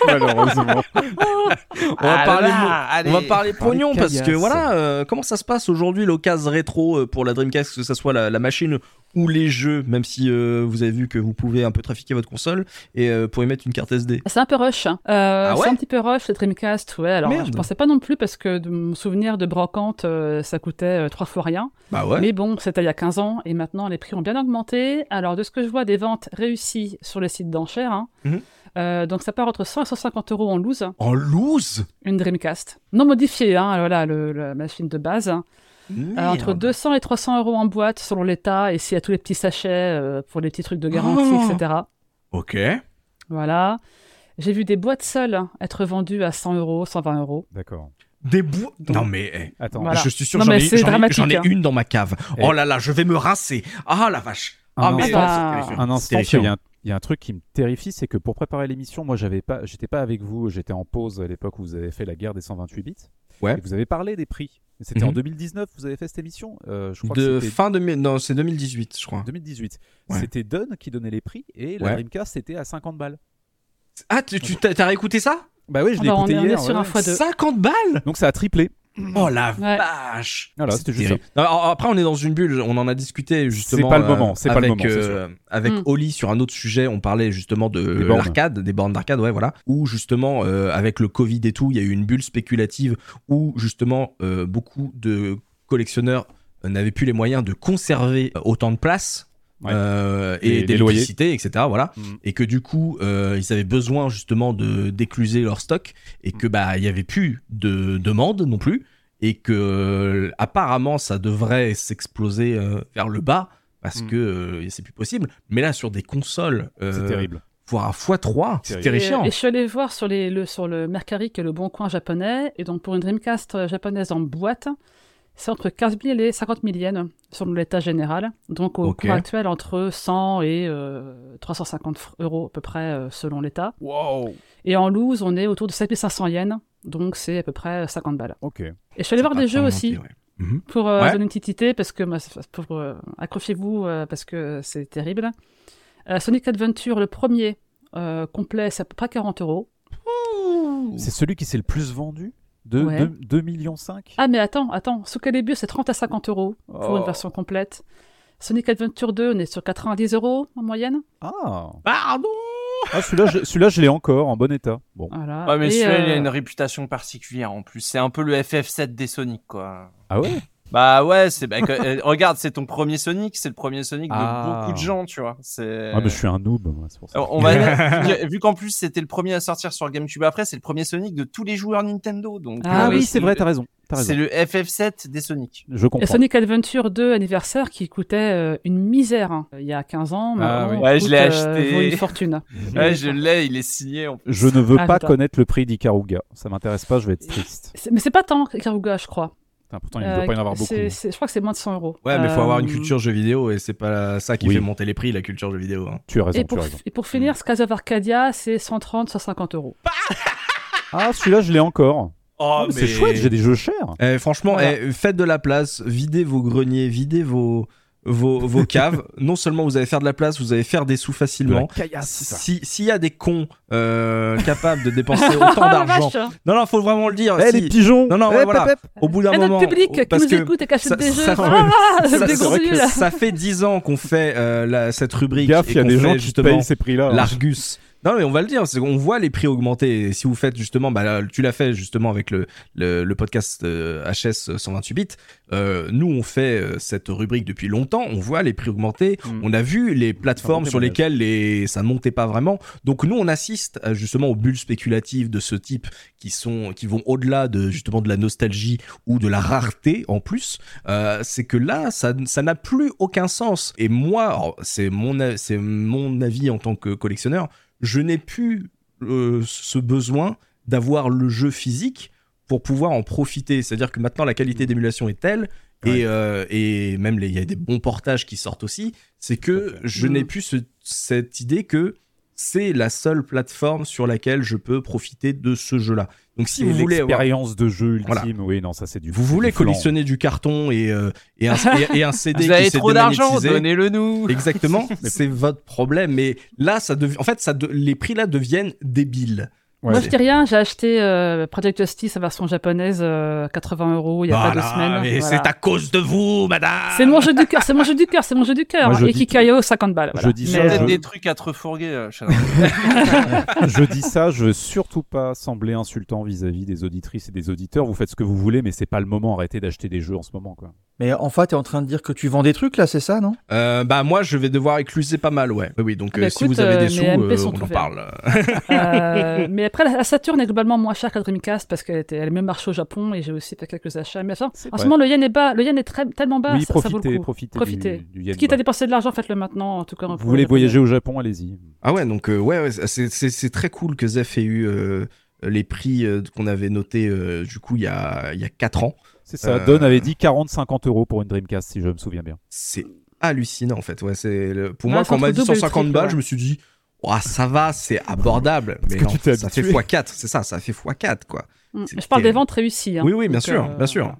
malheureusement. on, va parler, là, on va parler pognon parce que voilà, euh, comment ça se passe aujourd'hui l'occasion rétro pour la Dreamcast, que ça soit la, la machine ou les jeux, même si euh, vous avez vu que vous pouvez un peu trafiquer votre console et euh, pour y mettre une carte S D. C'est un peu rush. Hein. Euh, ah ouais c'est un petit peu rush la Dreamcast. Ouais. Alors Merde. Je pensais pas non plus parce que de mon souvenir de brocante, euh, ça coûtait euh, trois fois rien. Bah ouais. Mais bon, c'était il y a quinze ans et maintenant les prix ont bien augmenté. Alors de ce que je vois des ventes réussies sur les sites d'enchères, hein, mm-hmm. euh, donc ça part entre cent et cent cinquante euros en loose. En loose ? Une Dreamcast non modifiée. Hein, alors là, le, la machine de base. Hein. Euh, entre deux cents et trois cents euros en boîte selon l'état et s'il y a tous les petits sachets euh, pour les petits trucs de garantie, oh. et cetera. Ok. Voilà. J'ai vu des boîtes seules être vendues à cent euros, cent vingt euros. D'accord. Des boîtes. Non mais, eh. Attends. Voilà. Je suis sûr que j'en, j'en, j'en ai une dans ma cave. Eh. Oh là là, je vais me rasser. Ah la vache. Ah, ah mais c'est bah... un instant. Il y a un Il y a un truc qui me terrifie, c'est que pour préparer l'émission, moi, j'avais pas, j'étais pas avec vous, j'étais en pause à l'époque où vous avez fait la guerre des cent vingt-huit bits. Ouais. Et vous avez parlé des prix. C'était mm-hmm. en deux mille dix-neuf, vous avez fait cette émission. Euh, je crois de que fin de non, c'est deux mille dix-huit, je crois. deux mille dix-huit. Ouais. C'était Dunn qui donnait les prix et la ouais. Dreamcast c'était à cinquante balles. Ah, tu, tu t'as, t'as réécouté ça ? Bah oui, je l'ai Alors, écouté on est hier. Sur ouais. un fois deux. cinquante balles ? Donc ça a triplé. Oh la ouais. vache! Voilà, c'était juste ça. Non, après, on est dans une bulle, on en a discuté justement. C'est pas le moment, c'est pas le moment. Euh, avec mm. Oli sur un autre sujet, on parlait justement de des l'arcade, des bornes d'arcade, ouais, voilà. Où justement, euh, avec le Covid et tout, il y a eu une bulle spéculative où justement, euh, beaucoup de collectionneurs n'avaient plus les moyens de conserver autant de place. Ouais. Euh, et d'électricité, et cetera. Voilà, mm. et que du coup, euh, ils avaient besoin justement de d'écluser leur stock, et que bah il y avait plus de demande non plus, et que apparemment ça devrait s'exploser euh, vers le bas parce mm. que euh, c'est plus possible. Mais là, sur des consoles, euh, c'est terrible. Voir un fois trois, c'est terrifiant. Et, et je suis allé voir sur les le sur le Mercari qui est le bon coin japonais, et donc pour une Dreamcast japonaise en boîte. C'est entre quinze mille et cinquante mille yens, selon l'état général. Donc, au okay. cours actuel, entre cent et trois cent cinquante euros à peu près, euh, selon l'état. Wow. Et en loose, on est autour de sept mille cinq cents yens. Donc, c'est à peu près cinquante balles. Okay. Et je suis allé voir des jeux aussi, mentir, ouais. mm-hmm. pour euh, ouais. donner une petite idée, parce que, pour, euh, accrochez-vous, euh, parce que c'est terrible. Euh, Sonic Adventure, le premier euh, complet, c'est à peu près quarante euros. Ouh. C'est celui qui s'est le plus vendu ? De, ouais. de, deux virgule cinq millions. Ah mais attends, attends, Soul Calibur c'est trente à cinquante euros pour oh. une version complète. Sonic Adventure deux, on est sur quatre-vingt-dix euros en moyenne. Ah Pardon ah, celui-là, je, celui-là je l'ai encore en bon état. Bon. Voilà. Ouais mais et celui-là euh... il a une réputation particulière en plus. C'est un peu le F F sept des Sonic quoi. Ah ouais. Bah ouais, c'est bah, que, regarde, c'est ton premier Sonic, c'est le premier Sonic de ah. beaucoup de gens, tu vois. C'est. Ah bah je suis un noob, moi, c'est pour ça. On va dire, vu qu'en plus c'était le premier à sortir sur GameCube, après c'est le premier Sonic de tous les joueurs Nintendo, donc. Ah euh, oui, c'est, c'est vrai, t'as raison, t'as raison. C'est le F F sept des Sonic. Je comprends. Et Sonic Adventure deux anniversaire qui coûtait euh, une misère hein, il y a quinze ans. Ah, oui. Ouais, coûte, je l'ai acheté. Euh, vaut une fortune. ouais, je l'ai, il est signé. En plus. Je ne veux ah, pas putain. connaître le prix d'Ikaruga, ça m'intéresse pas, je vais être triste. C'est... Mais c'est pas tant Ikaruga, je crois. Pourtant, il ne doit euh, pas y en avoir beaucoup. C'est, c'est, je crois que c'est moins de cent euros. Ouais, mais il faut euh, avoir une culture jeux vidéo et c'est pas ça qui oui. fait monter les prix, la culture jeux vidéo. Hein. Tu as raison, et pour, tu as raison. Et pour finir, ce Casa Arcadia, c'est cent trente, cent cinquante euros. Ah, celui-là, je l'ai encore. Oh, mais mais... C'est chouette, j'ai des jeux chers. Eh, franchement, voilà. eh, faites de la place, videz vos greniers, videz vos... Vos, vos caves, non seulement vous allez faire de la place, vous allez faire des sous facilement. Si, s'il y a des cons euh, capables de dépenser autant d'argent, non non, faut vraiment le dire. Eh, si... Les pigeons. Non non, eh, ouais, voilà. Pep, pep. Au bout d'un et moment, notre public parce qui nous écoute et qui achète des jeux. Ça, ah, ça, des ça, ça fait dix ans qu'on fait euh, la, cette rubrique. Gaffe, il y a des gens qui payent ces prix-là. L'Argus. Non mais on va le dire, c'est qu'on voit les prix augmenter. Et si vous faites justement, bah là, tu l'as fait justement avec le le, le podcast euh, H S cent vingt-huit bits. Euh, nous on fait euh, cette rubrique depuis longtemps. On voit les prix augmenter. Mmh. On a vu les plateformes sur lesquelles les ça montait pas vraiment. Donc nous on assiste à, justement aux bulles spéculatives de ce type qui sont qui vont au-delà de justement de la nostalgie ou de la rareté en plus. Euh, c'est que là ça ça n'a plus aucun sens. Et moi alors, c'est mon c'est mon avis en tant que collectionneur. Je n'ai plus euh, ce besoin d'avoir le jeu physique pour pouvoir en profiter. C'est-à-dire que maintenant, la qualité d'émulation est telle, ouais. et, euh, et même il y a des bons portages qui sortent aussi, c'est que je n'ai plus ce, cette idée que c'est la seule plateforme sur laquelle je peux profiter de ce jeu-là. Donc si et vous voulez l'expérience de jeu ultime, voilà. oui, non, ça c'est du. Vous c'est voulez du collectionner du carton et euh, et, un, et, et un C D vous qui s'est démonétisé. Vous avez trop d'argent, donnez-le nous. Exactement, c'est votre problème. Mais là, ça devient, en fait, ça de... les prix là deviennent débiles. Ouais, Moi, je dis rien, j'ai acheté euh, Project Justice, la version japonaise, euh, quatre-vingts euros, il n'y a voilà, pas deux semaines. Mais voilà. C'est à cause de vous, madame. C'est mon jeu du cœur, c'est mon jeu du cœur, c'est mon jeu du cœur. Moi, et Kikayo, cinquante balles. Voilà. Je dis mais ça, je... des trucs à te refourguer. Je dis ça, je veux surtout pas sembler insultant vis-à-vis des auditrices et des auditeurs. Vous faites ce que vous voulez, mais c'est pas le moment. Arrêtez d'acheter des jeux en ce moment, quoi. Mais enfin, t'es en train de dire que tu vends des trucs là, c'est ça, non ? euh, Bah moi, je vais devoir écluser pas mal, ouais. Oui, donc bah, euh, écoute, si vous avez des sous, euh, on en parle. euh, mais après, la Saturn est globalement moins chère que la Dreamcast parce qu'elle était, elle même marché au Japon et j'ai aussi fait quelques achats. Mais enfin, en ce moment, le yen est bas, le yen est très, tellement bas, oui, ça, profitez, ça vaut le coup. Profitez, profitez. Du, du yen quitte bas. À dépenser de l'argent, faites-le maintenant. En tout cas, vous voulez voyager au Japon, allez-y. Ah ouais, donc euh, ouais, ouais c'est, c'est, c'est très cool que Zef ait eu euh, les prix euh, qu'on avait notés euh, du coup il y a il y a quatre ans. C'est ça, euh... Don avait dit quarante à cinquante euros pour une Dreamcast, si je me souviens bien. C'est hallucinant, en fait. Ouais, c'est le... Pour ouais, moi, quand on m'a dit cent cinquante balles, je me suis dit, oh, ça va, c'est abordable. Mais non, ça fait fois quatre, c'est ça, ça fait fois quatre, quoi. Mmh, je parle des ventes réussies. Hein. Oui, oui, bien donc, sûr, euh... bien sûr.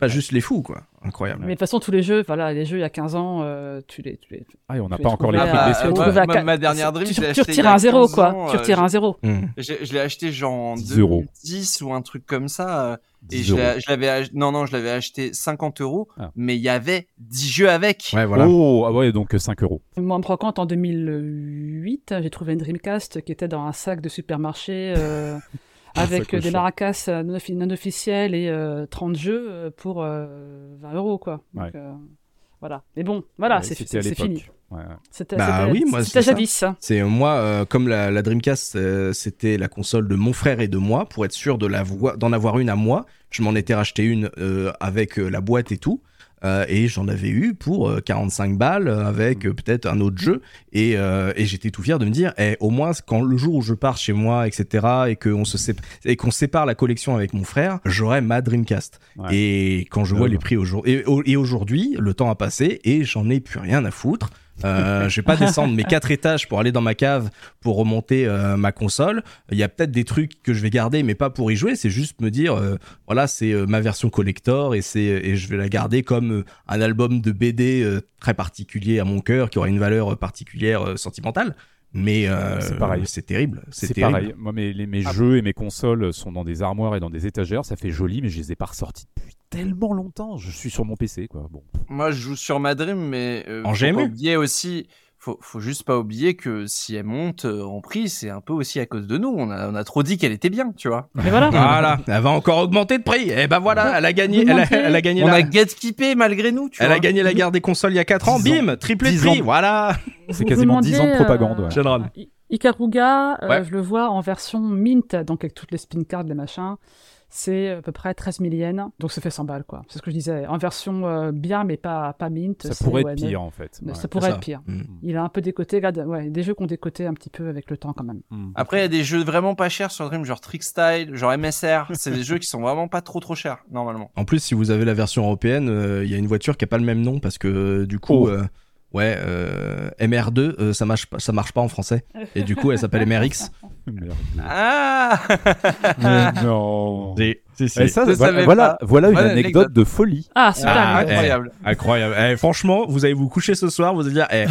Pas juste les fous, quoi. Incroyable. Mais de toute façon, tous les jeux, voilà, les jeux il y a quinze ans, euh, tu les, tu les. Ah, et on n'a pas encore les prix ah, des bah, bah, ma, ma dernière Dream, je l'ai acheté. Tu retires un zéro, quoi. Tu retires un zéro. Je l'ai acheté genre en deux mille dix ou un truc comme ça. Et je, la, je l'avais ach... non non je l'avais acheté cinquante euros ah. Mais il y avait dix jeux avec ouais voilà oh ah ouais donc cinq euros. Moi je me rends compte en deux mille huit j'ai trouvé une Dreamcast qui était dans un sac de supermarché euh, avec des maracas non officielles et euh, trente jeux pour euh, vingt euros quoi donc, ouais. euh, voilà mais bon voilà ouais, c'est, c'était c'est, c'est fini ouais. c'était, bah, c'était, oui, moi, c'était c'est javis ça. C'est moi euh, comme la, la Dreamcast euh, c'était la console de mon frère et de moi pour être sûr de la vo- d'en avoir une à moi. Je m'en étais racheté une euh, avec euh, la boîte et tout, euh, et j'en avais eu pour euh, quarante-cinq balles euh, avec euh, peut-être un autre jeu, et, euh, et j'étais tout fier de me dire, eh, au moins quand le jour où je pars chez moi, et cetera, et qu'on se sé- et qu'on sépare la collection avec mon frère, j'aurai ma Dreamcast. Ouais. Et quand je vois ouais. les prix aujourd'hui, et, au- et aujourd'hui, le temps a passé et j'en ai plus rien à foutre. Euh, je vais pas descendre mes quatre étages pour aller dans ma cave pour remonter euh, ma console. Il y a peut-être des trucs que je vais garder, mais pas pour y jouer. C'est juste me dire, euh, voilà, c'est euh, ma version collector et c'est et je vais la garder comme euh, un album de B D euh, très particulier à mon cœur, qui aura une valeur particulière euh, sentimentale. Mais euh, c'est pareil, c'est terrible. C'est, c'est terrible. Pareil. Moi, mes, les, mes ah jeux bon. Et mes consoles sont dans des armoires et dans des étagères. Ça fait joli, mais je les ai pas ressortis depuis tellement longtemps. Je suis sur mon P C, quoi. Bon. Moi, je joue sur ma Dream, mais euh, en faut pas oublier aussi. Faut, faut juste pas oublier que si elle monte en prix, c'est un peu aussi à cause de nous. On a, on a trop dit qu'elle était bien, tu vois. Mais voilà. Voilà. Elle va encore augmenter de prix. Et ben voilà, elle a gagné. Elle a, elle a gagné. On la... a gatekeepé malgré nous, tu elle vois. Elle a gagné la guerre des consoles il y a quatre ans. Bim, triplé de prix. Voilà. C'est quasiment dix ans de propagande. Ouais. Général. I- Ikaruga, euh, ouais. je le vois en version mint, donc avec toutes les spin cards, les machins. C'est à peu près treize mille yens, donc ça fait cent balles, quoi. C'est ce que je disais. En version euh, bien, mais pas, pas mint. Ça pourrait ouais, être pire, en fait. Ouais, ça pourrait ça. être pire. Mmh. Il a un peu décoté. Regarde, ouais, des jeux qui ont décoté un petit peu avec le temps, quand même. Mmh. Après, il y a des jeux vraiment pas chers sur Dream, genre Trickstyle, genre M S R. C'est des jeux qui sont vraiment pas trop trop chers, normalement. En plus, si vous avez la version européenne, il euh, y a une voiture qui a pas le même nom, parce que euh, du coup... Oh. Euh... Ouais, euh, M R deux, euh, ça marche pas, ça marche pas en français. Et du coup, elle s'appelle M R X. Ah mais non. Des... Si, si. Et ça, ça voilà, voilà, voilà une anecdote de folie. Ah, c'est ah, incroyable. Eh, incroyable. Eh, franchement, vous allez vous coucher ce soir, vous allez dire, eh,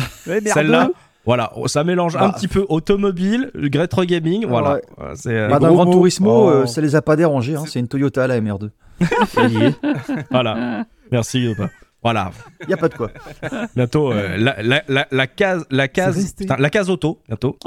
celle-là. Voilà, ça mélange ah. un petit peu automobile, Retro Gaming, ah, voilà. Ouais. C'est, euh, bah, dans Gran Turismo, oh. euh, ça les a pas dérangés, hein. C'est... c'est une Toyota la M R deux. Voilà. Merci Yoda. Voilà. Il n'y a pas de quoi. Bientôt, euh, la, la, la, la case, la case, putain, la case auto, bientôt.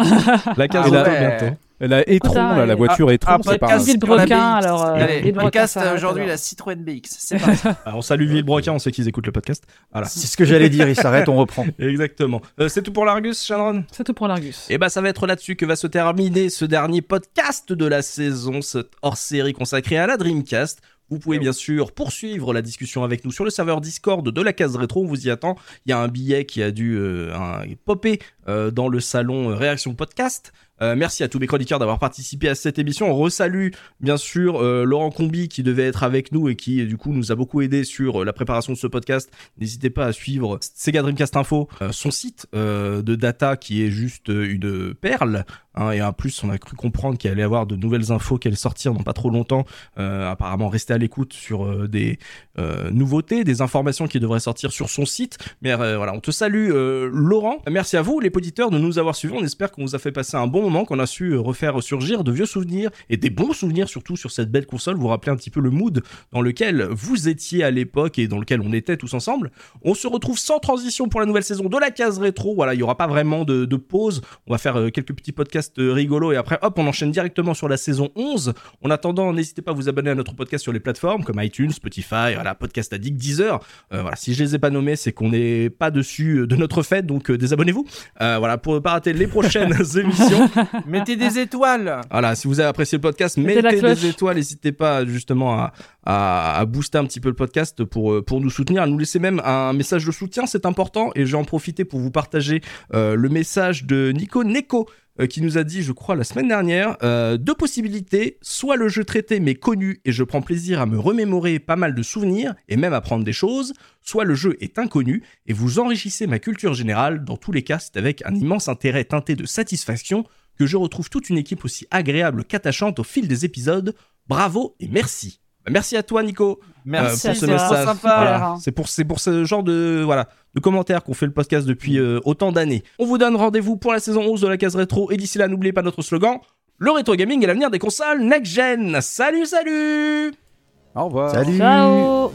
La case ah, auto, ouais. bientôt. La Etron, oh, là, la voiture Etron, ah, c'est pas mal. Villebrequin, alors. Euh, Allez, on casse aujourd'hui alors. La Citroën B X, c'est parti. Alors, on salue Villebrequin, on sait qu'ils écoutent le podcast. Voilà. C'est ce que j'allais dire, ils s'arrêtent, on reprend. Exactement. Euh, c'est tout pour l'Argus, Shanron ? C'est tout pour l'Argus. Et bah, ça va être là-dessus que va se terminer ce dernier podcast de la saison, cette hors-série consacrée à la Dreamcast. Vous pouvez bien sûr poursuivre la discussion avec nous sur le serveur Discord de la case rétro, on vous y attend. Il y a un billet qui a dû euh, un, popper euh, dans le salon euh, Réaction Podcast. Euh, merci à tous mes chroniqueurs d'avoir participé à cette émission. On resalue bien sûr euh, Laurent Combi qui devait être avec nous et qui du coup nous a beaucoup aidé sur euh, la préparation de ce podcast. N'hésitez pas à suivre Sega Dreamcast Info, euh, son site euh, de data qui est juste euh, une perle. Hein, et en plus on a cru comprendre qu'il allait y avoir de nouvelles infos qui allaient sortir dans pas trop longtemps. Euh, apparemment restez à l'écoute sur euh, des euh, nouveautés, des informations qui devraient sortir sur son site. Mais euh, voilà, on te salue euh, Laurent. Merci à vous les auditeurs de nous avoir suivis. On espère qu'on vous a fait passer un bon moment qu'on a su refaire surgir de vieux souvenirs et des bons souvenirs surtout sur cette belle console. Vous rappelez un petit peu le mood dans lequel vous étiez à l'époque et dans lequel on était tous ensemble. On se retrouve sans transition pour la nouvelle saison de la case rétro. Voilà, il y aura pas vraiment de, de pause. On va faire quelques petits podcasts rigolos et après hop, on enchaîne directement sur la saison onze. En attendant, n'hésitez pas à vous abonner à notre podcast sur les plateformes comme iTunes, Spotify, voilà, Podcast Addict, Deezer. Euh, voilà, si je les ai pas nommés, c'est qu'on n'est pas dessus de notre fait, donc euh, désabonnez-vous. Euh, voilà, pour ne pas rater les prochaines émissions. Mettez des étoiles. Voilà, si vous avez apprécié le podcast, mettez, mettez des étoiles. N'hésitez pas justement à, à, à booster un petit peu le podcast pour, pour nous soutenir, à nous laisser même un message de soutien, c'est important. Et j'ai en profité pour vous partager euh, le message de Nico Neko, qui nous a dit, je crois, la semaine dernière, euh, deux possibilités, soit le jeu traité mais connu et je prends plaisir à me remémorer pas mal de souvenirs et même apprendre des choses, soit le jeu est inconnu et vous enrichissez ma culture générale. Dans tous les cas, c'est avec un immense intérêt teinté de satisfaction que je retrouve toute une équipe aussi agréable qu'attachante au fil des épisodes. Bravo et merci. Merci à toi, Nico. Merci, euh, pour ce message. Sympa, voilà. C'est pour c'est pour ce genre de voilà de commentaires qu'on fait le podcast depuis euh, autant d'années. On vous donne rendez-vous pour la saison onze de la case rétro et d'ici là, n'oubliez pas notre slogan : le rétro gaming est l'avenir des consoles next gen. Salut, salut. Au revoir. Salut. Ciao.